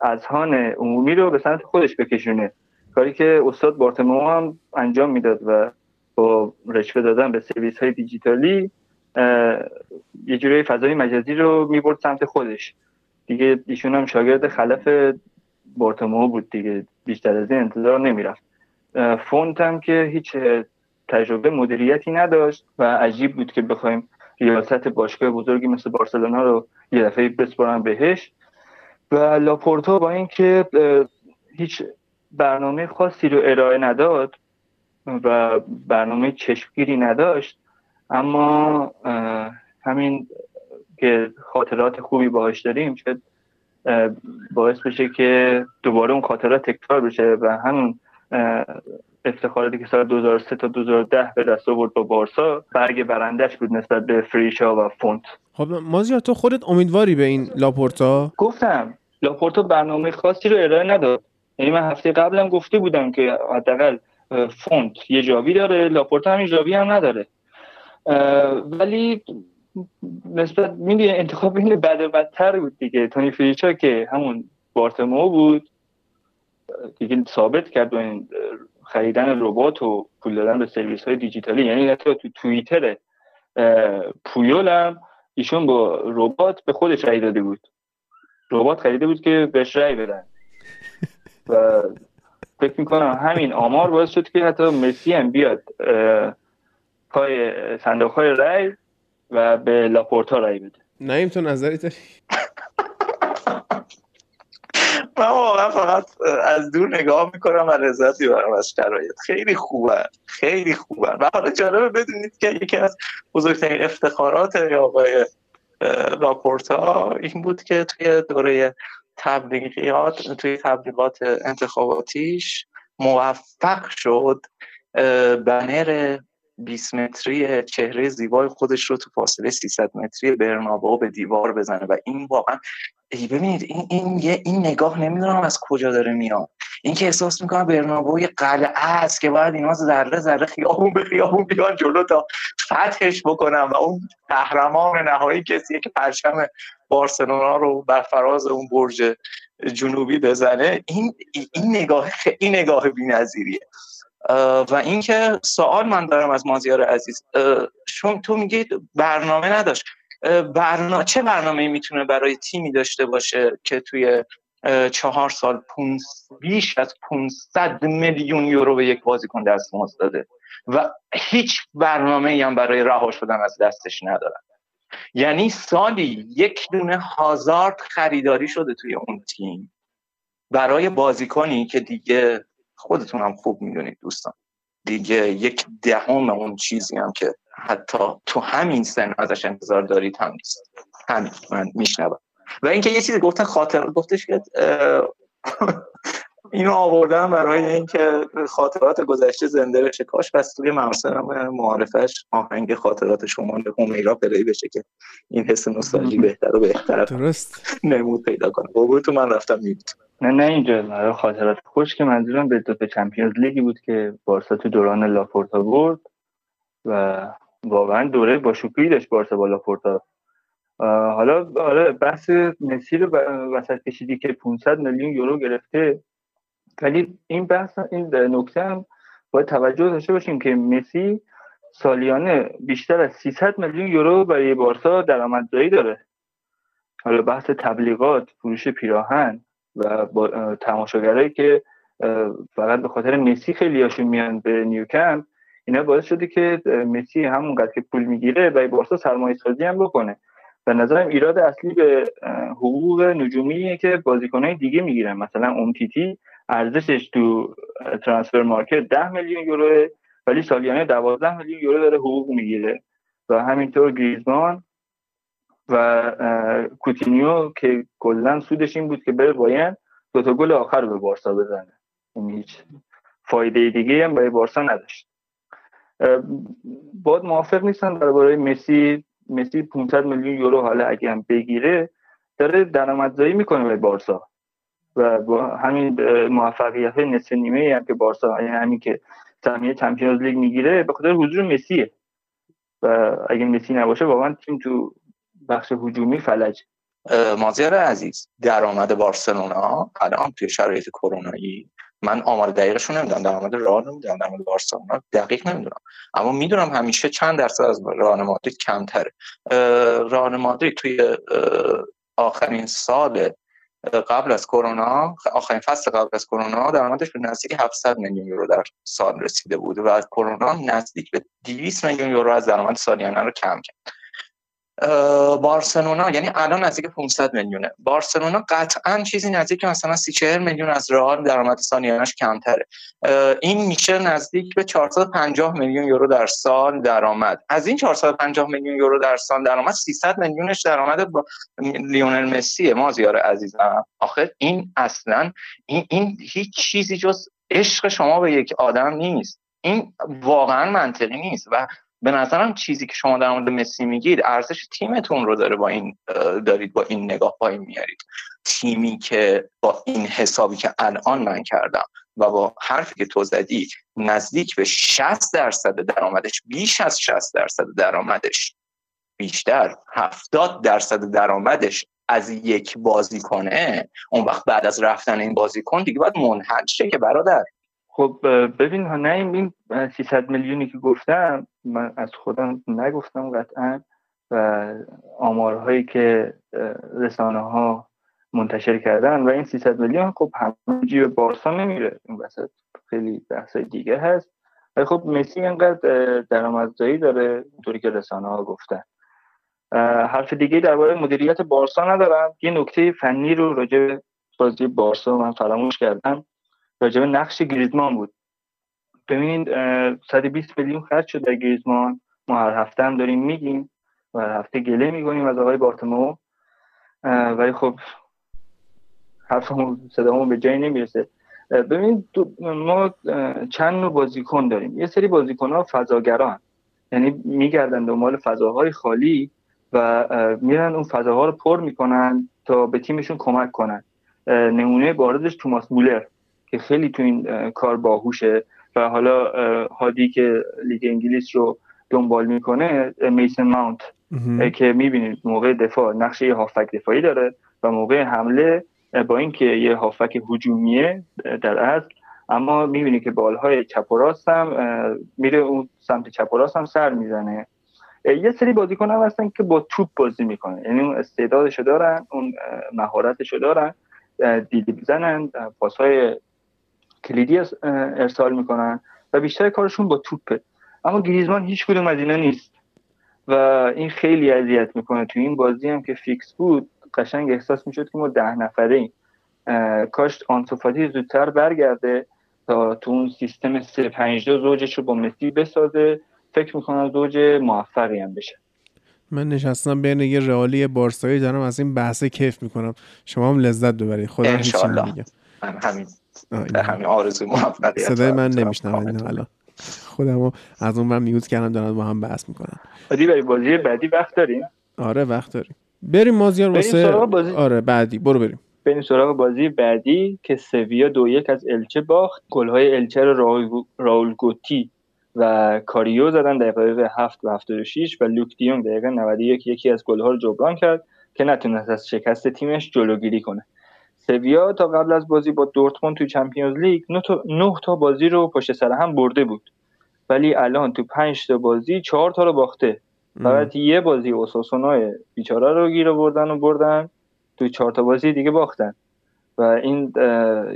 اذهان عمومی رو به سمت خودش بکشونه، کاری که استاد بارتومئو هم انجام میداد و با رشوه دادن به سرویس‌های دیجیتالی یه جوری فضای مجازی رو میبرد سمت خودش دیگه. ایشون هم شاگرد خلف بارتومئو بود دیگه، بیشتر از این انتظار نمیرفت. فونت هم که هیچ تجربه مدیریتی نداشت و عجیب بود که بخوایم ریاست باشگاه بزرگی مثل بارسلونا رو یه دفعه بسپارن بهش. و لاپورتا با اینکه هیچ برنامه خاصی رو ارائه نداد و برنامه چشمگیری نداشت، اما همین که خاطرات خوبی باهاش داریم شد باعث بشه که دوباره اون خاطرات تکرار بشه و همون افتخاری که سال دو هزار و سه تا دو هزار و ده به دست آورد با بارسا برگ برندش بود نسبت به فریشا و فونت. خب مازیار تو خودت امیدواری به این لاپورتا؟ گفتم لاپورتا برنامه خاصی رو ارائه نداد. یعنی من هفته قبلم گفته بودم که حداقل فونت یه جاوی داره، لاپورتا همین جاوی هم نداره. ولی نسبت میدی انتخاب این بد و بدتر بود دیگه. تونی فریشا که همون بارتمو بود دیگه ثابت کرد این خریدن ربات و پول دادن به سرویس‌های دیجیتالی. یعنی حتی تو توییتر پویول هم ایشون با ربات به خودش رای داده بود، ربات خریده بود که بهش رای بدن و فکر می‌کنم همین آمار باعث شد که حتی مسی هم بیاد پای صندوق‌های رای و به لاپورتا رای بده. نعیم تو نظری داری؟ من واقعا فقط از دور نگاه میکنم و لذتی برام از شرایط. خیلی خوبه، خیلی خوبه. و حالا جالبه بدونید که یکی از بزرگترین افتخارات آقای لاپورتا این بود که توی دوره تبلیغات، توی تبلیغات انتخاباتیش موفق شد بنر بیست متری چهره زیبای خودش رو تو فاصله سیصد متری برنابا به دیوار بزنه و این واقعا ای ببینید این این یه این نگاه نمیدونم از کجا داره میاد. این که احساس میکنم برنابا یه قلعه است که باید اینا ذره ذره خیابون به خیابون بیان جلو تا فتحش بکنن و اون قهرمان نهایی کسیه که پرچم بارسلونا رو بر فراز اون برج جنوبی بزنه. این این نگاه این نگاه بی‌نظیریه. و اینکه سوال من دارم از مازیار عزیز، چون تو میگید برنامه نداشت، برنامه چه برنامه‌ای میتونه برای تیمی داشته باشه که توی چهار سال پونز بیش از پانصد میلیون یورو به یک بازیکن دستمزد داده و هیچ برنامه‌ای هم برای رها شدن از دستش ندارن؟ یعنی سالی یک دونه هازارد خریداری شده توی اون تیم برای بازیکنی که دیگه خودتون هم خوب میدونید دوستان، دیگه یک دهم اون چیزی هم که حتی تو همین سن ازش انتظار دارید هم نیست. همین من میشنوم. و اینکه یه چیزی گفتن خاطر گفتش که اینو آوردن برای اینکه خاطرات گذشته زنده بشه. کاش بس توی مراسم معارفش آهنگ خاطرات شما به همیرا پلی بشه که این حس نوستالژی بهتر و بهتر درست نمود پیدا کنه. بابا تو من رفتم میبینم. نه نه اینجا نه خاطرات خوش که منظورم به دو تا چمپیونز لیگی بود که بارسا تو دوران لاپورتا برد و واقعا دوره با شکوهی داشت بارسا با لاپورتا. حالا حالا بحث مسی رو وسط کشیدی که پانصد میلیون یورو گرفته، ولی این بحث این نکته هم باید توجه داشته باشیم که مسی سالیانه بیشتر از سیصد میلیون یورو برای بارسا درآمدزایی داره. حالا بحث تبلیغات، فروش پیراهن و تماشاگرایی که فقط به خاطر مسی خیلی هاشون میان به نیوکمپ، اینا باعث شده که مسی همونقدر که پول میگیره برای بارسا سرمایه سازی هم بکنه. به نظرم ایراد اصلی به حقوق نجومیه که بازیکنای دیگه میگیرن. مثلا امتیتی ارزشش تو ترانسفر مارکت ده میلیون یوروه ولی سالیانه دوازده میلیون یورو داره حقوق میگیره و همینطور گریزمان و کوتینیو که کلا سودش این بود که بره باین دو تا گل آخر به بارسا بزنه. یعنی هیچ فایده دیگه‌ای هم برای بارسا نداشت. باید موافق نیستن درباره مسی. مسی پانصد میلیون یورو حالا اگه هم بگیره داره درآمدزایی میکنه برای بارسا و با همین موفقیت نصف نیمه‌ای هم که بارسا یعنی همین که سهمیه چمپیونز لیگ میگیره به خاطر حضور مسیه و اگه مسی نباشه واقعا تیم تو بخش هجومی فلج. مازیار عزیز، درآمد بارسلونا الان توی شرایط کرونایی، من آمار دقیقشون نمیدونم، درآمد رئال نمیدونم، درآمد بارسلونا دقیق نمیدونم، اما میدونم همیشه چند درصد از رئال مادرید کمتره. رئال مادرید توی آخرین سال قبل از کرونا، آخرین فصل قبل از کرونا درآمدش به نزدیک هفتصد میلیون یورو در سال رسیده بود و از کرونا نزدیک به دویست میلیون یورو از درآمد سالیانه رو کم کرد. بارسلونا یعنی الان نزدیک پانصد میلیونه، بارسلونا قطعاً چیزی نزدیک مثلا سی و چهار میلیون از رئال درآمد سالیانش کمتره. این میشه نزدیک به چهارصد و پنجاه میلیون یورو در سال درآمد. از این چهارصد و پنجاه میلیون یورو در سال درآمد سیصد میلیونش درآمد با لیونل مسیه. مازیار عزیزم، آخه این اصلاً این این هیچ چیزی جز عشق شما به یک آدم نیست. این واقعاً منطقی نیست و به نظرم چیزی که شما در مورد مسی میگید ارزش تیمتون رو داره. با این دارید با این نگاه پایین میارید تیمی که با این حسابی که الان من کردم و با حرفی که تو زدی نزدیک به شصت درصد درآمدش، بیش از شصت درصد درآمدش، بیشتر هفتاد درصد درآمدش از یک بازیکنه. اون وقت بعد از رفتن این بازیکن دیگه باید منحل شه که برادر. خب ببین ها، نه این سیصد میلیونی که گفتم من از خودم نگفتم قطعا، و آمارهایی که رسانه ها منتشر کردن و این سیصد میلیون خب همون جیب بارسا نمیره، این وسط خیلی بحثای دیگه هست. ولی خب مسی اینقدر درآمدزایی داره اونطوری که رسانه ها گفتن. حرف دیگه درباره مدیریت بارسا ندارم. یه نکته فنی رو راجع به بازی بارسا من فراموش کردم، راجع به نقش گریزمان بود. ببینید صد و بیست میلیون خرج شد در گریزمان، ما هر هفته هم داریم میگیم و هر هفته گله میگونیم از آقای بارتومو، ولی خب حرفمون صدامون به جایی نمیرسه. ببینید ما چند نوع بازیکن داریم. یه سری بازیکن‌ها فضاگران، یعنی میگردن دنبال فضاهای خالی و میرن اون فضاها رو پر میکنن تا به تیمشون کمک کنن. نمونه باردش توماس مولر که خیلی تو این کار باهوشه و حالا هادی که لیگ انگلیس رو دنبال میکنه، میسن ماونت که میبینید موقع دفاع نقش یه هافک دفاعی داره و موقع حمله با اینکه یه هافک هجومیه در اصل، اما میبینید که بالهای چپ و راست هم میره اون سمت چپ و راست هم سر میزنه. یه سری بازیکن هم هستن که با توپ بازی میکنه، یعنی اون استعدادشو دارن، اون مهارتشو دارن، دیدی بزنن، پاسهای کلیدی ارسال میکنن و بیشتر کارشون با توپه. اما گریزمان هیچ کدوم از اینا نیست و این خیلی اذیت میکنه. تو این بازی هم که فیکس بود قشنگ احساس میشد که ما ده نفره ایم. کاش آنسو فاتی زودتر برگرده تا تو اون سیستم سه پنج دو زوجش رو با مسی بسازه. فکر میکنم زوج موفقی هم بشه. من نشستم بین یه رئالی بارسایی دارم از این بحث کیف میکنم، شما هم لذت ببرید. خدا انشالله میگم همین به همین آرزوی موفقیت. صدای من نمیشنوید الان، خودمو از اون من میوت کردم دارم با هم بحث میکنم. بعدی برای بازی بعدی وقت داریم؟ آره وقت داریم. بریم مازیار واسه بازی... آره بعدی برو بریم. بریم سراغ بازی بعدی که سویا دو یک از الچه باخت. گل‌های الچه رو راول... راول گوتی و کاریو زدن دقیقه هفت و هفتاد و شش و لوک دیونگ دقیقه نود و یک یکی از گل‌ها رو جبران کرد که نتونست از شکست تیمش جلوگیری کنه. سویا تا قبل از بازی با دورتموند تو چمپیونز لیگ نه تا بازی رو پشت سر هم برده بود، ولی الان تو پنج تا بازی چهار تا رو باخته. فقط یه بازی اوساسونای بیچاره رو گیر آوردن و بردن، تو چهار تا بازی دیگه باختن و این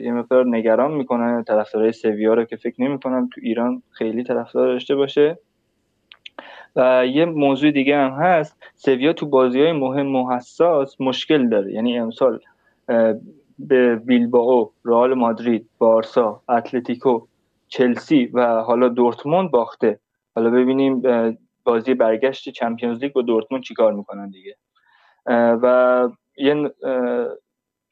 یه مقدار نگران میکنه طرفدارای سویا رو که فکر نمی‌کنم تو ایران خیلی طرفدار داشته باشه. و یه موضوع دیگه هم هست، سویا تو بازی‌های مهم و حساس مشکل داره. یعنی امسال به بیلبائو، رئال مادرید، بارسا، اتلتیکو، چلسی و حالا دورتموند باخته. حالا ببینیم بازی برگشت چمپیونز لیگ با دورتموند چیکار میکنن دیگه. و یه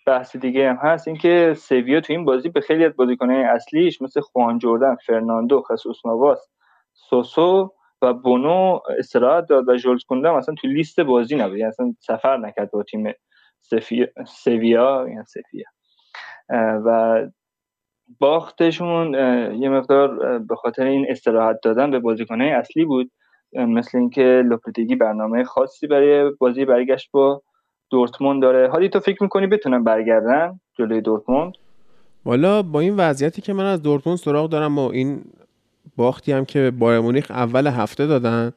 بحث دیگه هم هست، اینکه سویا تو این بازی به خیلی از بازیکنان اصلیش مثل خوان جردن، فرناندو، خسوس نواس، سوسو و بونو استراحت داد و ژولز کونده اصلا تو لیست بازی نبود، یعنی اصلا سفر نکرد با تیم سویا. یا سویا و باختشون یه مقدار به خاطر این استراحت دادن به بازیکن‌های اصلی بود، مثل اینکه لوپتگی برنامه خاصی برای بازی برگشت با دورتموند داره. حالی تو فکر می‌کنی بتونن برگردن جلوی دورتموند؟ والا با این وضعیتی که من از دورتموند سراغ دارم و این باختی هم که بایر مونیخ اول هفته دادن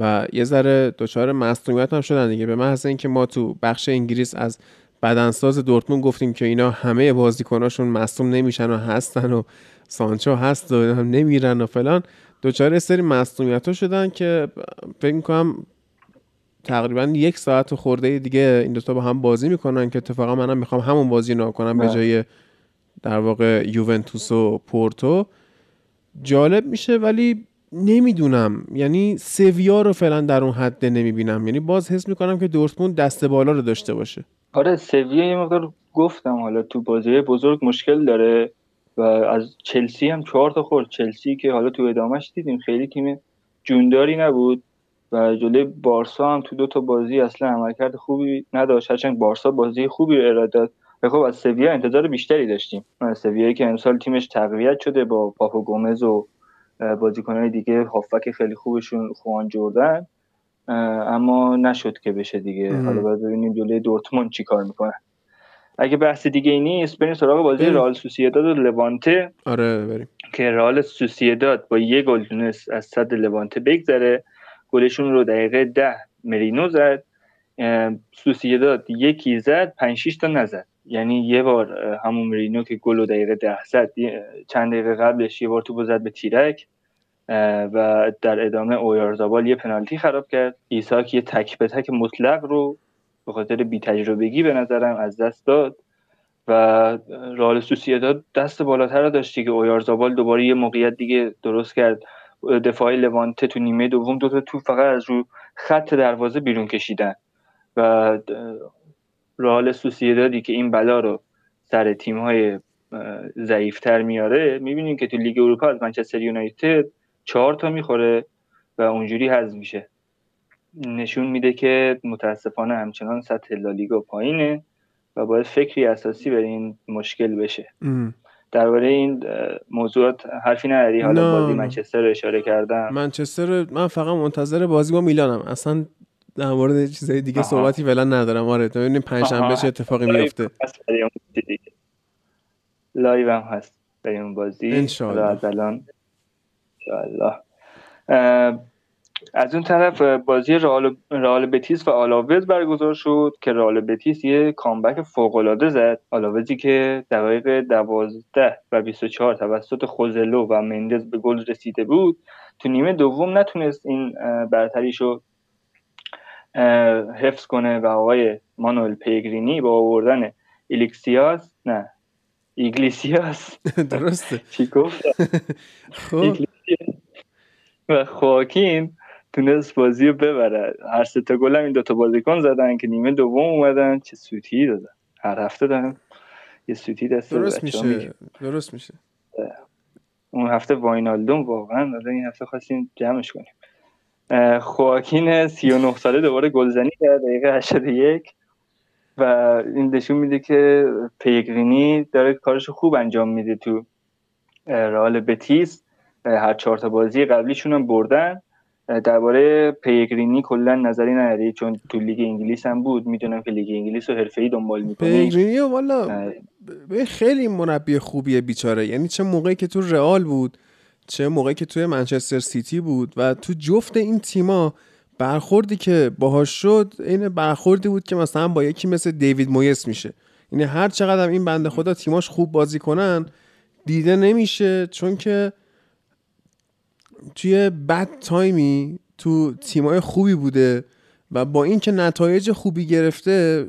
و یه ذره دچار مصونیت هم شدن دیگه، به من هست اینکه ما تو بخش انگلیس از بدنساز دورتموند گفتیم که اینا همه بازیکناشون مصون نمیشن و هستن و سانچو هست و هم نمیرن و فلان، دچار سری مصونیت‌ها شدن که فکر می‌کنم تقریبا یک ساعت خورده دیگه این دوتا با هم بازی میکنن که اتفاقا منم میخوام همون بازی رو کنم به جای در واقع یوونتوس و پورتو. جالب میشه ولی نمیدونم، یعنی سویا رو فعلا در اون حد نمیبینم، یعنی باز حس میکنم که دورتموند دست بالا رو داشته باشه. آره سویا یه مقدار گفتم حالا تو بازی بزرگ مشکل داره و از چلسی هم چهار تا خورد، چلسی که حالا تو ادامهش دیدیم خیلی تیم جونداری نبود و جلوی بارسا هم تو دو تا بازی اصلا عملکرد خوبی نداشت، هرچند بارسا بازی خوبی رو ارائه داد. خب از سویا انتظار بیشتری داشتیم، از سویایی که امسال تیمش تقویت شده با پاپو گومز و بازیکن‌های دیگه، هافبک خیلی خوبشون خوان جردن، اما نشد که بشه دیگه. ام. حالا باید ببینیم جلوی دورتموند چی کار میکنن. اگه بحث دیگه ای نیست بریم سراغ بازی رئال سوسییداد و لوانته. آره بریم که رئال سوسییداد با یک گل دونست از صد لوانته بگذره. گلشون رو دقیقه ده مرینو زد، سوسییداد یکی زد، پنج شش تا نزد. یعنی یه بار همون مرینو که گل رو دقیقه ده زد، چند دقیقه قبلش یه بار توپ زد به تیرک و در ادامه اویارزابال یه پنالتی خراب کرد. عیسی که یه تک به تک مطلق رو به خاطر بی تجربگی به نظرم از دست داد و رئال سوسییداد دست بالاتر رو داشتی که اویارزابال دوباره یه موقعیت دیگه درست کرد. دفاعی لوانته تو نیمه دوم دو تا توپ فقط از رو خط دروازه بیرون کشیدن و رئال سوسییدادی که این بلا رو سر تیم‌های ضعیف‌تر میاره، می‌بینیم که تو لیگ اروپا از منچستر یونایتد چهار تا می‌خوره و اونجوری هضم میشه. نشون میده که متاسفانه همچنان سطح لالیگا پایینه و باید فکری اساسی برای این مشکل بشه. ام. درباره این موضوعات حرفی نداری؟ حالا بازی منچستر رو اشاره کردم. منچستر من فقط منتظر بازی با میلانم، اصلا در مورد چیزای دیگه آها. صحبتی فعلا ندارم. آره تا ببینیم پنج شنبه چه اتفاقی میفته. لایو هم هست برای اون بازی ان شاء الله. از اون طرف بازی رئال رئال بتیس و آلاوز برگزار شد که رئال بتیس یه کامبک فوق‌العاده زد. آلاوزی که دقایق دوازده و بیست و چهار توسط خوزلو و مندز به گل رسیده بود، تو نیمه دوم نتونست این برتریشو حفظ کنه و آقای مانوئل پیگرینی با آوردن الیکسیاس نه ایگلیسیاس درسته چی گفت خب و خواکین تونست بازی رو ببره. هر سه تا گل هم این دو تا بازیکن زدن که نیمه دوم اومدن چه سوتی دادن، هر هفته دادن یه سوتی دست درست میشه درست میشه. اون هفته واینالدون واقعا دادن، این هفته خواستیم جمعش کنیم. خواکین سی و نه ساله دوباره گلزنی کرد دقیقه هشتاد و یک و این نشون میده که پیگرینی داره کارشو خوب انجام میده تو رئال بتیس. هر چهار تا بازی قبلیشون هم بردن. درباره پیگرینی کلا نظری نداری؟ چون تو لیگ انگلیس هم بود، میدونم که لیگ انگلیس رو حرفه‌ای دنبال می‌کنی. پیگرینی والا خیلی مربی خوبیه بیچاره، یعنی چه موقعی که تو رئال بود چه موقعی که توی منچستر سیتی بود و تو جفت این تیما برخوردی که باهاش شد این برخوردی بود که مثلا با یکی مثل دیوید مویس میشه. یعنی هر چقدر هم این بنده خدا تیماش خوب بازی کنن دیده نمیشه، چون که توی بد تایمی تو تیمای خوبی بوده و با این که نتایج خوبی گرفته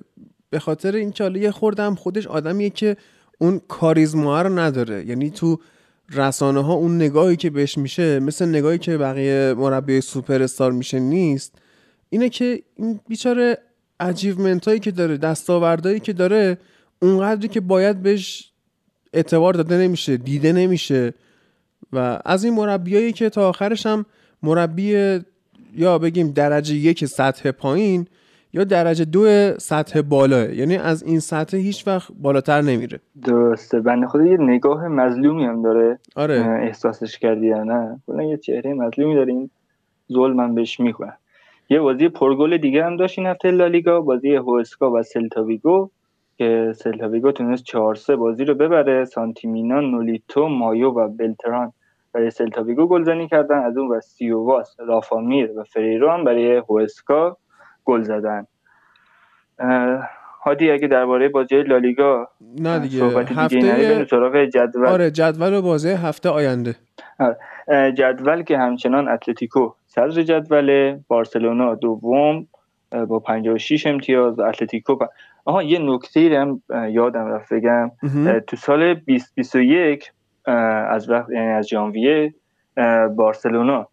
به خاطر این که حالا یه خوردم خودش آدمیه که اون کاریزما رو نداره، یعنی تو رسانه ها اون نگاهی که بهش میشه مثل نگاهی که بقیه مربی سوپر استار میشه نیست. اینه که این بیچاره اچیومنت هایی که داره، دستاوردهایی که داره اونقدری که باید بهش اعتبار داده نمیشه، دیده نمیشه و از این مربیایی که تا آخرش هم مربی یا بگیم درجه یک سطح پایین یا درجه دو سطح بالاه، یعنی از این سطح هیچ وقت بالاتر نمیره. درسته، بنده خدا یه نگاه مظلومی هم داره. آره. احساسش کردی یا نه؟ کلا یه چهره مظلومی داره، این ظلم هم بهش میکنه. یه بازی پرگل دیگه هم داشت این هفته لالیگا، بازی هوسکا و سلتا ویگو که سلتا ویگو تونست چهار سه بازی رو ببره. سانتیمینا، نولیتو، مایو و بلتران برای سلتا ویگو گلزنی کردن. از اون و سیوواس، رافامیر و فریرو هم برای هوسکا گل زدن. هادی اگه درباره بازی لالیگا نه دیگه هفته دیگه سراغ جدول. آره جدول و بازی هفته آینده. آره. جدول که همچنان اتلتیکو صدر جدوله، بارسلونا دوم، با پنجاه و شش امتیاز. اتلتیکو با... آها یه نکته‌ای هم یادم رفت بگم. تو سال بیست بیست و یک از وقت یعنی از ژانویه بارسلونا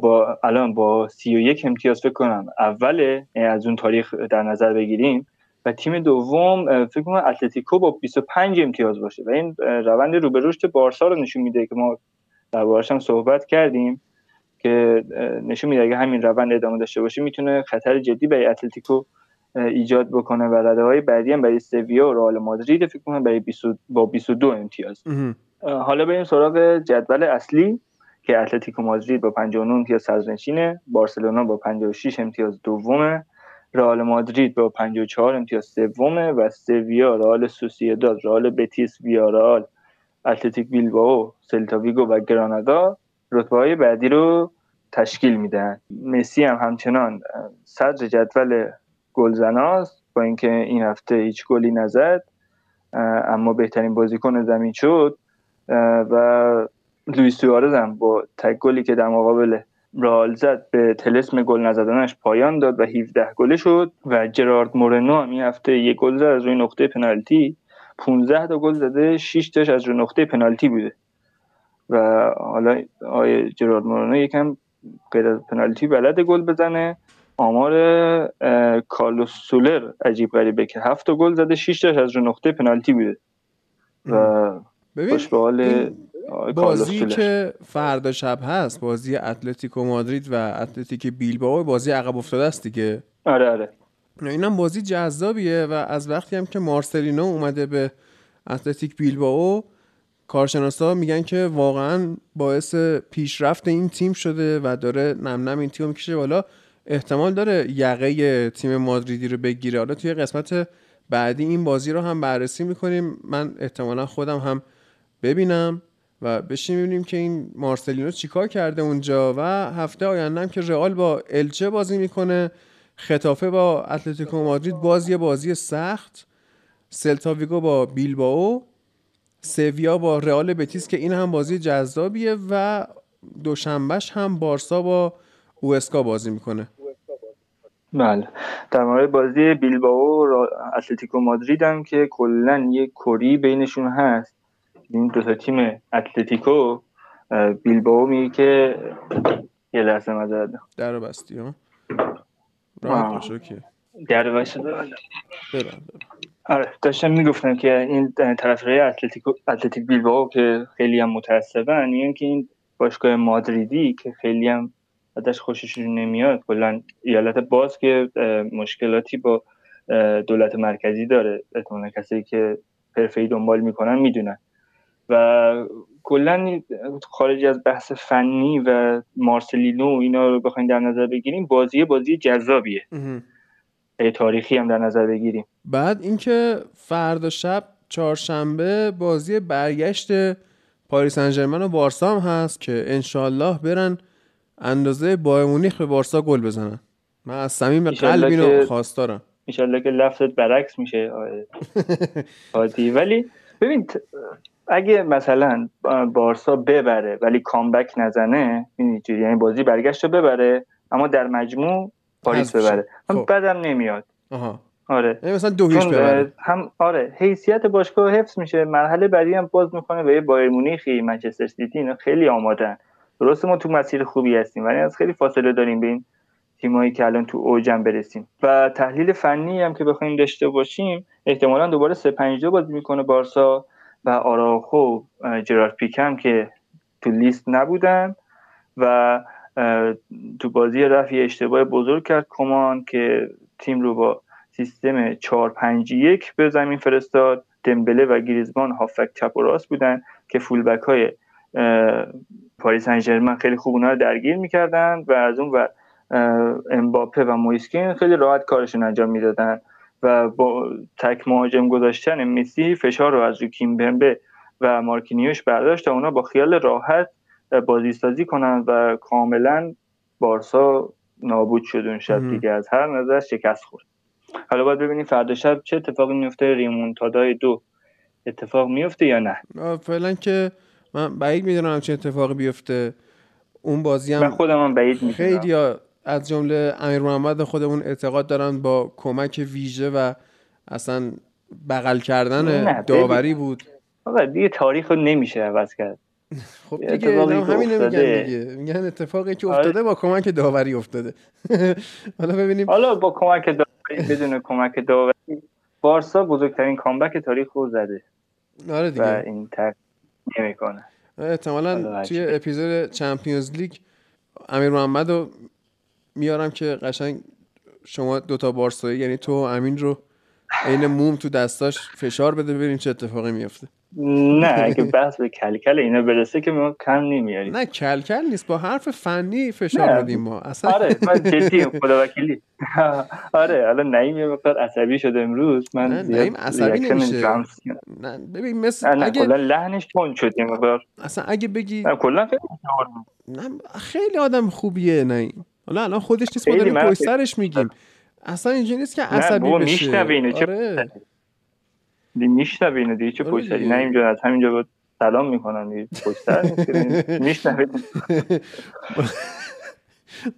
با الان با سی و یک امتیاز فکر کنم اوله، یعنی از اون تاریخ در نظر بگیریم، و تیم دوم فکر کنم اتلتیکو با بیست و پنج امتیاز باشه و این روند رو به رشد بارسا رو نشون میده که ما دربارش هم صحبت کردیم که نشون میده اگه همین روند ادامه داشته باشه میتونه خطر جدی برای اتلتیکو ایجاد بکنه و رده‌های بعدی هم برای سویا و رئال مادرید فکر کنم برای با بیست و دو امتیاز. حالا بریم سراغ جدول اصلی که اتلتیکو مادرید با پنجاه و نه امتیاز صدرنشینه، بارسلونا با پنجاه و شش امتیاز دومه، رئال مادرید با پنجاه و چهار امتیاز سومه و سویا، رئال سوسییداد، رئال بتیس، ویارال، اتلتیک بیلبائو، سلتا ویگو و گرانادا رتبه‌های بعدی رو تشکیل میدن. مسی هم همچنان صدر جدول گلزناست با اینکه این هفته هیچ گلی نزد اما بهترین بازیکن زمین شد و لوئیس سوارز هم با تک گلی که در مقابل رئال زد به طلسم گل نزدنش پایان داد و هفده گله شد و جرارد مورنو هم این هفته یک گل زد از روی نقطه پنالتی، پانزده تا گل زده، شش تاش از روی نقطه پنالتی بوده و حالا آقای جرارد مورنو یکم غیر از پنالتی بلد گل بزنه. آمار کارلوس سولر عجیب غریبه که هفت تا گل زده، شش تاش از روی نقطه پنالتی بوده و خوش به حال بازی که فردا شب هست، بازی اتلتیکو مادرید و اتلتیک بیلبائو، بازی عقب افتاده است دیگه. آره آره اینم بازی جذابیه و از وقتی هم که مارسلینو اومده به اتلتیک بیلبائو کارشناسا میگن که واقعا باعث پیشرفت این تیم شده و داره نم نم این تیمو میکشه بالا، احتمال داره یقه تیم مادریدی رو بگیره. حالا توی قسمت بعدی این بازی رو هم بررسی میکنیم، من احتمالا خودم هم ببینم و بشیم ببینیم که این مارسلینو چیکار کرده اونجا. و هفته آینده هم که رئال با الچه بازی میکنه، خطافه با اتلتیکو مادرید بازی بازی سخت، سلتا ویگو با بیلبائو، سویا با رئال بتیس که این هم بازی جذابیه و دوشنبهش هم بارسا با اوسکا بازی میکنه. بله، در مورد بازی بیلبائو و اتلتیکو مادرید هم که کلا یک کری بینشون هست، این دو تا تیم اتلتیکو بیلبائو میگه که یه لحظه مزد درو بستی ها راحت باشه که درو باشه ببند. آره داشتم میگفتم که این طرفدارای اتلتیکو اتلتیک بیلبائو که خیلی هم متعصبن، میگن که این باشگاه مادریدی که خیلی هم ازش خوششون نمیاد، کلا ایالت باز که مشکلاتی با دولت مرکزی داره، احتمالاً کسایی که حرفه‌ای دنبال میکنن میدونن و کلا خارج از بحث فنی و مارسلینو اینا رو بخوایم در نظر بگیریم، بازی بازی جذابیه، تاریخی هم در نظر بگیریم. بعد اینکه فردا شب چهارشنبه بازی برگشت پاریس سن ژرمن و بارسا هم هست که انشالله برن اندازه بایر مونیخ به بارسا گل بزنن. من از صمیم قلب اینو خواستارم، انشالله که لفظت برعکس میشه عادی. ولی ببین اگه مثلا بارسا ببره ولی کامبک نزنه، یعنی بازی برگشت رو ببره اما در مجموع پاریس ببره، هم بدم نمیاد. آها آره مثلا دو هیچ ببره هم، آره حیثیت باشگاه حفظ میشه، مرحله بعدی هم باز میکنه به بایر مونیخی، منچستر سیتی، اینا خیلی آمادن. درست ما تو مسیر خوبی هستیم ولی از خیلی فاصله داریم به این تیمایی که الان تو اوجن برسیم. و تحلیل فنی هم که بخوایم داشته باشیم، احتمالاً دوباره سه پنج دو بازی میکنه بارسا و آراخو جرارد پیکم که تو لیست نبودن و تو بازی رفی اشتباه بزرگ کرد کمان که تیم رو با سیستم چهار پنج یک به زمین فرستاد. دمبله و گریزمان هافک چپ و راست بودن که فولبک های پاریس سن ژرمن خیلی خوب اونا رو درگیر میکردن و از اون و امباپه و مویسکین خیلی راحت کارشون انجام میدادن و با تک مهاجم گذاشتن مسی فشار رو از روی کیمبمبه و مارکینیوش برداشت تا اونا با خیال راحت بازی سازی کنن و کاملا بارسا نابود شد اون شب دیگه، از هر نظر شکست خورد. حالا باید ببینیم فردا شب چه اتفاقی میفته، ریمونتادای دو اتفاق میفته یا نه. فعلا که من بعید میدونم چه اتفاقی بیفته. اون بازی هم من خودم هم بعید میدونم. خیلی از جمله امیر محمد خودمون اعتقاد دارن با کمک ویژه و اصلا بغل کردن داوری بود. آقا دیگه تاریخ رو نمیشه عوض کرد. خب دیگه همین میگن دیگه، میگن اتفاقی که افتاده با کمک داوری افتاده. حالا ببینیم، حالا با کمک داوری بدون کمک داوری بارسا بزرگترین کامبک تاریخ رو زده. آره دیگه. و این تک نمیکنه. احتمالاً توی اپیزود چمپیونز لیگ امیر محمد رو میارم که قشنگ شما دوتا بارسایی، یعنی تو و امین، رو این موم تو دستاش فشار بده ببینیم چه اتفاقی میفته. نه اگه بحث به کل کل اینا برسه که ما کم نمیاریم. نه کل کل نیست، با حرف فنی فشار بدیم ما اصلا. آره من جدیم خدا وکیلی. آره الان نعیم یه مقدار عصبی شده امروز. من نه نعیم عصبی نمیشه. نه ببین مثلا اگه کلا لحنش تون شد یه مقدار. اصلا اگه بگی کلا خیلی آدم خوبیه نعیم. حالا الان خودش نیست ما داریم پشت سرش میگیم. اصلا اینجوری نیست که عصبی بشه. میشنوه اینو چه؟ آره. دی میشنوه اینو دیگه چه پویسری؟ نه اینجا از همینجا با سلام میکنن دیگه پویسر میشنوه.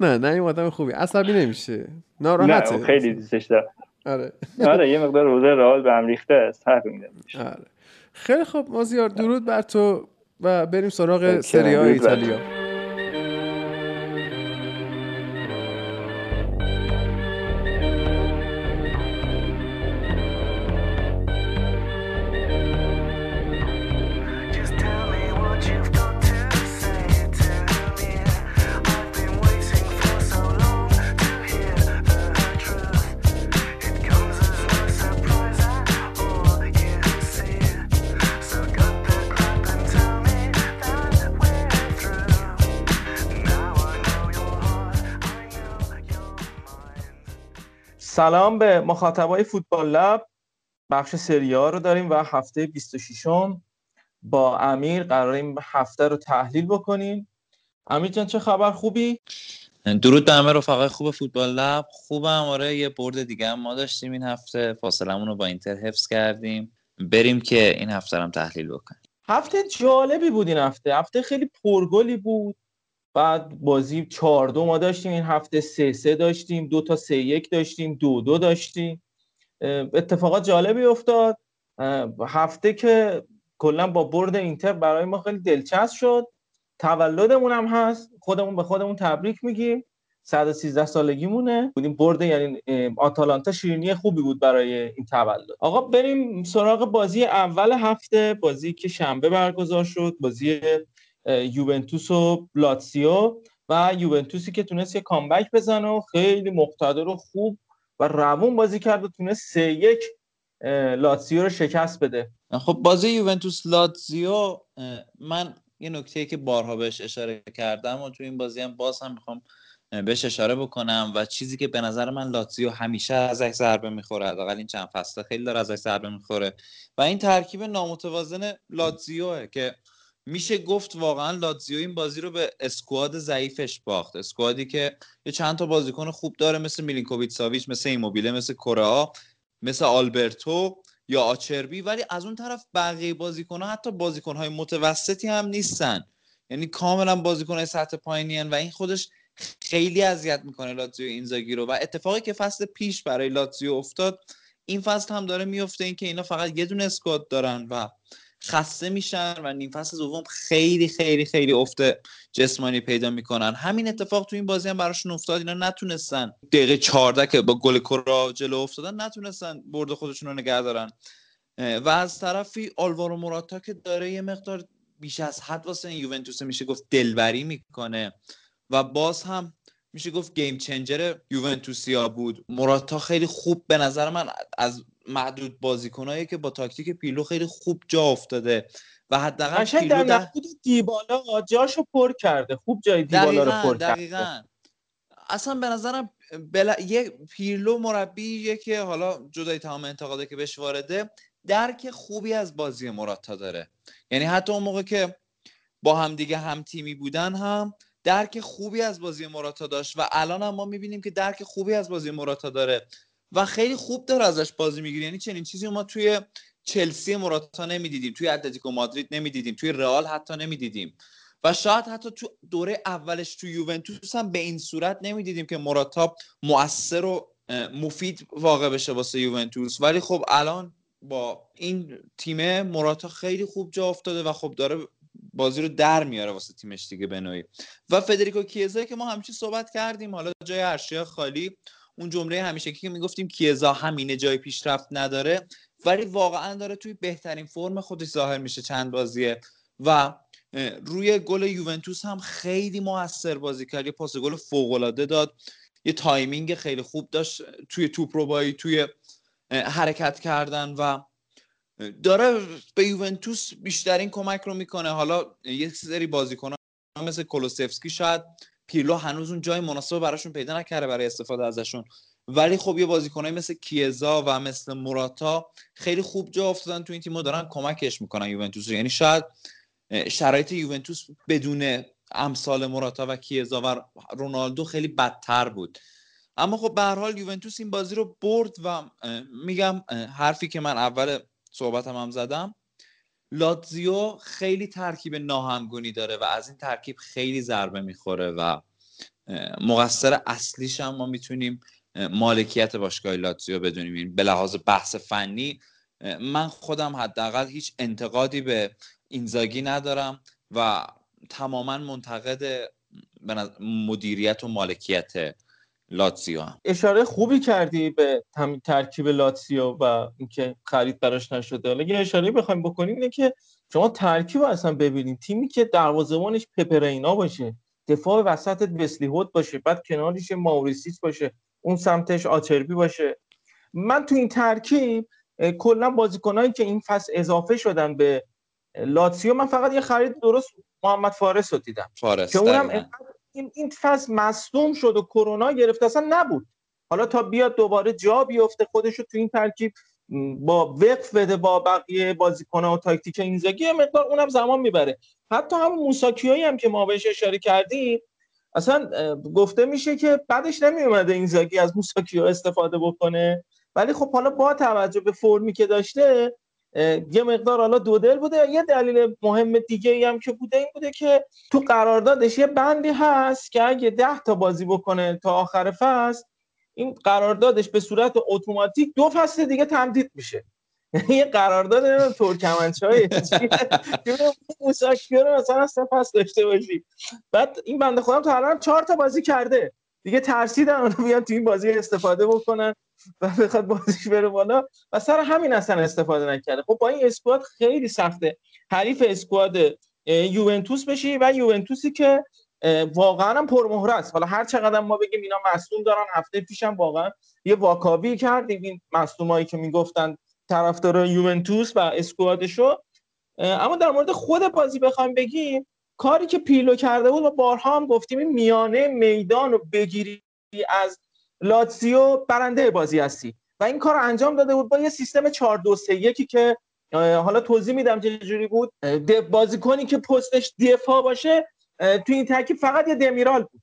نه نه این آدم خوبی، عصبی نمیشه. ناراحته. نه خیلی دوستش دارم. آره. آره یه مقدار روزه رئال به هم ریخته است. حرف میزنه. آره. خیلی خوب مازیار درود بر تو و بریم سراغ سری آ ایتالیا. سلام به مخاطبای فوتبال لب، بخش سری آ رو داریم و هفته بیست و ششم با امیر قراریم هفته رو تحلیل بکنیم. امیر جان چه خبر، خوبی؟ درود به همه رفقای خوب فوتبال لب. خوبم آره، یه برد دیگه هم ما داشتیم این هفته، فاصلمون رو با اینتر حفظ کردیم. بریم که این هفته هم تحلیل بکنیم. هفته جالبی بود این هفته، هفته خیلی پرگلی بود. بعد بازی چهار دو ما داشتیم، این هفته سه سه داشتیم، دو تا سه یک داشتیم، دو دو داشتیم. اتفاقات جالبی افتاد هفته که کلا با برد اینتر برای ما خیلی دلچسب شد. تولدمون هم هست، خودمون به خودمون تبریک میگیم، صد و سیزده سالگیمونه بودیم برد، یعنی آتالانتا شیرینی خوبی بود برای این تولد. آقا بریم سراغ بازی اول هفته، بازی که شنبه برگزار شد، بازی یوونتوس و لاتزیو و یوونتوسی که تونست یه کامبک بزنه و خیلی مقتدر و خوب و روون بازی کرد و تونست سه یک لاتزیو رو شکست بده. خب بازی یوونتوس لاتزیو، من یه نکته‌ای که بارها بهش اشاره کردم و تو این بازی هم باز هم میخوام بهش اشاره بکنم و چیزی که به نظر من لاتزیو همیشه ازش ضربه میخوره، حداقل این چند فصله خیلی داره ازش ضربه میخوره و این ترکیب نامتوازن لاتزیوه که میشه گفت واقعا لاتزیو این بازی رو به اسکواد ضعیفش باخت. اسکوادی که یه چند تا بازیکن خوب داره مثل میلینکوویچ ساویچ، مثل ایموبیله، مثل کورا، مثل آلبرتو یا آچربی، ولی از اون طرف بقیه بازیکن‌ها حتی بازیکن‌های متوسطی هم نیستن، یعنی کاملا بازیکن‌های سطح پایینی ان و این خودش خیلی اذیت میکنه لاتزیو اینزاگی رو. و اتفاقی که فصل پیش برای لاتزیو افتاد این فصل هم داره میفته، این که اینا فقط یه دونه اسکواد دارن و خسته میشن و نیم فصل دوم خیلی خیلی خیلی افت جسمانی پیدا میکنن. همین اتفاق تو این بازی هم براشون افتاد، اینا نتونستن دقیقه چهارده که با گل کورا جلو افتادن نتونستن برد خودشون رو نگه دارن و از طرفی آلوارو موراتا که داره یه مقدار بیش از حد واسه یوونتوس میشه گفت دلبری میکنه و باز هم میشه گفت گیم چنجر یوونتوسیا بود. موراتا خیلی خوب به نظر من از محدود بازیکنایی که با تاکتیک پیلو خیلی خوب جا افتاده و حداقل پیلو در خود دیبالا جاشو پر کرده، خوب جای دیبالا رو پر کرده. دقیقاً اصلا به نظرم بلا... یه پیلو مربیه که حالا جدای تمام انتقاده که بهش وارده درک خوبی از بازی موراتا داره، یعنی حتی اون موقع که با هم دیگه هم تیمی بودن هم درک خوبی از بازی موراتا داشت و الان هم ما می‌بینیم که درک خوبی از بازی موراتا داره و خیلی خوب داره ازش بازی میگیره. یعنی چنین چیزی ما توی چلسی موراتا نمیدیدیم، توی اتلتیکو مادرید نمیدیدیم، توی رئال حتی نمیدیدیم و شاید حتی تو دوره اولش تو یوونتوس هم به این صورت نمیدیدیم که مراتاب مؤثر و مفید واقع بشه واسه یوونتوس، ولی خب الان با این تیمه مراتا خیلی خوب جا افتاده و خب داره بازی رو در میاره واسه تیمش دیگه به نوعی. و فدریکو کیزا که ما همیشه صحبت کردیم، حالا جای ارشیا خالی، اون جمله همیشه که میگفتیم کیزا همینه جای پیشرفت نداره، ولی واقعا داره توی بهترین فرم خودش ظاهر میشه چند بازیه و روی گل یوونتوس هم خیلی موثر بازی کرد، یه پاس گل فوق العاده داد، یه تایمینگ خیلی خوب داشت توی توپ ربایی، توی حرکت کردن و داره به یوونتوس بیشترین کمک رو میکنه. حالا یه سری بازیکن‌ها مثل کولوسفسکی شاید پیرلو هنوز اون جای مناسب براشون پیدا نکرده برای استفاده ازشون، ولی خب یه بازیکنایی مثل کیزا و مثل موراتا خیلی خوب جا افتادن تو این تیم‌ها، دارن کمکش میکنن یوونتوس. یعنی شاید شرایط یوونتوس بدون امثال موراتا و کیزا و رونالدو خیلی بدتر بود، اما خب به هر حال یوونتوس این بازی رو برد و میگم حرفی که من اول صحبتم هم زدم، لاتزیو خیلی ترکیب ناهمگونی داره و از این ترکیب خیلی ضربه میخوره و مقصر اصلیش هم ما میتونیم مالکیت باشگاه لاتزیو بدونیم. این به لحاظ بحث فنی من خودم حداقل هیچ انتقادی به اینزاگی ندارم و تماما منتقد مدیریت و مالکیت لاتزیو. اشاره خوبی کردی به ترکیب لاتزیو و اینکه خرید براش نشده. حالا یه اشاره بخوایم بکنیم اینه که شما ترکیب اصلا ببینید، تیمی که دروازه‌بانش پپرینا باشه، دفاع وسطت وسلی هود باشه، بعد کنارش ماوریسیس باشه، اون سمتش آچربی باشه، من تو این ترکیب کلا بازیکنایی که این فصل اضافه شدن به لاتزیو، من فقط یه خرید درست محمد فارس رو دیدم که اونم این فصل مصدوم شد و کرونا گرفت اصلا نبود، حالا تا بیاد دوباره جا بیفته خودشو تو این ترکیب با وقف بده با بقیه بازیکن‌ها و تاکتیک اینزاگی مقدار اونم زمان میبره. حتی همون موساکیویی هم که ما بهش اشاره کردیم اصلا گفته میشه که بعدش نمیومده اینزاگی از موساکیو استفاده بکنه، ولی خب حالا با توجه به فرمی که داشته یه مقدار حالا دودل بوده. یه دلیل مهم دیگه‌ای هم که بوده این بوده که تو قراردادش یه بندی هست که اگه ده تا بازی بکنه تا آخر فصل، این قراردادش به صورت اتوماتیک دو فصل دیگه تمدید میشه. یه قرارداد نه ترکمنچای چون موساکیو رو مثلا سه فصل داشته باشی، بعد این بنده خودم تا الان چهار تا بازی کرده دیگه، ترسیدن اونو بیان تو این بازی استفاده بکنن و بخواد بازیش بره بالا و سر همین اصلا استفاده نکرده. خب با این اسکواد خیلی سخته حریف اسکواد یوونتوس بشی و یوونتوسی که واقعا پرمهره است. حالا هر چقدر ما بگیم اینا مصدوم دارن، هفته پیشم واقعا یه واکاوی کردیم این مصدومایی که میگفتن طرفدار یوونتوس و اسکوادشو، اما در مورد خود بازی بخوایم بگیم کاری که پیلو کرده بود و بارها هم گفتیم این میانه میدان رو بگیری از لاتزیو برنده بازی هستی و این کار انجام داده بود با یه سیستم چهار دو سه یک که حالا توضیح میدم چه جوری بود. بازیکنی که پستش دفاع باشه تو این ترکیب فقط یه دمیرال بود،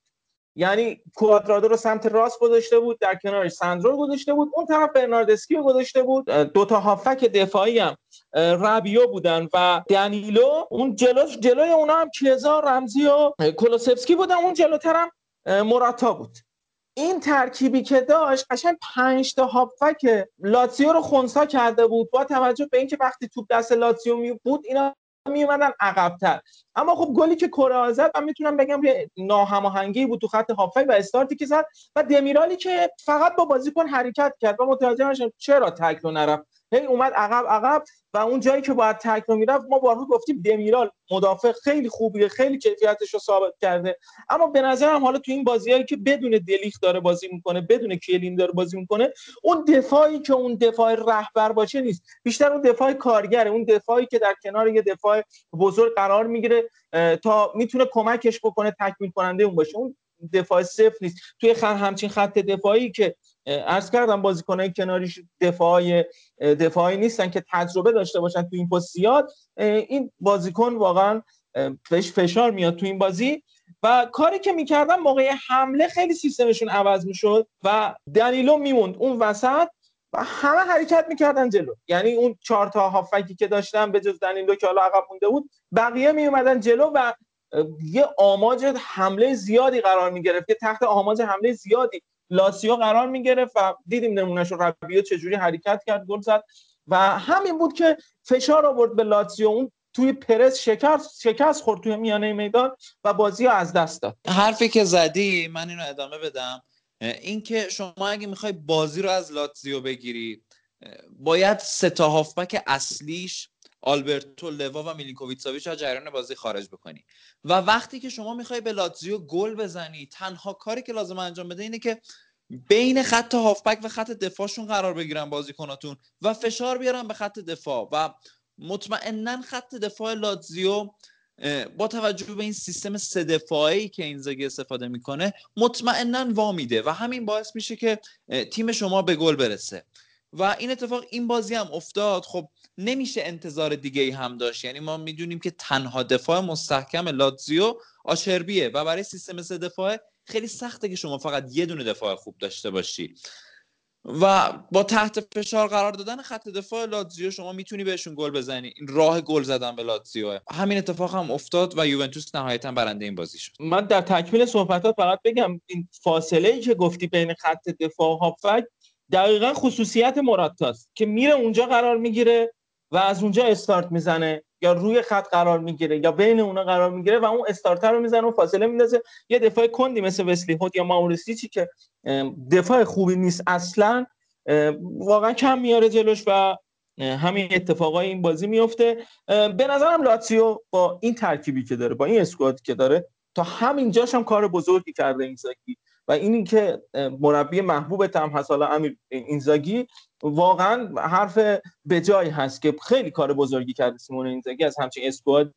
یعنی کوادرادو رو سمت راست گذاشته بود، در کنارش ساندرو رو گذاشته بود، اون طرف برناردسکی رو گذاشته بود، دو تا هافک دفاعی هم رابیو بودن و دنیلو، اون جلوش جلوی اونا هم کیزا، رمزی و کولوسفسکی بودن، اون جلوتر هم موراتا بود. این ترکیبی که داشت قشنگ پنج تا هافک لاتزیو رو خونسا کرده بود با توجه به اینکه وقتی توپ دست لاتزیو می بود اینا می اومدن عقب‌تر. اما خب گلی که کره زد من میتونم بگم که ناهماهنگی بود تو خط هافک و استارتی که زد و دمیرالی که فقط با بازیکن حرکت کرد و متوجه نشدم چرا تکلو نرفت، هی اومد عقب عقب و اون جایی که باید تکلو میرفت. ما بارها گفتیم دمیرال مدافع خیلی خوبیه، خیلی کیفیتش رو ثابت کرده، اما به نظرم حالا تو این بازیایی که بدون دلیخت داره بازی میکنه، بدون کیلین داره بازی میکنه، اون دفاعی که اون دفاع رهبر باشه نیست، بیشتر اون دفاع کارگره، اون دفاعی که در کنار یه دفاع بزرگ قرار میگیره تا میتونه کمکش بکنه، تکمیل کننده اون باشه، اون دفاع صفر نیست. توی خط همچین خط دفاعی که عرض کردم بازیکنای کناریش دفاعی دفاعی نیستن که تجربه داشته باشن تو این پست زیاد، این بازیکن واقعا بهش فشار میاد تو این بازی و کاری که میکردن موقع حمله خیلی سیستمشون عوض میشد و دنیلو میموند اون وسط و همه حرکت میکردن جلو، یعنی اون چهار تا هافکی که داشتن به جز دنیلو که حالا عقب مونده بود بقیه میومدن جلو و یه آماج حمله زیادی قرار می‌گرفت، که تحت آماج حمله زیادی لاتزیو قرار می‌گرفت و دیدیم نمونهش رو ربیو چجوری حرکت کرد، گل زد و همین بود که فشار آورد به لاتزیو. اون توی پرس شکست شکست خورد توی میانه میدان و بازی رو از دست داد. حرفی که زدی من اینو ادامه بدم، اینکه شما اگه می‌خوای بازی رو از لاتزیو بگیری باید سه تا هافبک اصلیش آلبرتو، لوا و میلینکوویچ ساویچ از جریان بازی خارج بکنی و وقتی که شما میخوای به لاتزیو گل بزنی تنها کاری که لازم انجام بده اینه که بین خط هافبک و خط دفاعشون قرار بگیرن بازیکناتون و فشار بیارن به خط دفاع و مطمئناً خط دفاع لاتزیو با توجه به این سیستم سه دفاعی که اینزاگی استفاده میکنه مطمئناً وا میده و همین باعث میشه که تیم شما به گل برسه و این اتفاق این بازی هم افتاد. خب نمیشه انتظار دیگه‌ای هم داشت، یعنی ما میدونیم که تنها دفاع مستحکم لاتزیو آشربیه و برای سیستم سه دفاعه خیلی سخته که شما فقط یه دونه دفاع خوب داشته باشی و با تحت فشار قرار دادن خط دفاع لاتزیو شما میتونی بهشون گل بزنی. این راه گل زدن به لاتزیو، همین اتفاق هم افتاد و یوونتوس نهایتاً برنده این بازی شد. من در تکمیل صحبتات فقط بگم این فاصله‌ای که گفتی بین خط دفاع هافک دقیقاً خصوصیت مراتاست که میره اونجا قرار میگیره و از اونجا استارت میزنه یا روی خط قرار میگیره یا بین اونا قرار میگیره و اون استارتر رو میزنه و فاصله میندازه. یه دفاع کندی مثل وسلی هود یا ماوریسیچی که دفاع خوبی نیست اصلا، واقعا کم میاره جلوش و همین اتفاقای این بازی میفته. به نظرم لاتزیو با این ترکیبی که داره، با این اسکواد که داره، تا همین جاش هم کار بزرگی کرده اینزاگی و اینی که مربی محبوبت هم هست حالا امیر، اینزاگی واقعا حرف به جای هست که خیلی کار بزرگی کرده سیمون اینزاگی، از همچین اسکوادی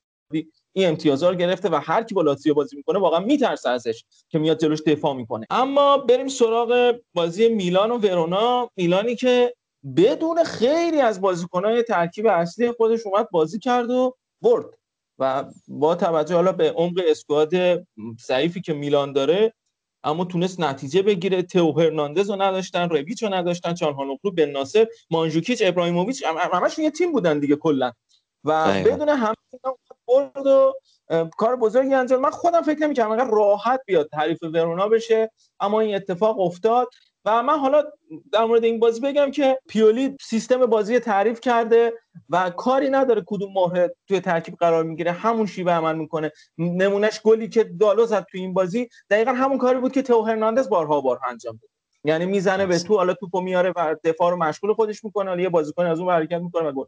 این امتیازا رو گرفته و هر کی با لاتزیو بازی میکنه واقعا میترسه ازش که میاد جلوش دفاع میکنه. اما بریم سراغ بازی میلان و ورونا. میلانی که بدون خیلی از بازیکنان ترکیب اصلی خودش اومد بازی کرد و برد و با توجه حالا به عمق اسکواد ضعیفی که میلان داره اما تونست نتیجه بگیره. تئو هرناندز رو نداشتن، رویچ رو نداشتن، چالهانوغلو، بن ناصر، مانجوکیچ، ابراهیموویچ، همشون یه تیم بودن دیگه کلا و داید. بدون همه برد و کار بزرگی انجام. من خودم فکر نمی‌کردم انقدر راحت بیاد حریف ورونا بشه اما این اتفاق افتاد و من حالا در مورد این بازی بگم که پیولی سیستم بازی تعریف کرده و کاری نداره کدوم مهره توی ترکیب قرار میگیره، همون شیوه عمل میکنه. نمونهش گلی که دالو زد توی این بازی دقیقا همون کاری بود که تئو هرناندز بارها بارها انجام داد، یعنی میزنه به تو، حالا توپو میاره و دفاع رو مشغول خودش میکنه، حالا یه بازیکن از اون حرکت میکنه و گل.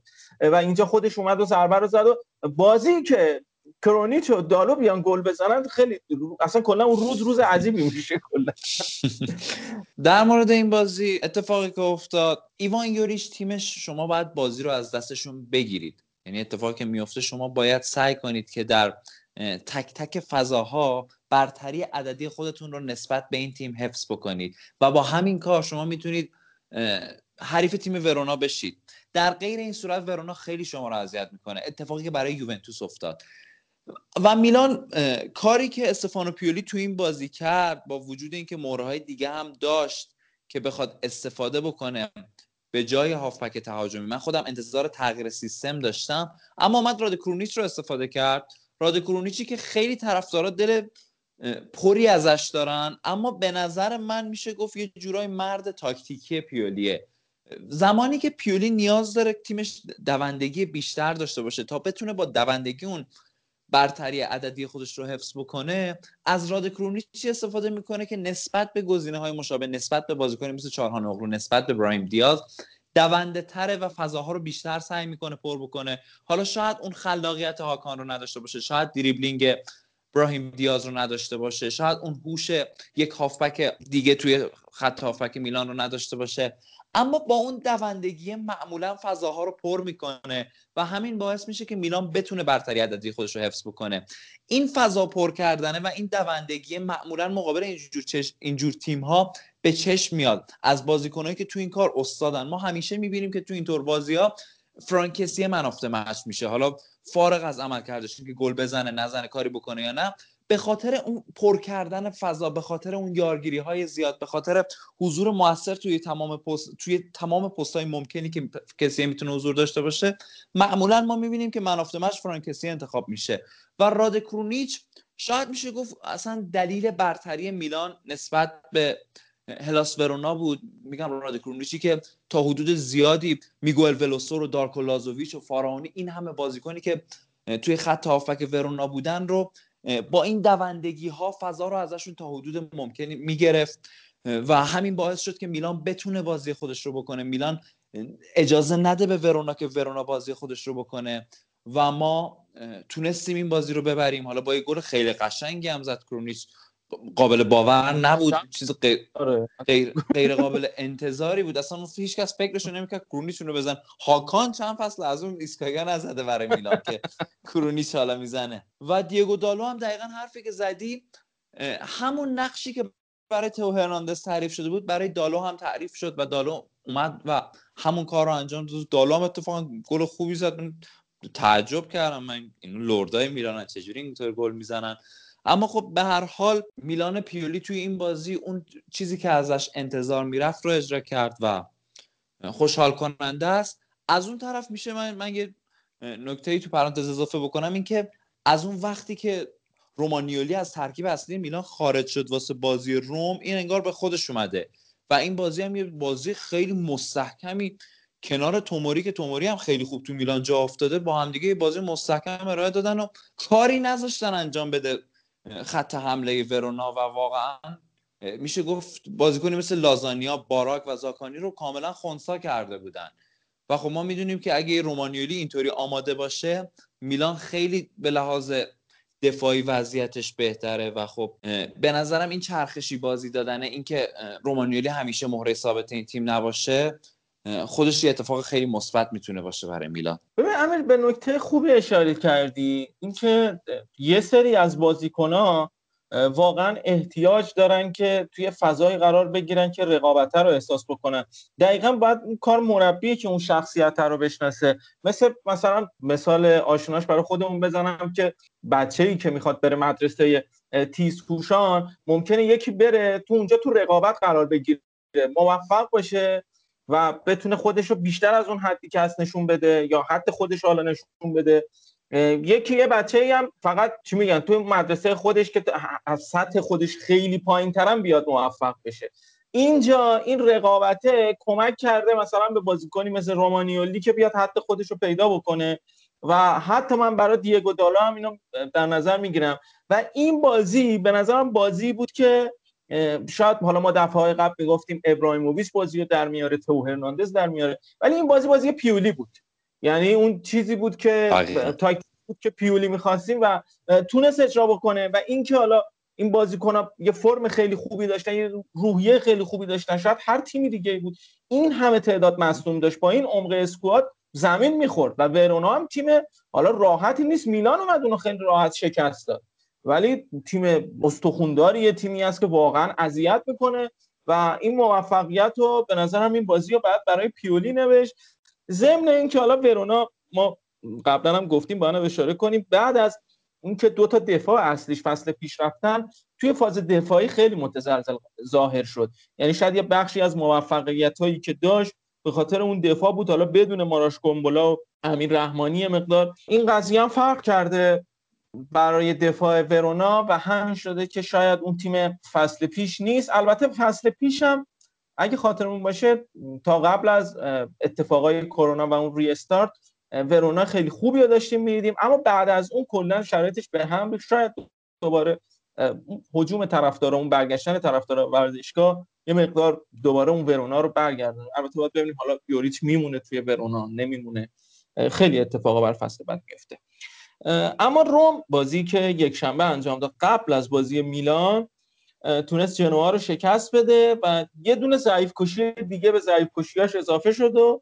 و اینجا خودش اومد و ضربه رو زد و بازی که کرونیچ و دالو بیان گل بزنن خیلی اصلا کلا اون روز روز عجیبی میشه کلا. در مورد این بازی اتفاقی که افتاد، ایوان یوریچ تیمش، شما باید بازی رو از دستشون بگیرید، یعنی اتفاقی که میفته شما باید سعی کنید که در تک تک فضاها برتری عددی خودتون رو نسبت به این تیم حفظ بکنید و با همین کار شما میتونید حریف تیم ورونا بشید. در غیر این صورت ورونا خیلی شما رو اذیت میکنه، اتفاقی که برای یوونتوس افتاد. و میلان کاری که استفانو پیولی تو این بازی کرد، با وجود اینکه مهره‌های دیگه هم داشت که بخواد استفاده بکنه به جای هافبک تهاجمی، من خودم انتظار تغییر سیستم داشتم، اما اومد راده کرونیچ رو استفاده کرد. راده کرونیچی که خیلی طرفدارا دل پری ازش دارن، اما به نظر من میشه گفت یه جورای مرد تاکتیکی پیولیه. زمانی که پیولی نیاز داره تیمش دوندگی بیشتر داشته باشه تا بتونه با دوندگی اون برتری عددی خودش رو حفظ بکنه، از راده کرونیچ استفاده میکنه که نسبت به گزینه‌های مشابه، نسبت به بازیکنان مثل چالهانوغلو، نسبت به برایم دیاز دونده تره و فضاها رو بیشتر سعی میکنه پر بکنه. حالا شاید اون خلاقیت هاکان رو نداشته باشه، شاید دریبلینگ برایم دیاز رو نداشته باشه، شاید اون هوش یک هافبک دیگه توی خط هافبک میلان رو نداشته باشه، اما با اون دوندگی معمولا فضاها رو پر میکنه و همین باعث میشه که میلان بتونه برتری عددی خودش رو حفظ بکنه. این فضا پر کردنه و این دوندگی معمولا مقابل اینجور چش... اینجور تیم‌ها به چشم میاد از بازیکنایی که تو این کار استادن. ما همیشه میبینیم که تو اینطور بازی‌ها فرانکسی من آفته مچ میشه، حالا فارغ از عملکردش که گل بزنه نزنه کاری بکنه یا نه، به خاطر اون پر کردن فضا، به خاطر اون یارگیری‌های زیاد، به خاطر حضور موثر توی تمام پست، توی تمام پست‌های ممکنی که کسی میتونه حضور داشته باشه، معمولاً ما می‌بینیم که من افتمش فرانکسی انتخاب میشه و راد کرونیچ شاید میشه گفت اصلا دلیل برتری میلان نسبت به هلاس ورونا بود. میگم راد کرونیچی که تا حدود زیادی میگوئل ولوسور و دارکو لازوویچ و فاراونی، این همه بازیکنی که توی خط هافبک ورونا بودن رو با این دوندگی ها فضا رو ازشون تا حدود ممکنی میگرفت و همین باعث شد که میلان بتونه بازی خودش رو بکنه. میلان اجازه نده به ورونا که ورونا بازی خودش رو بکنه و ما تونستیم این بازی رو ببریم. حالا با یه گل خیلی قشنگی هم زد کرونیچ، قابل باور نبود، چیز غیر, غیر،, غیر قابل انتظاری بود. اصلا هیچ کس فکرش رو نمی‌کرد کرونیچ رو بزن. هاکان چند فصل از اون ایسکاگا نزده برای میلان که کرونیچ حالا میزنه. و دیگو دالو هم دقیقاً حرفی که زدی، همون نقشی که برای تو هرناندز تعریف شده بود برای دالو هم تعریف شد و دالو اومد و همون کار رو انجام داد. دالو هم اتفاقاً گل خوبی زد. تعجب کردم من، این لردای میلان چجوری اینطور گل میزنن. اما خب به هر حال میلان پیولی توی این بازی اون چیزی که ازش انتظار میرفت رو اجرا کرد و خوشحال کننده است. از اون طرف میشه من من یه نکته‌ای تو پرانتز اضافه بکنم، این که از اون وقتی که رومانیولی از ترکیب اصلی میلان خارج شد واسه بازی روم، این انگار به خودش اومده و این بازی هم یه بازی خیلی مستحکمی کنار توموری که توموری هم خیلی خوب تو میلان جا افتاده، با هم دیگه یه بازی مستحکم ارائه دادن و کاری نذاشتن انجام بده خط حمله ورونا و واقعا میشه گفت بازیکنی مثل لازانیا، باراک و زاکانی رو کاملا خونسا کرده بودن و خب ما میدونیم که اگه رومانیولی اینطوری آماده باشه میلان خیلی به لحاظ دفاعی وضعیتش بهتره و خب به نظرم این چرخشی بازی دادنه، این که رومانیولی همیشه مهره ثابت این تیم نباشه، خودش یه اتفاق خیلی مثبت میتونه باشه برای میلان. ببین امیر، به نکته خوبی اشاره کردی، اینکه یه سری از بازیکن‌ها واقعا احتیاج دارن که توی فضای قرار بگیرن که رقابت رو احساس بکنن. دقیقاً باید اون کار مربیه که اون شخصیت رو بشناسه. مثل مثلا مثال آشناش برای خودمون بزنم که بچه‌ای که میخواد بره مدرسه تیزهوشان، ممکنه یکی بره تو اونجا تو رقابت قرار بگیره، موفق باشه و بتونه خودش رو بیشتر از اون حدی که هست نشون بده یا حد خودش رو نشون بده. یکی یه بچه‌ای هم فقط چی میگن توی مدرسه خودش که از سطح خودش خیلی پایین‌تر هم بیاد موفق بشه. اینجا این رقابته کمک کرده مثلا به بازیکنی مثل رومانیولی که بیاد حد خودش رو پیدا بکنه و حتی من برای دیگو دالو هم اینو در نظر میگیرم و این بازی به نظرم بازی بود که شاید حالا ما دفعه‌های قبل میگفتیم ابراهیموویچ بازیو در میاره، تو هرناندز در میاره، ولی این بازی بازی پیولی بود. یعنی اون چیزی بود که تاکتیک بود که پیولی می‌خواستیم و تونست اجرا بکنه و اینکه حالا این بازیکن‌ها یه فرم خیلی خوبی داشتن، یه روحیه خیلی خوبی داشتن، شاید هر تیمی دیگه بود این همه تعداد مصدوم داشت با این عمق اسکواد زمین می‌خورد و ورونا هم تیم حالا راحتی نیست. میلان اومد اونو خیلی راحت شکست داد، ولی تیم استخونداریه، تیمی است که واقعا اذیت میکنه و این موفقیت رو به نظرم این بازی رو بعد برای پیولی نوشت. ضمن این که حالا ورونا ما قبلا هم گفتیم با اون اشاره کنیم، بعد از اون که دو تا دفاع اصلیش فصل پیش رفتن توی فاز دفاعی خیلی متزلزل ظاهر شد. یعنی شاید یه بخشی از موفقیت هایی که داشت به خاطر اون دفاع بود، حالا بدون ماراش گومبولا و امیر رحمانی مقدار این قضیه هم فرق کرده برای دفاع ورونا و هم شده که شاید اون تیم فصل پیش نیست. البته فصل پیش هم اگه خاطرمون باشه تا قبل از اتفاقای کرونا و اون ری استارت ورونا خیلی خوبی رو داشتیم می‌دیدیم، اما بعد از اون کلا شرایطش به هم ریخت. شاید دوباره هجوم طرفدارا، اون برگشتن طرفدارا ورزشگاه یه مقدار دوباره اون ورونا رو برگردونه. البته باید ببینیم حالا یوریچ میمونه توی ورونا نمیمونه، خیلی اتفاقا بر فصل بعد میفته. اما روم بازی که یک شنبه انجام داد قبل از بازی میلان تونست جنوا رو شکست بده و یه دونه ضعیف کشی دیگه به ضعیف کشیاش اضافه شد و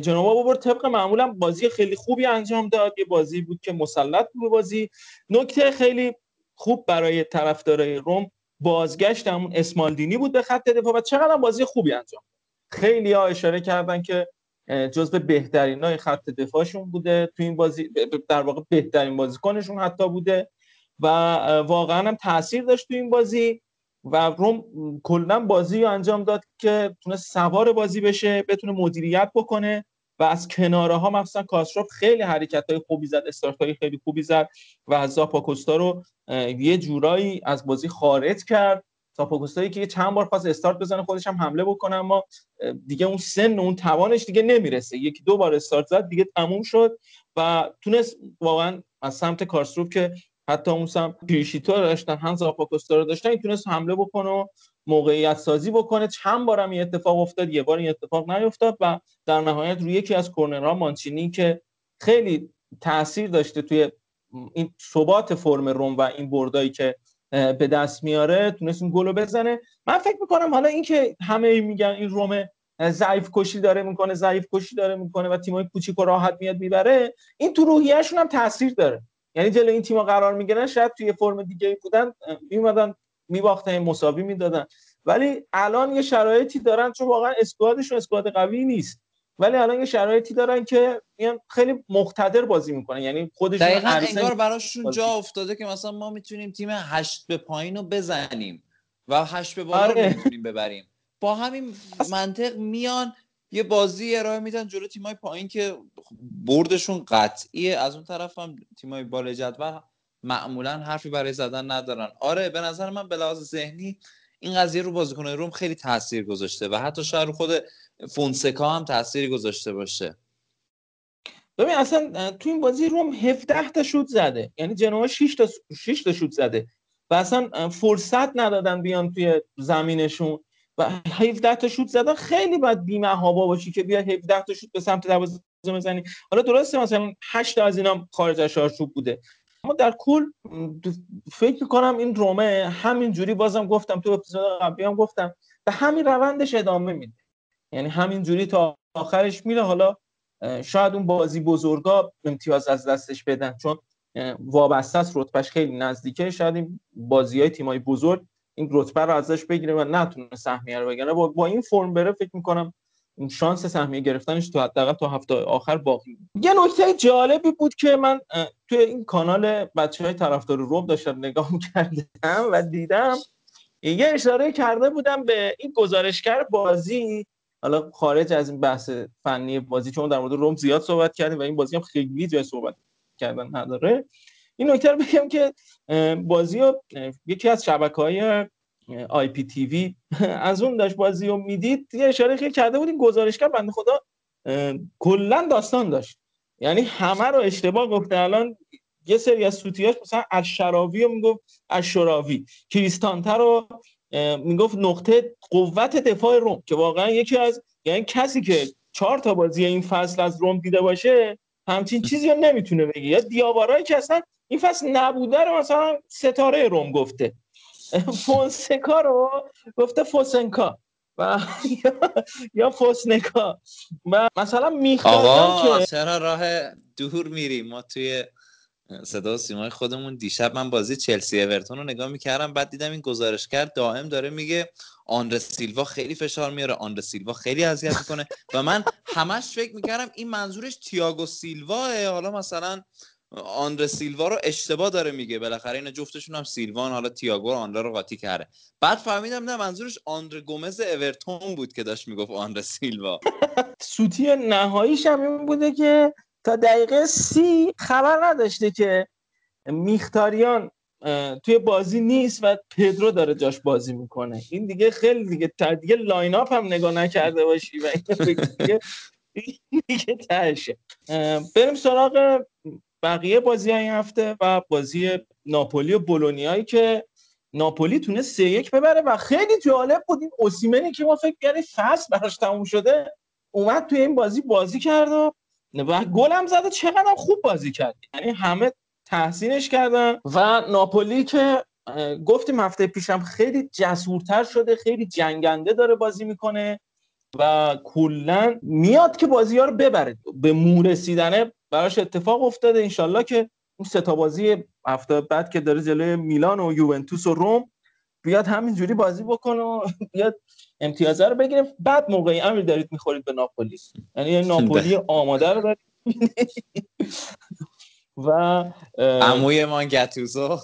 جنوا بابر طبق معمولا بازی خیلی خوبی انجام داد. یه بازی بود که مسلط بود بازی. نکته خیلی خوب برای طرفدارای روم بازگشت همون اسمالدینی بود به خط دفاع و چقدر بازی خوبی انجام داد. خیلی ها اشاره کردن که جزو بهترینای خط دفاعشون بوده تو این بازی، در واقع بهترین بازیکنشون حتی بوده و واقعا هم تاثیر داشت تو این بازی و روم کلا بازی رو انجام داد که تونه سوار بازی بشه، بتونه مدیریت بکنه و از کناره ها مثلا کاسروف خیلی حرکت های خوبی زد، استارت های خیلی خوبی زد و زاپاکوستا رو یه جورایی از بازی خارج کرد. زاپاکوستایی که چند بار پاس استارت بزنه خودش هم حمله بکنه اما دیگه اون سن و اون توانش دیگه نمیرسه، یکی دو بار استارت زد دیگه تموم شد و تونست واقعا از سمت کاسروف که حتی اون سم پیشیتو رو داشتن هم زاپاکوستا رو داشتن تونست حمله بکنه و موقعیت سازی بکنه. چند بارم این اتفاق افتاد، یه بار این اتفاق نیفتاد و در نهایت روی یکی از کورنرها مانچینی که خیلی تأثیر داشته توی این ثبات فرم روم و این بردایی که به دست میاره تونست این گل رو بزنه. من فکر میکنم حالا این که همه میگن این روم ضعیف کشی داره میکنه ضعیف کشی داره میکنه و تیمای کوچیک و راحت میاد میبره، این تو روحیه‌شون هم تأثیر داره. یعنی جلوی این تیم‌ها قرار میگیرن، شاید توی فرم دیگه‌ای بودن میومدن میباختن مساوی میدادن، ولی الان یه شرایطی دارن چون واقعا اسکوادشون اسکواد قوی نیست، ولی الان یه شرایطی دارن که میان خیلی مقتدر بازی میکنن. یعنی خودشون دقیقاً انگار براشون جا افتاده که مثلا ما میتونیم تیم هشت به پایین رو بزنیم و هشت به بالا رو میتونیم ببریم. با همین منطق میان یه بازی ارائه میدن جلو تیمای پایین که بردشون قطعیه، از اون طرف هم تیمای بالای جدول معمولا حرفی برای زدن ندارن. آره به نظر من به لحاظ ذهنی این قضیه رو بازیکن‌های روم خیلی تاثیر گذاشته و حتی شاید رو خود فونسکا هم تاثیری گذاشته باشه. ببین اصلا تو این بازی روم هفده تا شوت زده، یعنی جنوا شش تا شش تا شوت زده و اصلا فرصت ندادن بیان توی زمینشون و هفده تا شوت زدن. خیلی باید بی‌محابا باشی که بیا هفده تا شوت به سمت دروازه بزنی. حالا درسته مثلا هشت تا از اینا خارج از چارچوب بوده، اما در کل فکر کنم این رومه همینجوری، بازم گفتم تو اپیزود قبلی هم گفتم، به همین روندش ادامه میده. یعنی همینجوری تا آخرش میره. حالا شاید اون بازی بزرگا امتیاز از دستش بدن چون وابسته است رتبهش خیلی نزدیکه، شاید این بازیای تیمای بزرگ این رتبه رو ازش بگیره و نتونه سهمیه رو بگیره. با, با این فرم بره فکر میکنم اون شانس سهمیه گرفتنش تو حداقل تا هفته آخر باقی. یه نکته جالبی بود که من توی این کانال بچهای طرفدار روم داشتم نگاه می‌کردم و دیدم یه اشاره کرده بودم به این گزارشگر بازی، حالا خارج از این بحث فنی بازی چون در مورد روم زیاد صحبت کردیم و این بازی هم خیلی جای صحبت کردن نداره، این نکته رو بگم که بازی رو یکی از شبکه‌های آی پی تی وی از اون داشت بازی رو میدید، یه اشاره خیلی کرده بود این گزارشگر بنده خدا کلا داستان داشت، یعنی همه رو اشتباه گفته. الان یه سری از سوتیاش مثلا الشراوی رو میگفت الشراوی، کریستانته رو میگفت نقطه قوت دفاع روم که واقعا یکی از، یعنی کسی که چهار تا بازی این فصل از روم دیده باشه همچین چیزی رو نمیتونه بگه. یا دیابارایی که اصلا این فصل نبوده رو مثلا ستاره روم گفته، فونسکا رو گفته فوسنکا و یا فوسنکا و مثلا میخواستن که چرا راه دور میریم. ما توی صدا و سیمای خودمون دیشب من بازی چلسی اورتون رو نگاه میکردم، بعد دیدم این گزارشگر دائم داره میگه آندر سیلوا خیلی فشار میاره، آندر سیلوا خیلی اذیت میکنه و من همش فکر میکردم این منظورش تییاگو سیلواه، حالا مثلا آندر سیلوا رو اشتباه داره میگه، بالاخره اینا جفتشون هم سیلوان، حالا تییاگو آندر رو قاطی کرده. بعد فهمیدم نه، منظورش آندر گومز اورتون بود که داشت میگفت آندر سیلوا. سوتی نهاییش هم این بوده که تا دقیقه سی خبر نداشته که میختاریان توی بازی نیست و پدرو داره جاش بازی میکنه. این دیگه خیلی دیگه تا دیگه لاین اپ هم نگاه نکرده باشی و این دیگه دیگه تاشه. بریم سراغ بقیه بازی های این هفته و بازی ناپولی و بولونیایی که ناپولی تونست سه یک ببره و خیلی جالب بود. این اوسیمنی که ما فکر کردیم فصل براش تموم شده اومد توی این بازی بازی کرد و و گل هم زد، چقدر خوب بازی کرد، یعنی همه تحسینش کردن. و ناپولی که گفتیم هفته پیشم خیلی جسورتر شده، خیلی جنگنده داره بازی میکنه و کلا میاد که بازی‌ها رو ببره، به مو رسیدنه براش اتفاق افتاده. انشالله که اون سه تا بازی هفته بعد که داره جلوی میلان و یوونتوس و روم بیاد همینجوری بازی بکنه و بیاد امتیازه رو بگیریم. بعد موقعی امیر دارید میخورید به ناپولی، یعنی ناپولی آماده رو دارید و عموی ما گتوزو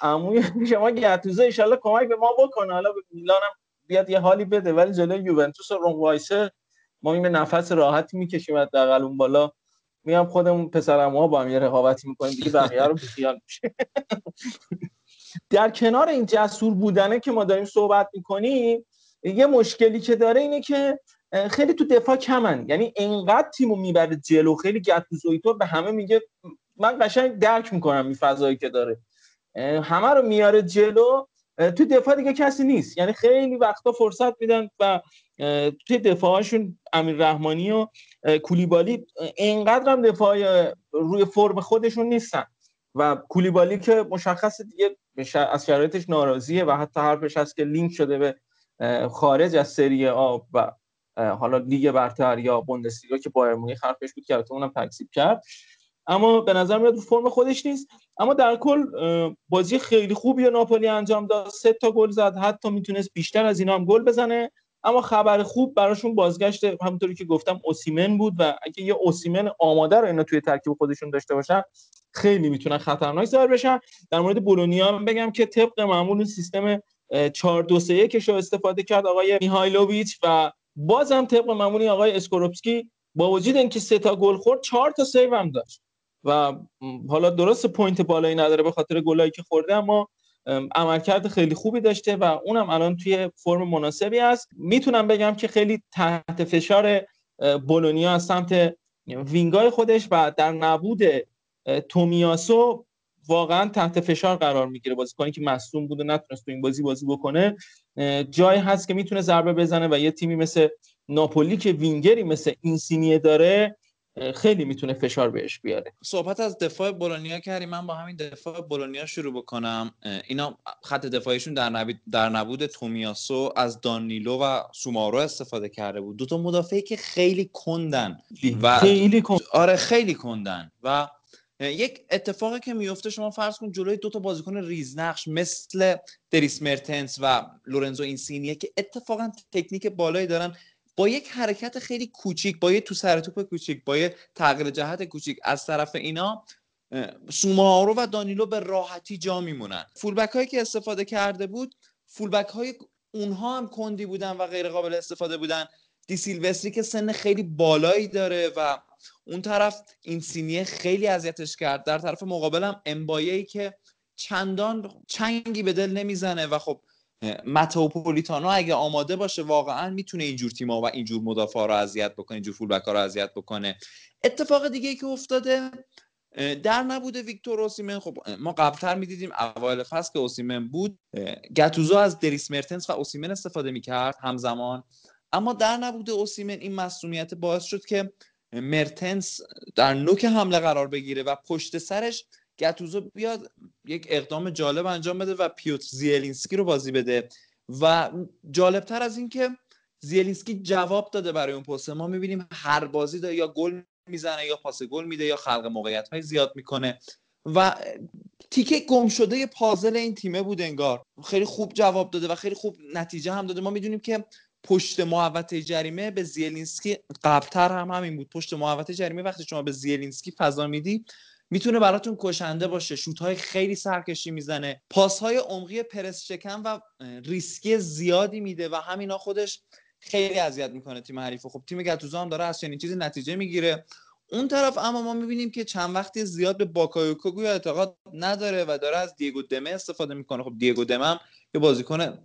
عموی شما گتوزو ان شاءالله کمک به ما بکنه، حالا به میلان هم بیاد یه حالی بده، ولی جلوی یوونتوس و روم وایسه ما یه نفس راحتی میکشیم حداقل اون بالا، میام خودمون پسرعموها با هم یه رقابتی میکنیم دیگه، بقیه رو بیخیال میشه. در کنار این جسور بودنه که ما داریم صحبت میکنیم، یه مشکلی که داره اینه که خیلی تو دفاع کمن، یعنی اینقدر تیمو میبره جلو، خیلی گتوزویتو به همه میگه، من قشنگ درک میکنم این فضایی که داره، همه رو میاره جلو، تو دفاع دیگه کسی نیست، یعنی خیلی وقتا فرصت میدن و تو دفاعشون امیر رحمانی و کولیبالی اینقدر هم دفاع روی فرم خودشون نیستن و کولیبالی که مشخص دیگه از شرایطش ناراضیه و حتی حرفش هست که لینک شده به خارج از سری آ و حالا لیگ برتر یا بوندسلیگا که بایر مونیخ حرفش بود که اونم تکذیب کرد، اما به نظر میاد فرم خودش نیست. اما در کل بازی خیلی خوبی ناپولی انجام داد، سه تا گل زد، حتی میتونست بیشتر از اینا هم گل بزنه، اما خبر خوب براشون بازگشت همونطوری که گفتم اوسیمن بود و اگه یه اوسیمن آماده رو اینا توی ترکیب خودشون داشته باشن خیلی میتونن خطرناک ظاهر بشن. در مورد بولونیا بگم که طبق معمول سیستم چهار دو سه یک شو استفاده کرد آقای میهایلوویچ و بازم طبق معمول آقای اسکورپسکی با وجود اینکه سه تا گل خورد چهار تا سیو هم داشت و حالا درست پوینت بالایی نداره به خاطر گلایی که خورده، اما عملکرد خیلی خوبی داشته و اونم الان توی فرم مناسبی است. میتونم بگم که خیلی تحت فشار بولونیا از سمت وینگای خودش و در نبود تومیاسو واقعا تحت فشار قرار میگیره، بازیکنی که مصدوم بود و نتونست تو این بازی بازی بکنه، جایی هست که میتونه ضربه بزنه و یه تیمی مثل ناپولی که وینگری مثل اینسینیه داره خیلی میتونه فشار بهش بیاره. صحبت از دفاع بولونیا کردیم، من با همین دفاع بولونیا شروع بکنم. اینا خط دفاعیشون در نبود در نبود تومیاسو از دانیلو و سومارو استفاده کرده بود، دو تا مدافعی که خیلی کندن و خیلی کند. آره خیلی کندن و یک اتفاقی که میفته، شما فرض کن جلوی دو تا بازیکن ریزنقش مثل دریس مرتنس و لورنزو اینسینیه که اتفاقا تکنیک بالایی دارن، با یک حرکت خیلی کوچیک، با یک تو سر توپ کوچیک، با یک تغییر جهت کوچیک از طرف اینا سومارو و دانیلو به راحتی جا میمونن. فولبک هایی که استفاده کرده بود، فولبک های اونها هم کندی بودن و غیر قابل استفاده بودن. دی سیلوستری که سن خیلی بالایی داره و اون طرف اینسینیه خیلی اذیتش کرد، در طرف مقابلم امبایه‌ای که چندان چنگی به دل نمیزنه و خب متاپولیتانو اگه آماده باشه واقعا میتونه اینجور تیم‌ها و اینجور مدافعا رو اذیت بکنه، اینجور فولبک‌ها رو اذیت بکنه. اتفاق دیگه که افتاده در نبوده ویکتور اوسیمن، خب ما قبل‌تر می‌دیدیم اوایل فصل که اوسیمن بود، گاتوزو از دریس مرتنس و اوسیمن استفاده می‌کرد همزمان، اما در نبوده اوسیمن این مسئولیت باعث شد که مرتنس در نوک حمله قرار بگیره و پشت سرش گتوزو بیاد یک اقدام جالب انجام بده و پیوتر زیلینسکی رو بازی بده و جالبتر از این که زیلینسکی جواب داده برای اون پست. ما میبینیم هر بازی داره یا گل میزنه یا پاس گل میده یا خلق موقعیت های زیاد میکنه و تیکه گم شده پازل این تیمه بود انگار. خیلی خوب جواب داده و خیلی خوب نتیجه هم داده. ما میدونیم که پشت محوطه جریمه به زیلینسکی قبلتر هم همین بود، پشت محوطه جریمه وقتی شما به زیلینسکی فضا میدی میتونه براتون کشنده باشه، شوت‌های خیلی سرکشی میزنه، پاس‌های عمقی پرس شکن و ریسکی زیادی میده و همینا خودش خیلی اذیت میکنه تیم حریف. خب تیم گتوزو هم داره از چنین چیزی نتیجه میگیره. اون طرف اما ما میبینیم که چند وقتی زیاد به باکایوکو گویا اعتقاد نداره و داره از دیگو دمه استفاده میکنه. خب دیگو دمه هم یه بازیکن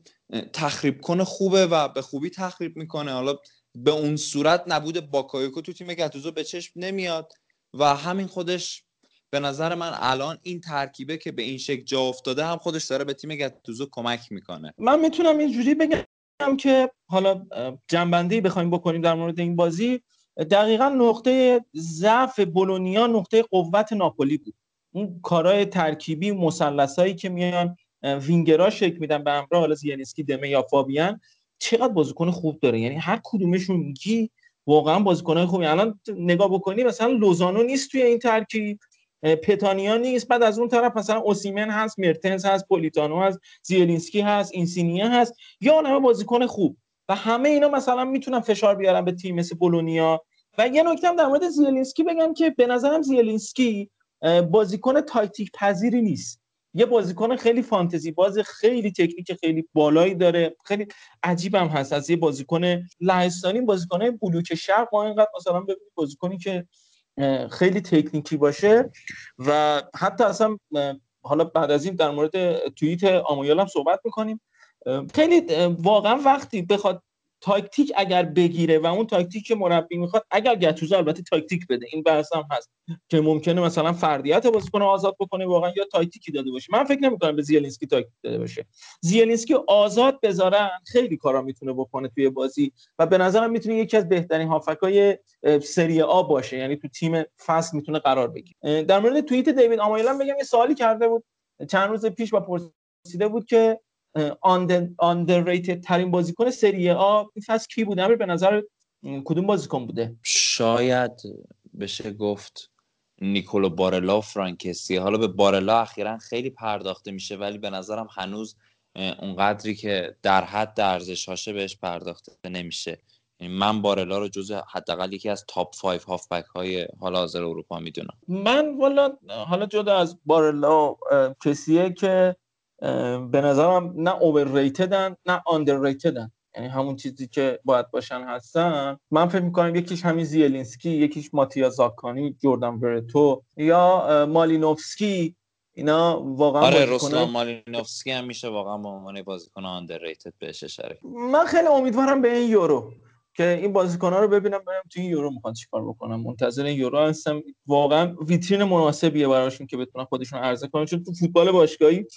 تخریب کنه خوبه و به خوبی تخریب میکنه، حالا به اون صورت نبود باکایوکو تو تیم گتوزو به چشم نمیاد و همین خودش به نظر من الان این ترکیبه که به این شکل جا افتاده هم خودش داره به تیم گتوزو کمک میکنه. من میتونم اینجوری بگم که حالا جنبنده‌ای بخوایم بکنیم در مورد این بازی، دقیقاً نقطه ضعف بولونیا نقطه قوت ناپولی بود. اون کارهای ترکیبی، مثلثایی که میان وینگرها شکل میدن به همراه حالا زیلینسکی، دمه یا فابیان، چقدر بازیکن خوب داره، یعنی هر کدومشون میگی واقعا بازیکنای خوبی. الان نگاه بکنی مثلا لوزانو نیست توی این ترکیب، پتانیا نیست، بعد از اون طرف مثلا اوسیمن هست، مرتنز هست، پولیتانو هست، زیلینسکی هست، اینسینیه هست، یا همه بازیکن خوب و همه اینا مثلا میتونن فشار بیارن به تیم مثل بولونیا و یه نکته هم در مورد زیلینسکی بگم که به نظرم زیلینسکی بازیکن تاکتیک پذیری نیست. یه بازیکن خیلی فانتزی باز، خیلی تکنیک خیلی بالایی داره، خیلی عجیبم هست. از یه بازیکن لهستانی، بازیکن‌های بلوک شرق ما اینقدر مثلا ببینید بازیکنی که خیلی تکنیکی باشه. و حتی اصلا حالا بعد از این در مورد توییت آمویال هم صحبت می‌کنیم. خیلی واقعا وقتی بخواد تاکتیک اگر بگیره و اون تاکتیک که مربی میخواد، اگر گتوزه البته تاکتیک بده، این بحث هم هست که ممکنه مثلا فردیت بازیکن آزاد بکنه واقعا یا تاکتیکی داده باشه. من فکر نمی‌کنم به زیلینسکی تاکتیک داده باشه. زیلینسکی آزاد بذارن خیلی کارا میتونه بکنه توی بازی و به نظرم میتونه یکی از بهترین هافکای سری آ باشه، یعنی تو تیم فصل میتونه قرار بگیره. در مورد توییت دیوید آمایلان بگم، یه سوالی کرده بود چند روز پیش و پرسیده بود که underrated ترین بازیکن سری آ این فصل کی بود؟ امیر به نظر کدوم بازیکن بوده؟ شاید بشه گفت نیکولو بارلا، فرانکسی. حالا به بارلا اخیراً خیلی پرداخته میشه ولی به نظرم هنوز اونقدری که در حد ارزش هاشه بهش پرداخته نمیشه. من بارلا رو جزو حداقل یکی از تاپ پنج هافبک های حال حاضر اروپا میدونم. من والا حالا جدا از بارلا کسیه که به نظرم نه overratedن نه underratedن، یعنی همون چیزی که باید باشن هستن. من فکر میکنم یکیش همین زیلینسکی، یکیش ماتیا زاکانی، جوردن ورتو یا مالینوفسکی. اینا واقعا آره رسلان مالینوفسکی هم میشه واقعا به عنوان بازیکن underrated بهش اشاره. من خیلی امیدوارم به این یورو که این بازیکن‌ها رو ببینم، ببینم تو این یورو میخوان چیکار بکنم. منتظر این یورو هستم، واقعا ویترین مناسبیه براشون که بتونن خودشون عرضه کنن، چون تو فوتبال باشگاهی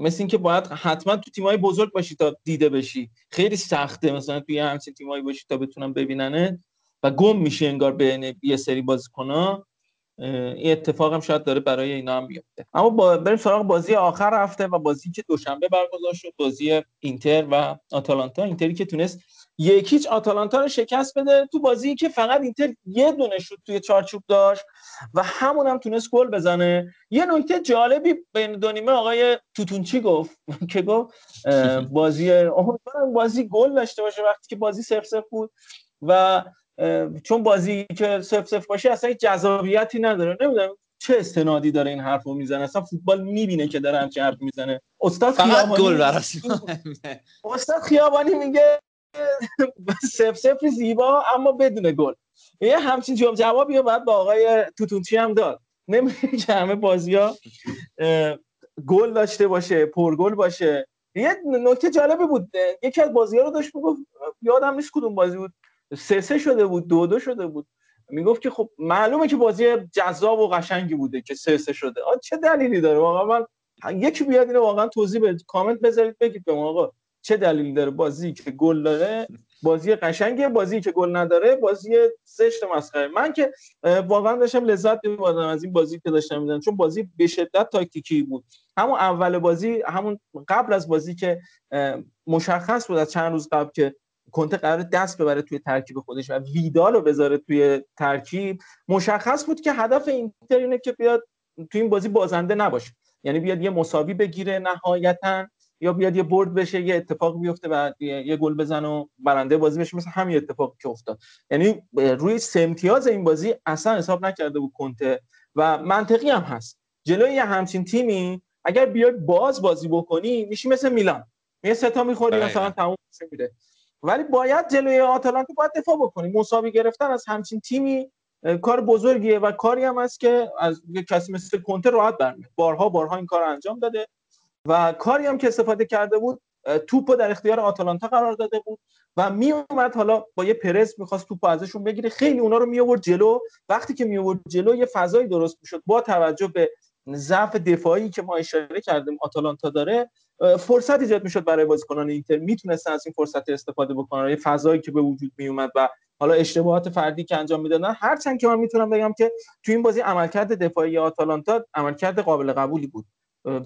مثل این که باید حتما تو تیمای بزرگ باشی تا دیده بشی. خیلی سخته مثلا توی همچین تیمایی باشی تا بتونن ببیننه و گم میشه انگار بین یه سری بازیکن‌ها. این اتفاق هم شاید داره برای اینا هم بیفته. اما بریم سراغ بازی آخر هفته و بازی که دوشنبه برگزار شد، بازی اینتر و آتالانتا. اینتری که تونست یک هیچ آتالانتا رو شکست بده تو بازی که فقط اینتر یه دونه شوت توی چارچوب داشت و همون هم تونست گل بزنه. یه نکته جالبی بین دو نیمه آقای توتونچی گفت که گفت بازی امیدوارم بازی گل داشته باشه وقتی که بازی صفر صفر بود، و چون بازی که صفر صفر باشه اصلا جذابیتی نداره. نمیدونم چه استنادی داره این حرفو میزنه، اصلا فوتبال میبینه که داره همچین حرف میزنه. استاد خیابانی گل براش استاد خیابانی میگه سف سفری زیبا اما بدون گل. یه همچین جواب جوابیه بعد با آقای توتونچی هم داد. نمی‌دونم که همه بازی‌ها گل داشته باشه، پرگل باشه. یه نکته جالبی بود، یکی از بازی‌ها رو داشت میگفت، یادم نیست کدوم بازی بود، سه سه شده بود، دو دو شده بود، میگفت که خب معلومه که بازی جذاب و قشنگی بوده که سه سه شده. آ چه دلیلی داره واقعا؟ من یکی بیاد اینو واقعا توضیح بده، کامنت بذارید بگید به آقا چه دلیل داره بازی که گل داره بازی قشنگه، بازی که گل نداره بازی زشت مسخره. من که واقعا داشتم لذت می‌بردم از این بازی که داشتم می‌دیدم، چون بازی به شدت تاکتیکی بود. همون اول بازی، همون قبل از بازی که مشخص بود از چند روز قبل که کنته قرار دست ببره توی ترکیب خودش و ویدالو بذاره توی ترکیب، مشخص بود که هدف اینتر اینه که بیاد توی این بازی بازنده نباشه، یعنی بیاد یه مساوی بگیره نهایتاً یا بیاد یه برد بشه، یه اتفاق بیفته و یه گل بزن و برنده بازی بشه، مثل همین اتفاقی که افتاد. یعنی روی سه امتیاز این بازی اصلا حساب نکرده بود کنته و منطقی هم هست. جلوی یه همچین تیمی اگر بیای باز بازی بکنی میشی مثل میلان، یه سه تا می‌خوری مثلا تموم میشه. ولی باید جلوی آتالانتا باید دفاع بکنی. مساوی گرفتن از همچین تیمی کار بزرگیه و کاری هم هست که از کسی مثل کنته راحت برمیاد. بارها بارها این کارو انجام داده و کاری هم که استفاده کرده بود، توپو در اختیار آتالانتا قرار داده بود و می اومد حالا با یه پرس می‌خواست توپو ازشون بگیره، خیلی اونا رو می آورد جلو. وقتی که می آورد جلو یه فضایی درست می‌شد. با توجه به ضعف دفاعی که ما اشاره کردیم آتالانتا داره، فرصت ایجاد می‌شد برای بازیکنان اینتر، میتونستن از این فرصت استفاده بکنن، یه فضایی که به وجود می اومد و حالا اشتباهات فردی که انجام میدادن. هرچند که من میتونم بگم که تو این بازی عملکرد دفاعی آتالانتا عملکرد قابل قبولی بود،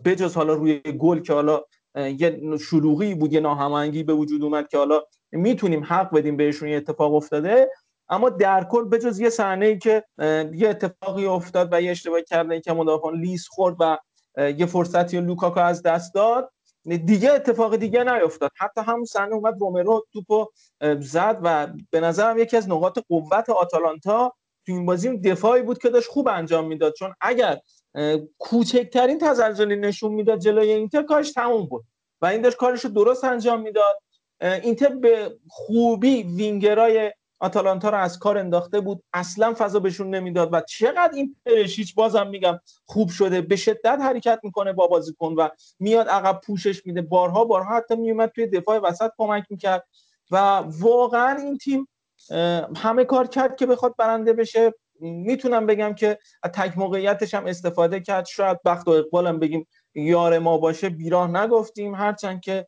بجز حالا روی گل که حالا یه شلوغی بود، یه ناهماهنگی به وجود اومد که حالا میتونیم حق بدیم بهشون یه اتفاق افتاده. اما در کل بجز یه صحنه‌ای که یه اتفاقی افتاد و یه اشتباهی کردن که مدافعان لیس خورد و یه فرصتی لوکاکو از دست داد، دیگه اتفاق دیگه نیفتاد. حتی همون صحنه اومد رومرو توپو زد و به نظرم یکی از نقاط قوت آتالانتا تو این بازی دفاعی بود که داشت خوب انجام میداد، چون اگر کوچکترین تزلزلی نشون میداد جلوی اینتر کارش تموم بود و این داشت کارش رو درست انجام میداد. اینتر به خوبی وینگرای آتالانتا رو از کار انداخته بود، اصلا فضا بهشون نمیداد و چقدر این پرشیچ بازم میگم خوب شده، به شدت حرکت میکنه با بازیکن و میاد عقب پوشش میده، بارها بارها حتی میومد توی دفاع وسط کمک میکرد و واقعا این تیم همه کار کرد که بخواد برنده بشه. میتونم بگم که تک موقعیتش هم استفاده کرد، شاید بخت و اقبالم بگیم یار ما باشه، بیراه نگفتیم، هرچند که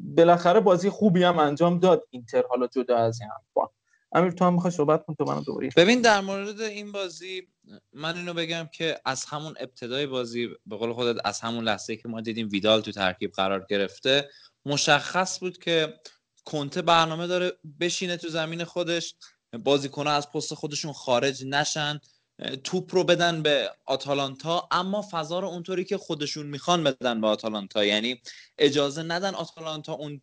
بالاخره بازی خوبی هم انجام داد اینتر. حالا جدا از این حرفا امیر تو هم میخوای صحبت کنی؟ تو منو دوباره ببین در مورد این بازی من اینو بگم که از همون ابتدای بازی به قول خودت از همون لحظه‌ای که ما دیدیم ویدال تو ترکیب قرار گرفته مشخص بود که کنته برنامه داره بشینه تو زمین خودش، بازیکن‌ها از پست خودشون خارج نشن، توپ رو بدن به آتالانتا اما فضا رو اونطوری که خودشون میخوان بدن به آتالانتا، یعنی اجازه ندن آتالانتا اون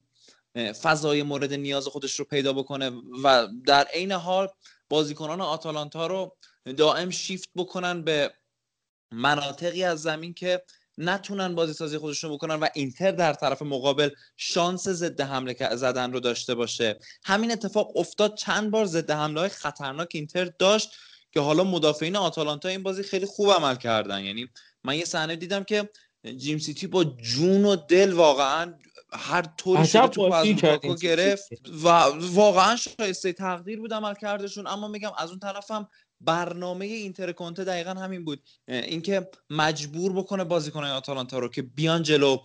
فضای مورد نیاز خودش رو پیدا بکنه و در عین حال بازیکنان آتالانتا رو دائم شیفت بکنن به مناطقی از زمین که نتونن بازی سازی خودشون بکنن و اینتر در طرف مقابل شانس ضد حمله زدن رو داشته باشه. همین اتفاق افتاد، چند بار ضد حمله‌های خطرناک اینتر داشت که حالا مدافعین آتالانتا این بازی خیلی خوب عمل کردن. یعنی من یه صحنه دیدم که جیم سیتی با جون و دل واقعا هر طوری شده تو پاسو گرفت و واقعا شایسته تقدیر بود عمل کردشون. اما میگم از اون طرفم برنامه اینتر کونته دقیقاً همین بود، اینکه مجبور بکنه بازیکنان آتالانتا رو که بیان جلو،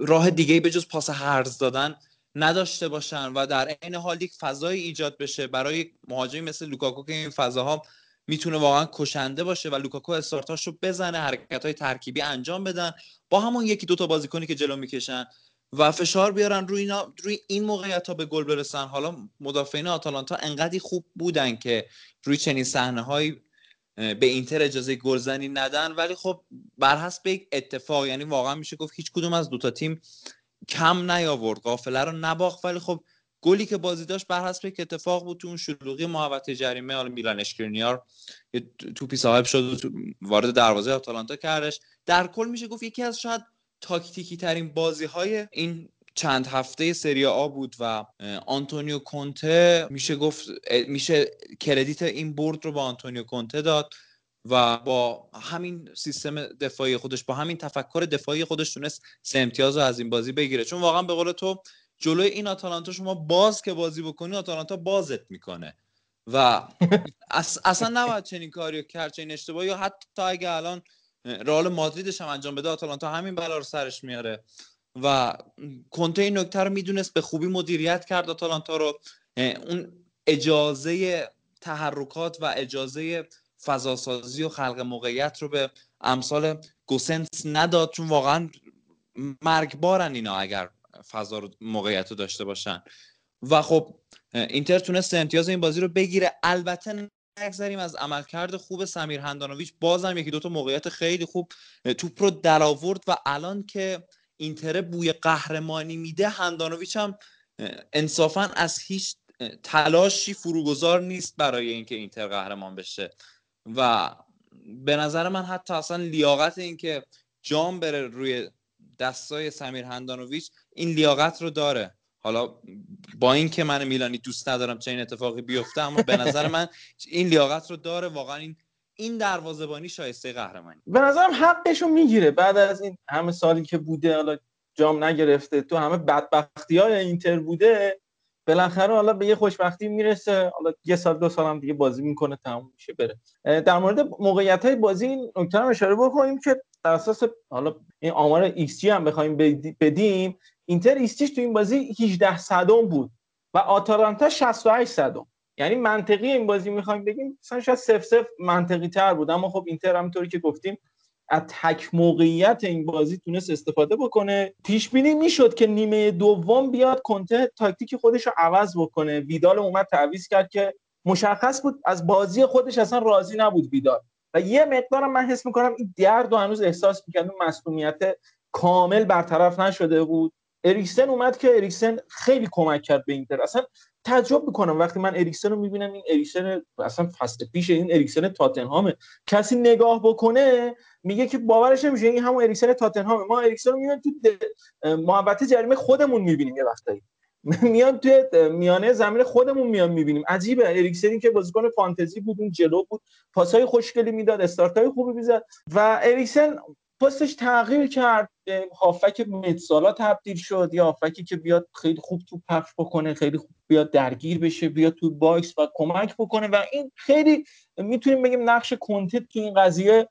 راه دیگه‌ای به جز پاس هرز دادن نداشته باشن و در عین حال یک فضای ایجاد بشه برای مهاجمی مثل لوکاکو که این فضاها میتونه واقعا کشنده باشه و لوکاکو استارتاش رو بزنه، حرکت‌های ترکیبی انجام بدن با همون یکی دوتا بازیکنی که جلو میکشن و فشار بیارن روی اینا، روی این موقعیت‌ها به گل برسن. حالا مدافعین آتالانتا انقدی خوب بودن که روی چنین صحنه‌هایی به اینتر اجازه گلزنی ندن، ولی خب بر حسب یک اتفاق، یعنی واقعا میشه گفت هیچ کدوم از دو تا تیم کم نیاورد، قافله رو نباخت، ولی خب گلی که بازی داشت بر حسب یک اتفاق بود. تو اون شلوغی محوطه جریمه حالا میلان اشکرینیار یه توپی صاحب شد و وارد دروازه آتالانتا کردش. در کل میشه گفت یکی از شاید تاکتیکی ترین بازی‌های این چند هفته سری آ بود و آنتونیو کونته میشه گفت میشه کردیت این برد رو با آنتونیو کونته داد و با همین سیستم دفاعی خودش، با همین تفکر دفاعی خودش تونست سه امتیاز رو از این بازی بگیره. چون واقعا به قول تو جلوی این آتالانتا شما باز که بازی بکنی آتالانتا بازت میکنه و اصلا نباید چنین کاری کرد، چنین اشتباهی، یا حتی اگه الان رئال مادریدش هم انجام بده آتالانتا همین بلا رو سرش میاره و کنته این نکته رو میدونست، به خوبی مدیریت کرد آتالانتا رو. اون اجازه تحرکات و اجازه فضاسازی و خلق موقعیت رو به امثال گوسنس نداد، چون واقعا مرگبارن اینا اگر فضا رو موقعیت رو داشته باشن و خب اینتر تونست امتیاز این بازی رو بگیره. البته نگذریم از عملکرد خوب سمیر هندانویچ، بازم یکی دوتا موقعیت خیلی خوب توپ رو در آورد و الان که اینتر بوی قهرمانی میده هندانویچ هم انصافا از هیچ تلاشی فروگذار نیست برای اینکه اینتر قهرمان بشه و به نظر من حتی اصلا لیاقت این که جام بره روی دستای سمیر هندانویچ این لیاقت رو داره. حالا با این که من میلانی دوست ندارم چه این اتفاقی بیفته، اما به نظر من این لیاقت رو داره واقعا. این این دروازه‌بانی شایسته قهرمانی، به نظرم حقش رو میگیره بعد از این همه سالی که بوده، حالا جام نگرفته، تو همه بدبختی‌های اینتر بوده، بالاخره حالا به یه خوشبختی میرسه، حالا یه سال دو سال هم دیگه بازی میکنه تموم میشه بره. در مورد موقعیت‌های بازی این نکته رو اشاره بکنیم که در اساس حالا این آمار ایکس جی هم بخوایم بدیم، اینتر ایکس‌جیش تو این بازی هجده صدم بود و آتالانتا شصت و هشت صدم، یعنی منطقی این بازی میخوایم بگیم مثلا شاید صفر صفر منطقی تر بود، اما خب اینتر همونطوری که گفتیم از تک موقعیت این بازی تونست استفاده بکنه. پیش بینی میشد که نیمه دوم بیاد کنته تاکتیک خودش رو عوض بکنه، ویدال اومد تعویض کرد که مشخص بود از بازی خودش اصلا راضی نبود ویدال و یه مقدارم من حس میکنم این درد رو هنوز احساس می‌کنه، اون مسئولیت کامل برطرف نشده بود. اریکسن اومد که اریکسن خیلی کمک کرد به اینتر. اصلا تعجب میکنم وقتی من اریکسن رو میبینم، این اریکسن اصلا فصل پیش این اریکسن تاتنهامه، کسی نگاه بکنه میگه که باورش نمیشه این همون اریکسن تاتنهامه. ما اریکسن رو میبینیم تو محوطه جریمه خودمون میبینیم، یه وقتایی میان توی میانه زمین خودمون میان میبینیم. عجیبه اریکسن که بازیکن فانتزی بود، اون جلو بود، پاسای خوشگلی میداد، استارتای خوبی میزد و اریکسن پستش تغییر کرد، هافک متسالا تبدیل شد، یا هافکی که بیاد خیلی خوب توپ پخش بکنه، خیلی خوب بیاد درگیر بشه، بیاد تو باکس و کمک بکنه و این خیلی میتونیم بگیم نقش کونته تو این قضیه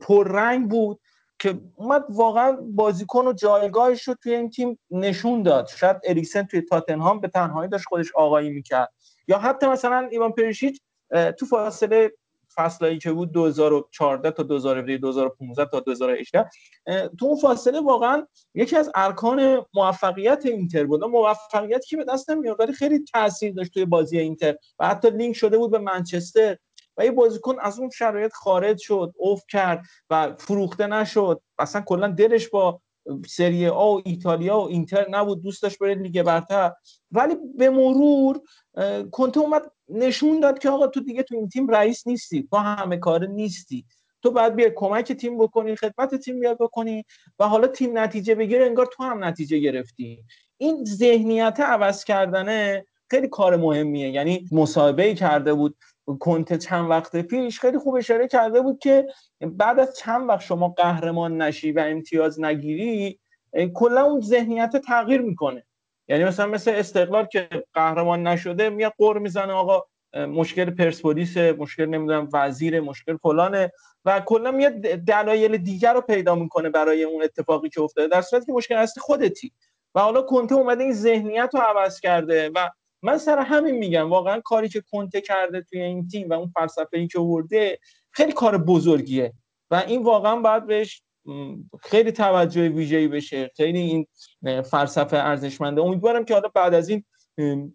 پررنگ بود که اومد واقعا بازیکن و جایگاهش رو توی این تیم نشون داد. شاید اریکسن توی تاتنهام به تنهایی داشت خودش آقایی میکرد، یا حتی مثلا ایوان پریشیچ تو فاصله فصلایی که بود دو هزار و چهارده تا دو هزار و هفده، دو هزار و پانزده تا دو هزار و هجده، تو اون فاصله واقعا یکی از ارکان موفقیت اینتر بود. موفقیت که به دست نمیاد ولی خیلی تاثیر داشت توی بازی اینتر و حتی لینک شده بود به منچستر و یه بازیکن از اون شرایط خارج شد، اوف کرد و فروخته نشد. اصلا کلا دلش با سری آ و ایتالیا و اینتر نبود، دوست داشت بره لیگ برتر. ولی به مرور کونته اومد نشون داد که آقا تو دیگه تو این تیم رئیس نیستی، تو همه کاره نیستی، تو باید بیای کمک تیم بکنی، خدمت تیم بیاد بکنی و حالا تیم نتیجه بگیره انگار تو هم نتیجه گرفتی. این ذهنیت عوض کردنه خیلی کار مهمیه. یعنی مصاحبه‌ای کرده بود کونته چند وقت پیش، خیلی خوب اشاره کرده بود که بعد از چند وقت شما قهرمان نشی و امتیاز نگیری کلا اون ذهنیت تغییر میکنه. یعنی مثلا مثل استقلال که قهرمان نشده میاد قر میزنه آقا مشکل پرسپولیس، مشکل نمیدونم وزیر، مشکل فلانه و کلا میاد دلایل دیگر رو پیدا میکنه برای اون اتفاقی که افتاده، در صورتی که مشکل اصلی خودتی. و حالا کونته اومده این ذهنیت رو عوض کرده و من سر همین میگم واقعا کاری که کونته کرده توی این تیم و اون فلسفه‌ای که آورده خیلی کار بزرگیه و این واقعا باید بهش خیلی توجه ویژه‌ای بشه. خیلی این فلسفه ارزشمنده. امیدوارم که حالا بعد از این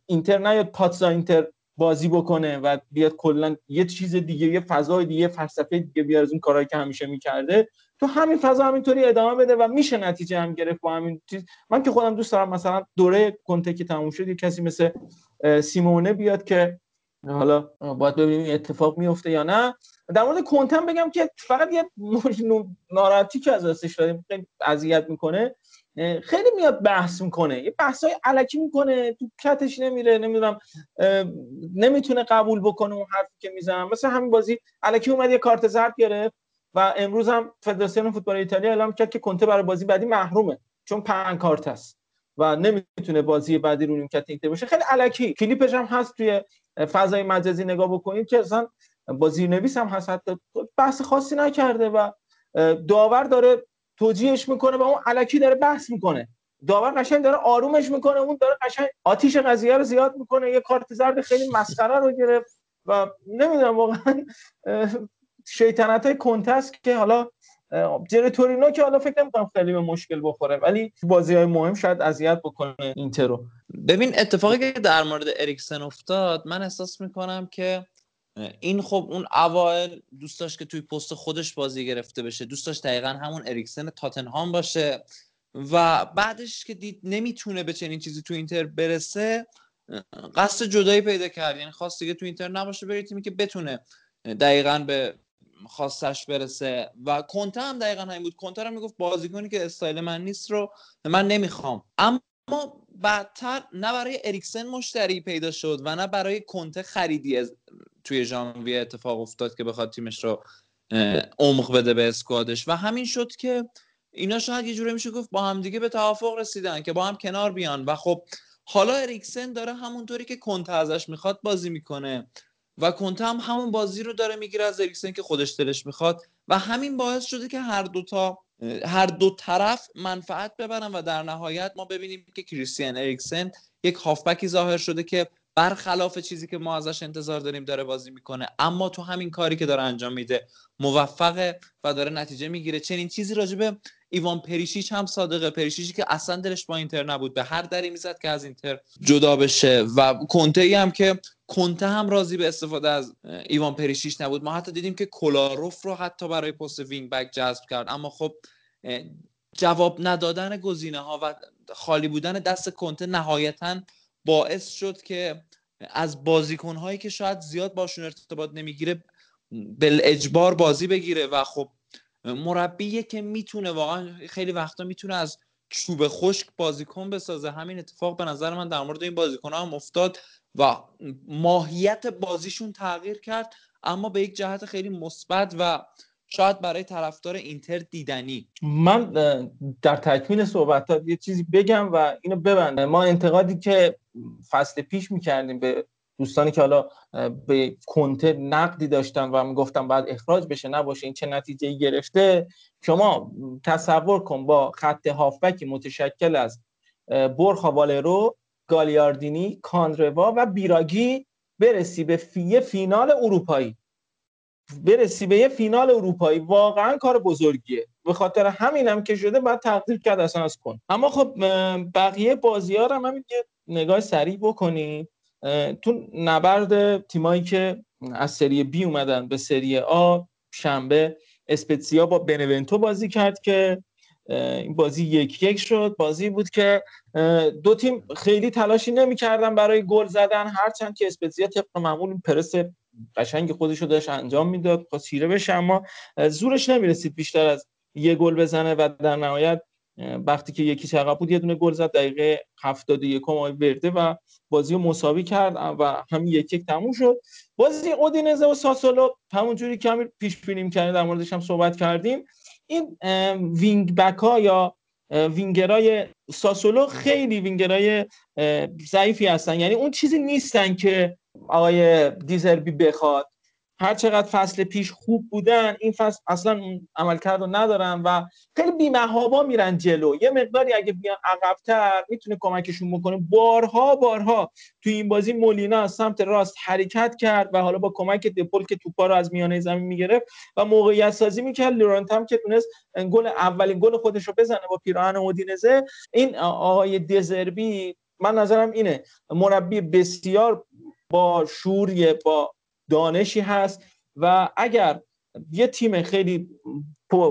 اینتر نیاد پاتزا اینتر بازی بکنه و بیاد کلا یه چیز دیگه، یه فضای دیگه، فلسفه دیگه بیار از اون کارهایی که همیشه میکرده تو همین فضا همینطوری ادامه بده و میشه نتیجه هم گرفت با همین چیز. من که خودم دوست دارم مثلا دوره کونته که تموم شد یه کسی مثل سیمونه بیاد که حالا باید ببینیم اتفاق میفته یا نه. در مورد کونته بگم که فقط یه ناراحتی که از دستش داریم، خیلی اذیت میکنه، خیلی میاد بحث میکنه، یه بحثای الکی میکنه، تو کتش نمیره، نمیدونم نمیتونه قبول بکنه اون حرفی که میزنه. مثلا همین بازی الکی اومد یه کارت زرد گرفت و امروز هم فدراسیون فوتبال ایتالیا اعلام کرد که کونته برای بازی بعدی محرومه چون پنج کارت است و نمیتونه بازی بعدی رو نیمکت اینتر باشه. خیلی الکی، کلیپش هم هست توی فضای مجازی نگاه بکنید که اصلا بازی‌نویس هم هست، حتی بحث خاصی نکرده و داور داره توجیهش میکنه و اون الکی داره بحث میکنه، داور قشنگ داره آرومش میکنه، اون داره قشنگ آتیش قضیه رو زیاد میکنه، یه کارت زرد خیلی مسخره رو گرفت و نمیدونم واقعا شیطنتای کونته است که حالا جره تورینو که حالا فکر نمی‌کنم خیلی به مشکل بخوره ولی بازی‌های مهم شاید اذیت بکنه اینتر رو. ببین اتفاقی که در مورد اریکسن افتاد، من احساس میکنم که این خب اون اوایل دوست داشت که توی پست خودش بازی گرفته بشه، دوست داشت دقیقاً همون اریکسن تاتنهام باشه و بعدش که دید نمیتونه به چنین چیزی تو اینتر برسه، قصد جدایی پیدا کرد. یعنی خواست دیگه تو اینتر نباشه، بره تیمی که بتونه دقیقاً به خواستش برسه. و کونته هم دقیقاً همین بود. کونته هم میگفت بازیکنی که استایل من نیست رو من نمیخوام. اما بعدتر نه برای اریکسن مشتری پیدا شد و نه برای کونته خریدی از توی ژانویه اتفاق افتاد که بخواد تیمش رو عمق بده به اسکوادش و همین شد که اینا شاید یه جوری میشه گفت با هم دیگه به توافق رسیدن که با هم کنار بیان. و خب حالا اریکسن داره همونطوری که کونته ازش میخواد بازی میکنه و کونته هم همون بازی رو داره میگیره از اریکسن که خودش دلش میخواد و همین باعث شده که هر دو تا هر دو طرف منفعت ببرن و در نهایت ما ببینیم که کریستیان اریکسن یک هافبکی ظاهر شده که برخلاف چیزی که ما ازش انتظار داریم داره بازی میکنه، اما تو همین کاری که داره انجام میده موفقه و داره نتیجه میگیره. چنین چیزی راجبه ایوان پریشیچ هم صادقه. پریشیچی که اصلا دلش با اینتر نبود، به هر دری میزد که از اینتر جدا بشه و کونته هم که کونته هم راضی به استفاده از ایوان پریشیچ نبود. ما حتی دیدیم که کولاروف رو حتی برای پست وینگ بک جذب کرد، اما خب جواب ندادن گزینه‌ها و خالی بودن دست کنته نهایتاً باعث شد که از بازیکن‌هایی که شاید زیاد باشون ارتباط نمیگیره بل اجبار بازی بگیره و خب مربیه که میتونه واقعا خیلی وقتا میتونه از چوب خشک بازیکن بسازه. همین اتفاق به نظر من در مورد این بازیکن‌ها هم افتاد و ماهیت بازیشون تغییر کرد، اما به یک جهت خیلی مثبت و شاید برای طرفدار اینتر دیدنی. من در تکمیل صحبتات یه چیزی بگم و اینو ببندم. ما انتقادی که فصل پیش می‌کردیم به دوستانی که حالا به کنته نقدی داشتن و میگفتن بعد اخراج بشه، نباشه، این چه نتیجه‌ای گرفته. شما تصور کن با خط هافبکی متشکل از برخا والرو، گالیاردینی، کاندروا و بیراگی برسی به یه فینال اروپایی برسی به یه فینال اروپایی واقعا کار بزرگیه. به خاطر همینم که شده بعد تقدیر کرد اصلا از کن. اما خب بقیه بازی‌ها رو هم یه نگاه سریع بکنیم. تو نبرد تیمایی که از سری بی اومدن به سری آ، شنبه اسپتسیا با بنونتو بازی کرد که این بازی یک یک شد. بازی بود که دو تیم خیلی تلاشی نمی‌کردن برای گل زدن، هرچند که اسپتسیا طبق معمول پرس قشنگ خودش رو داشت انجام میداد، خواست تیره بشه اما زورش نمیرسید بیشتر از یه گل بزنه و در نهایت وقتی که یکی چقدر بود یه دونه گل زد دقیقه هفتاد و یک آقای برده و بازی رو مساوی کرد و همین یک یک تموم شد. بازی اودینزه و ساسولو همونجوری که امیر پیش بینی کردیم در موردش هم صحبت کردیم، این وینگ بک ها یا وینگرای ساسولو خیلی وینگرای ضعیفی هستن، یعنی اون چیزی نیستن که آقای دیزربی بخواد. هر چقدر فصل پیش خوب بودن، این فصل اصلا عملکرد رو ندارن و خیلی بی‌محابا میرن جلو. یه مقداری اگه بیان عقب‌تر میتونه کمکشون بکنه. بارها بارها توی این بازی مولینا از سمت راست حرکت کرد و حالا با کمک دپول که توپا رو از میانه زمین میگرفت و موقعیت سازی میکرد. لورنت هم که تونست گل اولین گل خودش رو بزنه با پیراهن اودینزه. این آقای دزربی من نظرم اینه، مربی بسیار با شوریه، با دانشی هست و اگر یه تیم خیلی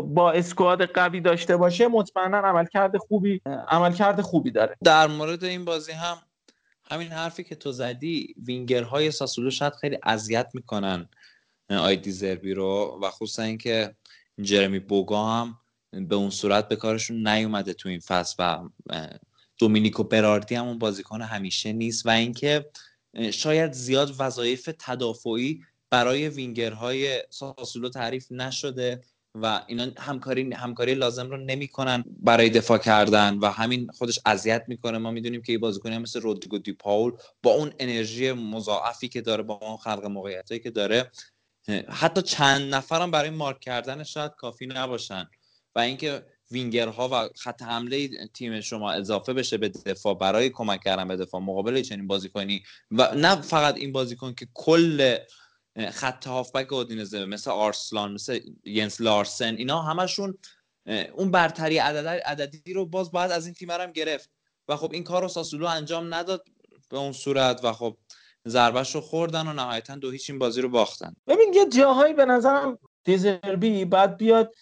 با اسکواد قوی داشته باشه مطمئنا عملکرد خوبی عملکرد خوبی داره. در مورد این بازی هم همین حرفی که تو زدی، وینگرهای ساسولو شاید خیلی اذیت میکنن آیدی زربی رو و خصوصا اینکه جرمی بوگا هم به اون صورت به کارشون نیومده تو این فصل و دومینیکو براردی هم اون بازیکن همیشه نیست و اینکه شاید زیاد وظایف تدافعی برای وینگرهای ساسولو تعریف نشده و اینا همکاری همکاری لازم رو نمی‌کنن برای دفاع کردن و همین خودش اذیت می‌کنه. ما می‌دونیم که این بازیکنی مثل رودریگو دی پاول با اون انرژی مضاعفی که داره، با اون خلق موقعیتایی که داره، حتی چند نفرم برای مارک کردن شاید کافی نباشن و اینکه وینگرها و خط حمله تیم شما اضافه بشه به دفاع برای کمک کردن به دفاع مقابل چنین بازیکنی و نه فقط این بازیکن که کل خط هافبک اودینزه مثل آرسلان، مثل ینس لارسن، اینا همشون اون برتری عددی رو باز باید از این تیم هم گرفت و خب این کار رو ساسولو انجام نداد به اون صورت و خب ضربه‌شو خوردن و نهایتاً دو هیچ این بازی رو باختن. ببین یه جاهایی به نظرم دزربی بعد بیاد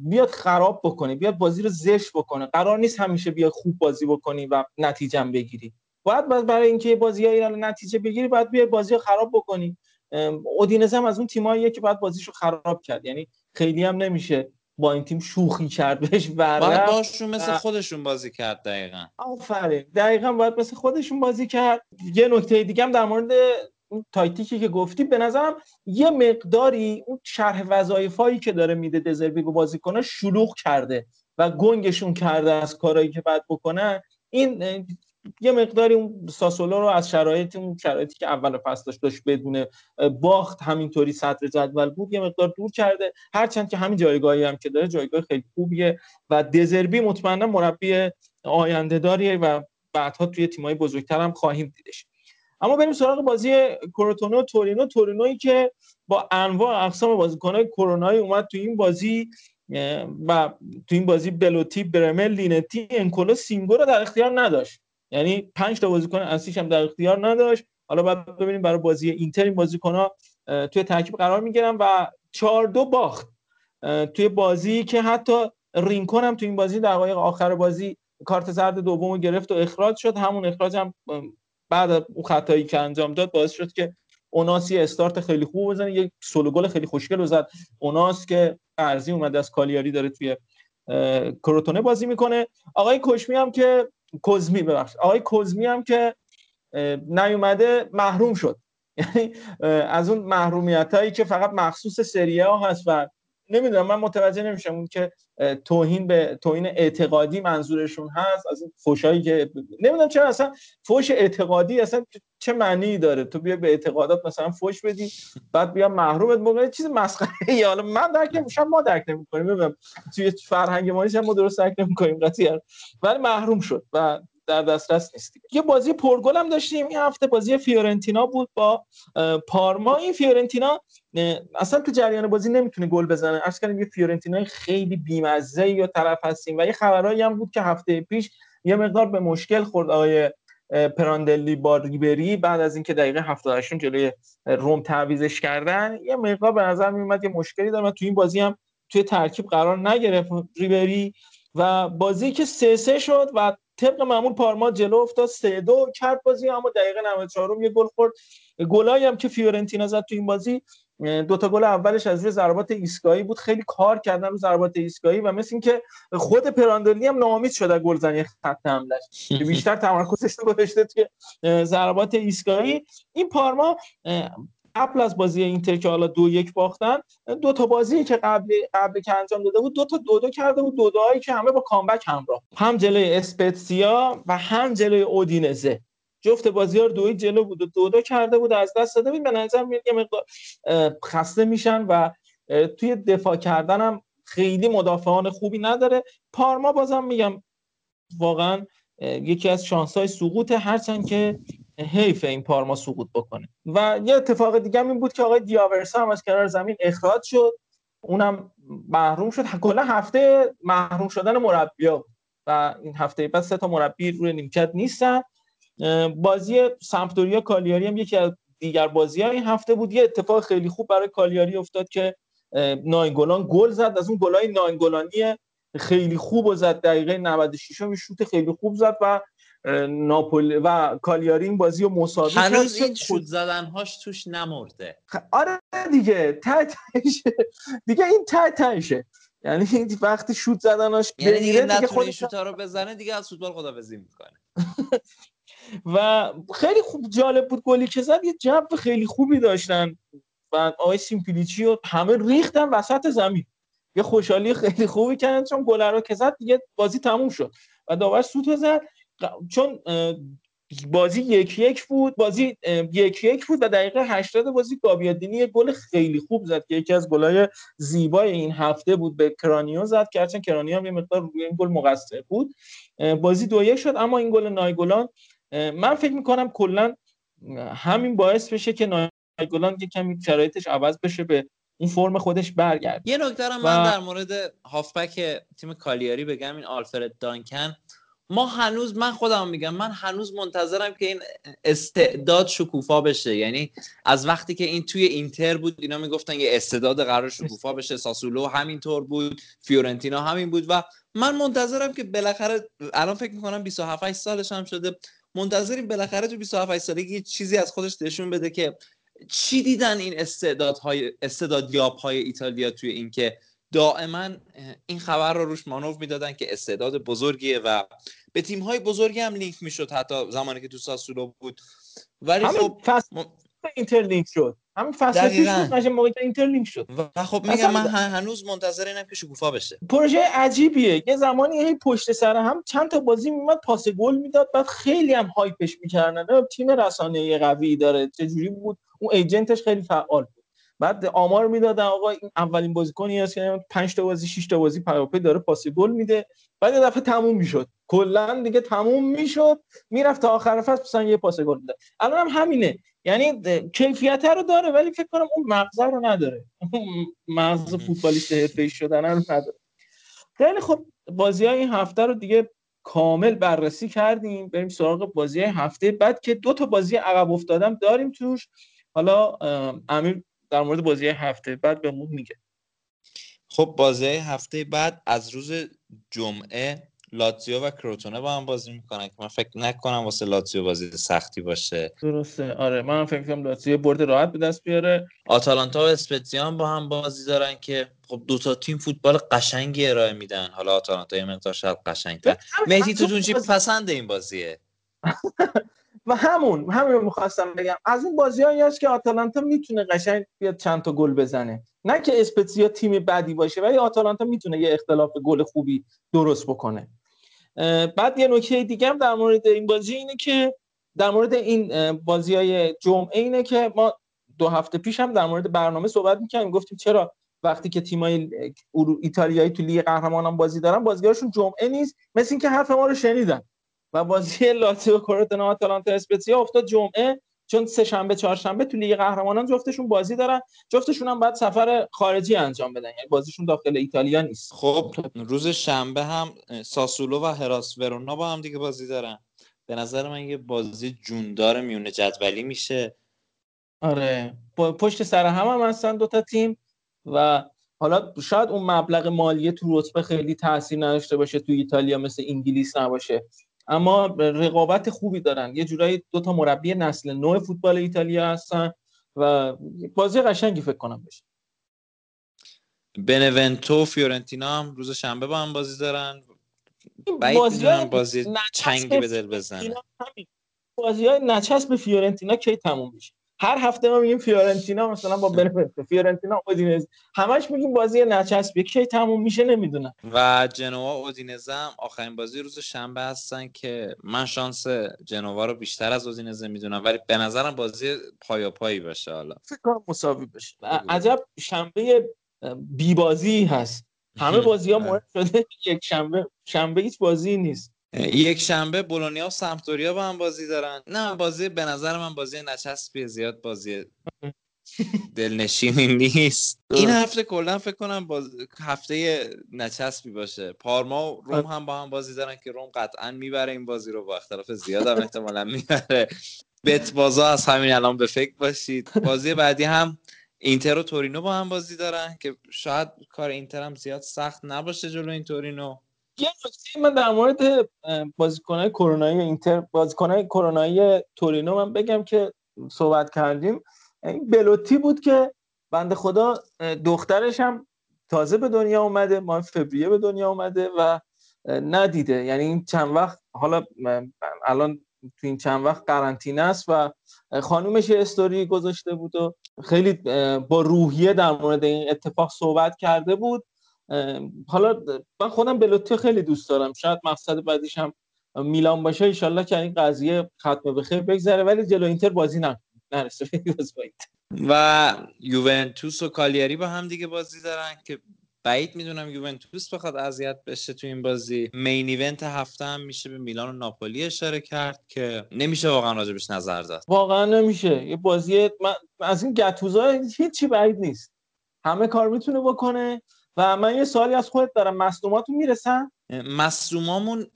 بیاد خراب بکنه، بیاد بازی رو زشت بکنه. قرار نیست همیشه بیاد خوب بازی بکنی و نتیجه هم بگیری. باید برای اینکه بازی‌های ایران رو نتیجه بگیری باید بیای بازی رو خراب بکنی. اودینزه هم از اون تیماییه که باید بازیشو خراب کرد، یعنی خیلی هم نمیشه با این تیم شوخی کرد بهش بره. باید باشون مثل خودشون بازی کرد. دقیقاً آفرین، دقیقاً باید مثل خودشون بازی کرد. یه نکته دیگه هم در مورد تاکتیکی که گفتی، به نظرم یه مقداری اون شرح وظایفایی که داره میده دزربی به بازیکن‌ها شلوغ کرده و گنگشون کرده از کارهایی که باید بکنن. این یه مقداری اون ساسولو رو از شرایط اون شرایطی که اول فصل داشت بدون باخت همینطوری صدر جدول بود یه مقدار دور کرده، هرچند که همین جایگاهی هم که داره جایگاه خیلی خوبیه و دزربی مطمئنا مربی آینده‌داریه و بعدها توی تیم‌های بزرگتر هم خواهیم دیدش. اما بریم سراغ بازی کروتونو تورینو تورینویی که با انواع اقسام بازیکن‌های کرونایی اومد تو این بازی و تو این بازی بلوتی، برمل، لینتی، انکولو، سینگو رو در اختیار نداشت، یعنی پنج تا بازیکن اصلیش هم در اختیار نداشت. حالا بعد ببینیم برای بازی اینتر این بازیکن‌ها توی ترکیب قرار می‌گیرن و چهار دو باخت توی بازی که حتی رینکون هم تو این بازی دقایق آخر بازی کارت زرد دومو گرفت و اخراج شد. همون اخراج هم بعد اون خطایی که انجام داد باعث شد که اوناس یه استارت خیلی خوب بزنه، یک سولو گل خیلی خوشگل رو زد اوناس که ارزی اومده از کالیاری داره توی کروتونه بازی میکنه. آقای کوزمی هم که کوزمی ببخشید آقای کوزمی هم که نیومده محروم شد، یعنی از اون محرومیتایی که فقط مخصوص سری آ هست و نمیدونم من متوجه نمیشم اون که توهین به توهین اعتقادی منظورشون هست، از این فوشایی که نمیدونم چرا اصلا فوش اعتقادی اصلا چه معنی داره، تو بیا به اعتقادات مثلا فوش بدی بعد بیا محرومت بگه چیز مسخره یا حالا من درک نمیشم، ما درک نمیکنیم، ببینم توی فرهنگ ما هیچ هم ما درست درک نمیکنیم قطعا، ولی محروم شد و در دسترس نیست. یه بازی پرگل هم داشتیم این هفته، بازی فیورنتینا بود با پارما. این فیورنتینا اصلا تو جریان بازی نمیتونه گل بزنه. عرض کردم یه فیورنتینای خیلی بیمزه یا طرف هستیم و یه خبرایی هم بود که هفته پیش یه مقدار به مشکل خورد آقای پراندلی با ریبری بعد از اینکه دقیقه هفتاد و هشت جلوی روم تعویضش کردن، یه مقدار به نظر میومد یه مشکلی داره و تو این بازی هم توی ترکیب قرار نگرفت ریبری و بازی که سه سه شد و طبق معمول پارما جلو افتاد سه دو کرد بازی، اما دقیقه نود و چهار یه گل خورد. گلایی هم که فیورنتینا زد تو این بازی دوتا گل اولش از روی ضربات ایستگاهی بود، خیلی کار کردن روی ضربات ایستگاهی و مثل این که خود پراندلی هم ناامید شده گلزنی خط حمله‌اش، بیشتر تمرکزش رو گذاشته توی ضربات ایستگاهی. این پارما قبل از بازی اینتر که حالا دو یک باختن، دو تا بازی که قبل قبل که انجام داده بود دو تا دو دو کرده بود، دو دایی که همه با کامبک همراه، هم جلوی اسپتسیا و هم جلوی اودینزه، جفت بازی‌ها دو یک جلو بود و دو دو کرده بود، از دست داده بود. به نظر میاد یه مقدار خسته میشن و توی دفاع کردن هم خیلی مدافعان خوبی نداره. پارما بازم میگم واقعا یکی از شانس‌های سقوط، هرچند که حیف این پارما سقوط بکنه. و یه اتفاق دیگه هم این بود که آقای دیاورسا هم از کنار زمین اخراج شد، اونم محروم شد. کلا هفته محروم شدن مربی‌ها و این هفته بعد سه تا مربی روی نیمکت نیستن. بازی سمپدوریا کالیاری هم یکی از دیگر بازی‌های این هفته بود. یه اتفاق خیلی خوب برای کالیاری افتاد که ناینگولان گل زد، از اون گلای ناینگولانی خیلی خوب زد، دقیقه نود و شش یه شوت خیلی خوب زد و ناپولی و کالیاری این بازی رو مساوی کرد. هنوز این شوت زدن‌هاش توش نمرده. آره دیگه تاتش دیگه این تاتشه، یعنی این وقتی شوت زدن‌هاش یعنی دیگه نتونه شوت‌ها رو بزنه دیگه از فوتبال خداحافظی می‌کنه. و خیلی خوب جالب بود گلی که زد، یه جو خیلی خوبی داشتن و آقای سیمپلیچی و همه ریختن وسط زمین، یه خوشحالی خیلی خوبی کردن چون گل رو که زد دیگه بازی تموم شد و داور سوت زد. چون بازی یک یک بود بازی یک یک بود و دقیقه هشتاد بازی گابیادینی یه گل خیلی خوب زد که یکی از گل‌های زیبای این هفته بود، به کرانیو زد که هرچند کرانیو هم یه مقدار روی این گل مقصر بود. بازی دو یک شد، اما این گل نایگولان من فکر می‌کنم کلا همین باعث بشه که نایگولان یه کمی شرایطش عوض بشه، به این فرم خودش برگرد. یه نکته رو من و... در مورد هافبک تیم کالیاری بگم، این آلفرد دانکن، ما هنوز من خودم میگم من هنوز منتظرم که این استعداد شکوفا بشه، یعنی از وقتی که این توی اینتر بود اینا میگفتن یه استعداد قرار شکوفا بشه، ساسولو همینطور بود، فیورنتینا همین بود و من منتظرم که بالاخره الان فکر میکنم بیست و هفت سالش هم شده، منتظریم بالاخره تو بیست و هفت سالگی چیزی از خودش نشون بده که چی دیدن این استعدادهای استعدادیاب‌های ایتالیا توی این که دائما این خبر رو روش مانور میدادن که استعداد بزرگیه و به تیم‌های بزرگی هم لینک میشد حتی زمانی که تو ساسولو بود، ولی خب فصل م... اینتر لینک شد، همین فصل پیش بود موقعی که اینتر لینک شد و خب میگم من هنوز منتظر اینم که شکوفا بشه. پروژه عجیبیه، یه زمانی هی پشت سر هم چند تا بازی میومد پاس گل میداد بعد خیلی هم هایپش می‌کردن، تیم رسانه‌ای قوی داره، چه جوری بود اون ایجنتش خیلی فعال بود، بعد آمار میدادن آقا این اولین بازیکنی است که پنج تا بازی شش تا بازی پاپی داره پاس گل میده، بعد یه دفعه تموم میشد، کلا دیگه تموم میشد، میرفت تا آخر فصل مثلا یه پاس گل میداد. الان هم همینه، یعنی کیفیت رو داره ولی فکر کنم اون مغز رو نداره، مغز فوتبالیست حرفه‌ای شدن رو نداره. خیلی خب بازی‌های این هفته رو دیگه کامل بررسی کردیم، بریم سراغ بازی‌های هفته بعد که دو تا بازی عقب افتادم داریم توش. حالا امیر در مورد بازی هفته بعد به ما میگه. خب بازی هفته بعد از روز جمعه لاتزیو و کروتونه با هم بازی میکنن که من فکر نکنم واسه لاتزیو بازی سختی باشه. درسته، آره من فکر کنم لاتزیو برد راحت به دست بیاره. آتالانتا و اسپتزیا با هم بازی دارن که خب دو تا تیم فوتبال قشنگی ارائه میدن. حالا آتالانتا یه مقدار شاید قشنگ‌تر. مهدی تو چی پسند این بازیه؟ و همون همون می‌خواستم بگم از این بازی‌هایی هست که آتالانتا میتونه قشنگ بیاد چند تا گل بزنه، نه که اسپتزیا تیم بدی باشه، ولی آتالانتا میتونه یه اختلاف گل خوبی درست بکنه. بعد یه نکته دیگه هم در مورد این بازی اینه که در مورد این بازی‌های جمعه اینه که ما دو هفته پیش هم در مورد برنامه صحبت می‌کردیم، گفتیم چرا وقتی که تیم‌های ایتالیایی تو لیگ قهرمانان بازی دارن بازی‌هاشون جمعه نیست، مثل اینکه حرف ما رو شنیدن و بازی لاتزیو کروتونه آتالانتا اسپتزیا افتاد جمعه، چون سه شنبه چهار شنبه تو لیگ قهرمانان جفتشون بازی دارن، جفتشون هم باید سفر خارجی انجام بدن، یعنی بازیشون داخل ایتالیا نیست. خب روز شنبه هم ساسولو و هراس ورونا با هم دیگه بازی دارن. به نظر من یه بازی جوندار میونه جدولی میشه. آره پشت سر هم هم هستن دو تا تیم و حالا شاید اون مبلغ مالی تو رتبه خیلی تاثیر نداشته باشه، تو ایتالیا مثل انگلیس نباشه، اما رقابت خوبی دارن. یه جورایی دوتا مربی نسل نو فوتبال ایتالیا هستن و بازی قشنگی فکر کنم بشه. بنونتو فیورنتینا هم روز شنبه با هم بازی دارن. بازی هم بازی چنگی به دل بزنه. بازی‌های نچسب فیورنتینا کی تموم میشه؟ هر هفته ما میگیم فیورنتینا مثلا با بنونتو، فیورنتینا اودینز، همش میگیم بازی نچسبه، کی تموم میشه نمیدونم. و جنوا اودینزه هم آخرین بازی روز شنبه هستن که من شانس جنوا رو بیشتر از اودینزه میدونم، ولی به نظرم بازی پایاپایی باشه. حالا فکر کنم مساوی بشه. عجب شنبه بی بازی هست، همه بازی‌ها مورد شده یک شنبه، شنبه هیچ بازی نیست. یک شنبه بولونیا و سمپدوریا با هم بازی دارن. نه بازی به نظر من بازی نچسبی، زیاد بازی دلنشینی نیست. این هفته کلا فکر کنم باز... هفته نچسبی باشه. پارما و روم هم با هم بازی دارن که روم قطعا میبره این بازی رو، با اختلاف زیاد هم احتمالا میبره. بت بازا از همین الان به فکر باشید. بازی بعدی هم اینتر و تورینو با هم بازی دارن که شاید کار اینتر هم زیاد سخت نباشه جلو این تورینو. یه نکته من در مورد بازیکن‌های کرونایی اینتر، بازیکن‌های کرونایی تورینو من بگم که صحبت کردیم، این بلوتی بود که بنده خدا دخترش هم تازه به دنیا اومده، ماه فوریه به دنیا اومده و ندیده، یعنی این چند وقت حالا الان تو این چند وقت قرنطینه است و خانومش استوری گذاشته بود و خیلی با روحیه در مورد این اتفاق صحبت کرده بود. حالا من خودم بلوتی خیلی دوست دارم، شاید مقصد بعدیش هم میلان باشه، ان شاءالله که این قضیه ختم به خیر بگذره، ولی جلو اینتر بازی نرسه. و یوونتوس و کالیاری با هم دیگه بازی دارن که بعید میدونم یوونتوس بخواد اذیت بشه تو این بازی. مین ایونت هفته هم میشه به میلان و ناپولی اشاره کرد که نمیشه واقعا راجبش نظر داد، واقعا نمیشه. یه بازی من از این گتوزا هیچی بعید نیست، همه کار میتونه بکنه. و من یه سوالی از خودت دارم، مصدوماتون میرسن؟ مصدومامون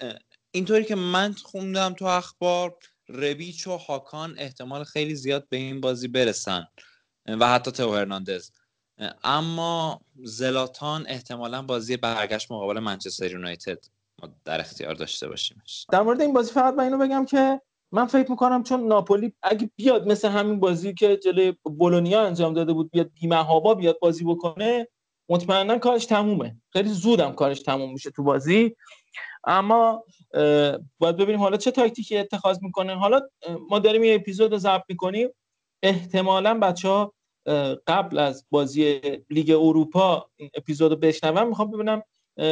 اینطوری که من خوندم تو اخبار ربیچ و هاکان احتمال خیلی زیاد به این بازی برسن و حتی تئو هرناندز، اما زلاتان احتمالاً بازی برگشت مقابل منچستر یونایتد ما در اختیار داشته باشیمش. در مورد این بازی فقط من اینو بگم که من فکر میکنم چون ناپولی اگه بیاد مثل همین بازی که جلوی بولونیا انجام داده بود بیاد بی‌محابا بیاد بازی بکنه، مطمئنا کارش تمومه، خیلی زودم کارش تموم میشه تو بازی. اما باید ببینیم حالا چه تاکتیکی اتخاذ میکنه. حالا ما داریم یه اپیزود رو ضبط میکنیم، احتمالاً بچه‌ها قبل از بازی لیگ اروپا این اپیزود رو بشنون. میخوام ببینم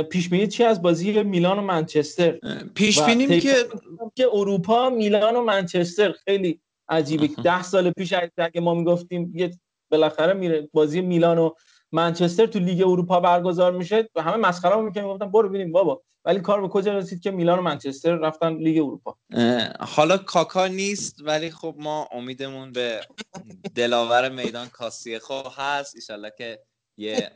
پیش بینی چی از بازی میلان و منچستر. پیش بینیم که که اروپا میلان و منچستر خیلی عجیبه. ده سال پیش اگه ما میگفتیم یه بالاخره میره بازی میلان و منچستر تو لیگ اروپا برگزار میشه و همه مسخره‌مون می‌کردن، گفتن برو ببینیم بابا، ولی کار به کجا رسید که میلان و منچستر رفتن لیگ اروپا. حالا کاکا نیست ولی خب ما امیدمون به دلاور میدان کاسیخو هست، ان شاءالله که یه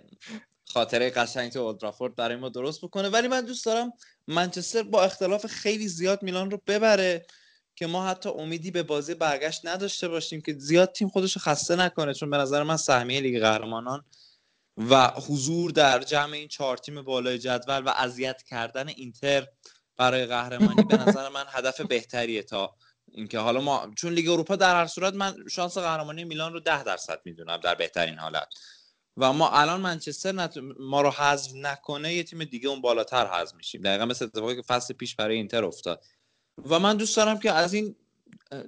خاطره قشنگ تو اولترافورد برای ما درست بکنه. ولی من دوست دارم منچستر با اختلاف خیلی زیاد میلان رو ببره که ما حتی امیدی به بازی برگشت نداشته باشیم، که زیاد تیم خودش رو خسته نکنه، چون به نظر من سهمیه لیگ قهرمانان و حضور در جمع این چهار تیم بالای جدول و اذیت کردن اینتر برای قهرمانی به نظر من هدف بهتریه تا اینکه حالا ما، چون لیگ اروپا در هر صورت من شانس قهرمانی میلان رو ده درصد میدونم در بهترین حالت، و ما الان منچستر نت... ما رو حذف نکنه یه تیم دیگه اون بالاتر حذف میشیم، دقیقاً مثل اتفاقی که فصل پیش برای اینتر افتاد. و من دوست دارم که از این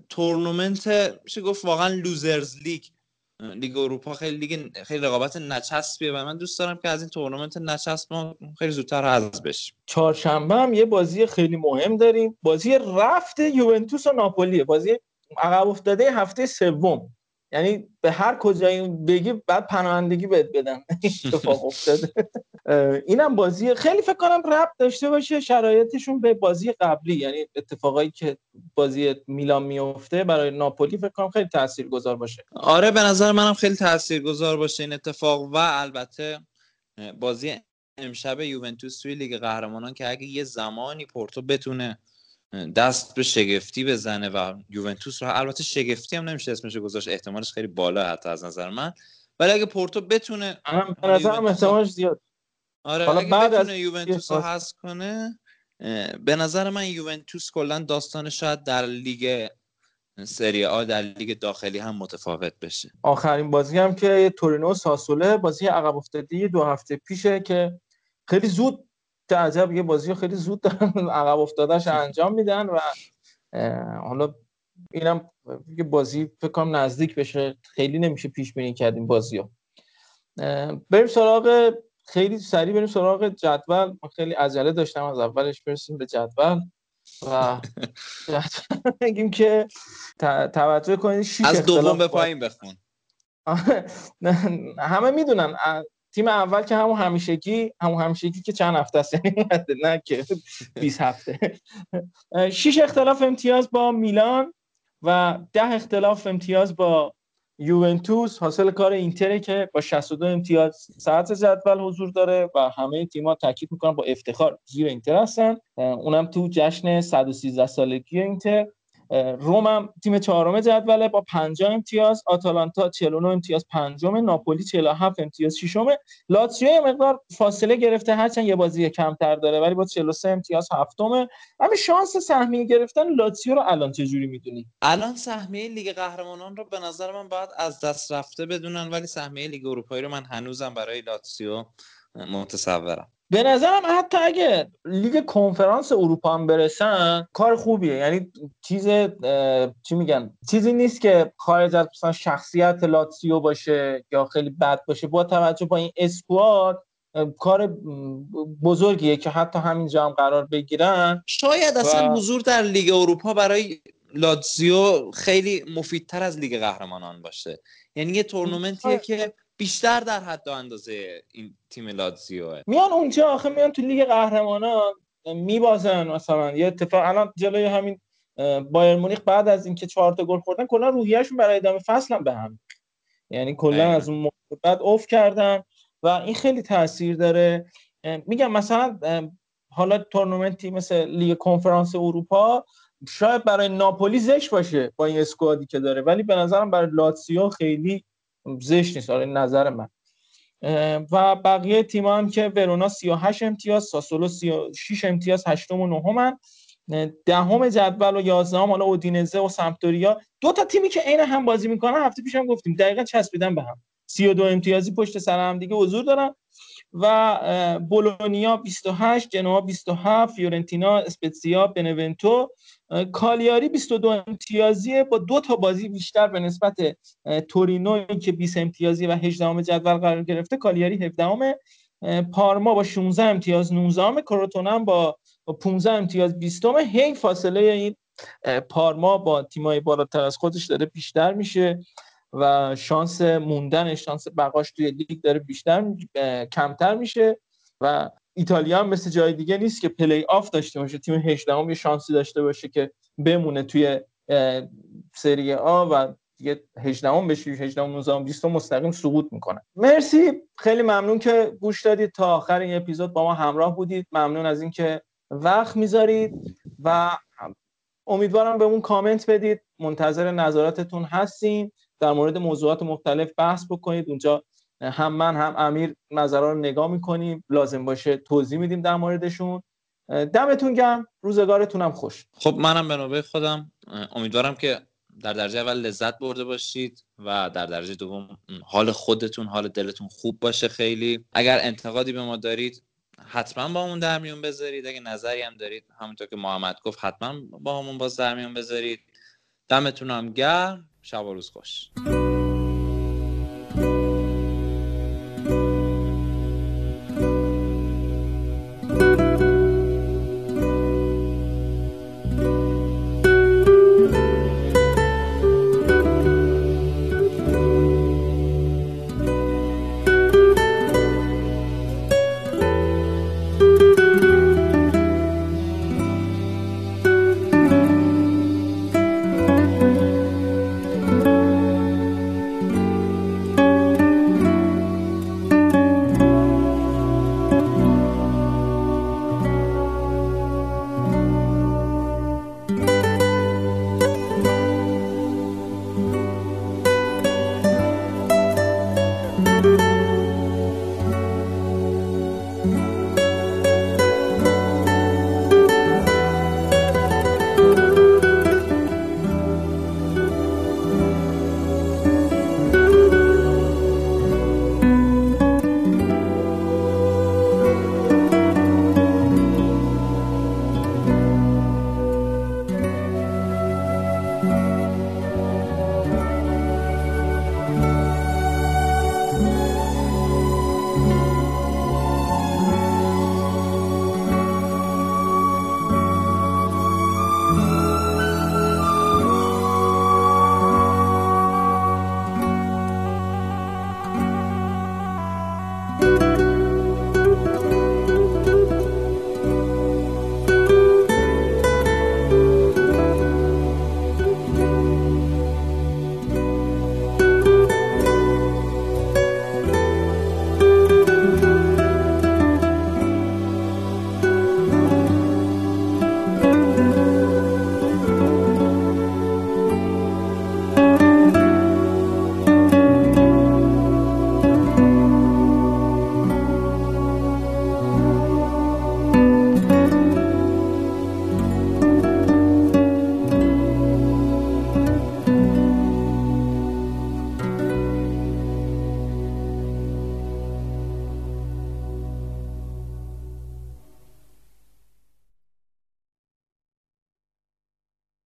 تورنمنت، میشه گفت واقعا لوزرز لیگ، لیگ اروپا خیلی لیگ خیلی رقابت نچسبیه و من دوست دارم که از این تورنمنت نچسب ما خیلی زودتر حذف بشیم. چهارشنبه هم یه بازی خیلی مهم داریم، بازی رفت یوونتوس و ناپولی، بازی عقب افتاده هفته سوم، یعنی به هر کجایی بگی بعد پناهندگی بهت بدن. اتفاق افتاده. اینم بازی خیلی فکر کنم ربط داشته باشه شرایطشون به بازی قبلی، یعنی اتفاقایی که بازی میلان میفته برای ناپولی فکر کنم خیلی تاثیرگذار باشه. آره به نظر منم خیلی تاثیرگذار باشه این اتفاق. و البته بازی امشب یوونتوس توی لیگ قهرمانان که اگه یه زمانی پورتو بتونه دست به شگفتی بزنه و یوونتوس رو، البته شگفتی هم نمیشه اسمش گذاشت، احتمالش خیلی بالا حتی از نظر من، ولی اگه پورتو بتونه هم به نظرم احتمالش زیاد، آره اگه بعد بتونه یوونتوس رو حذف کنه، به نظر من یوونتوس کلا داستانش شاید در لیگ سری آ، در لیگ داخلی هم متفاوت بشه. آخرین بازی هم که تورینو ساسولو، بازی عقب افتاده دو هفته پیشه که خیلی زود، عجب یه بازی خیلی زود دارن عقب افتاده‌اش انجام میدن و حالا اینم یه بازی فکر کنم نزدیک بشه، خیلی نمیشه پیش بینی کرد این بازی‌ها. بریم سراغ، خیلی سریع بریم سراغ جدول، من خیلی عجله داشتم از اولش برسیم به جدول و بگیم که توجه کنید از دوم به پایین بخون. همه میدونن تیم اول که همون همیشگی، همون همیشگی که چند هفته است، یعنی نه که بیست هفته، شش اختلاف امتیاز با میلان و ده اختلاف امتیاز با یوونتوس. حاصل کار اینتره که با شصت و دو امتیاز صدر جدول حضور داره و همه تیم‌ها تاکید میکنن با افتخار زیر اینتر هستن، اونم تو جشن صد و سیزده سالگی اینتر. روم هم تیم چهارم جدوله با پنجاه امتیاز، آتالانتا چهل و نه امتیاز پنجم، ناپولی چهل و هفت امتیاز ششم، لاتزیو یه مقدار فاصله گرفته هرچند یه بازی کمتر داره ولی با چهل و سه امتیاز هفتمه. همین شانس سهمیه گرفتن لاتزیو رو الان چجوری میدونی؟ الان سهمیه لیگ قهرمانان رو به نظر من باید از دست رفته بدونن، ولی سهمیه لیگ اروپایی رو من هنوزم برای لاتزیو متصورم. به نظرم حتی اگه لیگ کنفرانس اروپا هم برسن کار خوبیه، یعنی چیز چی میگن چیزی نیست که خارج از مثلا شخصیت لاتزیو باشه یا خیلی بد باشه، با توجه با این اسکواد کار بزرگیه که حتی همینجا هم قرار بگیرن. شاید اصلا و... حضور در لیگ اروپا برای لاتزیو خیلی مفیدتر از لیگ قهرمانان باشه، یعنی یه تورنمنتیه که بیشتر در حد و اندازه این تیم لاتزیوه. میان اونجا آخه میان تو لیگ قهرمانان میبازن، مثلا یه اتفاق الان جلوی همین بایر مونیخ بعد از اینکه چهار تا گل خوردن کلا روحیه‌شون برای ادامه فصل هم به هم، یعنی کلا از اون بعد اوف کردن و این خیلی تاثیر داره. میگم مثلا حالا تورنمنتی مثل لیگ کنفرانس اروپا شاید برای ناپولی زشت باشه با این اسکوادی که داره، ولی به نظرم برای لاتزیو خیلی زشت نیست، آره نظر من. و بقیه تیم‌ها هم که ورونا سی و هشت امتیاز، ساسولو سی و شش امتیاز هشتم و نهم، دهم جدول و یازدهم حالا اودینزه و سمپدوریا، دو تا تیمی که عین هم بازی میکنن، هفته پیش هم گفتیم دقیقاً چسبیدن به هم، سی و دو امتیازی پشت سر هم دیگه حضور دارن. و بولونیا بیست و هشت، جنوا بیست و هفت، فیورنتینا، اسپتزیا، بنونتو، کالیاری بیست و دو امتیازیه با دو تا بازی بیشتر به نسبت تورینو که بیست امتیازیه و هجدهم جدول قرار گرفته، کالیاری هفدهم، پارما با شانزده امتیاز نوزدهم، کروتونا با پانزده امتیاز بیستم. هی فاصله این پارما با تیمای بالاتر از خودش داره بیشتر میشه و شانس موندنش، شانس بقاش توی لیگ داره بیشتر کمتر میشه. و ایتالیا هم مثل جای دیگه نیست که پلی آف داشته باشه، تیم هجدهم یه شانسی داشته باشه که بمونه توی سری آ و دیگه هجدهم بشه، هجدهم نوزدهم بیستم مستقیم سقوط میکنه. مرسی، خیلی ممنون که گوش دادید تا آخر این اپیزود با ما همراه بودید، ممنون از اینکه وقت میذارید و امیدوارم بهمون کامنت بدید، منتظر نظراتتون هستیم، در مورد موضوعات مختلف بحث بکنید، اونجا هم من هم امیر نظرها رو نگاه میکنیم، لازم باشه توضیح میدیم در موردشون. دمتون گرم، روزگارتونم خوش. خب منم به نوبه خودم امیدوارم که در درجه اول لذت برده باشید و در درجه دوم حال خودتون، حال دلتون خوب باشه. خیلی اگر انتقادی به ما دارید حتما با همون در میون بذارید، اگه نظری هم دارید همونطور که محمد گفت حتما با همون باز در میون بذارید. دمتون هم گرم، شب و روز خوش.